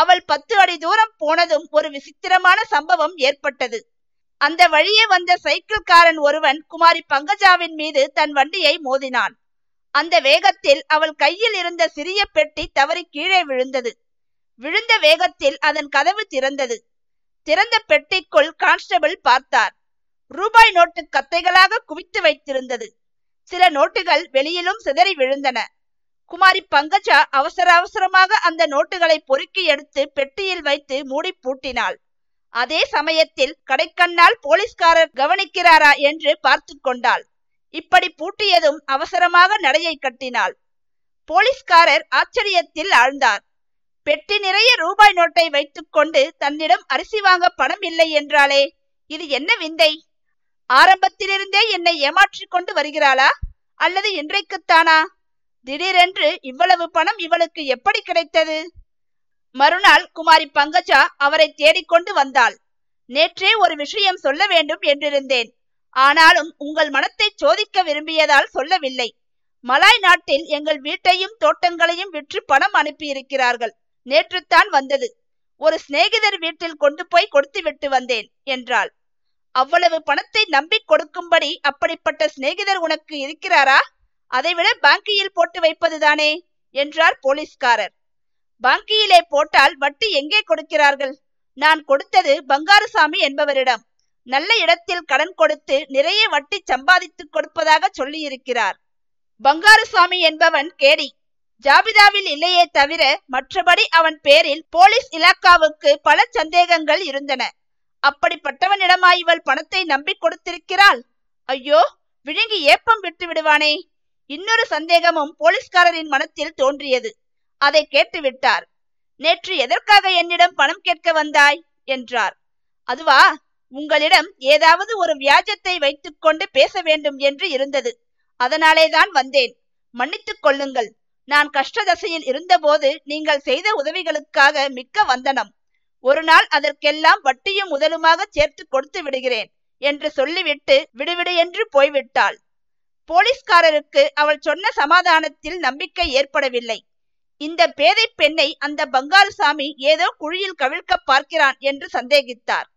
அவள் பத்து அடி தூரம் போனதும் ஒரு விசித்திரமான சம்பவம் ஏற்பட்டது. அந்த வழியே வந்த சைக்கிள்காரன் ஒருவன் குமாரி பங்கஜாவின் மீது தன் வண்டியை மோதினான். அந்த வேகத்தில் அவள் கையில் இருந்த சிறிய பெட்டி தவறி கீழே விழுந்தது. விழுந்த வேகத்தில் அதன் கதவு திறந்தது. திறந்த பெட்டிக்குள் கான்ஸ்டபிள் பார்த்தார். ரூபாய் நோட்டு கத்தைகளாக குவித்து வைத்திருந்தது. சில நோட்டுகள் வெளியிலும் சிதறி விழுந்தன. குமாரி பங்கஜா அவசர அவசரமாக அந்த நோட்டுகளை பொறுக்கி எடுத்து பெட்டியில் வைத்து மூடி பூட்டினாள். அதே சமயத்தில் கடைக்கண்ணால் போலீஸ்காரர் கவனிக்கிறாரா என்று பார்த்து கொண்டாள். இப்படி பூட்டியதும் அவசரமாக நடையை கட்டினாள். போலீஸ்காரர் ஆச்சரியத்தில் ஆழ்ந்தார். பெட்டி நிறைய ரூபாய் நோட்டை வைத்துக்கொண்டு தன்னிடம் அரிசி வாங்க பணம் இல்லை என்றாலே, இது என்ன விந்தை? ஆரம்பத்திலிருந்தே என்னை ஏமாற்றி கொண்டு வருகிறாளா அல்லது இன்றைக்குத்தானா? திடீரென்று இவ்வளவு பணம் இவளுக்கு எப்படி கிடைத்தது? மறுநாள் குமாரி பங்கஜா அவரை தேடிக்கொண்டு வந்தாள். நேற்றே ஒரு விஷயம் சொல்ல வேண்டும் என்றிருந்தேன். ஆனாலும் உங்கள் மனத்தை சோதிக்க விரும்பியதால் சொல்லவில்லை. மலாய் நாட்டில் எங்கள் வீட்டையும் தோட்டங்களையும் விற்று பணம் அனுப்பியிருக்கிறார்கள். நேற்றுத்தான் வந்தது. ஒரு சிநேகிதர் வீட்டில் கொண்டு போய் கொடுத்து விட்டு வந்தேன் என்றாள். அவ்வளவு பணத்தை நம்பி கொடுக்கும்படி அப்படிப்பட்ட சிநேகிதர் உனக்கு இருக்கிறாரா? அதைவிட பாங்கியில் போட்டு வைப்பதுதானே என்றார் போலீஸ்காரர். பாங்கியிலே போட்டால் வட்டி எங்கே கொடுக்கிறார்கள்? நான் கொடுத்தது பங்காரசாமி என்பவரிடம். நல்ல இடத்தில் கடன் கொடுத்து நிறைய வட்டி சம்பாதித்து கொடுப்பதாக சொல்லியிருக்கிறார். பங்காரசாமி என்பவன் கேடி. ஜாபிதாவில் இல்லையே தவிர மற்றபடி அவன் பேரில் போலீஸ் இலாக்காவுக்கு பல சந்தேகங்கள் இருந்தன. அப்படிப்பட்டவனிடமாய் இவள் பணத்தை நம்பி கொடுத்திருக்கிறாள். ஐயோ, விழுங்கி ஏப்பம் விட்டு விடுவானே. இன்னொரு சந்தேகமும் போலீஸ்காரரின் மனத்தில் தோன்றியது. அதை கேட்டுவிட்டார். நேற்று எதற்காக என்னிடம் பணம் கேட்க வந்தாய் என்றார். அதுவா, உங்களிடம் ஏதாவது ஒரு வியாஜத்தை வைத்துக் கொண்டு பேச வேண்டும் என்று இருந்தது. அதனாலே தான் வந்தேன். மன்னித்துக் கொள்ளுங்கள். நான் கஷ்டதசையில் இருந்தபோது நீங்கள் செய்த உதவிகளுக்காக மிக்க வந்தனம். ஒரு நாள் அதற்கெல்லாம் வட்டியும் முதலுமாக சேர்த்து கொடுத்து விடுகிறேன் என்று சொல்லிவிட்டு விடுவிடு என்று போய்விட்டாள். போலீஸ்காரருக்கு அவள் சொன்ன சமாதானத்தில் நம்பிக்கை ஏற்படவில்லை. இந்த பேதை பெண்ணை அந்த பங்காரசாமி ஏதோ குழியில் கவிழ்க்க பார்க்கிறான் என்று சந்தேகித்தார்.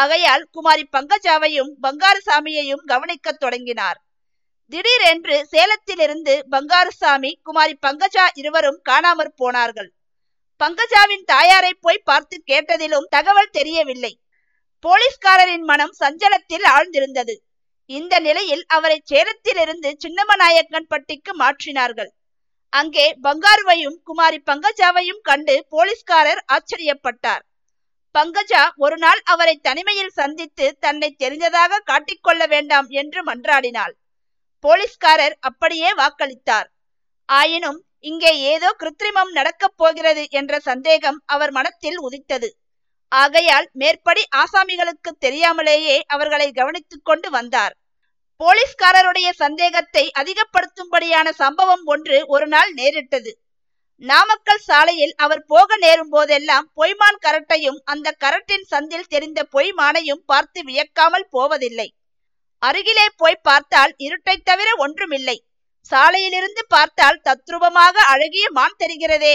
ஆகையால் குமாரி பங்கஜாவையும் பங்காரசாமியையும் கவனிக்க தொடங்கினார். திடீரென்று சேலத்திலிருந்து பங்காரசாமி குமாரி பங்கஜா இருவரும் காணாமற் போனார்கள். பங்கஜாவின் தாயாரை போய் பார்த்து கேட்டதிலும் தகவல் தெரியவில்லை. போலீஸ்காரரின் மனம் சஞ்சலத்தில் ஆழ்ந்திருந்தது. இந்த நிலையில் அவரை சேலத்திலிருந்து சின்னம்மநாயக்கன் பட்டிக்கு மாற்றினார்கள். அங்கே பங்காருவையும் குமாரி பங்கஜாவையும் கண்டு போலீஸ்காரர் ஆச்சரியப்பட்டார். பங்கஜா ஒரு நாள் அவரை தனிமையில் சந்தித்து தன்னை தெரிந்ததாக காட்டிக்கொள்ள வேண்டாம் என்று மன்றாடினாள். போலீஸ்காரர் அப்படியே வாக்களித்தார். ஆயினும் இங்கே ஏதோ கிருத்திரிமம் நடக்கப் போகிறது என்ற சந்தேகம் அவர் மனத்தில் உதித்தது. ஆகையால் மேற்படி ஆசாமிகளுக்கு தெரியாமலேயே அவர்களை கவனித்துக் கொண்டு வந்தார். போலீஸ்காரருடைய சந்தேகத்தை அதிகப்படுத்தும்படியான சம்பவம் ஒன்று ஒரு நாள் நேரிட்டது. நாமக்கல் சாலையில் அவர் போக நேரும் போதெல்லாம் பொய்மான் கரட்டையும் அந்த கரட்டின் சந்தில் தெரிந்த பொய்மானையும் பார்த்து வியக்காமல் போவதில்லை. அருகிலே போய் பார்த்தால் இருட்டை தவிர ஒன்றுமில்லை. சாலையிலிருந்து பார்த்தால் தத்ரூபமாக அழகிய மான் தெரிகிறதே,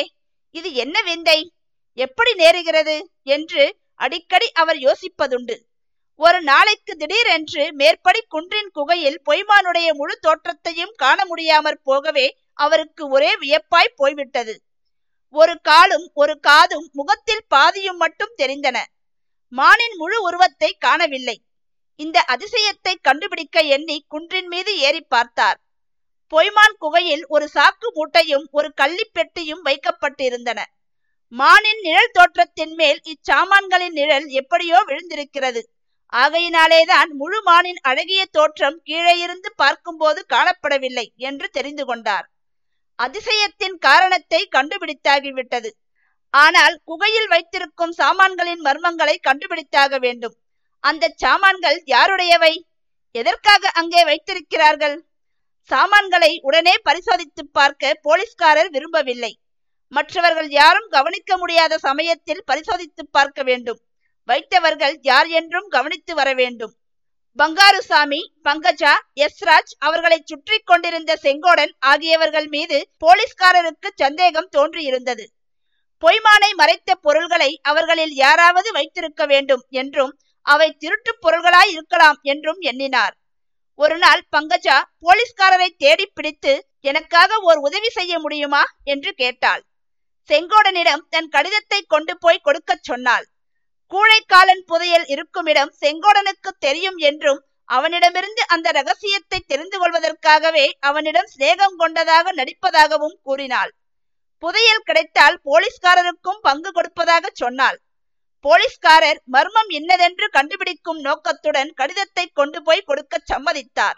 இது என்ன விந்தை, எப்படி நேருகிறது என்று அடிக்கடி அவர் யோசிப்பதுண்டு. ஒரு நாளைக்கு திடீரென்று மேற்படி குன்றின் குகையில் பொய்மானுடைய முழு தோற்றத்தையும் காண முடியாமற் போகவே அவருக்கு ஒரே வியப்பாய் போய்விட்டது. ஒரு காலும் ஒரு காதும் முகத்தில் பாதியும் மட்டும் தெரிந்தன. மானின் முழு உருவத்தை காணவில்லை. இந்த அதிசயத்தை கண்டுபிடிக்க எண்ணி குன்றின் மீது ஏறி பார்த்தார். பொய்மான் குகையில் ஒரு சாக்கு மூட்டையும் ஒரு கள்ளிப்பெட்டியும் வைக்கப்பட்டிருந்தன. மானின் நிழல் தோற்றத்தின் மேல் இச்சாமான்களின் நிழல் எப்படியோ விழுந்திருக்கிறது. ஆகையினாலேதான் முழு மானின் அழகிய தோற்றம் கீழே இருந்து பார்க்கும்போது காணப்படவில்லை என்று தெரிந்து கொண்டார். அதிசயத்தின் காரணத்தை கண்டுபிடித்தாகிவிட்டது. ஆனால் குகையில் வைத்திருக்கும் சாமான்களின் மர்மங்களை கண்டுபிடித்தாக வேண்டும். அந்த சாமான்கள் யாருடையவை? எதற்காக அங்கே வைத்திருக்கிறார்கள்? சாமான்களை உடனே பரிசோதித்து பார்க்க போலீஸ்காரர் விரும்பவில்லை. மற்றவர்கள் யாரும் கவனிக்க முடியாத சமயத்தில் பரிசோதித்து பார்க்க வேண்டும். வைத்தவர்கள் யார் என்றும் கவனித்து வர வேண்டும். பங்காருசாமி, பங்கஜா, எஸ்ராஜ், அவர்களை சுற்றி கொண்டிருந்த செங்கோடன் ஆகியவர்கள் மீது போலீஸ்காரருக்கு சந்தேகம் தோன்றியிருந்தது. பொய்மானை மறைத்த பொருள்களை அவர்களில் யாராவது வைத்திருக்க வேண்டும் என்றும் அவை திருட்டு பொருள்களாய் இருக்கலாம் என்றும் எண்ணினார். ஒரு நாள் பங்கஜா போலீஸ்காரரை தேடி பிடித்து, எனக்காக ஓர் உதவி செய்ய முடியுமா என்று கேட்டாள். செங்கோடனிடம் தன் கடிதத்தை கொண்டு போய் கொடுக்க சொன்னாள். கூழைக்காலன் புதையல் இருக்குமிடம் செங்கோடனுக்கு தெரியும் என்றும் அவனிடமிருந்து அந்த ரகசியத்தை தெரிந்து கொள்வதற்காகவே அவனிடம் சிநேகம் கொண்டதாக நடிப்பதாகவும் கூறினாள். புதையல் கிடைத்தால் போலீஸ்காரருக்கும் பங்கு கொடுப்பதாக சொன்னாள். போலீஸ்காரர் மர்மம் இன்னதென்று கண்டுபிடிக்கும் நோக்கத்துடன் கடிதத்தை கொண்டு போய் கொடுக்க சம்மதித்தார்.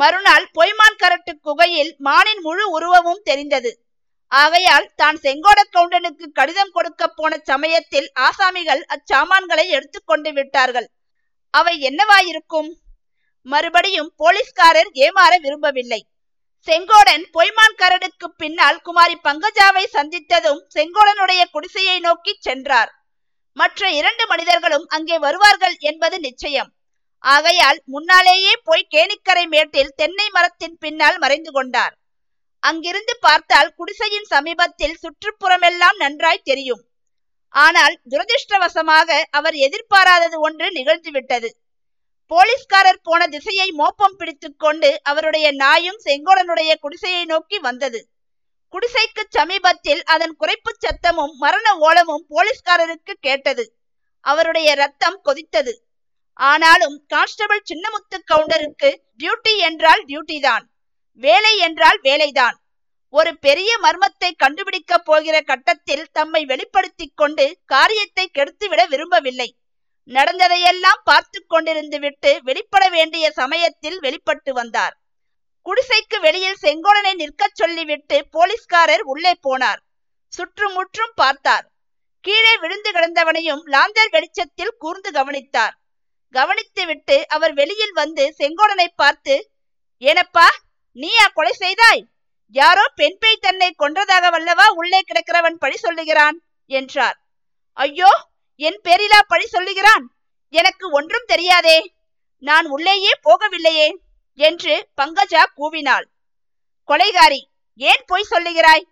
மறுநாள் பொய்மான் கரட்டு குகையில் மானின் முழு உருவமும் தெரிந்தது. ஆகையால் தான் செங்கோட கவுண்டனுக்கு கடிதம் கொடுக்க போன சமயத்தில் ஆசாமிகள் அச்சாமான்களை எடுத்துக்கொண்டு விட்டார்கள். அவை என்னவாயிருக்கும்? மறுபடியும் போலீஸ்காரர் ஏமாற விரும்பவில்லை. செங்கோடன் பொய்மான் கரடுக்கு பின்னால் குமாரி பங்கஜாவை சந்தித்ததும் செங்கோடனுடைய குடிசையை நோக்கி சென்றார். மற்ற இரண்டு மனிதர்களும் அங்கே வருவார்கள் என்பது நிச்சயம். ஆகையால் முன்னாலேயே போய் கேணிக்கரை மேட்டில் தென்னை மரத்தின் பின்னால் மறைந்து கொண்டார். அங்கிருந்து பார்த்தால் குடிசையின் சமீபத்தில் சுற்றுப்புறமெல்லாம் நன்றாய் தெரியும். ஆனால் துரதிருஷ்டவசமாக அவர் எதிர்பாராதது ஒன்று நிகழ்ந்துவிட்டது. போலீஸ்காரர் போன திசையை மோப்பம் பிடித்து கொண்டு அவருடைய நாயும் செங்கோடனுடைய குடிசையை நோக்கி வந்தது. குடிசைக்கு சமீபத்தில் அதன் குறைப்பு சத்தமும் மரண ஓலமும் போலீஸ்காரருக்கு கேட்டது. அவருடைய ரத்தம் கொதித்தது. ஆனாலும் கான்ஸ்டபிள் சின்னமுத்து கவுண்டருக்கு டியூட்டி என்றால் டியூட்டி தான், வேலை என்றால் வேலைதான். ஒரு பெரிய மர்மத்தை கண்டுபிடிக்க போகிற கட்டத்தில் தம்மை வெளிப்படுத்தி கொண்டு காரியத்தை கெடுத்துவிட விரும்பவில்லை. நடந்ததையெல்லாம் பார்த்து கொண்டிருந்து விட்டு வெளிப்பட வேண்டிய சமயத்தில் வெளிப்பட்டு வந்தார். குடிசைக்கு வெளியில் செங்கோடனை நிற்கச் சொல்லிவிட்டு போலீஸ்காரர் உள்ளே போனார். சுற்றுமுற்றும் பார்த்தார். கீழே விழுந்து கிடந்தவனையும் லாந்தர் வெளிச்சத்தில் கூர்ந்து கவனித்தார். கவனித்துவிட்டு அவர் வெளியில் வந்து செங்கோடனை பார்த்து, ஏனப்பா, நீயா கொலை செய்தாய்? யாரோ பெண் பேய் தன்னை கொன்றதாக வல்லவா உள்ளே கிடக்கிறவன் பழி சொல்லுகிறான் என்றார். ஐயோ, என் பேரிலா பழி சொல்லுகிறான்? எனக்கு ஒன்றும் தெரியாதே, நான் உள்ளேயே போகவில்லையே என்று பங்கஜா கூவினாள். கொலைகாரி, ஏன் பொய் சொல்லுகிறாய்?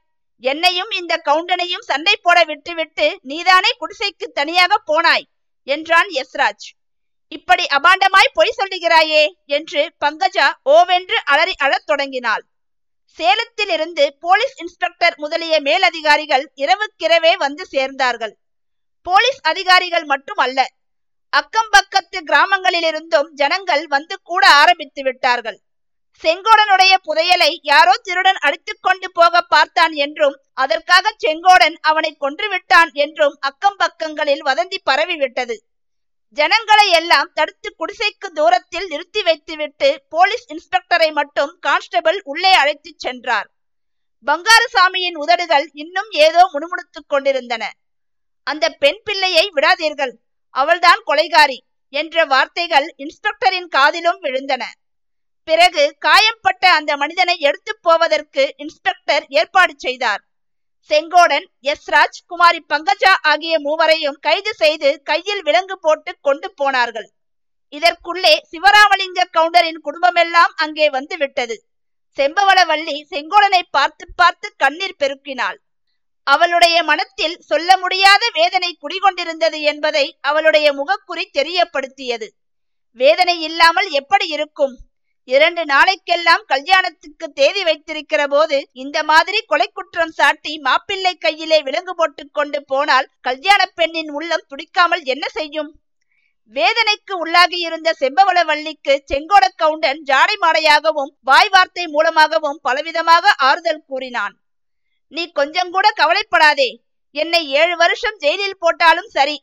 என்னையும் இந்த கவுண்டனையும் சண்டை போட விட்டுவிட்டு நீதானே குடிசைக்கு தனியாக போனாய் என்றான் எஸ்ராஜ். இப்படி அபாண்டமாய் பொய் சொல்லுகிறாயே என்று பங்கஜா ஓவென்று அலறி அழத் தொடங்கினாள். சேலத்திலிருந்து போலீஸ் இன்ஸ்பெக்டர் முதலிய மேலதிகாரிகள் இரவுக்கிரவே வந்து சேர்ந்தார்கள். போலீஸ் அதிகாரிகள் மட்டும் அல்ல, அக்கம்பக்கத்து கிராமங்களிலிருந்தும் ஜனங்கள் வந்து கூட ஆரம்பித்து விட்டார்கள். செங்கோடனுடைய புதையலை யாரோ திருடன் அடித்து கொண்டு போக பார்த்தான் என்றும் அதற்காக செங்கோடன் அவனை கொன்று விட்டான் என்றும் அக்கம்பக்கங்களில் வதந்தி பரவிவிட்டது. ஜனங்களை எல்லாம் தடுத்து குடிசைக்கு தூரத்தில் நிறுத்தி வைத்துவிட்டு போலீஸ் இன்ஸ்பெக்டரை மட்டும் கான்ஸ்டபிள் உள்ளே அழைத்து சென்றார். பங்காரசாமியின் உதடுகள் இன்னும் ஏதோ முணுமுணுத்துக் கொண்டிருந்தன. அந்த பெண் பிள்ளையை விடாதீர்கள், அவள்தான் கொலைகாரி என்ற வார்த்தைகள் இன்ஸ்பெக்டரின் காதிலும் விழுந்தன. பிறகு காயம்பட்ட அந்த மனிதனை எடுத்து போவதற்கு இன்ஸ்பெக்டர் ஏற்பாடு செய்தார். செங்கோடன், எஸ்ராஜ், குமாரி பங்கஜா ஆகிய மூவரையும் கைது செய்து கையில் விலங்கு போட்டு கொண்டு போனார்கள். இதற்குள்ளே சிவராமலிங்க கவுண்டரின் குடும்பமெல்லாம் அங்கே வந்து விட்டது. செம்பவளவள்ளி செங்கோடனை பார்த்து பார்த்து கண்ணீர் பெருக்கினாள். அவளுடைய மனத்தில் சொல்ல முடியாத வேதனை குடிகொண்டிருந்தது என்பதை அவளுடைய முகக்குறி தெரியப்படுத்தியது. வேதனை இல்லாமல் எப்படி இருக்கும்? இரண்டு நாளைக்கெல்லாம் கல்யாணத்துக்கு தேதி வைத்திருக்கிற போது இந்த மாதிரி கொலை குற்றம் சாட்டி மாப்பிள்ளை கையிலே விலங்கு போட்டு கொண்டு போனால் கல்யாண பெண்ணின் உள்ளம் துடிக்காமல் என்ன செய்யும்? வேதனைக்கு உள்ளாகியிருந்த செம்பவளவள்ளிக்கு செங்கோட கவுண்டன் ஜாடை மாடையாகவும் வாய் வார்த்தை மூலமாகவும் பலவிதமாக ஆறுதல் கூறினான். நீ கொஞ்சம் கூட கவலைப்படாதே, என்னை ஏழு வருஷம் ஜெயிலில் போட்டாலும் சரி,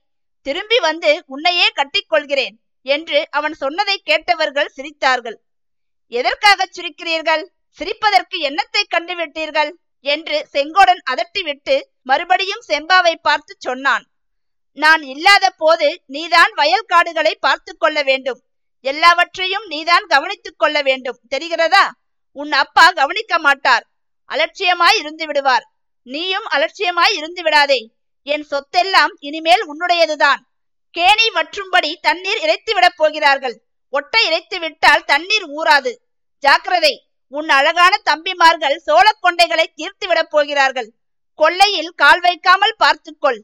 திரும்பி வந்து உன்னையே கட்டிக்கொள்கிறேன் என்று அவன் சொன்னதை கேட்டவர்கள் சிரித்தார்கள். எதற்காக சிரிக்கிறீர்கள்? சிரிப்பதற்கு என்னத்தை கண்டுவிட்டீர்கள் என்று செங்கோடன் அதட்டிவிட்டு மறுபடியும் செம்பாவை பார்த்து சொன்னான். நான் இல்லாத போது நீதான் வயல் காடுகளை பார்த்து கொள்ள வேண்டும், எல்லாவற்றையும் நீதான் கவனித்துக் கொள்ள வேண்டும், தெரிகிறதா? உன் அப்பா கவனிக்க மாட்டார், அலட்சியமாய் இருந்து விடுவார். நீயும் அலட்சியமாய் இருந்து விடாதே. என் சொத்தெல்லாம் இனிமேல் உன்னுடையதுதான். கேணி வற்றும்படி தண்ணீர் இறைத்து விடப் போகிறார்கள். ஒட்டை இறைத்து விட்டால் தண்ணீர் ஊறாது. ஜாக்கிரதை, உன் அழகான தம்பிமார்கள் சோழ கொண்டைகளை தீர்த்து விடப் போகிறார்கள். கொள்ளையில் கால் வைக்காமல் பார்த்துக்கொள்.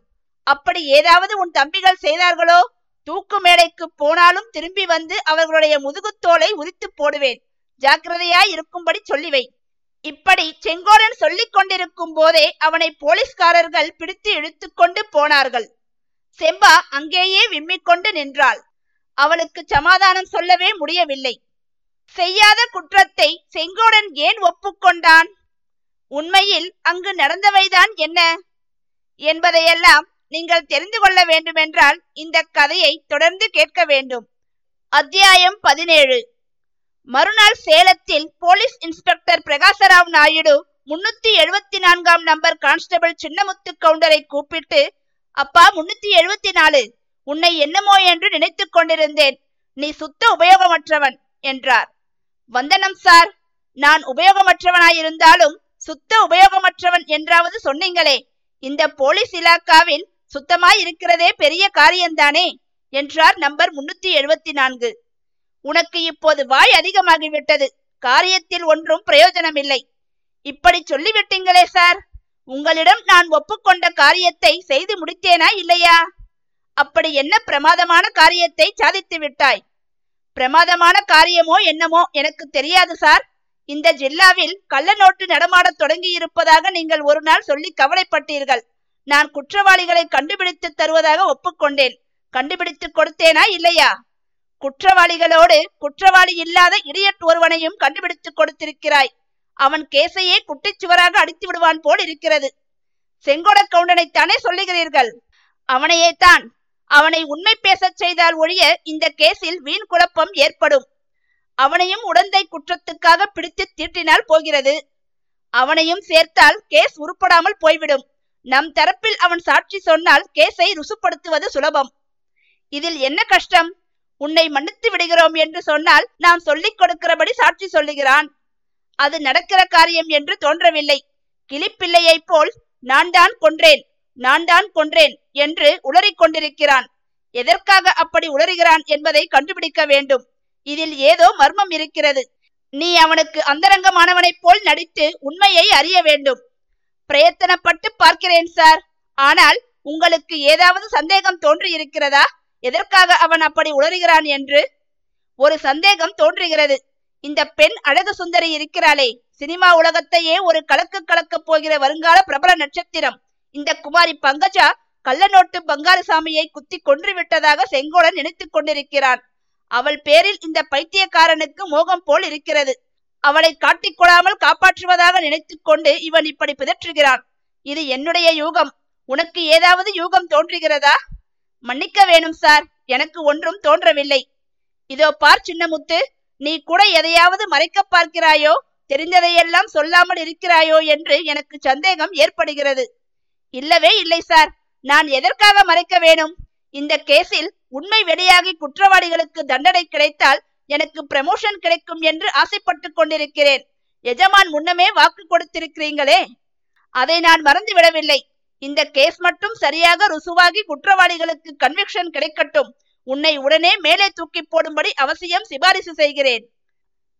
அப்படி ஏதாவது உன் தம்பிகள் செய்தார்களோ தூக்கு மேடைக்கு போனாலும் திரும்பி வந்து அவர்களுடைய முதுகுத்தோலை உரித்து போடுவேன். ஜாக்கிரதையாய் இருக்கும்படி சொல்லிவை. இப்படி செங்கோடன் சொல்லிக் கொண்டிருக்கும் போதே அவனை போலீஸ்காரர்கள் பிடித்து இழுத்து கொண்டு போனார்கள். செம்பா அங்கேயே விம்மிக்கொண்டு நின்றாள். அவளுக்கு சமாதானம் சொல்லவே முடியவில்லை. செய்யாத குற்றத்தை செங்கோடன் ஏன் ஒப்புக்கொண்டான்? உண்மையில் அங்கு நடந்தவைதான் என்ன என்பதையெல்லாம் நீங்கள் தெரிந்து கொள்ள வேண்டுமென்றால் இந்த கதையை தொடர்ந்து கேட்க வேண்டும். அத்தியாயம் பதினேழு. மறுநாள் சேலத்தில் போலீஸ் இன்ஸ்பெக்டர் பிரகாசராவ் நாயுடு முன்னூத்தி எழுபத்தி நான்காம் நம்பர் கான்ஸ்டபிள் சின்னமுத்து கவுண்டரை கூப்பிட்டு, அப்பா, முன்னூத்தி எழுபத்தி நாலு, உன்னை என்னமோ என்று நினைத்து கொண்டிருந்தேன், நீ சுத்த உபயோகமற்றவன் என்றார். வந்தனம் சார், நான் உபயோகமற்றவனாயிருந்தாலும் சுத்த உபயோகமற்றவன் என்றாவது சொன்னீங்களே, இந்த போலீஸ் இலாக்காவில் சுத்தமாய் இருக்கிறதே பெரிய காரியம்தானே என்றார் நம்பர் முன்னூத்தி எழுபத்தி நான்கு. உனக்கு இப்போது வாய் அதிகமாகிவிட்டது, காரியத்தில் ஒன்றும் பிரயோஜனமில்லை. இப்படி சொல்லிவிட்டீங்களே சார், உங்களிடம் நான் ஒப்புக்கொண்ட காரியத்தை செய்து முடித்தேனா இல்லையா? அப்படி என்ன பிரமாதமான காரியத்தை சாதித்து விட்டாய்? பிரமாதமான காரியமோ என்னமோ எனக்கு தெரியாது சார். இந்த ஜில்லாவில் கள்ள நோட்டு நடமாட தொடங்கி இருப்பதாக நீங்கள் ஒரு நாள் சொல்லி கவலைப்பட்டீர்கள். நான் குற்றவாளிகளை கண்டுபிடித்து தருவதாக ஒப்புக்கொண்டேன். கண்டுபிடித்து கொடுத்தேனா இல்லையா? குற்றவாளிகளோடு குற்றவாளி இல்லாத இடியட் ஒருவனையும் கண்டுபிடித்து கொடுத்திருக்கிறாய். அவன் கேசையே குட்டிச்சுவராக அடித்து விடுவான் போல் இருக்கிறது. செங்கோட கவுண்டனைத்தானே சொல்லுகிறீர்கள்? அவனையேத்தான். அவனை உண்மை பேசச் செய்தால் ஒழிய இந்த கேஸில் வீண் குழப்பம் ஏற்படும். அவனையும் உடந்தை குற்றத்துக்காக பிடித்து தீட்டினால் போகிறது. அவனையும் சேர்த்தால் கேஸ் உருப்படாமல் போய்விடும். நம் தரப்பில் அவன் சாட்சி சொன்னால் கேஸை ருசுப்படுத்துவது சுலபம். இதில் என்ன கஷ்டம்? உன்னை மன்னித்து விடுகிறோம் என்று சொன்னால் நாம் சொல்லிக் கொடுக்கிறபடி சாட்சி சொல்லுகிறான். அது நடக்கிற காரியம் என்று தோன்றவில்லை. கிளிப்பிள்ளையைப் போல் நான் தான் கொன்றேன், நான் தான் கொன்றேன் என்று உளறிக் கொண்டிருக்கிறான். எதற்காக அப்படி உளறுகிறான் என்பதை கண்டுபிடிக்க வேண்டும். இதில் ஏதோ மர்மம் இருக்கிறது. நீ அவனுக்கு அந்தரங்கமானவனைப் போல் நடித்து உண்மையை அறிய வேண்டும். பிரயத்தனப்பட்டு பார்க்கிறேன் சார், ஆனால் உங்களுக்கு ஏதாவது சந்தேகம் தோன்றி இருக்கிறதா எதற்காக அவன் அப்படி உளறுகிறான் என்று? ஒரு சந்தேகம் தோன்றுகிறது. இந்த பெண் அழகு சுந்தரி இருக்கிறாளே, சினிமா உலகத்தையே ஒரு கலக்கு கலக்கப் போகிற வருங்கால பிரபல நட்சத்திரம். இந்த குமாரி பங்கஜா கள்ளநோட்டு பங்காரசாமியை குத்தி கொன்று விட்டதாக செங்கோடன் நினைத்து கொண்டிருக்கிறான். அவள் பேரில் இந்த பைத்தியக்காரனுக்கு மோகம் போல் இருக்கிறது. அவளை காட்டிக்கொள்ளாமல் காப்பாற்றுவதாக நினைத்து கொண்டு இவன் இப்படி பிதற்றுகிறான். இது என்னுடைய யூகம். உனக்கு ஏதாவது யூகம் தோன்றுகிறதா? மன்னிக்க வேணும் சார், எனக்கு ஒன்றும் தோன்றவில்லை. இதோ பார் சின்னமுத்து, நீ கூட எதையாவது மறைக்க பார்க்கிறாயோ, தெரிந்ததையெல்லாம் சொல்லாமல் இருக்கிறாயோ என்று எனக்கு சந்தேகம் ஏற்படுகிறது. இல்லவே இல்லை சார், நான் எதற்காக மறைக்க வேணும்? இந்த கேஸில் உண்மை வெளியாகி குற்றவாளிகளுக்கு தண்டனை கிடைத்தால் எனக்கு ப்ரமோஷன் கிடைக்கும் என்று ஆசைப்பட்டு கொண்டிருக்கிறேன். எஜமான் முன்னமே வாக்கு கொடுத்திருக்கிறீங்களே, அதை நான் மறந்து விடவில்லை. இந்த கேஸ் மட்டும் சரியாக ருசுவாகி குற்றவாளிகளுக்கு கன்விக்ஷன் கிடைக்கட்டும். உன்னை உடனே மேலே தூக்கி போடும்படி அவசியம் சிபாரிசு செய்கிறேன்.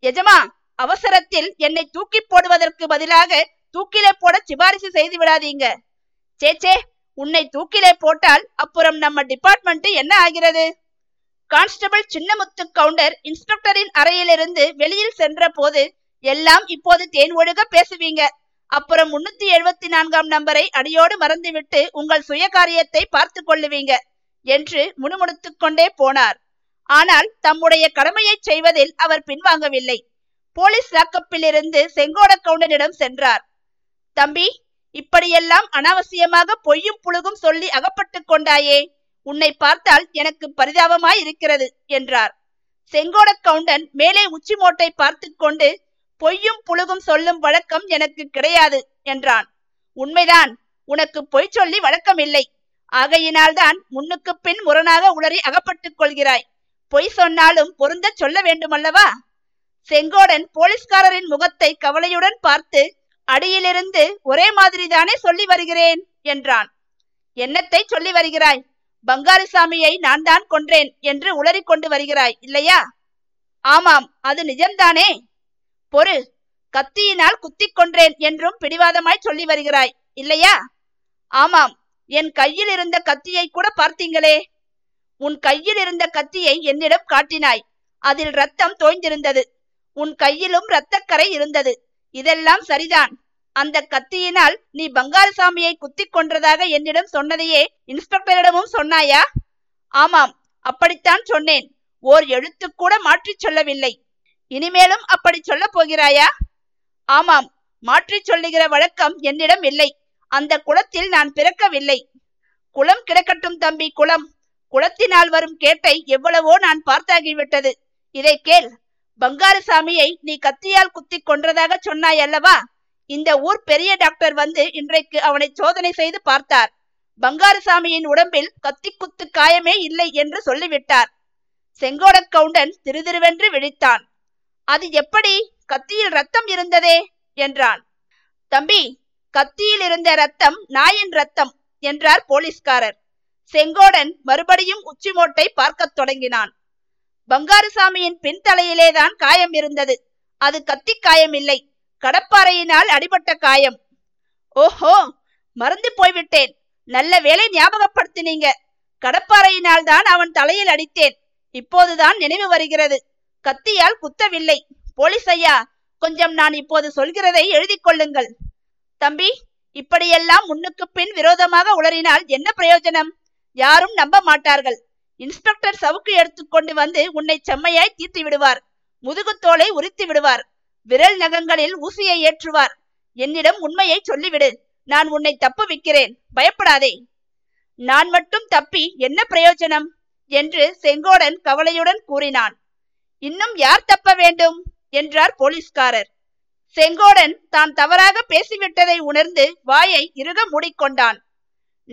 எஜமா, அவசரத்தில் என்னை தூக்கி போடுவதற்கு பதிலாக தூக்கிலே போட சிபாரிசு செய்து விடாதீங்க. சேச்சே, உன்னை தூக்கிலே போட்டால் அப்புறம் நம்ம டிபார்ட்மெண்ட் என்ன ஆகிறது? கான்ஸ்டபிள் சின்னமுத்து கவுண்டர் இன்ஸ்பெக்டரின் அறையிலிருந்து வெளியில் சென்ற போது எல்லாம் இப்போது தேன் ஒழுக பேசுவீங்க. அப்புறம் முன்னூத்தி எழுபத்தி நான்காம் நம்பரை அடியோடு மறந்துவிட்டு உங்கள் சுய காரியத்தை பார்த்து கொள்ளுவீங்க என்று முணுமுணுத்து கொண்டே போனார். ஆனால் தம்முடைய கடமையை செய்வதில் அவர் பின்வாங்கவில்லை. போலீஸ் லாக்கப்பிலிருந்து செங்கோட கவுண்டரிடம் சென்றார். தம்பி, இப்படியெல்லாம் அனாவசியமாக பொய்யும் புழுகும் சொல்லி அகப்பட்டு கொண்டாயே, உன்னை பார்த்தால் எனக்கு பரிதாபமாய் இருக்கிறது என்றார். செங்கோட கவுண்டன் மேலே உச்சி மோட்டை பார்த்து கொண்டு, பொய்யும் புழுகும் சொல்லும் வழக்கம் எனக்கு கிடையாது என்றான். உண்மைதான், உனக்கு பொய் சொல்லி வழக்கம் இல்லை. ஆகையினால்தான் முன்னுக்கு பின் முரணாக உளறி அகப்பட்டுக் கொள்கிறாய். பொய் சொன்னாலும் பொருந்த சொல்ல வேண்டுமல்லவா? செங்கோடன் போலீஸ்காரரின் முகத்தை கவலையுடன் பார்த்து, அடியிலிருந்து ஒரே மாதிரிதானே சொல்லி வருகிறேன் என்றான். என்னத்தை சொல்லி வருகிறாய்? பங்காரிசாமியை நான் தான் கொன்றேன் என்று உளறி கொண்டு வருகிறாய் இல்லையா? ஆமாம், அது நிஜம்தானே. பொறு, கத்தியினால் குத்தி கொன்றேன் என்றும் பிடிவாதமாய் சொல்லி வருகிறாய் இல்லையா? ஆமாம், என் கையில் இருந்த கத்தியை கூட பார்த்தீங்களே. உன் கையில் இருந்த கத்தியை என்னிடம் காட்டினாய். அதில் ரத்தம் தோய்ந்திருந்தது. உன் கையிலும் இரத்தக்கரை இருந்தது. இதெல்லாம் சரிதான். அந்த கத்தியினால் நீ பங்காரசாமியை குத்தி கொன்றதாக என்னிடம் சொன்னதையே இன்ஸ்பெக்டரிடமும் சொன்னாயா? ஆமாம், அப்படித்தான் சொன்னேன். ஓர் எழுத்து கூட மாற்றி சொல்லவில்லை. இனிமேலும் அப்படி சொல்ல போகிறாயா? ஆமாம், மாற்றி சொல்லுகிற வழக்கம் என்னிடம் இல்லை. அந்த குளத்தில் நான் பிறக்கவில்லை. குளம் கிடக்கட்டும் தம்பி, குளம். குளத்தினால் வரும் கேட்டை எவ்வளவோ நான் பார்த்தாகிவிட்டது. இதை கேள். பங்காரசாமியை நீ கத்தியால் குத்தி கொன்றதாக சொன்னாய் அல்லவா? இந்த ஊர் பெரிய டாக்டர் வந்து இன்றைக்கு அவனை சோதனை செய்து பார்த்தார். பங்காரசாமியின் உடம்பில் கத்தி குத்து காயமே இல்லை என்று சொல்லிவிட்டார். செங்கோட கவுண்டன் திருதிருவென்று விழித்தான். அது எப்படி? கத்தியில் ரத்தம் இருந்ததே என்றான். தம்பி, கத்தியில் இருந்த ரத்தம் நாயின் ரத்தம் என்றார் போலீஸ்காரர். செங்கோடன் மறுபடியும் உச்சி மோட்டை பார்க்க தொடங்கினான். பங்காரசாமியின் பின்தலையிலேதான் காயம் இருந்தது. அது கத்தி காயம் இல்லை, கடப்பாறையினால் அடிபட்ட காயம். ஓஹோ, மறந்து போய்விட்டேன். நல்ல வேலை ஞாபகப்படுத்தினீங்க. கடப்பாறையினால் தான் அவன் தலையில் அடித்தேன். இப்போதுதான் நினைவு வருகிறது. கத்தியால் குத்தவில்லை. போலீஸ் ஐயா, கொஞ்சம் நான் இப்போது சொல்கிறதை எழுதி கொள்ளுங்கள். தம்பி, இப்படியெல்லாம் முன்னுக்கு பின் விரோதமாக உளறினால் என்ன பிரயோஜனம்? யாரும் நம்ப மாட்டார்கள். இன்ஸ்பெக்டர் சவுக்கு எடுத்துக்கொண்டு வந்து உன்னை செம்மையாய் தீர்த்து விடுவார். முதுகுத்தோலை உரித்து விடுவார். விரல் நகங்களில் ஊசியை ஏற்றுவார். என்னிடம் உண்மையை சொல்லிவிடு. நான் உன்னை தப்பு விக்கிறேன். பயப்படாதே. நான் மட்டும் தப்பி என்ன பிரயோஜனம் என்று செங்கோடன் கவலையுடன் கூறினான். இன்னும் யார் தப்ப வேண்டும் என்றார் போலீஸ்காரர். செங்கோடன் தான் தவறாக பேசிவிட்டதை உணர்ந்து வாயை இறுக மூடிக்கொண்டான்.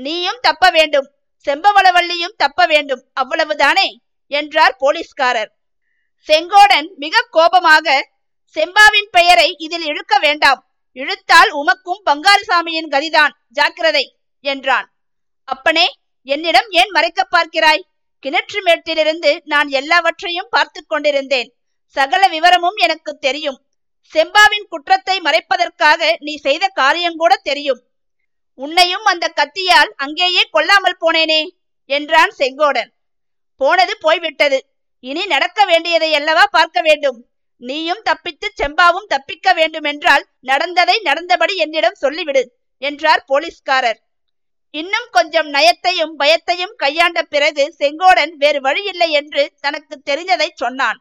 நீயும் தப்ப வேண்டும், செம்பவளவள்ளியும் தப்ப வேண்டும், அவ்வளவுதானே என்றார் போலீஸ்காரர். செங்கோடன் மிக கோபமாக, செம்பாவின் பெயரை இதில் இழுக்க வேண்டாம். இழுத்தால் உமக்கும் பங்காரசாமியின் கதிதான், ஜாக்கிரதை என்றான். அப்பனே, என்னிடம் ஏன் மறைக்க பார்க்கிறாய்? கிணற்று மேட்டிலிருந்து நான் எல்லாவற்றையும் பார்த்து கொண்டிருந்தேன். சகல விவரமும் எனக்கு தெரியும். செம்பாவின் குற்றத்தை மறைப்பதற்காக நீ செய்த காரியங்கூட தெரியும். உன்னையும் அந்த கத்தியால் அங்கேயே கொல்லாமல் போனேனே என்றான் செங்கோடன். போனது போய்விட்டது. இனி நடக்க வேண்டியதை அல்லவா பார்க்க வேண்டும். நீயும் தப்பித்து செம்பாவும் தப்பிக்க வேண்டுமென்றால் நடந்ததை நடந்தபடி என்னிடம் சொல்லிவிடு என்றார் போலீஸ்காரர். இன்னும் கொஞ்சம் நயத்தையும் பயத்தையும் கையாண்ட பிறகு செங்கோடன் வேறு வழியில்லை என்று தனக்கு தெரிந்ததை சொன்னான்.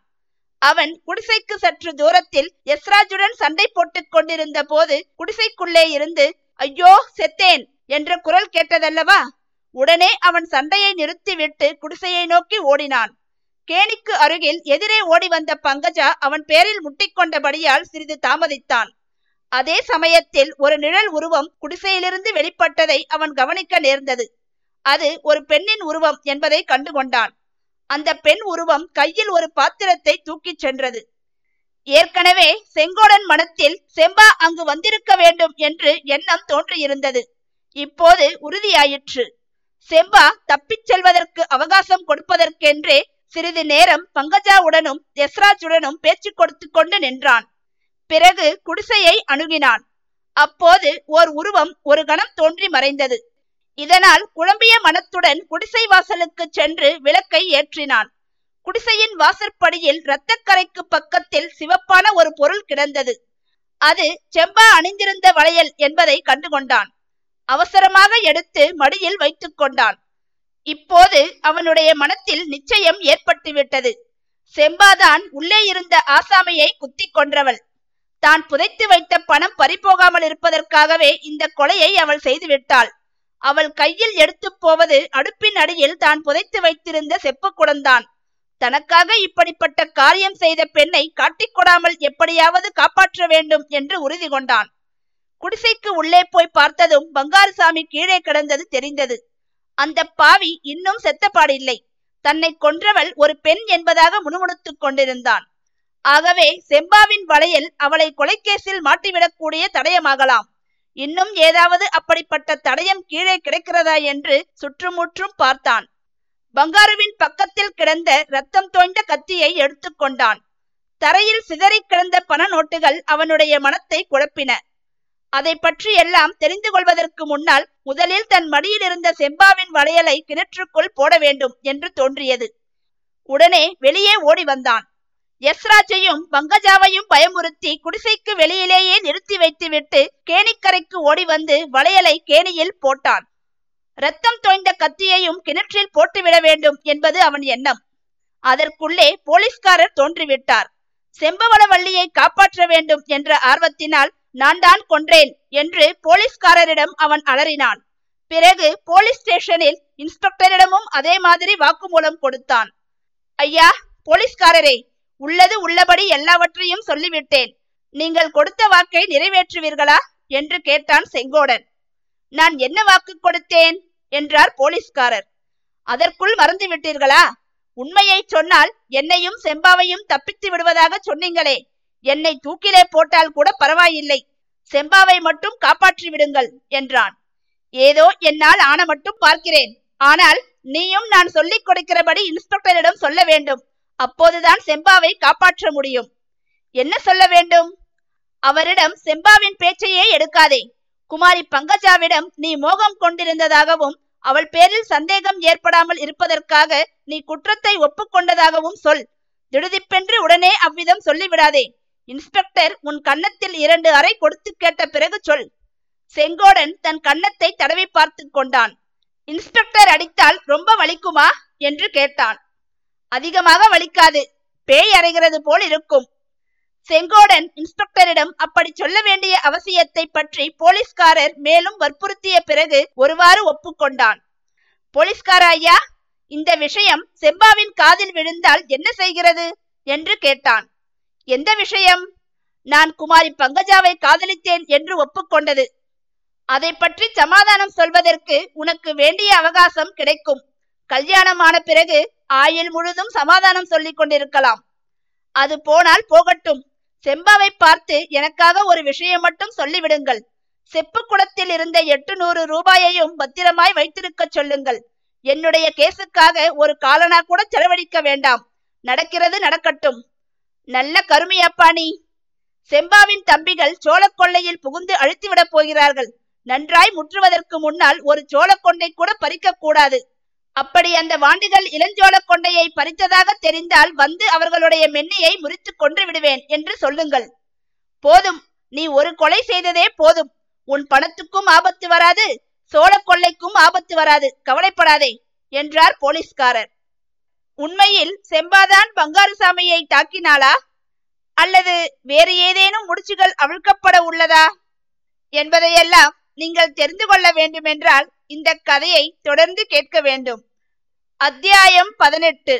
அவன் குடிசைக்கு சற்று தூரத்தில் எஸ்ராஜுடன் சண்டை போட்டுக் கொண்டிருந்த போது குடிசைக்குள்ளே இருந்து ஐயோ செத்தேன் என்ற குரல் கேட்டதல்லவா? உடனே அவன் சண்டையை நிறுத்திவிட்டு குடிசையை நோக்கி ஓடினான். கேணிக்கு அருகில் எதிரே ஓடி வந்த பங்கஜா அவன் பேரில் முட்டிக்கொண்டபடியால் சிறிது தாமதித்தான். அதே சமயத்தில் ஒரு நிழல் உருவம் குடிசையிலிருந்து வெளிப்பட்டதை அவன் கவனிக்க நேர்ந்தது. அது ஒரு பெண்ணின் உருவம் என்பதை கண்டுகொண்டான். அந்த பெண் உருவம் கையில் ஒரு பாத்திரத்தை தூக்கிச் சென்றது. ஏற்கனவே செங்கோடன் மனத்தில் செம்பா அங்கு வந்திருக்க வேண்டும் என்று எண்ணம் தோன்றியிருந்தது. இப்போது உறுதியாயிற்று. செம்பா தப்பிச் செல்வதற்கு அவகாசம் கொடுப்பதற்கென்றே சிறிது நேரம் பங்கஜாவுடனும் யஸ்ராஜுடனும் பேச்சு கொடுத்து கொண்டு நின்றான். பிறகு குடிசையை அணுகினான். அப்போது ஓர் உருவம் ஒரு கணம் தோன்றி மறைந்தது. இதனால் குழம்பிய மனத்துடன் குடிசை வாசலுக்கு சென்று விளக்கை ஏற்றினான். குடிசையின் வாசற்படியில் இரத்தக்கரைக்கு பக்கத்தில் சிவப்பான ஒரு பொருள் கிடந்தது. அது செம்பா அணிந்திருந்த வளையல் என்பதை கண்டுகொண்டான். அவசரமாக எடுத்து மடியில் வைத்துக் கொண்டான். இப்போது அவனுடைய மனத்தில் நிச்சயம் ஏற்பட்டுவிட்டது. செம்பாதான் உள்ளே இருந்த ஆசாமியை குத்தி கொன்றவள். தான் புதைத்து வைத்த பணம் பறிபோகாமல் இருப்பதற்காகவே இந்த கொலையை அவள் செய்துவிட்டாள். அவள் கையில் எடுத்து போவது அடுப்பின் அடியில் தான் புதைத்து வைத்திருந்த செப்பு குடம்தான். தனக்காக இப்படிப்பட்ட காரியம் செய்த பெண்ணை காட்டிக்கொடாமல் எப்படியாவது காப்பாற்ற வேண்டும் என்று உறுதி கொண்டான். குடிசைக்கு உள்ளே போய் பார்த்ததும் பங்காரசாமி கீழே கிடந்தது தெரிந்தது. அந்த பாவி இன்னும் செத்தப்பாடில்லை. தன்னை கொன்றவள் ஒரு பெண் என்பதாக முணுமுணுத்துக் கொண்டிருந்தான். ஆகவே செம்பாவின் வளையல் அவளை கொலைக்கேசில் மாட்டிவிடக்கூடிய தடயமாகலாம். இன்னும் ஏதாவது அப்படிப்பட்ட தடயம் கீழே கிடைக்கிறதா என்று சுற்றுமுற்றும் பார்த்தான். பங்காருவின் பக்கத்தில் கிடந்த ரத்தம் தோய்ந்த கத்தியை எடுத்து கொண்டான். தரையில் சிதறி கிடந்த பண நோட்டுகள் அவனுடைய மனத்தை குழப்பின. அதை பற்றி எல்லாம் தெரிந்து கொள்வதற்கு முன்னால் முதலில் தன் மடியில் இருந்த செம்பாவின் வளையலை கிணற்றுக்குள் போட வேண்டும் என்று தோன்றியது. உடனே வெளியே ஓடி வந்தான். யஸ்ராஜையும் பங்கஜாவையும் பயமுறுத்தி குடிசைக்கு வெளியிலேயே நிறுத்தி வைத்துவிட்டு கேணிக்கரைக்கு ஓடி வந்து வளையலை கேணியில் போட்டான். இரத்தம் தோய்ந்த கத்தியையும் கிணற்றில் போட்டுவிட வேண்டும் என்பது அவன் எண்ணம். அதற்குள்ளே போலீஸ்காரர் தோன்றிவிட்டார். செம்பவளவள்ளியை காப்பாற்ற வேண்டும் என்ற ஆர்வத்தினால் நான் தான் கொன்றேன் என்று போலீஸ்காரரிடம் அவன் அலறினான். பிறகு போலீஸ் ஸ்டேஷனில் இன்ஸ்பெக்டரிடமும் அதே மாதிரி வாக்குமூலம் கொடுத்தான். ஐயா போலீஸ்காரரே, உள்ளது உள்ளபடி எல்லாவற்றையும் சொல்லிவிட்டேன். நீங்கள் கொடுத்த வாக்கை நிறைவேற்றுவீர்களா என்று கேட்டான் செங்கோடன். நான் என்ன வாக்கு கொடுத்தேன் என்றார் போலீஸ்காரர். அதற்குள் மறந்து விட்டீர்களா? உண்மையை சொன்னால் என்னையும் செம்பாவையும் தப்பித்து விடுவதாக சொன்னீங்களே. என்னை தூக்கிலே போட்டால் கூட பரவாயில்லை, செம்பாவை மட்டும் காப்பாற்றி விடுங்கள் என்றான். ஏதோ என்னால் ஆன மட்டும் பார்க்கிறேன். ஆனால் நீயும் நான் சொல்லிக் கொடுக்கிறபடி இன்ஸ்பெக்டரிடம் சொல்ல வேண்டும். அப்போதுதான் செம்பாவை காப்பாற்ற முடியும். என்ன சொல்ல வேண்டும்? அவரிடம் செம்பாவின் பேச்சையே எடுக்காதே. குமாரி பங்கஜாவிடம் நீ மோகம் கொண்டிருந்ததாகவும் அவள் பேரில் சந்தேகம் ஏற்படாமல் இருப்பதற்காக நீ குற்றத்தை ஒப்புக்கொண்டதாகவும் சொல். திடுதிப்பென்று உடனே அவ்விதம் சொல்லிவிடாதே. இன்ஸ்பெக்டர் உன் கன்னத்தில் இரண்டு அறை கொடுத்து கேட்ட பிறகு சொல். செங்கோடன் தன் கன்னத்தை தடவி பார்த்து கொண்டான். இன்ஸ்பெக்டர் அடித்தால் ரொம்ப வலிக்குமா என்று கேட்டான். அதிகமாக வலிக்காது, பேய் அறைகிறது போல் இருக்கும். செங்கோடன் இன்ஸ்பெக்டரிடம் அப்படி சொல்ல வேண்டிய அவசியத்தை பற்றி போலீஸ்காரர் மேலும் வற்புறுத்திய பிறகு ஒருவாறு ஒப்புக்கொண்டான். போலீஸ்கார ஐயா, இந்த விஷயம் செம்பாவின் காதில் விழுந்தால் என்ன செய்கிறது என்று கேட்டான். எந்த விஷயம்? நான் குமாரி பங்கஜாவை காதலித்தேன் என்று ஒப்புக்கொண்டது. அதை பற்றி சமாதானம் சொல்வதற்கு உனக்கு வேண்டிய அவகாசம் கிடைக்கும். கல்யாணமான பிறகு ஆயுள் முழுதும் சமாதானம் சொல்லிக் கொண்டிருக்கலாம். அது போனால் போகட்டும். செம்பாவை பார்த்து எனக்காக ஒரு விஷயம் மட்டும் சொல்லிவிடுங்கள். செப்பு குளத்தில் இருந்த எட்டு நூறு ரூபாயையும் பத்திரமாய் வைத்திருக்க சொல்லுங்கள். என்னுடைய கேஸுக்காக ஒரு காலனா கூட செலவழிக்க வேண்டாம். நடக்கிறது நடக்கட்டும். நல்ல கருமையப்பா நீ. செம்பாவின் தம்பிகள் சோழ கொள்ளையில் புகுந்து அழுத்திவிடப் போகிறார்கள். நன்றாய் முற்றுவதற்கு முன்னால் ஒரு சோழ கொண்டை கூட பறிக்க கூடாது. அப்படி அந்த வாண்டிகள் இளஞ்சோழ கொண்டையை பறித்ததாக தெரிந்தால் வந்து அவர்களுடைய மென்னியை முறித்து கொன்று விடுவேன் என்று சொல்லுங்கள். போதும், நீ ஒரு கொலை செய்ததே போதும். உன் பணத்துக்கும் ஆபத்து வராது, சோழ கொள்ளைக்கும் ஆபத்து வராது. கவலைப்படாதே என்றார் போலீஸ்காரர். உண்மையில் செம்பாதான் பங்காரசாமியை தாக்கினாளா அல்லது வேறு ஏதேனும் முடிச்சுகள் அவிழ்க்கப்பட உள்ளதா என்பதையெல்லாம் நீங்கள் தெரிந்து கொள்ள வேண்டுமென்றால் இந்த கதையை தொடர்ந்து கேட்க வேண்டும். அத்தியாயம் பதினெட்டு.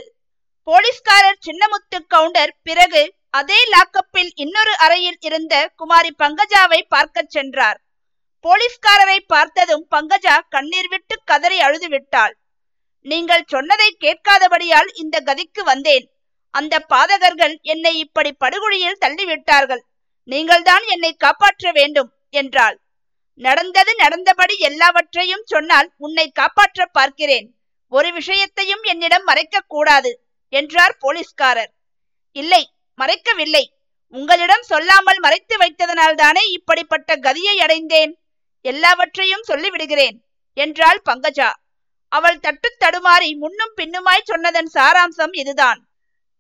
போலீஸ்காரர் சின்னமுத்து கவுண்டர் பிறகு அதே லாக்கப்பில் இன்னொரு அறையில் இருந்த குமாரி பங்கஜாவை பார்க்க சென்றார். போலீஸ்காரரை பார்த்ததும் பங்கஜா கண்ணீர் விட்டு கதறி அழுதுவிட்டாள். நீங்கள் சொன்னதை கேட்காதபடியால் இந்த கதிக்கு வந்தேன். அந்த பாதகர்கள் என்னை இப்படி படுகொழியில் தள்ளிவிட்டார்கள். நீங்கள்தான் என்னை காப்பாற்ற வேண்டும் என்றாள். நடந்தது நடந்தபடி எல்லாவற்றையும் சொன்னால் உன்னை காப்பாற்ற பார்க்கிறேன். ஒரு விஷயத்தையும் என்னிடம் மறைக்க கூடாது என்றார் போலீஸ்காரர். இல்லை, மறைக்கவில்லை. உங்களிடம் சொல்லாமல் மறைத்து வைத்ததனால்தானே இப்படிப்பட்ட கதியை அடைந்தேன். எல்லாவற்றையும் சொல்லிவிடுகிறேன் என்றாள் பங்கஜா. அவள் தட்டு தடுமாறி முன்னும் பின்னுமாய் சொன்னதன் சாராம்சம் இதுதான்.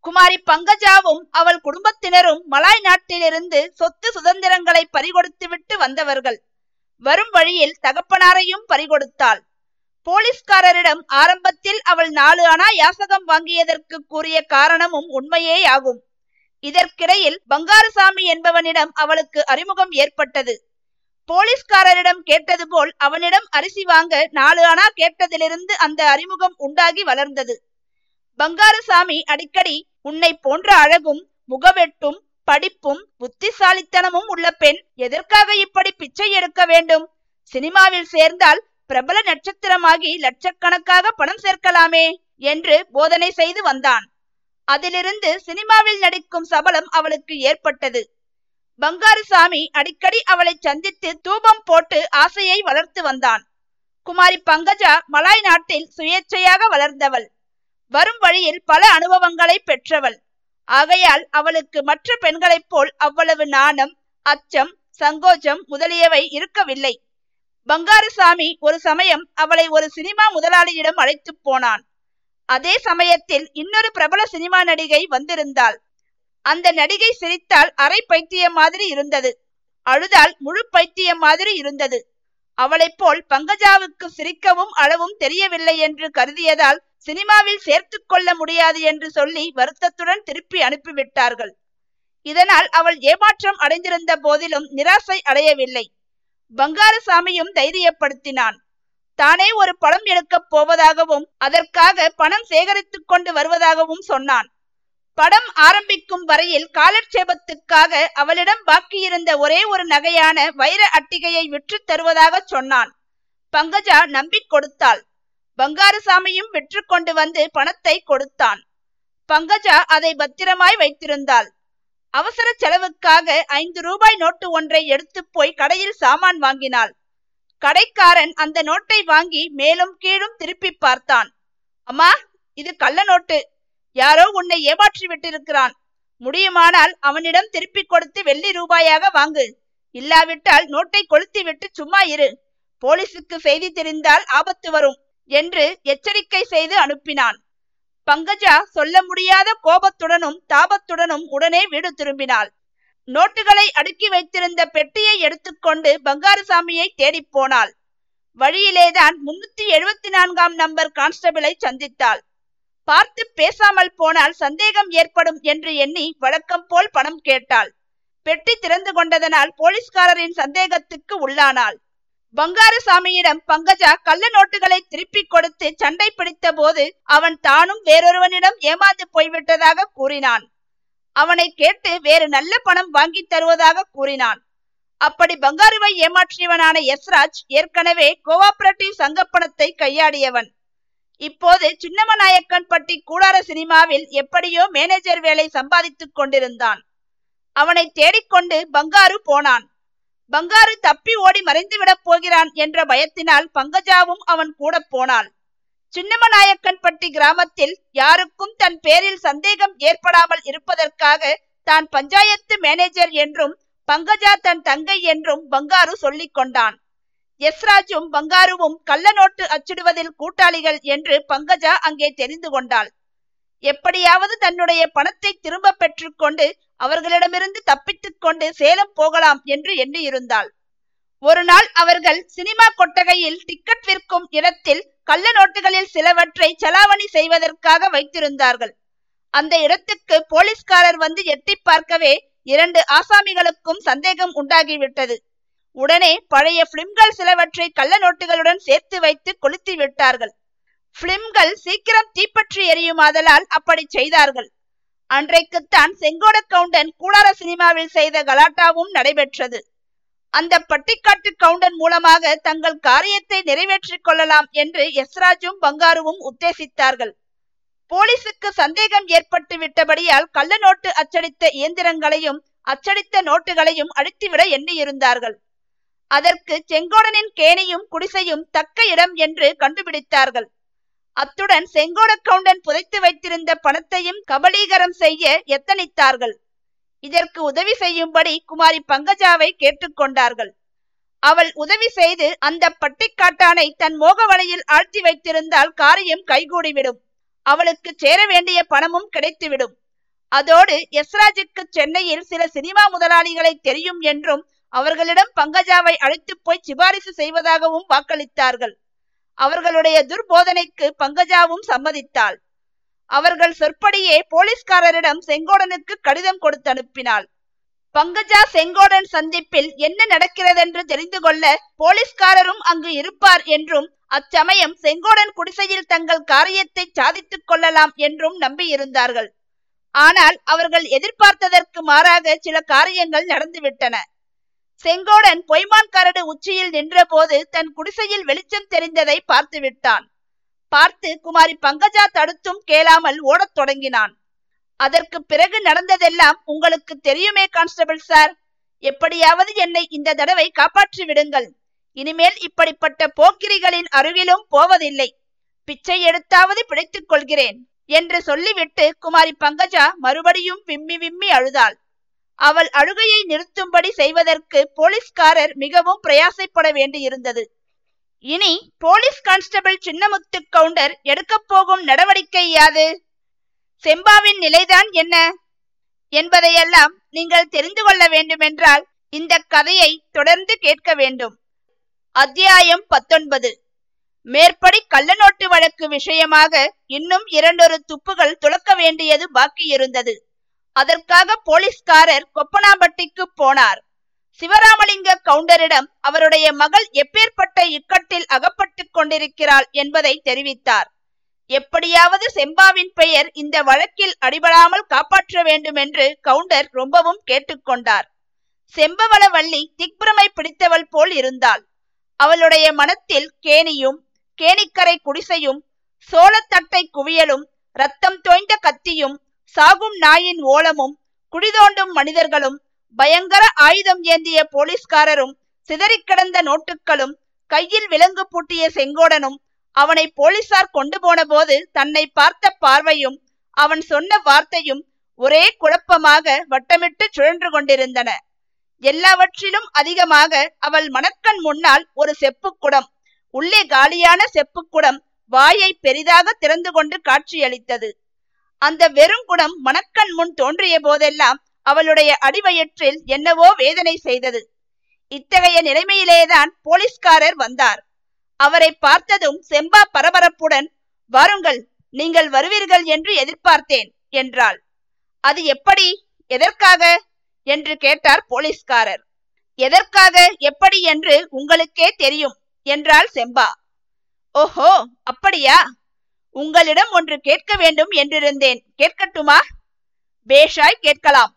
குமாரி பங்கஜாவும் அவள் குடும்பத்தினரும் மலாய் நாட்டிலிருந்து சொத்து சுதந்திரங்களை பறிகொடுத்துவிட்டு வந்தவர்கள். வரும் வழியில் தகப்பனாரையும் பறிகொடுத்தாள். போலீஸ்காரரிடம் ஆரம்பத்தில் அவள் நாலு அணா யாசகம் வாங்கியதற்கு கூறிய காரணமும் உண்மையேயாகும். இதற்கிடையில் பங்காரசாமி என்பவனிடம் அவளுக்கு அறிமுகம் ஏற்பட்டது. போலீஸ்காரரிடம் கேட்டது போல் அவனிடம் அரிசி வாங்க நாலு அணா கேட்டதிலிருந்து அந்த அறிமுகம் உண்டாகி வளர்ந்தது. பங்காரசாமி அடிக்கடி உன்னை போன்ற அழகும் முகவெட்டும் படிப்பும் புத்திசாலித்தனமும் உள்ள பெண் எதற்காக இப்படி பிச்சை எடுக்க வேண்டும்? சினிமாவில் சேர்ந்தால் பிரபல நட்சத்திரமாகி லட்சக்கணக்காக பணம் சேர்க்கலாமே என்று போதனை செய்து வந்தான். அதிலிருந்து சினிமாவில் நடிக்கும் சபலம் அவளுக்கு ஏற்பட்டது. பங்காரசாமி அடிக்கடி அவளை சந்தித்து தூபம் போட்டு ஆசையை வளர்த்து வந்தான். குமாரி பங்கஜா மலாய் நாட்டில் சுயேச்சையாக வளர்ந்தவள். வரும் வழியில் பல அனுபவங்களை பெற்றவள். ஆகையால் அவளுக்கு மற்ற பெண்களைப் போல் அவ்வளவு நாணம், அச்சம், சங்கோச்சம் முதலியவை இருக்கவில்லை. பங்காரசாமி ஒரு சமயம் அவளை ஒரு சினிமா முதலாளியிடம் அழைத்து போனான். அதே சமயத்தில் இன்னொரு பிரபல சினிமா நடிகை வந்திருந்தாள். அந்த நடிகை சிரித்தால் அரை பைத்தியம் மாதிரி இருந்தது, அழுதால் முழு பைத்தியம் மாதிரி இருந்தது. அவளை போல் பங்கஜாவுக்கு சிரிக்கவும் அளவும் தெரியவில்லை என்று கருதியதால் சினிமாவில் சேர்த்து கொள்ள முடியாது என்று சொல்லி வருத்தத்துடன் திருப்பி அனுப்பிவிட்டார்கள். இதனால் அவள் ஏமாற்றம் அடைந்திருந்த போதிலும் நிராசை அடையவில்லை. பங்காரசாமியும் தைரியப்படுத்தினான். தானே ஒரு படம் எடுக்கப் போவதாகவும் அதற்காக பணம் சேகரித்து கொண்டு வருவதாகவும் சொன்னான். படம் ஆரம்பிக்கும் வரையில் காலட்சேபத்துக்காக அவளிடம் பாக்கியிருந்த ஒரே ஒரு நகையான வைர அட்டிகையை விற்று தருவதாக சொன்னான். பங்கஜா நம்பி கொடுத்தாள். பங்காரசாமியும் விற்று கொண்டு வந்து பணத்தை கொடுத்தான். பங்கஜா அதை பத்திரமாய் வைத்திருந்தாள். அவசர செலவுக்காக ஐந்து ரூபாய் நோட்டு ஒன்றை எடுத்து போய் கடையில் சாமான் வாங்கினாள். கடைக்காரன் அந்த நோட்டை வாங்கி மேலும் கீழும் திருப்பி பார்த்தான். அம்மா, இது கள்ள நோட்டு. யாரோ உன்னை ஏமாற்றி விட்டிருக்கிறான். முடியுமானால் அவனிடம் திருப்பி கொடுத்து வெள்ளி ரூபாயாக வாங்கு. இல்லாவிட்டால் நோட்டை கொளுத்தி விட்டு சும்மா இரு. போலீசுக்கு செய்தி தெரிந்தால் ஆபத்து வரும் என்று எச்சரிக்கை செய்து அனுப்பினான். பங்கஜா சொல்ல முடியாத கோபத்துடனும் தாபத்துடனும் உடனே வீடு திரும்பினாள். நோட்டுகளை அடுக்கி வைத்திருந்த பெட்டியை எடுத்துக்கொண்டு பங்காரசாமியை தேடி போனாள். வழியிலேதான் முன்னூத்தி எழுபத்தி நான்காம் நம்பர் கான்ஸ்டபிளை சந்தித்தாள். பார்த்து பேசாமல் போனால் சந்தேகம் ஏற்படும் என்று எண்ணி வழக்கம் போல் பணம் கேட்டாள். பெட்டி திறந்து கொண்டதனால் போலீஸ்காரரின் சந்தேகத்துக்கு உள்ளானாள். பங்காரசாமியிடம் பங்கஜா கள்ள நோட்டுகளை திருப்பி கொடுத்து சண்டை பிடித்த போது அவன் தானும் வேறொருவனிடம் ஏமாந்து போய்விட்டதாக கூறினான். அவனை கேட்டு வேறு நல்ல பணம் வாங்கி தருவதாக கூறினான். அப்படி பங்காருவை ஏமாற்றியவனான யஸ்ராஜ் ஏற்கனவே கோஆபரேட்டிவ் சங்க பணத்தை கையாடியவன். இப்போது சின்னம்மநாயக்கன் பட்டி கூடார சினிமாவில் எப்படியோ மேனேஜர் வேலை சம்பாதித்துக் கொண்டிருந்தான். அவனை தேடிக்கொண்டு பங்காரு போனான். பங்காரு தப்பி ஓடி மறைந்துவிடப் போகிறான் என்ற பயத்தினால் பங்கஜாவும் அவன் கூட போனாள். சின்னமநாயக்கன்பட்டி கிராமத்தில் யாருக்கும் தன் பேரில் சந்தேகம் ஏற்படாமல் இருப்பதற்காக தான் பஞ்சாயத்து மேனேஜர் என்றும் பங்கஜா தன் தங்கை என்றும் பங்காரு சொல்லிக் கொண்டான். யஸ்ராஜும் பங்காருவும் கள்ள நோட்டு அச்சிடுவதில் கூட்டாளிகள் என்று பங்கஜா அங்கே தெரிந்து கொண்டாள். எப்படியாவது தன்னுடைய பணத்தை திரும்ப பெற்று கொண்டு அவர்களிடமிருந்து தப்பித்துக் கொண்டு சேலம் போகலாம் என்று எண்ணியிருந்தாள். ஒரு நாள் அவர்கள் சினிமா கொட்டகையில் டிக்கெட் விற்கும் இடத்தில் கள்ள நோட்டுகளில் சிலவற்றை செலாவணி செய்வதற்காக வைத்திருந்தார்கள். அந்த இடத்துக்கு போலீஸ்காரர் வந்து எட்டி பார்க்கவே இரண்டு ஆசாமிகளுக்கும் சந்தேகம் உண்டாகிவிட்டது. உடனே பழைய பிலிம்கள் சிலவற்றை கள்ள நோட்டுகளுடன் சேர்த்து வைத்து கொளுத்தி விட்டார்கள். பிலிம்கள் சீக்கிரம் தீப்பற்றி எரியுமாதலால் அப்படி செய்தார்கள். அன்றைக்குத்தான் செங்கோட கவுண்டன் கூடார சினிமாவில் செய்த கலாட்டாவும் நடைபெற்றது. அந்த பட்டிக்காட்டு கவுண்டன் மூலமாக தங்கள் காரியத்தை நிறைவேற்றிக் கொள்ளலாம் என்று எஸ்ராஜும் பங்காருவும் உத்தேசித்தார்கள். போலீசுக்கு சந்தேகம் ஏற்பட்டு விட்டபடியால் கள்ள நோட்டு அச்சடித்த இயந்திரங்களையும் அச்சடித்த நோட்டுகளையும் அழித்துவிட எண்ணியிருந்தார்கள். அதற்கு செங்கோடனின் கேணியும் குடிசையும் தக்க இடம் என்று கண்டுபிடித்தார்கள். அத்துடன் செங்கோட கவுண்டன் புதைத்து வைத்திருந்த பணத்தையும் கபலீகரம் செய்ய எத்தனித்தார்கள். இதற்கு உதவி செய்யும்படி குமாரி பங்கஜாவை கேட்டுக்கொண்டார்கள். அவள் உதவி செய்து அந்த பட்டிக்காட்டானை தன் மோகவலையில் ஆழ்த்தி வைத்திருந்தால் காரியம் கைகூடிவிடும். அவளுக்கு சேர வேண்டிய பணமும் கிடைத்துவிடும். அதோடு எஸ்ராஜுக்கு சென்னையில் சில சினிமா முதலாளிகளை தெரியும் என்றும் அவர்களிடம் பங்கஜாவை அழைத்து போய் சிபாரிசு செய்வதாகவும் வாக்களித்தார்கள். அவர்களுடைய துர்போதனைக்கு பங்கஜாவும் சம்மதித்தாள். அவர்கள் சொற்படியே போலீஸ்காரரிடம் செங்கோடனுக்கு கடிதம் கொடுத்து அனுப்பினாள். பங்கஜா செங்கோடன் சந்திப்பில் என்ன நடக்கிறதென்று தெரிந்து கொள்ள போலீஸ்காரரும் அங்கு இருப்பார் என்றும் அச்சமயம் செங்கோடன் குடிசையில் தங்கள் காரியத்தை சாதித்துக் கொள்ளலாம் என்றும் நம்பியிருந்தார்கள். ஆனால் அவர்கள் எதிர்பார்த்ததற்கு மாறாக சில காரியங்கள் நடந்துவிட்டன. செங்கோடன் பொய்மான் கரடு உச்சியில் நின்றபோது தன் குடிசையில் வெளிச்சம் தெரிந்ததை பார்த்து விட்டான். பார்த்து குமாரி பங்கஜா தடுத்தும் கேளாமல் ஓடத் தொடங்கினான். அதற்கு பிறகு நடந்ததெல்லாம் உங்களுக்கு தெரியுமே கான்ஸ்டபிள் சார். எப்படியாவது என்னை இந்த தடவை காப்பாற்றி விடுங்கள். இனிமேல் இப்படிப்பட்ட போக்கிரிகளின் அருகிலும் போவதில்லை. பிச்சை எடுத்தாவது பிழைத்துக் கொள்கிறேன் என்று சொல்லிவிட்டு குமாரி பங்கஜா மறுபடியும் விம்மி விம்மி அழுதாள். அவள் அழுகையை நிறுத்தும்படி செய்வதற்கு போலீஸ்காரர் மிகவும் பிரயாசைப்பட வேண்டியிருந்தது. இனி போலீஸ் கான்ஸ்டபிள் சின்னமுத்து கவுண்டர் எடுக்கப் போகும் நடவடிக்கை யாது, செம்பாவின் நிலைதான் என்ன என்பதையெல்லாம் நீங்கள் தெரிந்து கொள்ள வேண்டுமென்றால் இந்த கதையை தொடர்ந்து கேட்க வேண்டும். அத்தியாயம் பத்தொன்பது. மேற்படி கள்ளநோட்டு வழக்கு விஷயமாக இன்னும் இரண்டொரு துப்புகள் துளக்க வேண்டியது பாக்கியிருந்தது. அதற்காக போலீஸ்காரர் கொப்பனாம்பட்டிக்கு போனார். சிவராமலிங்க கவுண்டரிடம் அவருடைய மகள் எப்பேற்பட்ட இக்கட்டில் அகப்பட்டு கொண்டிருக்கிறாள் என்பதை தெரிவித்தார். எப்படியாவது செம்பாவின் பெயர் இந்த வழக்கில் அடிபடாமல் காப்பாற்ற வேண்டும் என்று கவுண்டர் ரொம்பவும் கேட்டுக்கொண்டார். செம்பவளவள்ளி திக்பிரமை பிடித்தவள் போல் இருந்தாள். அவளுடைய மனத்தில் கேணியும் கேணிக்கரை குடிசையும் சோளத்தட்டை குவியலும் ரத்தம் தோய்ந்த கத்தியும் சாகும் நாயின் ஓலமும் குடிதோண்டும் மனிதர்களும் பயங்கர ஆயுதம் ஏந்திய போலீஸ்காரரும் சிதறிக் கிடந்த நோட்டுகளும் கையில் விலங்கு பூட்டிய செங்கோடனும் அவனை போலீசார் கொண்டு போன போது தன்னை பார்த்த பார்வையும் அவன் சொன்ன வார்த்தையும் ஒரே குழப்பமாக வட்டமிட்டு சுழன்று கொண்டிருந்தன. எல்லாவற்றிலும் அதிகமாக அவள் மணக்கண் முன்னால் ஒரு செப்புக்குடம், உள்ளே காலியான செப்புக்குடம் வாயை பெரிதாக திறந்து கொண்டு காட்சியளித்தது. அந்த வெறுங்குடம் மணக்கண் முன் தோன்றிய போதெல்லாம் அவளுடைய அடிவயிற்றில் என்னவோ வேதனை செய்தது. இத்தகைய நிலைமையிலேதான் போலீஸ்காரர் வந்தார். அவரை பார்த்ததும் செம்பா பரபரப்புடன், வாருங்கள், நீங்கள் வருவீர்கள் என்று எதிர்பார்த்தேன் என்றாள். அது எப்படி, எதற்காக என்று கேட்டார் போலீஸ்காரர். எதற்காக எப்படி என்று உங்களுக்கே தெரியும் என்றாள் செம்பா. ஓஹோ, அப்படியா? உங்களிடம் ஒன்று கேட்க வேண்டும் என்றிருந்தேன். கேட்கட்டுமா? பேஷாய் கேட்கலாம்.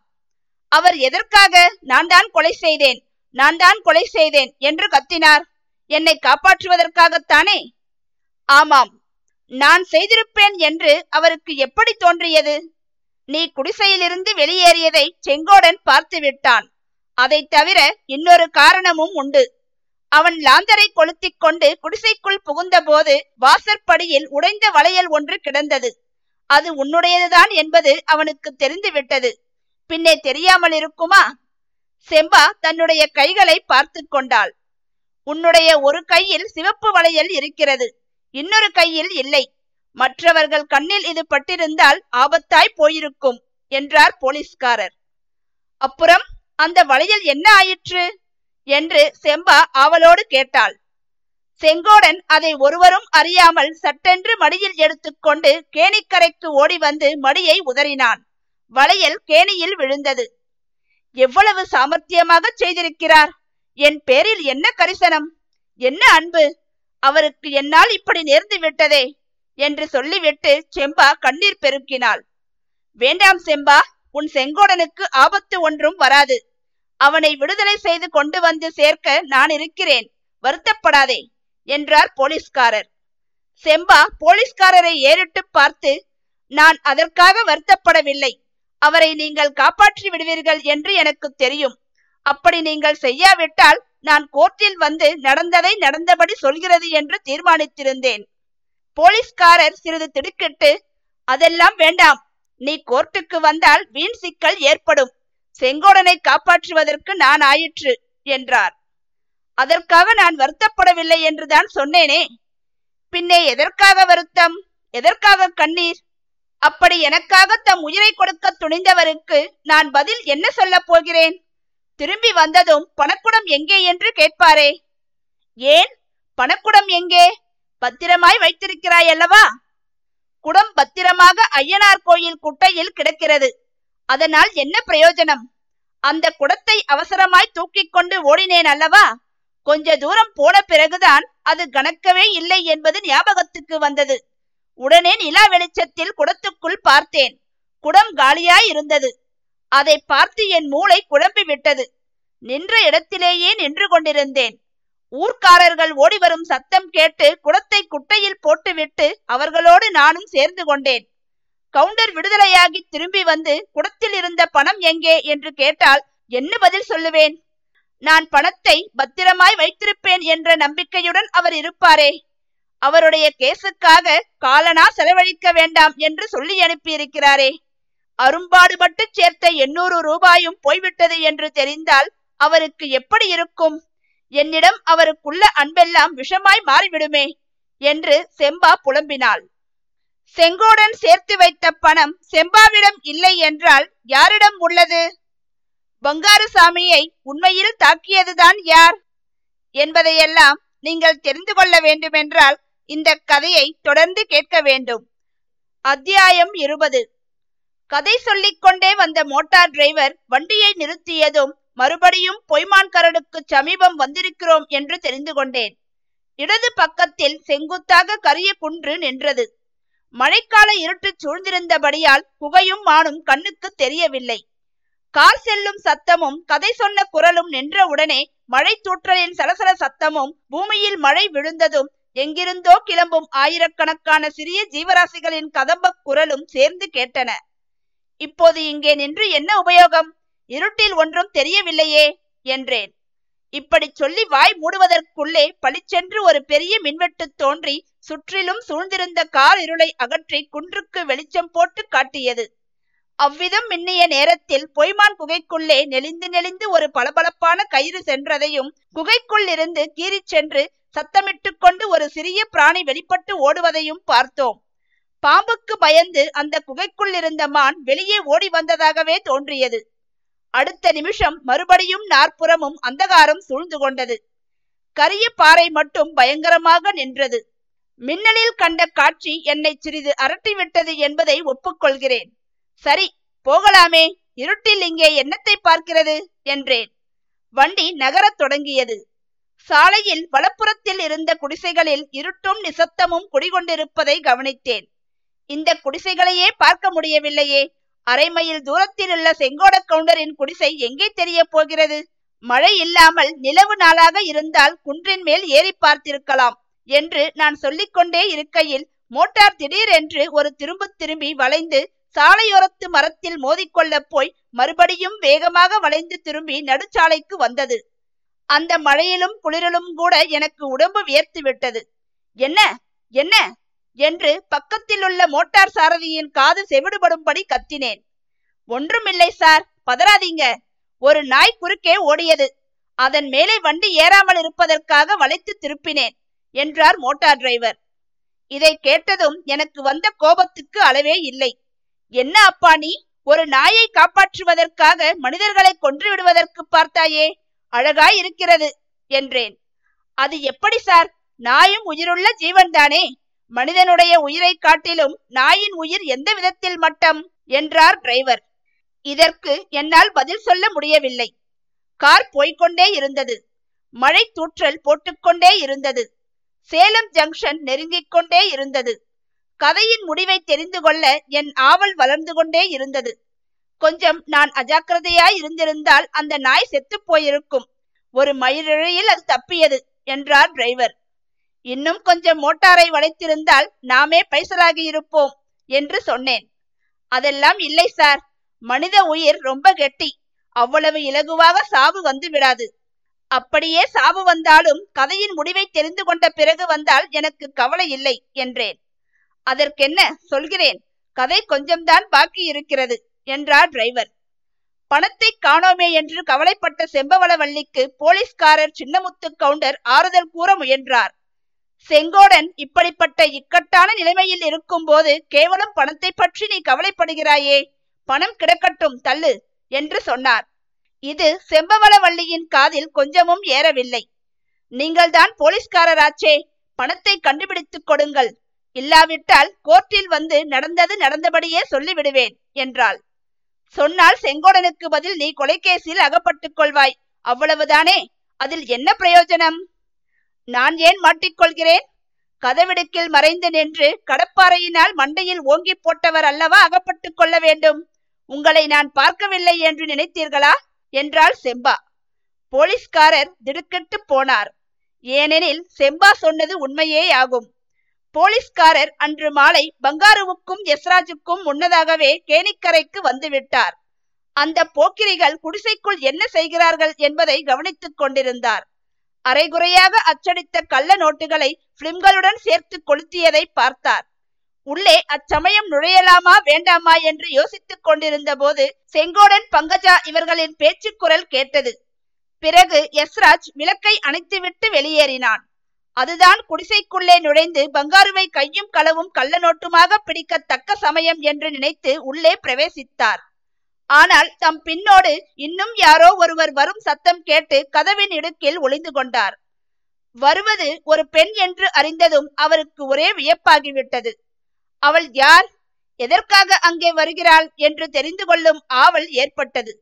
அவர் எதற்காக நான் தான் கொலை செய்தேன், நான் தான் கொலை செய்தேன் என்று கத்தினார்? என்னை காப்பாற்றுவதற்காகத்தானே? ஆமாம். நான் செய்திருப்பேன் என்று அவருக்கு எப்படி தோன்றியது? நீ குடிசையிலிருந்து வெளியேறியதை செங்கோடன் பார்த்து விட்டான். அதை தவிர இன்னொரு காரணமும் உண்டு. அவன் லாந்தரை கொளுத்தி கொண்டு குடிசைக்குள் புகுந்த போது வாசற்படியில் உடைந்த வளையல் ஒன்று கிடந்தது. அது உன்னுடையதுதான் என்பது அவனுக்கு தெரிந்து விட்டது. பின்னே தெரியாமல் இருக்குமா? செம்பா தன்னுடைய கைகளை பார்த்து கொண்டாள். உன்னுடைய ஒரு கையில் சிவப்பு வளையல் இருக்கிறது, இன்னொரு கையில் இல்லை. மற்றவர்கள் கண்ணில் இது பட்டிருந்தால் ஆபத்தாய் போயிருக்கும் என்றார் போலீஸ்காரர். அப்புறம் அந்த வளையல் என்ன ஆயிற்று என்று செம்பா ஆவலோடு கேட்டாள். செங்கோடன் அதை ஒருவரும் அறியாமல் சட்டென்று மடியில் எடுத்துக்கொண்டு கேணிக்கரைக்கு ஓடி வந்து மடியை உதறினான். வளையல் கேணியில் விழுந்தது. எவ்வளவு சாமர்த்தியமாக செய்திருக்கிறார், என் பேரில் என்ன கரிசனம், என்ன அன்பு, அவருக்கு என்னால் இப்படி நேர்ந்து விட்டதே என்று சொல்லிவிட்டு செம்பா கண்ணீர் பெருக்கினாள். வேண்டாம் செம்பா, உன் செங்கோடனுக்கு ஆபத்து ஒன்றும் வராது. அவனை விடுதலை செய்து கொண்டு வந்து சேர்க்க நான் இருக்கிறேன், வருத்தப்படாதே என்றார் போலீஸ்காரர். செம்பா போலீஸ்காரரை ஏறிட்டு பார்த்து, நான் அதற்காக வருத்தப்படவில்லை, அவரை நீங்கள் காப்பாற்றி விடுவீர்கள் என்று எனக்கு தெரியும். அப்படி நீங்கள் செய்யாவிட்டால் நான் கோர்ட்டில் வந்து நடந்ததை நடந்தபடி சொல்கிறது என்று தீர்மானித்திருந்தேன். போலீஸ்காரர் சிறிது திடுக்கிட்டு, அதெல்லாம் வேண்டாம், நீ கோர்ட்டுக்கு வந்தால் வீண் சிக்கல் ஏற்படும், செங்கோடனை காப்பாற்றுவதற்கு நான் ஆயிற்று என்றார். அதற்காக நான் வருத்தப்படவில்லை என்றுதான் சொன்னேனே, பின்னே எதற்காக வருத்தம், எதற்காக கண்ணீர்? அப்படி எனக்காக தம் உயிரை கொடுக்க துணிந்தவருக்கு நான் பதில் என்ன சொல்ல போகிறேன்? திரும்பி வந்ததும் பணக்குடம் எங்கே என்று கேட்பாரே. ஏன், பணக்குடம் எங்கே? பத்திரமாய் வைத்திருக்கிறாய் அல்லவா? குடம் பத்திரமாக ஐயனார் கோயில் குட்டையில் கிடக்கிறது, அதனால் என்ன பிரயோஜனம்? அந்த குடத்தை அவசரமாய் தூக்கி கொண்டு ஓடினேன் அல்லவா, கொஞ்ச தூரம் போன பிறகுதான் அது கணக்கவே இல்லை என்பது ஞாபகத்துக்கு வந்தது. உடனே நிலா வெளிச்சத்தில் குடத்துக்குள் பார்த்தேன், குடம் காலியாய் இருந்தது. அதை பார்த்து என் மூளை குழம்பி விட்டது. நின்ற இடத்திலேயே நின்று கொண்டிருந்தேன். ஊர்க்காரர்கள் ஓடிவரும் சத்தம் கேட்டு குடத்தை குட்டையில் போட்டுவிட்டு அவர்களோடு நானும் சேர்ந்து கொண்டேன். கவுண்டர் விடுதலையாகி திரும்பி வந்து குடத்தில் இருந்த பணம் எங்கே என்று கேட்டால் என்ன பதில் சொல்லுவேன்? நான் பணத்தை பத்திரமாய் வைத்திருப்பேன் என்ற நம்பிக்கையுடன் அவர் இருப்பாரே, அவருடைய கேசுக்காக காலனா செலவழிக்க வேண்டாம் என்று சொல்லி அனுப்பியிருக்கிறாரே. அரும்பாடுபட்டு சேர்த்த எண்ணூறு ரூபாயும் போய்விட்டது என்று தெரிந்தால் அவருக்கு எப்படி இருக்கும்? என்னிடம் அவருக்குள்ள அன்பெல்லாம் விஷமாய் மாறிவிடுமே என்று செம்பா புலம்பினாள். செங்கோடன் சேர்த்து வைத்த பணம் செம்பாவிடம் இல்லை என்றால் யாரிடம் உள்ளது? பங்காருசாமியை உண்மையில் தாக்கியதுதான் யார் என்பதையெல்லாம் நீங்கள் தெரிந்து கொள்ள வேண்டுமென்றால் இந்த கதையை தொடர்ந்து கேட்க வேண்டும். அத்தியாயம் இருபது. கதை சொல்லிக்கொண்டே வந்த மோட்டார் டிரைவர் வண்டியை நிறுத்தியதும் மறுபடியும் பொய்மான் கரடுக்கு சமீபம் வந்திருக்கிறோம் என்று தெரிந்து கொண்டேன். இடது பக்கத்தில் செங்குத்தாக கரிய குன்று நின்றது. மழைக்கால இருட்டு சூழ்ந்திருந்தபடியால் புகையும் மானும் கண்ணுக்கு தெரியவில்லை. கார் செல்லும் சத்தமும் கதை சொன்ன குரலும் நின்ற உடனே மழை தூற்றலின் சலசல சத்தமும் பூமியில் மழை விழுந்ததும் எங்கிருந்தோ கிளம்பும் ஆயிரக்கணக்கான சிறிய ஜீவராசிகளின் கதம்ப குரலும் சேர்ந்து கேட்டன. இப்போது இங்கே நின்று என்ன உபயோகம், இருட்டில் ஒன்றும் தெரியவில்லையே என்றேன். இப்படி சொல்லி வாய் மூடுவதற்குள்ளே பளிச்சென்று ஒரு பெரிய மின்வெட்டு தோன்றி சுற்றிலும் சூழ்ந்திருந்த கார் இருளை அகற்றி குன்றுக்கு வெளிச்சம் போட்டு காட்டியது. அவ்விதம் மின்னிய நேரத்தில் பொய்மான் குகைக்குள்ளே நெளிந்து நெளிந்து ஒரு பளபளப்பான கயிறு சென்றதையும் குகைக்குள் இருந்து கீறி சென்று சத்தமிட்டு கொண்டு ஒரு சிறிய பிராணி வெளிப்பட்டு ஓடுவதையும் பார்த்தோம். பாம்புக்கு பயந்து அந்த குகைக்குள் இருந்த மான் வெளியே ஓடி வந்ததாகவே தோன்றியது. அடுத்த நிமிஷம் மறுபடியும் நாற்புறமும் அந்தகாரம் சூழ்ந்து கொண்டது. கரிய பாறை மட்டும் பயங்கரமாக நின்றது. மின்னலில் கண்ட காட்சி என்னை சிறிது அரட்டிவிட்டது என்பதை ஒப்புக்கொள்கிறேன். சரி, போகலாமே, இருட்டில் இங்கே என்னத்தை பார்க்கிறது என்றேன். வண்டி நகரத் தொடங்கியது. சாலையில் வலப்புறத்தில் இருந்த குடிசைகளில் இருட்டும் நிசப்தமும் குடிகொண்டிருப்பதை கவனித்தேன். இந்த குடிசைகளையே பார்க்க முடியவில்லையே, அரை மைல் தூரத்தில் உள்ள செங்கோட கவுண்டரின் குடிசை எங்கே தெரிய போகிறது? மழை இல்லாமல் நிலவு நாளாக இருந்தால் குன்றின் மேல் ஏறி பார்த்திருக்கலாம் என்று நான் சொல்லிக்கொண்டே இருக்கையில் மோட்டார் திடீரென்று ஒரு திரும்பு திரும்பி வளைந்து சாலையோரத்து மரத்தில் மோதிக்கொள்ள போய் மறுபடியும் வேகமாக வளைந்து திரும்பி நடுச்சாலைக்கு வந்தது. அந்த மழையிலும் குளிரலும் கூட எனக்கு உடம்பு வியர்த்து விட்டது. என்ன என்ன என்று பக்கத்தில் உள்ள மோட்டார் சாரதியின் காது செவிடுபடும்படி கத்தினேன். ஒன்றுமில்லை சார், பதறாதீங்க, ஒரு நாய் குறுக்கே ஓடியது, அதன் மேலே வண்டி ஏறாமல் இருப்பதற்காக வளைத்து திருப்பினேன் என்றார் மோட்டார் டிரைவர். இதை கேட்டதும் எனக்கு வந்த கோபத்துக்கு அளவே இல்லை. என்ன அப்பா நீ, ஒரு நாயை காப்பாற்றுவதற்காக மனிதர்களை கொன்று விடுவதற்கு பார்த்தாயே, அழகாய் இருக்கிறது என்றேன். அது எப்படி சார், நாயும் உயிருள்ள ஜீவன்தானே, மனிதனுடைய உயிரை காட்டிலும் நாயின் உயிர் எந்த விதத்தில் மட்டம் என்றார் டிரைவர். இதற்கு என்னால் பதில் சொல்ல முடியவில்லை. கார் போய்கொண்டே இருந்தது. மழை தூற்றல் போட்டுக்கொண்டே இருந்தது. சேலம் ஜங்ஷன் நெருங்கிக் கொண்டே இருந்தது. கதையின் முடிவை தெரிந்து கொள்ள என் ஆவல் வளர்ந்து கொண்டே இருந்தது. கொஞ்சம் நான் அஜாக்கிரதையாய் இருந்திருந்தால் அந்த நாய் செத்து போயிருக்கும். ஒரு மயிரிழையில் அது தப்பியது என்றார் டிரைவர். இன்னும் கொஞ்சம் மோட்டாரை வளைத்திருந்தால் நாமே பைசலாகி இருப்போம் என்று சொன்னேன். அதெல்லாம் இல்லை சார், மனித உயிர் ரொம்ப கெட்டி, அவ்வளவு இலகுவாக சாவு வந்து விடாது. அப்படியே சாவு வந்தாலும் கதையின் முடிவை தெரிந்து கொண்ட பிறகு வந்தால் எனக்கு கவலை இல்லை என்றேன். அதற்கென்ன, சொல்கிறேன், கதை கொஞ்சம்தான் பாக்கி இருக்கிறது என்றார் டிரைவர். பணத்தை காணோமே என்று கவலைப்பட்ட செம்பவளவள்ளிக்கு போலீஸ்காரர் சின்னமுத்து கவுண்டர் ஆறுதல் கூற முயன்றார். செங்கோடன், இப்படிப்பட்ட இக்கட்டான நிலைமையில் இருக்கும் போது கேவலம் பணத்தை பற்றி நீ கவலைப்படுகிறாயே, பணம் கிடக்கட்டும் தள்ளு என்று சொன்னார். இது செம்பவளவள்ளியின் காதில் கொஞ்சமும் ஏறவில்லை. நீங்கள்தான் போலீஸ்காரராச்சே, பணத்தை கண்டுபிடித்துக் கொடுங்கள், இல்லாவிட்டால் கோர்ட்டில் வந்து நடந்தது நடந்தபடியே சொல்லிவிடுவேன் என்றாள். சொன்னால் செங்கோடனுக்கு பதில் நீ கொலைகேசில் அகப்பட்டுக் கொள்வாய், அவ்வளவுதானே, அதில் என்ன பிரயோஜனம்? நான் ஏன் மாட்டிக்கொள்கிறேன்? கதவிடுக்கில் மறைந்து நின்று கடப்பாறையினால் மண்டையில் ஓங்கி போட்டவர் அல்லவா அகப்பட்டுக் கொள்ள வேண்டும். உங்களை நான் பார்க்கவில்லை என்று நினைத்தீர்களா என்றாள் செம்பா. போலீஸ்காரர் திடுக்கிட்டு போனார். ஏனெனில் செம்பா சொன்னது உண்மையே ஆகும். போலீஸ்காரர் அன்று மாலை பங்காருவுக்கும் யஸ்ராஜுக்கும் முன்னதாகவே கேணிக்கரைக்கு வந்துவிட்டார். அந்த போக்கிரிகள் குடிசைக்குள் என்ன செய்கிறார்கள் என்பதை கவனித்துக் கொண்டிருந்தார். அரைகுறையாக அச்சடித்த கள்ள நோட்டுகளை பிலிம்களுடன் சேர்த்து கொளுத்தியதை பார்த்தார். உள்ளே அச்சமயம் நுழையலாமா வேண்டாமா என்று யோசித்துக் கொண்டிருந்த போது செங்கோடன், பங்கஜா இவர்களின் பேச்சு குரல் கேட்டது. பிறகு யஸ்ராஜ் விளக்கை அணைத்துவிட்டு வெளியேறினான். அதுதான் குடிசைக்குள்ளே நுழைந்து பங்காருவை கையும் களவும் கள்ள நோட்டுமாக பிடிக்க தக்க சமயம் என்று நினைத்து உள்ளே பிரவேசித்தார். ஆனால் தம் பின்னோடு இன்னும் யாரோ ஒருவர் வரும் சத்தம் கேட்டு கதவின் இடுக்கில் ஒளிந்து கொண்டார். வருவது ஒரு பெண் என்று அறிந்ததும் அவருக்கு ஒரே வியப்பாகிவிட்டது. அவள் யார், எதற்காக அங்கே வருகிறாள் என்று தெரிந்து கொள்ளும் ஆவல் ஏற்பட்டது.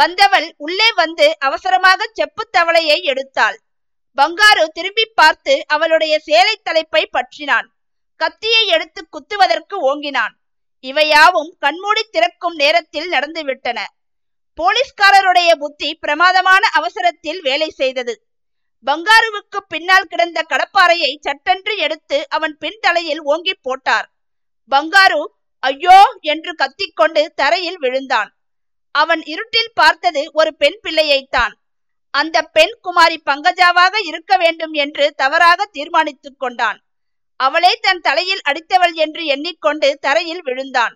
வந்தவள் உள்ளே வந்து அவசரமாக செப்பு தவளையை எடுத்தாள். பங்காரு திரும்பி பார்த்து அவளுடைய சேலை தலைப்பை பற்றினான். கத்தியை எடுத்து குத்துவதற்கு ஓங்கினான். இவையாவும் கண்மூடி திறக்கும் நேரத்தில் நடந்துவிட்டன. போலீஸ்காரருடைய புத்தி பிரமாதமான அவசரத்தில் வேலை செய்தது. பங்காருவுக்கு பின்னால் கிடந்த கடப்பாறையை சட்டென்று எடுத்து அவன் பின் தலையில் ஓங்கி போட்டார். பங்காரு ஐயோ என்று கத்திக்கொண்டு தரையில் விழுந்தான். அவன் இருட்டில் பார்த்தது ஒரு பெண் பிள்ளையைத்தான். அந்த பெண் குமாரி பங்கஜாவாக இருக்க வேண்டும் என்று தவறாக தீர்மானித்துக் கொண்டான். அவளே தன் தலையில் அடித்தவள் என்று எண்ணிக்கொண்டு தரையில் விழுந்தான்.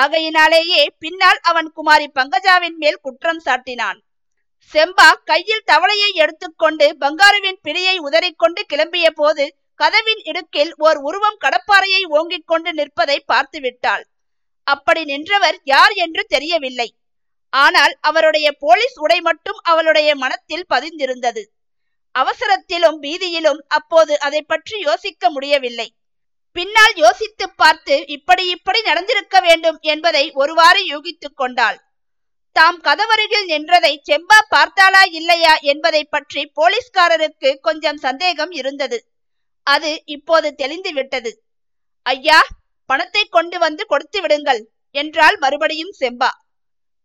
ஆகையினாலேயே பின்னால் அவன் குமாரி பங்கஜாவின் மேல் குற்றம் சாட்டினான். செம்பா கையில் தவளையை எடுத்துக்கொண்டு பங்காருவின் பிடியை உதறிக்கொண்டு கிளம்பிய போது கதவின் இடுக்கில் ஓர் உருவம் கடப்பாறையை ஓங்கிக் கொண்டு நிற்பதை பார்த்து விட்டாள். அப்படி நின்றவர் யார் என்று தெரியவில்லை. ஆனால் அவருடைய போலீஸ் உடை மட்டும் அவளுடைய மனத்தில் பதிந்திருந்தது. அவசரத்திலும் பீதியிலும் அப்போது அதை பற்றி யோசிக்க முடியவில்லை. பின்னால் யோசித்து பார்த்து இப்படி இப்படி நடந்திருக்க வேண்டும் என்பதை ஒருவாறு யூகித்துக் கொண்டாள். தாம் கதவருகில் நின்றதை செம்பா பார்த்தாளா இல்லையா என்பதை பற்றி போலீஸ்காரருக்கு கொஞ்சம் சந்தேகம் இருந்தது. அது இப்போது தெளிந்து விட்டது. ஐயா, பணத்தை கொண்டு வந்து கொடுத்து விடுங்கள் என்றாள் மறுபடியும் செம்பா.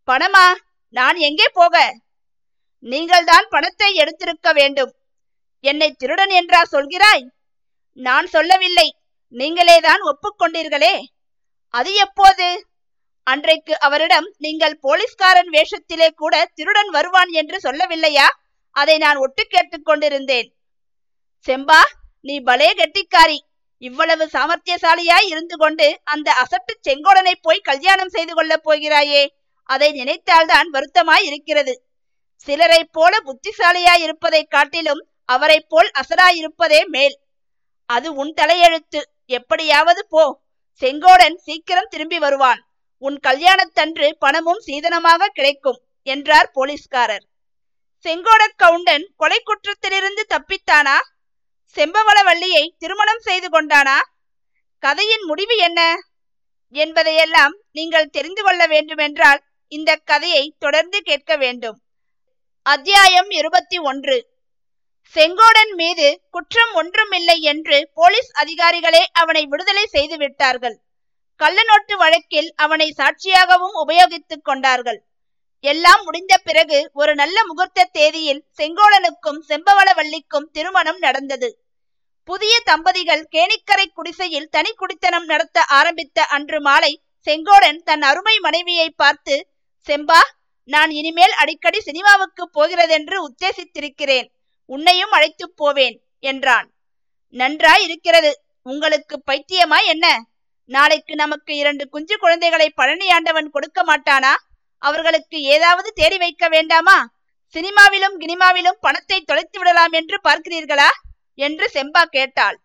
பணமா? நான் எங்கே போக? நீங்கள்தான் பணத்தை எடுத்திருக்க வேண்டும். என்னை திருடன் என்றா சொல்கிறாய்? நான் சொல்லவில்லை, நீங்களேதான் ஒப்புக்கொண்டீர்களே. அது எப்போது? அன்றைக்கு அவரிடம் நீங்கள் போலீஸ்காரன் வேஷத்திலே கூட திருடன் வருவான் என்று சொல்லவில்லையா? அதை நான் ஒட்டு கேட்டுக்கொண்டிருந்தேன். செம்பா, நீ பலே கெட்டிக்காரி. இவ்வளவு சாமர்த்தியசாலியாய் இருந்து கொண்டு அந்த அசட்டு செங்கோடனை போய் கல்யாணம் செய்து கொள்ளப் போகிறாயே, அதை நினைத்தால்தான் வருத்தமாய் இருக்கிறது. சிலரை போல புத்திசாலியாய் இருப்பதை காட்டிலும் அவரை போல் அசராயிருப்பதே மேல். அது உன் தலையெழுத்து. எப்படியாவது போ. செங்கோடன் சீக்கிரம் திரும்பி வருவான். உன் கல்யாணத்தன்று பணமும் சீதனமாக கிடைக்கும் என்றார் போலீஸ்காரர். செங்கோட கவுண்டன் கொலை குற்றத்திலிருந்து தப்பித்தானா? செம்பவளவள்ளியை திருமணம் செய்து கொண்டானா? கதையின் முடிவு என்ன என்பதையெல்லாம் நீங்கள் தெரிந்து கொள்ள வேண்டுமென்றால் இந்த கதையை தொடர்ந்து கேட்க வேண்டும். அத்தியாயம் இருபத்தி ஒன்று. செங்கோடன் மீது குற்றம் ஒன்றுமில்லை என்று போலீஸ் அதிகாரிகளே அவனை விடுதலை செய்து விட்டார்கள். கள்ளநோட்டு வழக்கில் அவனை சாட்சியாகவும் உபயோகித்துக் கொண்டார்கள். எல்லாம் முடிந்த பிறகு ஒரு நல்ல முகூர்த்த தேதியில் செங்கோடனுக்கும் செம்பவளவள்ளிக்கும் திருமணம் நடந்தது. புதிய தம்பதிகள் கேணிக்கரை குடிசையில் தனி குடித்தனம் நடத்த ஆரம்பித்த அன்று மாலை செங்கோடன் தன் அருமை மனைவியை பார்த்து, செம்பா, நான் இனிமேல் அடிக்கடி சினிமாவுக்கு போகிறதென்று உத்தேசித்திருக்கிறேன், உன்னையும் அழைத்து போவேன் என்றான். நன்றாய் இருக்கிறது, உங்களுக்கு பைத்தியமா என்ன? நாளைக்கு நமக்கு இரண்டு குஞ்சு குழந்தைகளை பழனியாண்டவன் கொடுக்க மாட்டானா? அவர்களுக்கு ஏதாவது தேடி வைக்க வேண்டாமா? சினிமாவிலும் கினிமாவிலும் பணத்தை தொலைத்து விடலாம் என்று பார்க்கிறீர்களா என்று செம்பா கேட்டாள்.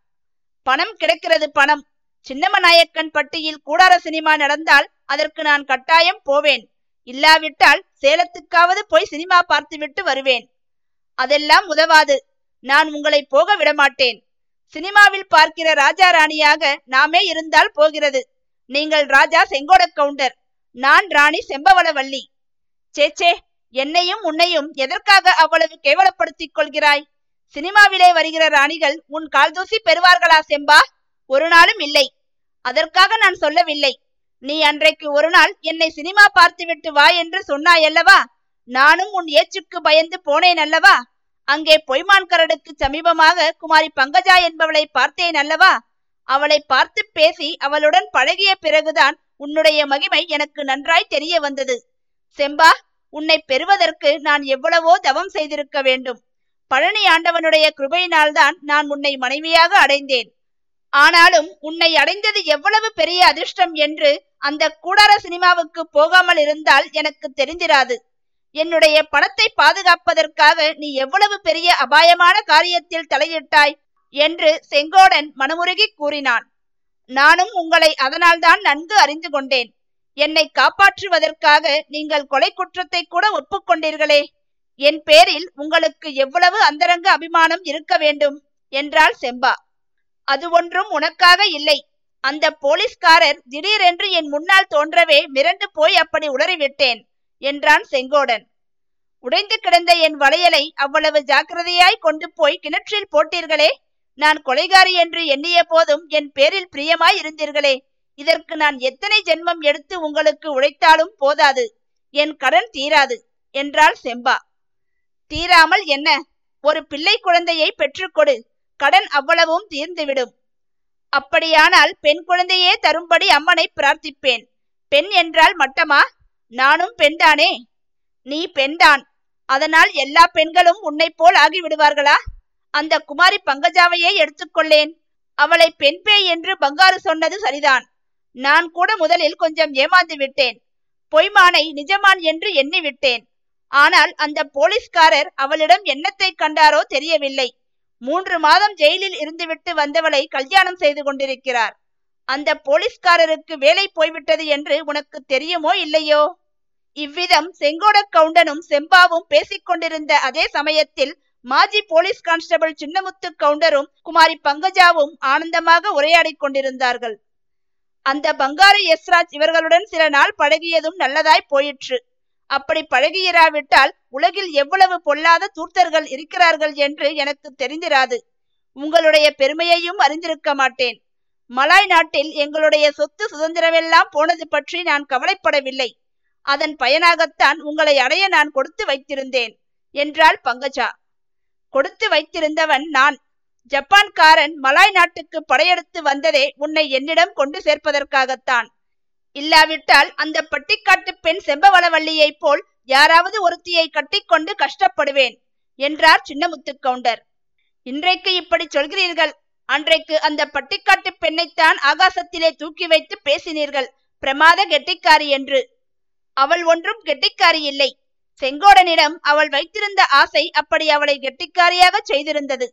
பணம் கிடைக்கிறது, பணம். சின்னம்மநாயக்கன் பட்டியில் கூடார சினிமா நடந்தால் அதற்கு நான் கட்டாயம் போவேன். இல்லாவிட்டால் சேலத்துக்காவது போய் சினிமா பார்த்துவிட்டு வருவேன். அதெல்லாம் உதவாது. நான் உங்களை போக விடமாட்டேன். சினிமாவில் பார்க்கிற ராஜா ராணியாக நாமே இருந்தால் போகிறது. நீங்கள் ராஜா செங்கோட கவுண்டர், நான் ராணி செம்பவளவள்ளி. சேச்சே, என்னையும் உன்னையும் எதற்காக அவ்வளவு கேவலப்படுத்திக் கொள்கிறாய்? சினிமாவிலே வருகிற ராணிகள் உன் கால்தூசி பெறுவார்களா செம்பா? ஒரு நாளும் இல்லை. அதற்காக நான் சொல்லவில்லை. நீ அன்றைக்கு ஒரு நாள் என்னை சினிமா பார்த்துவிட்டு வா என்று சொன்னாயல்லவா? நானும் உன் ஏச்சுக்கு பயந்து போனேன் அல்லவா? அங்கே பொய்மான் கரடுக்கு சமீபமாக குமாரி பங்கஜா என்பவளை பார்த்தேன் அல்லவா? அவளை பார்த்து பேசி அவளுடன் பழகிய பிறகுதான் உன்னுடைய மகிமை எனக்கு நன்றாய் தெரிய வந்தது. செம்பா, உன்னை பெறுவதற்கு நான் எவ்வளவோ தவம் செய்திருக்க வேண்டும். பழனி ஆண்டவனுடைய கிருபையினால்தான் நான் உன்னை மனைவியாக அடைந்தேன். ஆனாலும் உன்னை அடைந்தது எவ்வளவு பெரிய அதிர்ஷ்டம் என்று அந்த கூடார சினிமாவுக்கு போகாமல் இருந்தால் எனக்கு தெரிந்திராது. என்னுடைய பணத்தை பாதுகாப்பதற்காக நீ எவ்வளவு பெரிய அபாயமான காரியத்தில் தலையிட்டாய் என்று செங்கோடன் மனமுருகி கூறினான். நானும் உங்களை அதனால்தான் நன்கு அறிந்து கொண்டேன். என்னை காப்பாற்றுவதற்காக நீங்கள் கொலை குற்றத்தை கூட ஒப்புக்கொண்டீர்களே. என் பேரில் உங்களுக்கு எவ்வளவு அந்தரங்க அபிமானம் இருக்க வேண்டும் என்றாள் செம்பா. அது ஒன்றும் உனக்காக இல்லை. அந்த போலீஸ்காரர் திடீரென்று என் முன்னால் தோன்றவே மிரண்டு போய் அப்படி உளறிவிட்டேன் என்றான் செங்கோடன். உடைந்து கிடந்த என் வளையலை அவ்வளவு ஜாக்கிரதையாய் கொண்டு போய் கிணற்றில் போட்டீர்களே. நான் கொலைகாரி என்று எண்ணிய போதும் என் பேரில் பிரியமாய் இருந்தீர்களே. இதற்கு நான் எத்தனை ஜென்மம் எடுத்து உங்களுக்கு உழைத்தாலும் போதாது. என் கடன் தீராது என்றாள் செம்பா. தீராமல் என்ன? ஒரு பிள்ளை குழந்தையை பெற்றுக்கொடு, கடன் அவ்வளவும் தீர்ந்துவிடும். அப்படியானால் பெண் குழந்தையே தரும்படி அம்மனை பிரார்த்திப்பேன். பெண் என்றால் மட்டமா? நானும் பெண்தானே. நீ பெண்தான். அதனால் எல்லா பெண்களும் உன்னை போல் ஆகிவிடுவார்களா? அந்த குமாரி பங்கஜாவையே எடுத்துக்கொள்ளேன். அவளை பெண் பேய் என்று பங்காரு சொன்னது சரிதான். நான் கூட முதலில் கொஞ்சம் ஏமாந்து விட்டேன். பொய்மானை நிஜமான் என்று எண்ணி விட்டேன். ஆனால் அந்த போலீஸ்காரர் அவளிடம் எண்ணத்தை கண்டாரோ தெரியவில்லை. மூன்று மாதம் ஜெயிலில் இருந்துவிட்டு வந்தவளை கல்யாணம் செய்து கொண்டிருக்கிறார். அந்த போலீஸ்காரருக்கு வேலை போய்விட்டது என்று உனக்கு தெரியுமோ இல்லையோ? இவ்விதம் செங்கோட கவுண்டனும் செம்பாவும் பேசிக்கொண்டிருந்த அதே சமயத்தில் மாஜி போலீஸ் கான்ஸ்டபிள் சின்னமுத்து கவுண்டரும் குமாரி பங்கஜாவும் ஆனந்தமாக உரையாடி கொண்டிருந்தார்கள். அந்த பங்காரு எஸ்ராஜ் இவர்களுடன் சில நாள் பழகியதும் நல்லதாய் போயிற்று. அப்படி பழகியிராவிட்டால் உலகில் எவ்வளவு பொல்லாத தூர்த்தர்கள் இருக்கிறார்கள் என்று எனக்கு தெரிந்திராது. உங்களுடைய பெருமையையும் அறிந்திருக்க மாட்டேன். மலாய் நாட்டில் எங்களுடைய சொத்து சுதந்திரமெல்லாம் போனது பற்றி நான் கவலைப்படவில்லை. அதன் பயனாகத்தான் உங்களை அடைய நான் கொடுத்து வைத்திருந்தேன் என்றாள் பங்கஜா. கொடுத்து வைத்திருந்தவன் நான். ஜப்பான்காரன் மலாய் நாட்டுக்கு படையெடுத்து வந்ததே உன்னை என்னிடம் கொண்டு சேர்ப்பதற்காகத்தான். இல்லாவிட்டால் அந்த பட்டிக்காட்டு பெண் செம்பவளவள்ளியை போல் யாராவது ஒருத்தியை கட்டிக்கொண்டு கஷ்டப்படுவேன் என்றார் சின்னமுத்து கவுண்டர். இன்றைக்கு இப்படி சொல்கிறீர்கள், அன்றைக்கு அந்த பட்டிக்காட்டு பெண்ணைத்தான் ஆகாசத்திலே தூக்கி வைத்து பேசினீர்கள் பிரமாத கெட்டிக்காரி என்று. அவள் ஒன்றும் கெட்டிக்காரி இல்லை. செங்கோடனிடம் அவள் வைத்திருந்த ஆசை அப்படி அவளை கெட்டிக்காரியாக செய்திருந்தது.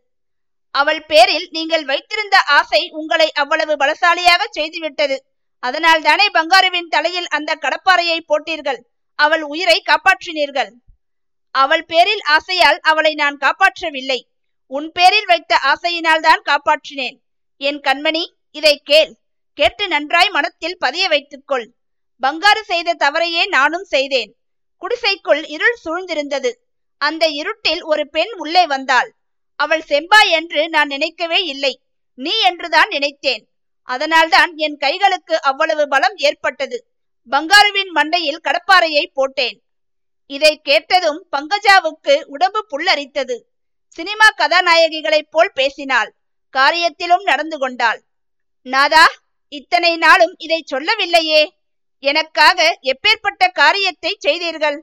அவள் பேரில் நீங்கள் வைத்திருந்த ஆசை உங்களை அவ்வளவு பலசாலியாக செய்துவிட்டது. அதனால் தானே பங்காருவின் தலையில் அந்த கடப்பாறையை போட்டீர்கள். அவள் உயிரை காப்பாற்றினீர்கள். அவள் பேரில் ஆசையால் அவளை நான் காப்பாற்றவில்லை. உன் பேரில் வைத்த ஆசையினால் தான் காப்பாற்றினேன். என் கண்மணி, இதை கேள், கேட்டு நன்றாய் மனத்தில் பதிய வைத்துக்கொள். பங்காரு செய்த தவறையே நானும் செய்தேன். குடிசைக்குள் இருள் சூழ்ந்திருந்தது. அந்த இருட்டில் ஒரு பெண் உள்ளே வந்தாள். அவள் செம்பாய் என்று நான் நினைக்கவே இல்லை, நீ என்றுதான் நினைத்தேன். அதனால்தான் என் கைகளுக்கு அவ்வளவு பலம் ஏற்பட்டது. பங்காருவின் மண்டையில் கடப்பாறையை போட்டேன். இதை கேட்டதும் பங்கஜாவுக்கு உடம்பு புல்லரித்தது. சினிமா கதாநாயகிகளைப் போல் பேசினாள், காரியத்திலும் நடந்து கொண்டாள். நாதா, இத்தனை நாளும் இதை சொல்லவில்லையே, எனக்காக எப்பேற்பட்ட காரியத்தை செய்தீர்கள்?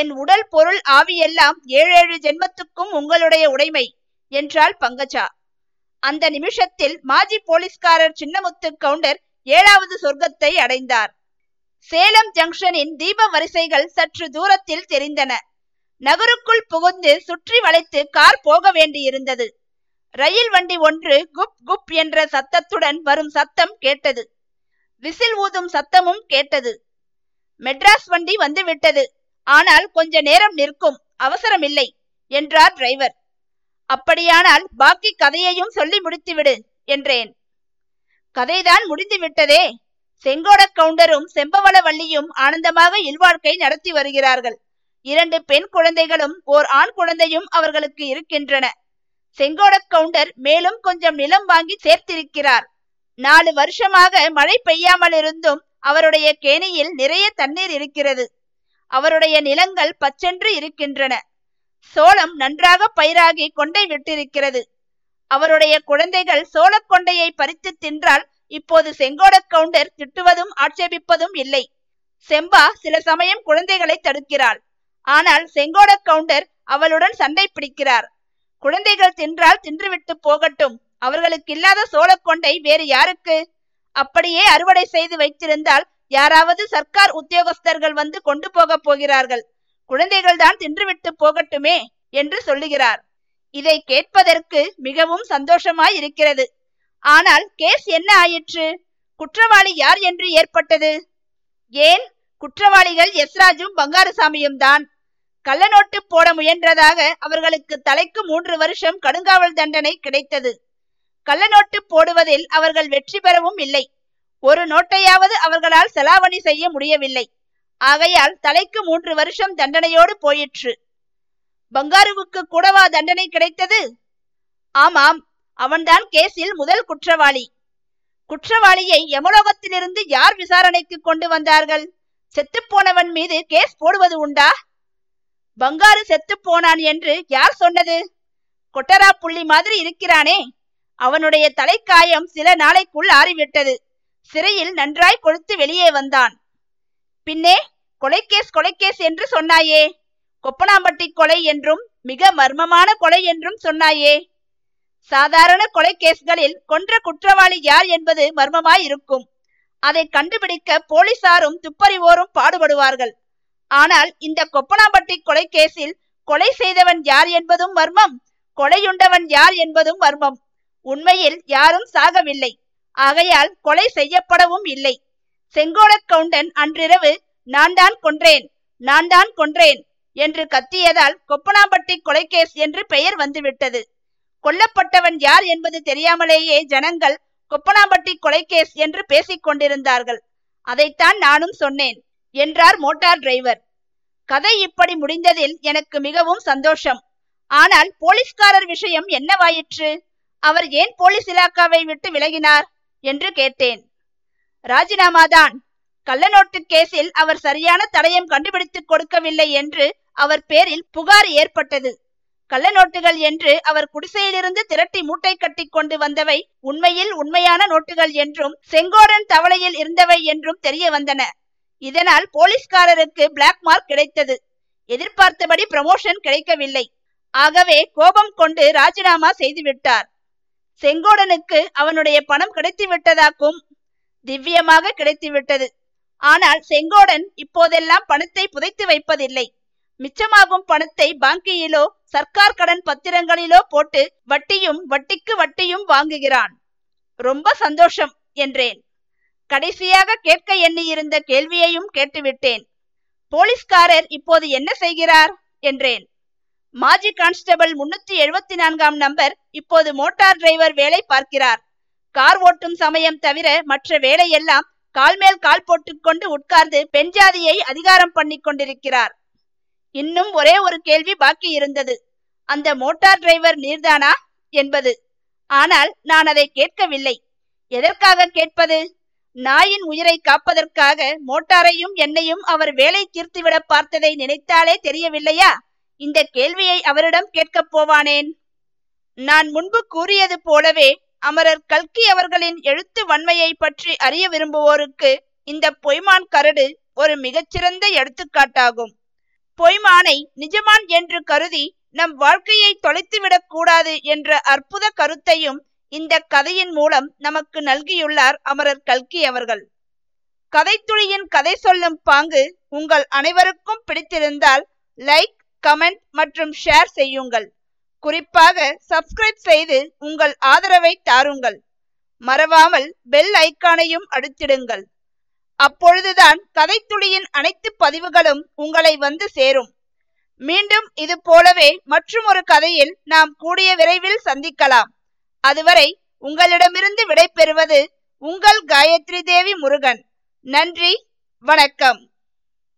என் உடல் பொருள் ஆவியெல்லாம் ஏழேழு ஜென்மத்துக்கும் உங்களுடைய உடைமை என்றாள் பங்கஜா. அந்த நிமிஷத்தில் மாஜி போலீஸ்காரர் சின்னமுத்து கவுண்டர் ஏழாவது சொர்க்கத்தை அடைந்தார். சேலம் ஜங்ஷனின் தீப வரிசைகள் சற்று தூரத்தில் தெரிந்தன. நகருக்குள் புகுந்து சுற்றி வளைத்து கார் போக வேண்டியிருந்தது. ரயில் வண்டி ஒன்று குப் குப் என்ற சத்தத்துடன் வரும் சத்தம் கேட்டது. விசில் ஊதும் சத்தமும் கேட்டது. மெட்ராஸ் வண்டி வந்துவிட்டது, ஆனால் கொஞ்ச நேரம் நிற்கும், அவசரமில்லை என்றார் டிரைவர். அப்படியானால் பாக்கி கதையையும் சொல்லி முடித்துவிடு என்றேன். கதைதான் முடிந்து விட்டதே. செங்கோட கவுண்டரும் செம்பவளவள்ளியும் ஆனந்தமாக இல்வாழ்க்கை நடத்தி வருகிறார்கள். இரண்டு பெண் குழந்தைகளும் ஓர் ஆண் குழந்தையும் அவர்களுக்கு இருக்கின்றன. செங்கோட கவுண்டர் மேலும் கொஞ்சம் நிலம் வாங்கி சேர்த்திருக்கிறார். நாலு வருஷமாக மழை பெய்யாமல் இருந்தும் அவருடைய கேணியில் நிறைய தண்ணீர் இருக்கிறது. அவருடைய நிலங்கள் பச்சென்று இருக்கின்றன. சோளம் நன்றாக பயிராகி கொண்டை விட்டிருக்கிறது. அவருடைய குழந்தைகள் சோளக் கொண்டையை பறித்து தின்றால் இப்போது செங்கோட கவுண்டர் திட்டுவதும் ஆட்சேபிப்பதும் இல்லை. செம்பா சில சமயம் குழந்தைகளை தடுக்கிறாள், ஆனால் செங்கோட கவுண்டர் அவளுடன் சண்டை பிடிக்கிறார். குழந்தைகள் தின்றால் தின்றுவிட்டு போகட்டும், அவர்களுக்கு இல்லாத சோளக்கொண்டை வேறு யாருக்கு? அப்படியே அறுவடை செய்து வைத்திருந்தால் யாராவது சர்க்கார் உத்தியோகஸ்தர்கள் வந்து கொண்டு போக போகிறார்கள், குழந்தைகள் தான் தின்றுவிட்டு போகட்டுமே என்று சொல்லுகிறார். இதை கேட்பதற்கு மிகவும் சந்தோஷமாய் இருக்கிறது. ஆனால் கேஸ் என்ன ஆயிற்று? குற்றவாளி யார் என்று ஏற்பட்டது? ஏன், குற்றவாளிகள் எஸ்ராஜும் பங்காரசாமியும் தான். கள்ளநோட்டு போட முயன்றதாக அவர்களுக்கு தலைக்கு மூன்று வருஷம் கடுங்காவல் தண்டனை கிடைத்தது. கள்ளநோட்டு போடுவதில் அவர்கள் வெற்றி பெறவும் இல்லை. ஒரு நோட்டையாவது அவர்களால் செலாவணி செய்ய முடியவில்லை. ஆகையால் தலைக்கு மூன்று வருஷம் தண்டனையோடு போயிற்று. பங்காருவுக்கு கூடவா தண்டனை கிடைத்தது? ஆமாம், அவன்தான் கேஸில் முதல் குற்றவாளி. குற்றவாளியை யமலோகத்திலிருந்து யார் விசாரணைக்கு கொண்டு வந்தார்கள்? செத்துப்போனவன் மீது கேஸ் போடுவது உண்டா? பங்காரு செத்து போனான் என்று யார் சொன்னது? கொட்டரா புள்ளி மாதிரி இருக்கிறானே, அவனுடைய தலைக்காயம் சில நாளைக்குள் ஆறிவிட்டது. சிறையில் நன்றாய் கொழுத்து வெளியே வந்தான். பின்னே கொலைக்கேஸ் கொலைக்கேஸ் என்று சொன்னாயே, கொப்பனாம்பட்டி கொலை என்றும் மிக மர்மமான கொலை என்றும் சொன்னாயே. சாதாரண கொலை கேஸ்களில் கொன்ற குற்றவாளி யார் என்பது மர்மமாயிருக்கும். அதை கண்டுபிடிக்க போலீசாரும் துப்பறிவோரும் பாடுபடுவார்கள். ஆனால் இந்த கொப்பனாம்பட்டி கொலை கேஸில் கொலை செய்தவன் யார் என்பதும் மர்மம், கொலையுண்டவன் யார் என்பதும் மர்மம். உண்மையில் யாரும் சாகவில்லை, ஆகையால் கொலை செய்யப்படவும் இல்லை. செங்கோட கவுண்டன் அன்றிரவு நான் தான் கொன்றேன், நான் தான் கொன்றேன் என்று கத்தியதால் கொப்பனாம்பட்டி கொலை கேஸ் என்று பெயர் வந்துவிட்டது. கொல்லப்பட்டவன் யார் என்பது தெரியாமலேயே ஜனங்கள் கொப்பனாம்பட்டி கொலைக்கேஸ் என்று பேசிக் கொண்டிருந்தார்கள். அதைத்தான் நானும் சொன்னேன் என்றார் மோட்டார் டிரைவர். கதை இப்படி முடிந்ததில் எனக்கு மிகவும் சந்தோஷம். ஆனால் போலீஸ்காரர் விஷயம் என்னவாயிற்று? அவர் ஏன் போலீஸ் இலாக்காவை விட்டு விலகினார் என்று கேட்டேன். ராஜினாமாதான். கள்ளநோட்டு கேஸில் அவர் சரியான தடயம் கண்டுபிடித்து கொடுக்கவில்லை என்று அவர் பேரில் புகார் ஏற்பட்டது. கள்ளநோட்டுகள் என்று அவர் குடிசையிலிருந்து திரட்டி மூட்டை கட்டி கொண்டு வந்தவை உண்மையில் உண்மையான நோட்டுகள் என்றும் செங்கோடன் தவளையில் இருந்தவை என்றும் தெரிய வந்தன. இதனால் போலீஸ்காரருக்கு பிளாக் மார்க் கிடைத்தது. எதிர்பார்த்தபடி ப்ரமோஷன் கிடைக்கவில்லை. ஆகவே கோபம் கொண்டு ராஜினாமா செய்துவிட்டார். செங்கோடனுக்கு அவனுடைய பணம் கிடைத்து விட்டதாக்கும், திவ்யமாக கிடைத்து விட்டது. ஆனால் செங்கோடன் இப்போதெல்லாம் பணத்தை புதைத்து வைப்பதில்லை. மிச்சமாகும் பணத்தை பாங்கியிலோ சர்க்கார் கடன் பத்திரங்களிலோ போட்டு வட்டியும் வட்டிக்கு வட்டியும் வாங்குகிறான். ரொம்ப சந்தோஷம் என்றேன். கடைசியாக கேட்க எண்ணியிருந்த கேள்வியையும் கேட்டுவிட்டேன். போலீஸ்காரர் இப்போது என்ன செய்கிறார் என்றேன். மாஜி கான்ஸ்டபிள் முன்னூத்தி எழுபத்தி நான்காம் நம்பர் இப்போது மோட்டார் டிரைவர் வேலை பார்க்கிறார். கார் ஓட்டும் சமயம் தவிர மற்ற வேலையெல்லாம் கால்மேல் கால் போட்டுக்கொண்டு உட்கார்ந்து பெண்ஜாதியை அதிகாரம் பண்ணி கொண்டிருக்கிறார். இன்னும் ஒரே ஒரு கேள்வி பாக்கி இருந்தது. அந்த மோட்டார் டிரைவர் நீர்தானா என்பது. ஆனால் நான் அதை கேட்கவில்லை. எதற்காக கேட்பது? நாயின் உயிரை காப்பதற்காக மோட்டாரையும் என்னையும் அவர் வேலை தீர்த்துவிட பார்த்ததை நினைத்தாலே தெரியவில்லையா? இந்த கேள்வியை அவரிடம் கேட்கப் போவானேன்? நான் முன்பு கூறியது போலவே அமரர் கல்கி அவர்களின் எழுத்து வன்மையை பற்றி அறிய விரும்புவோருக்கு இந்த பொய்மான் கரடு ஒரு மிகச்சிறந்த எடுத்துக்காட்டாகும். பொய்மானை நிஜமான் என்று கருதி நம் வாழ்க்கையை தொலைத்துவிடக் கூடாது என்ற அற்புத கருத்தையும் இந்த கதையின் மூலம் நமக்கு நல்கியுள்ளார் அமரர் கல்கி அவர்கள். கதைத்துளியின் கதை சொல்லும் பாங்கு உங்கள் அனைவருக்கும் பிடித்திருந்தால் லைக், கமெண்ட் மற்றும் ஷேர் செய்யுங்கள். குறிப்பாக சப்ஸ்கிரைப் செய்து உங்கள் ஆதரவை தாருங்கள். மறவாமல் பெல் ஐக்கானையும் அழுத்திடுங்கள். அப்பொழுதுதான் கதைத்துளியின் அனைத்து பதிவுகளும் உங்களை வந்து சேரும். மீண்டும் இது போலவே மற்றும் ஒரு கதையில் நாம் கூடிய விரைவில் சந்திக்கலாம். அதுவரை உங்களிடமிருந்து விடை பெறுவது உங்கள் காயத்ரி தேவி முருகன். நன்றி, வணக்கம்.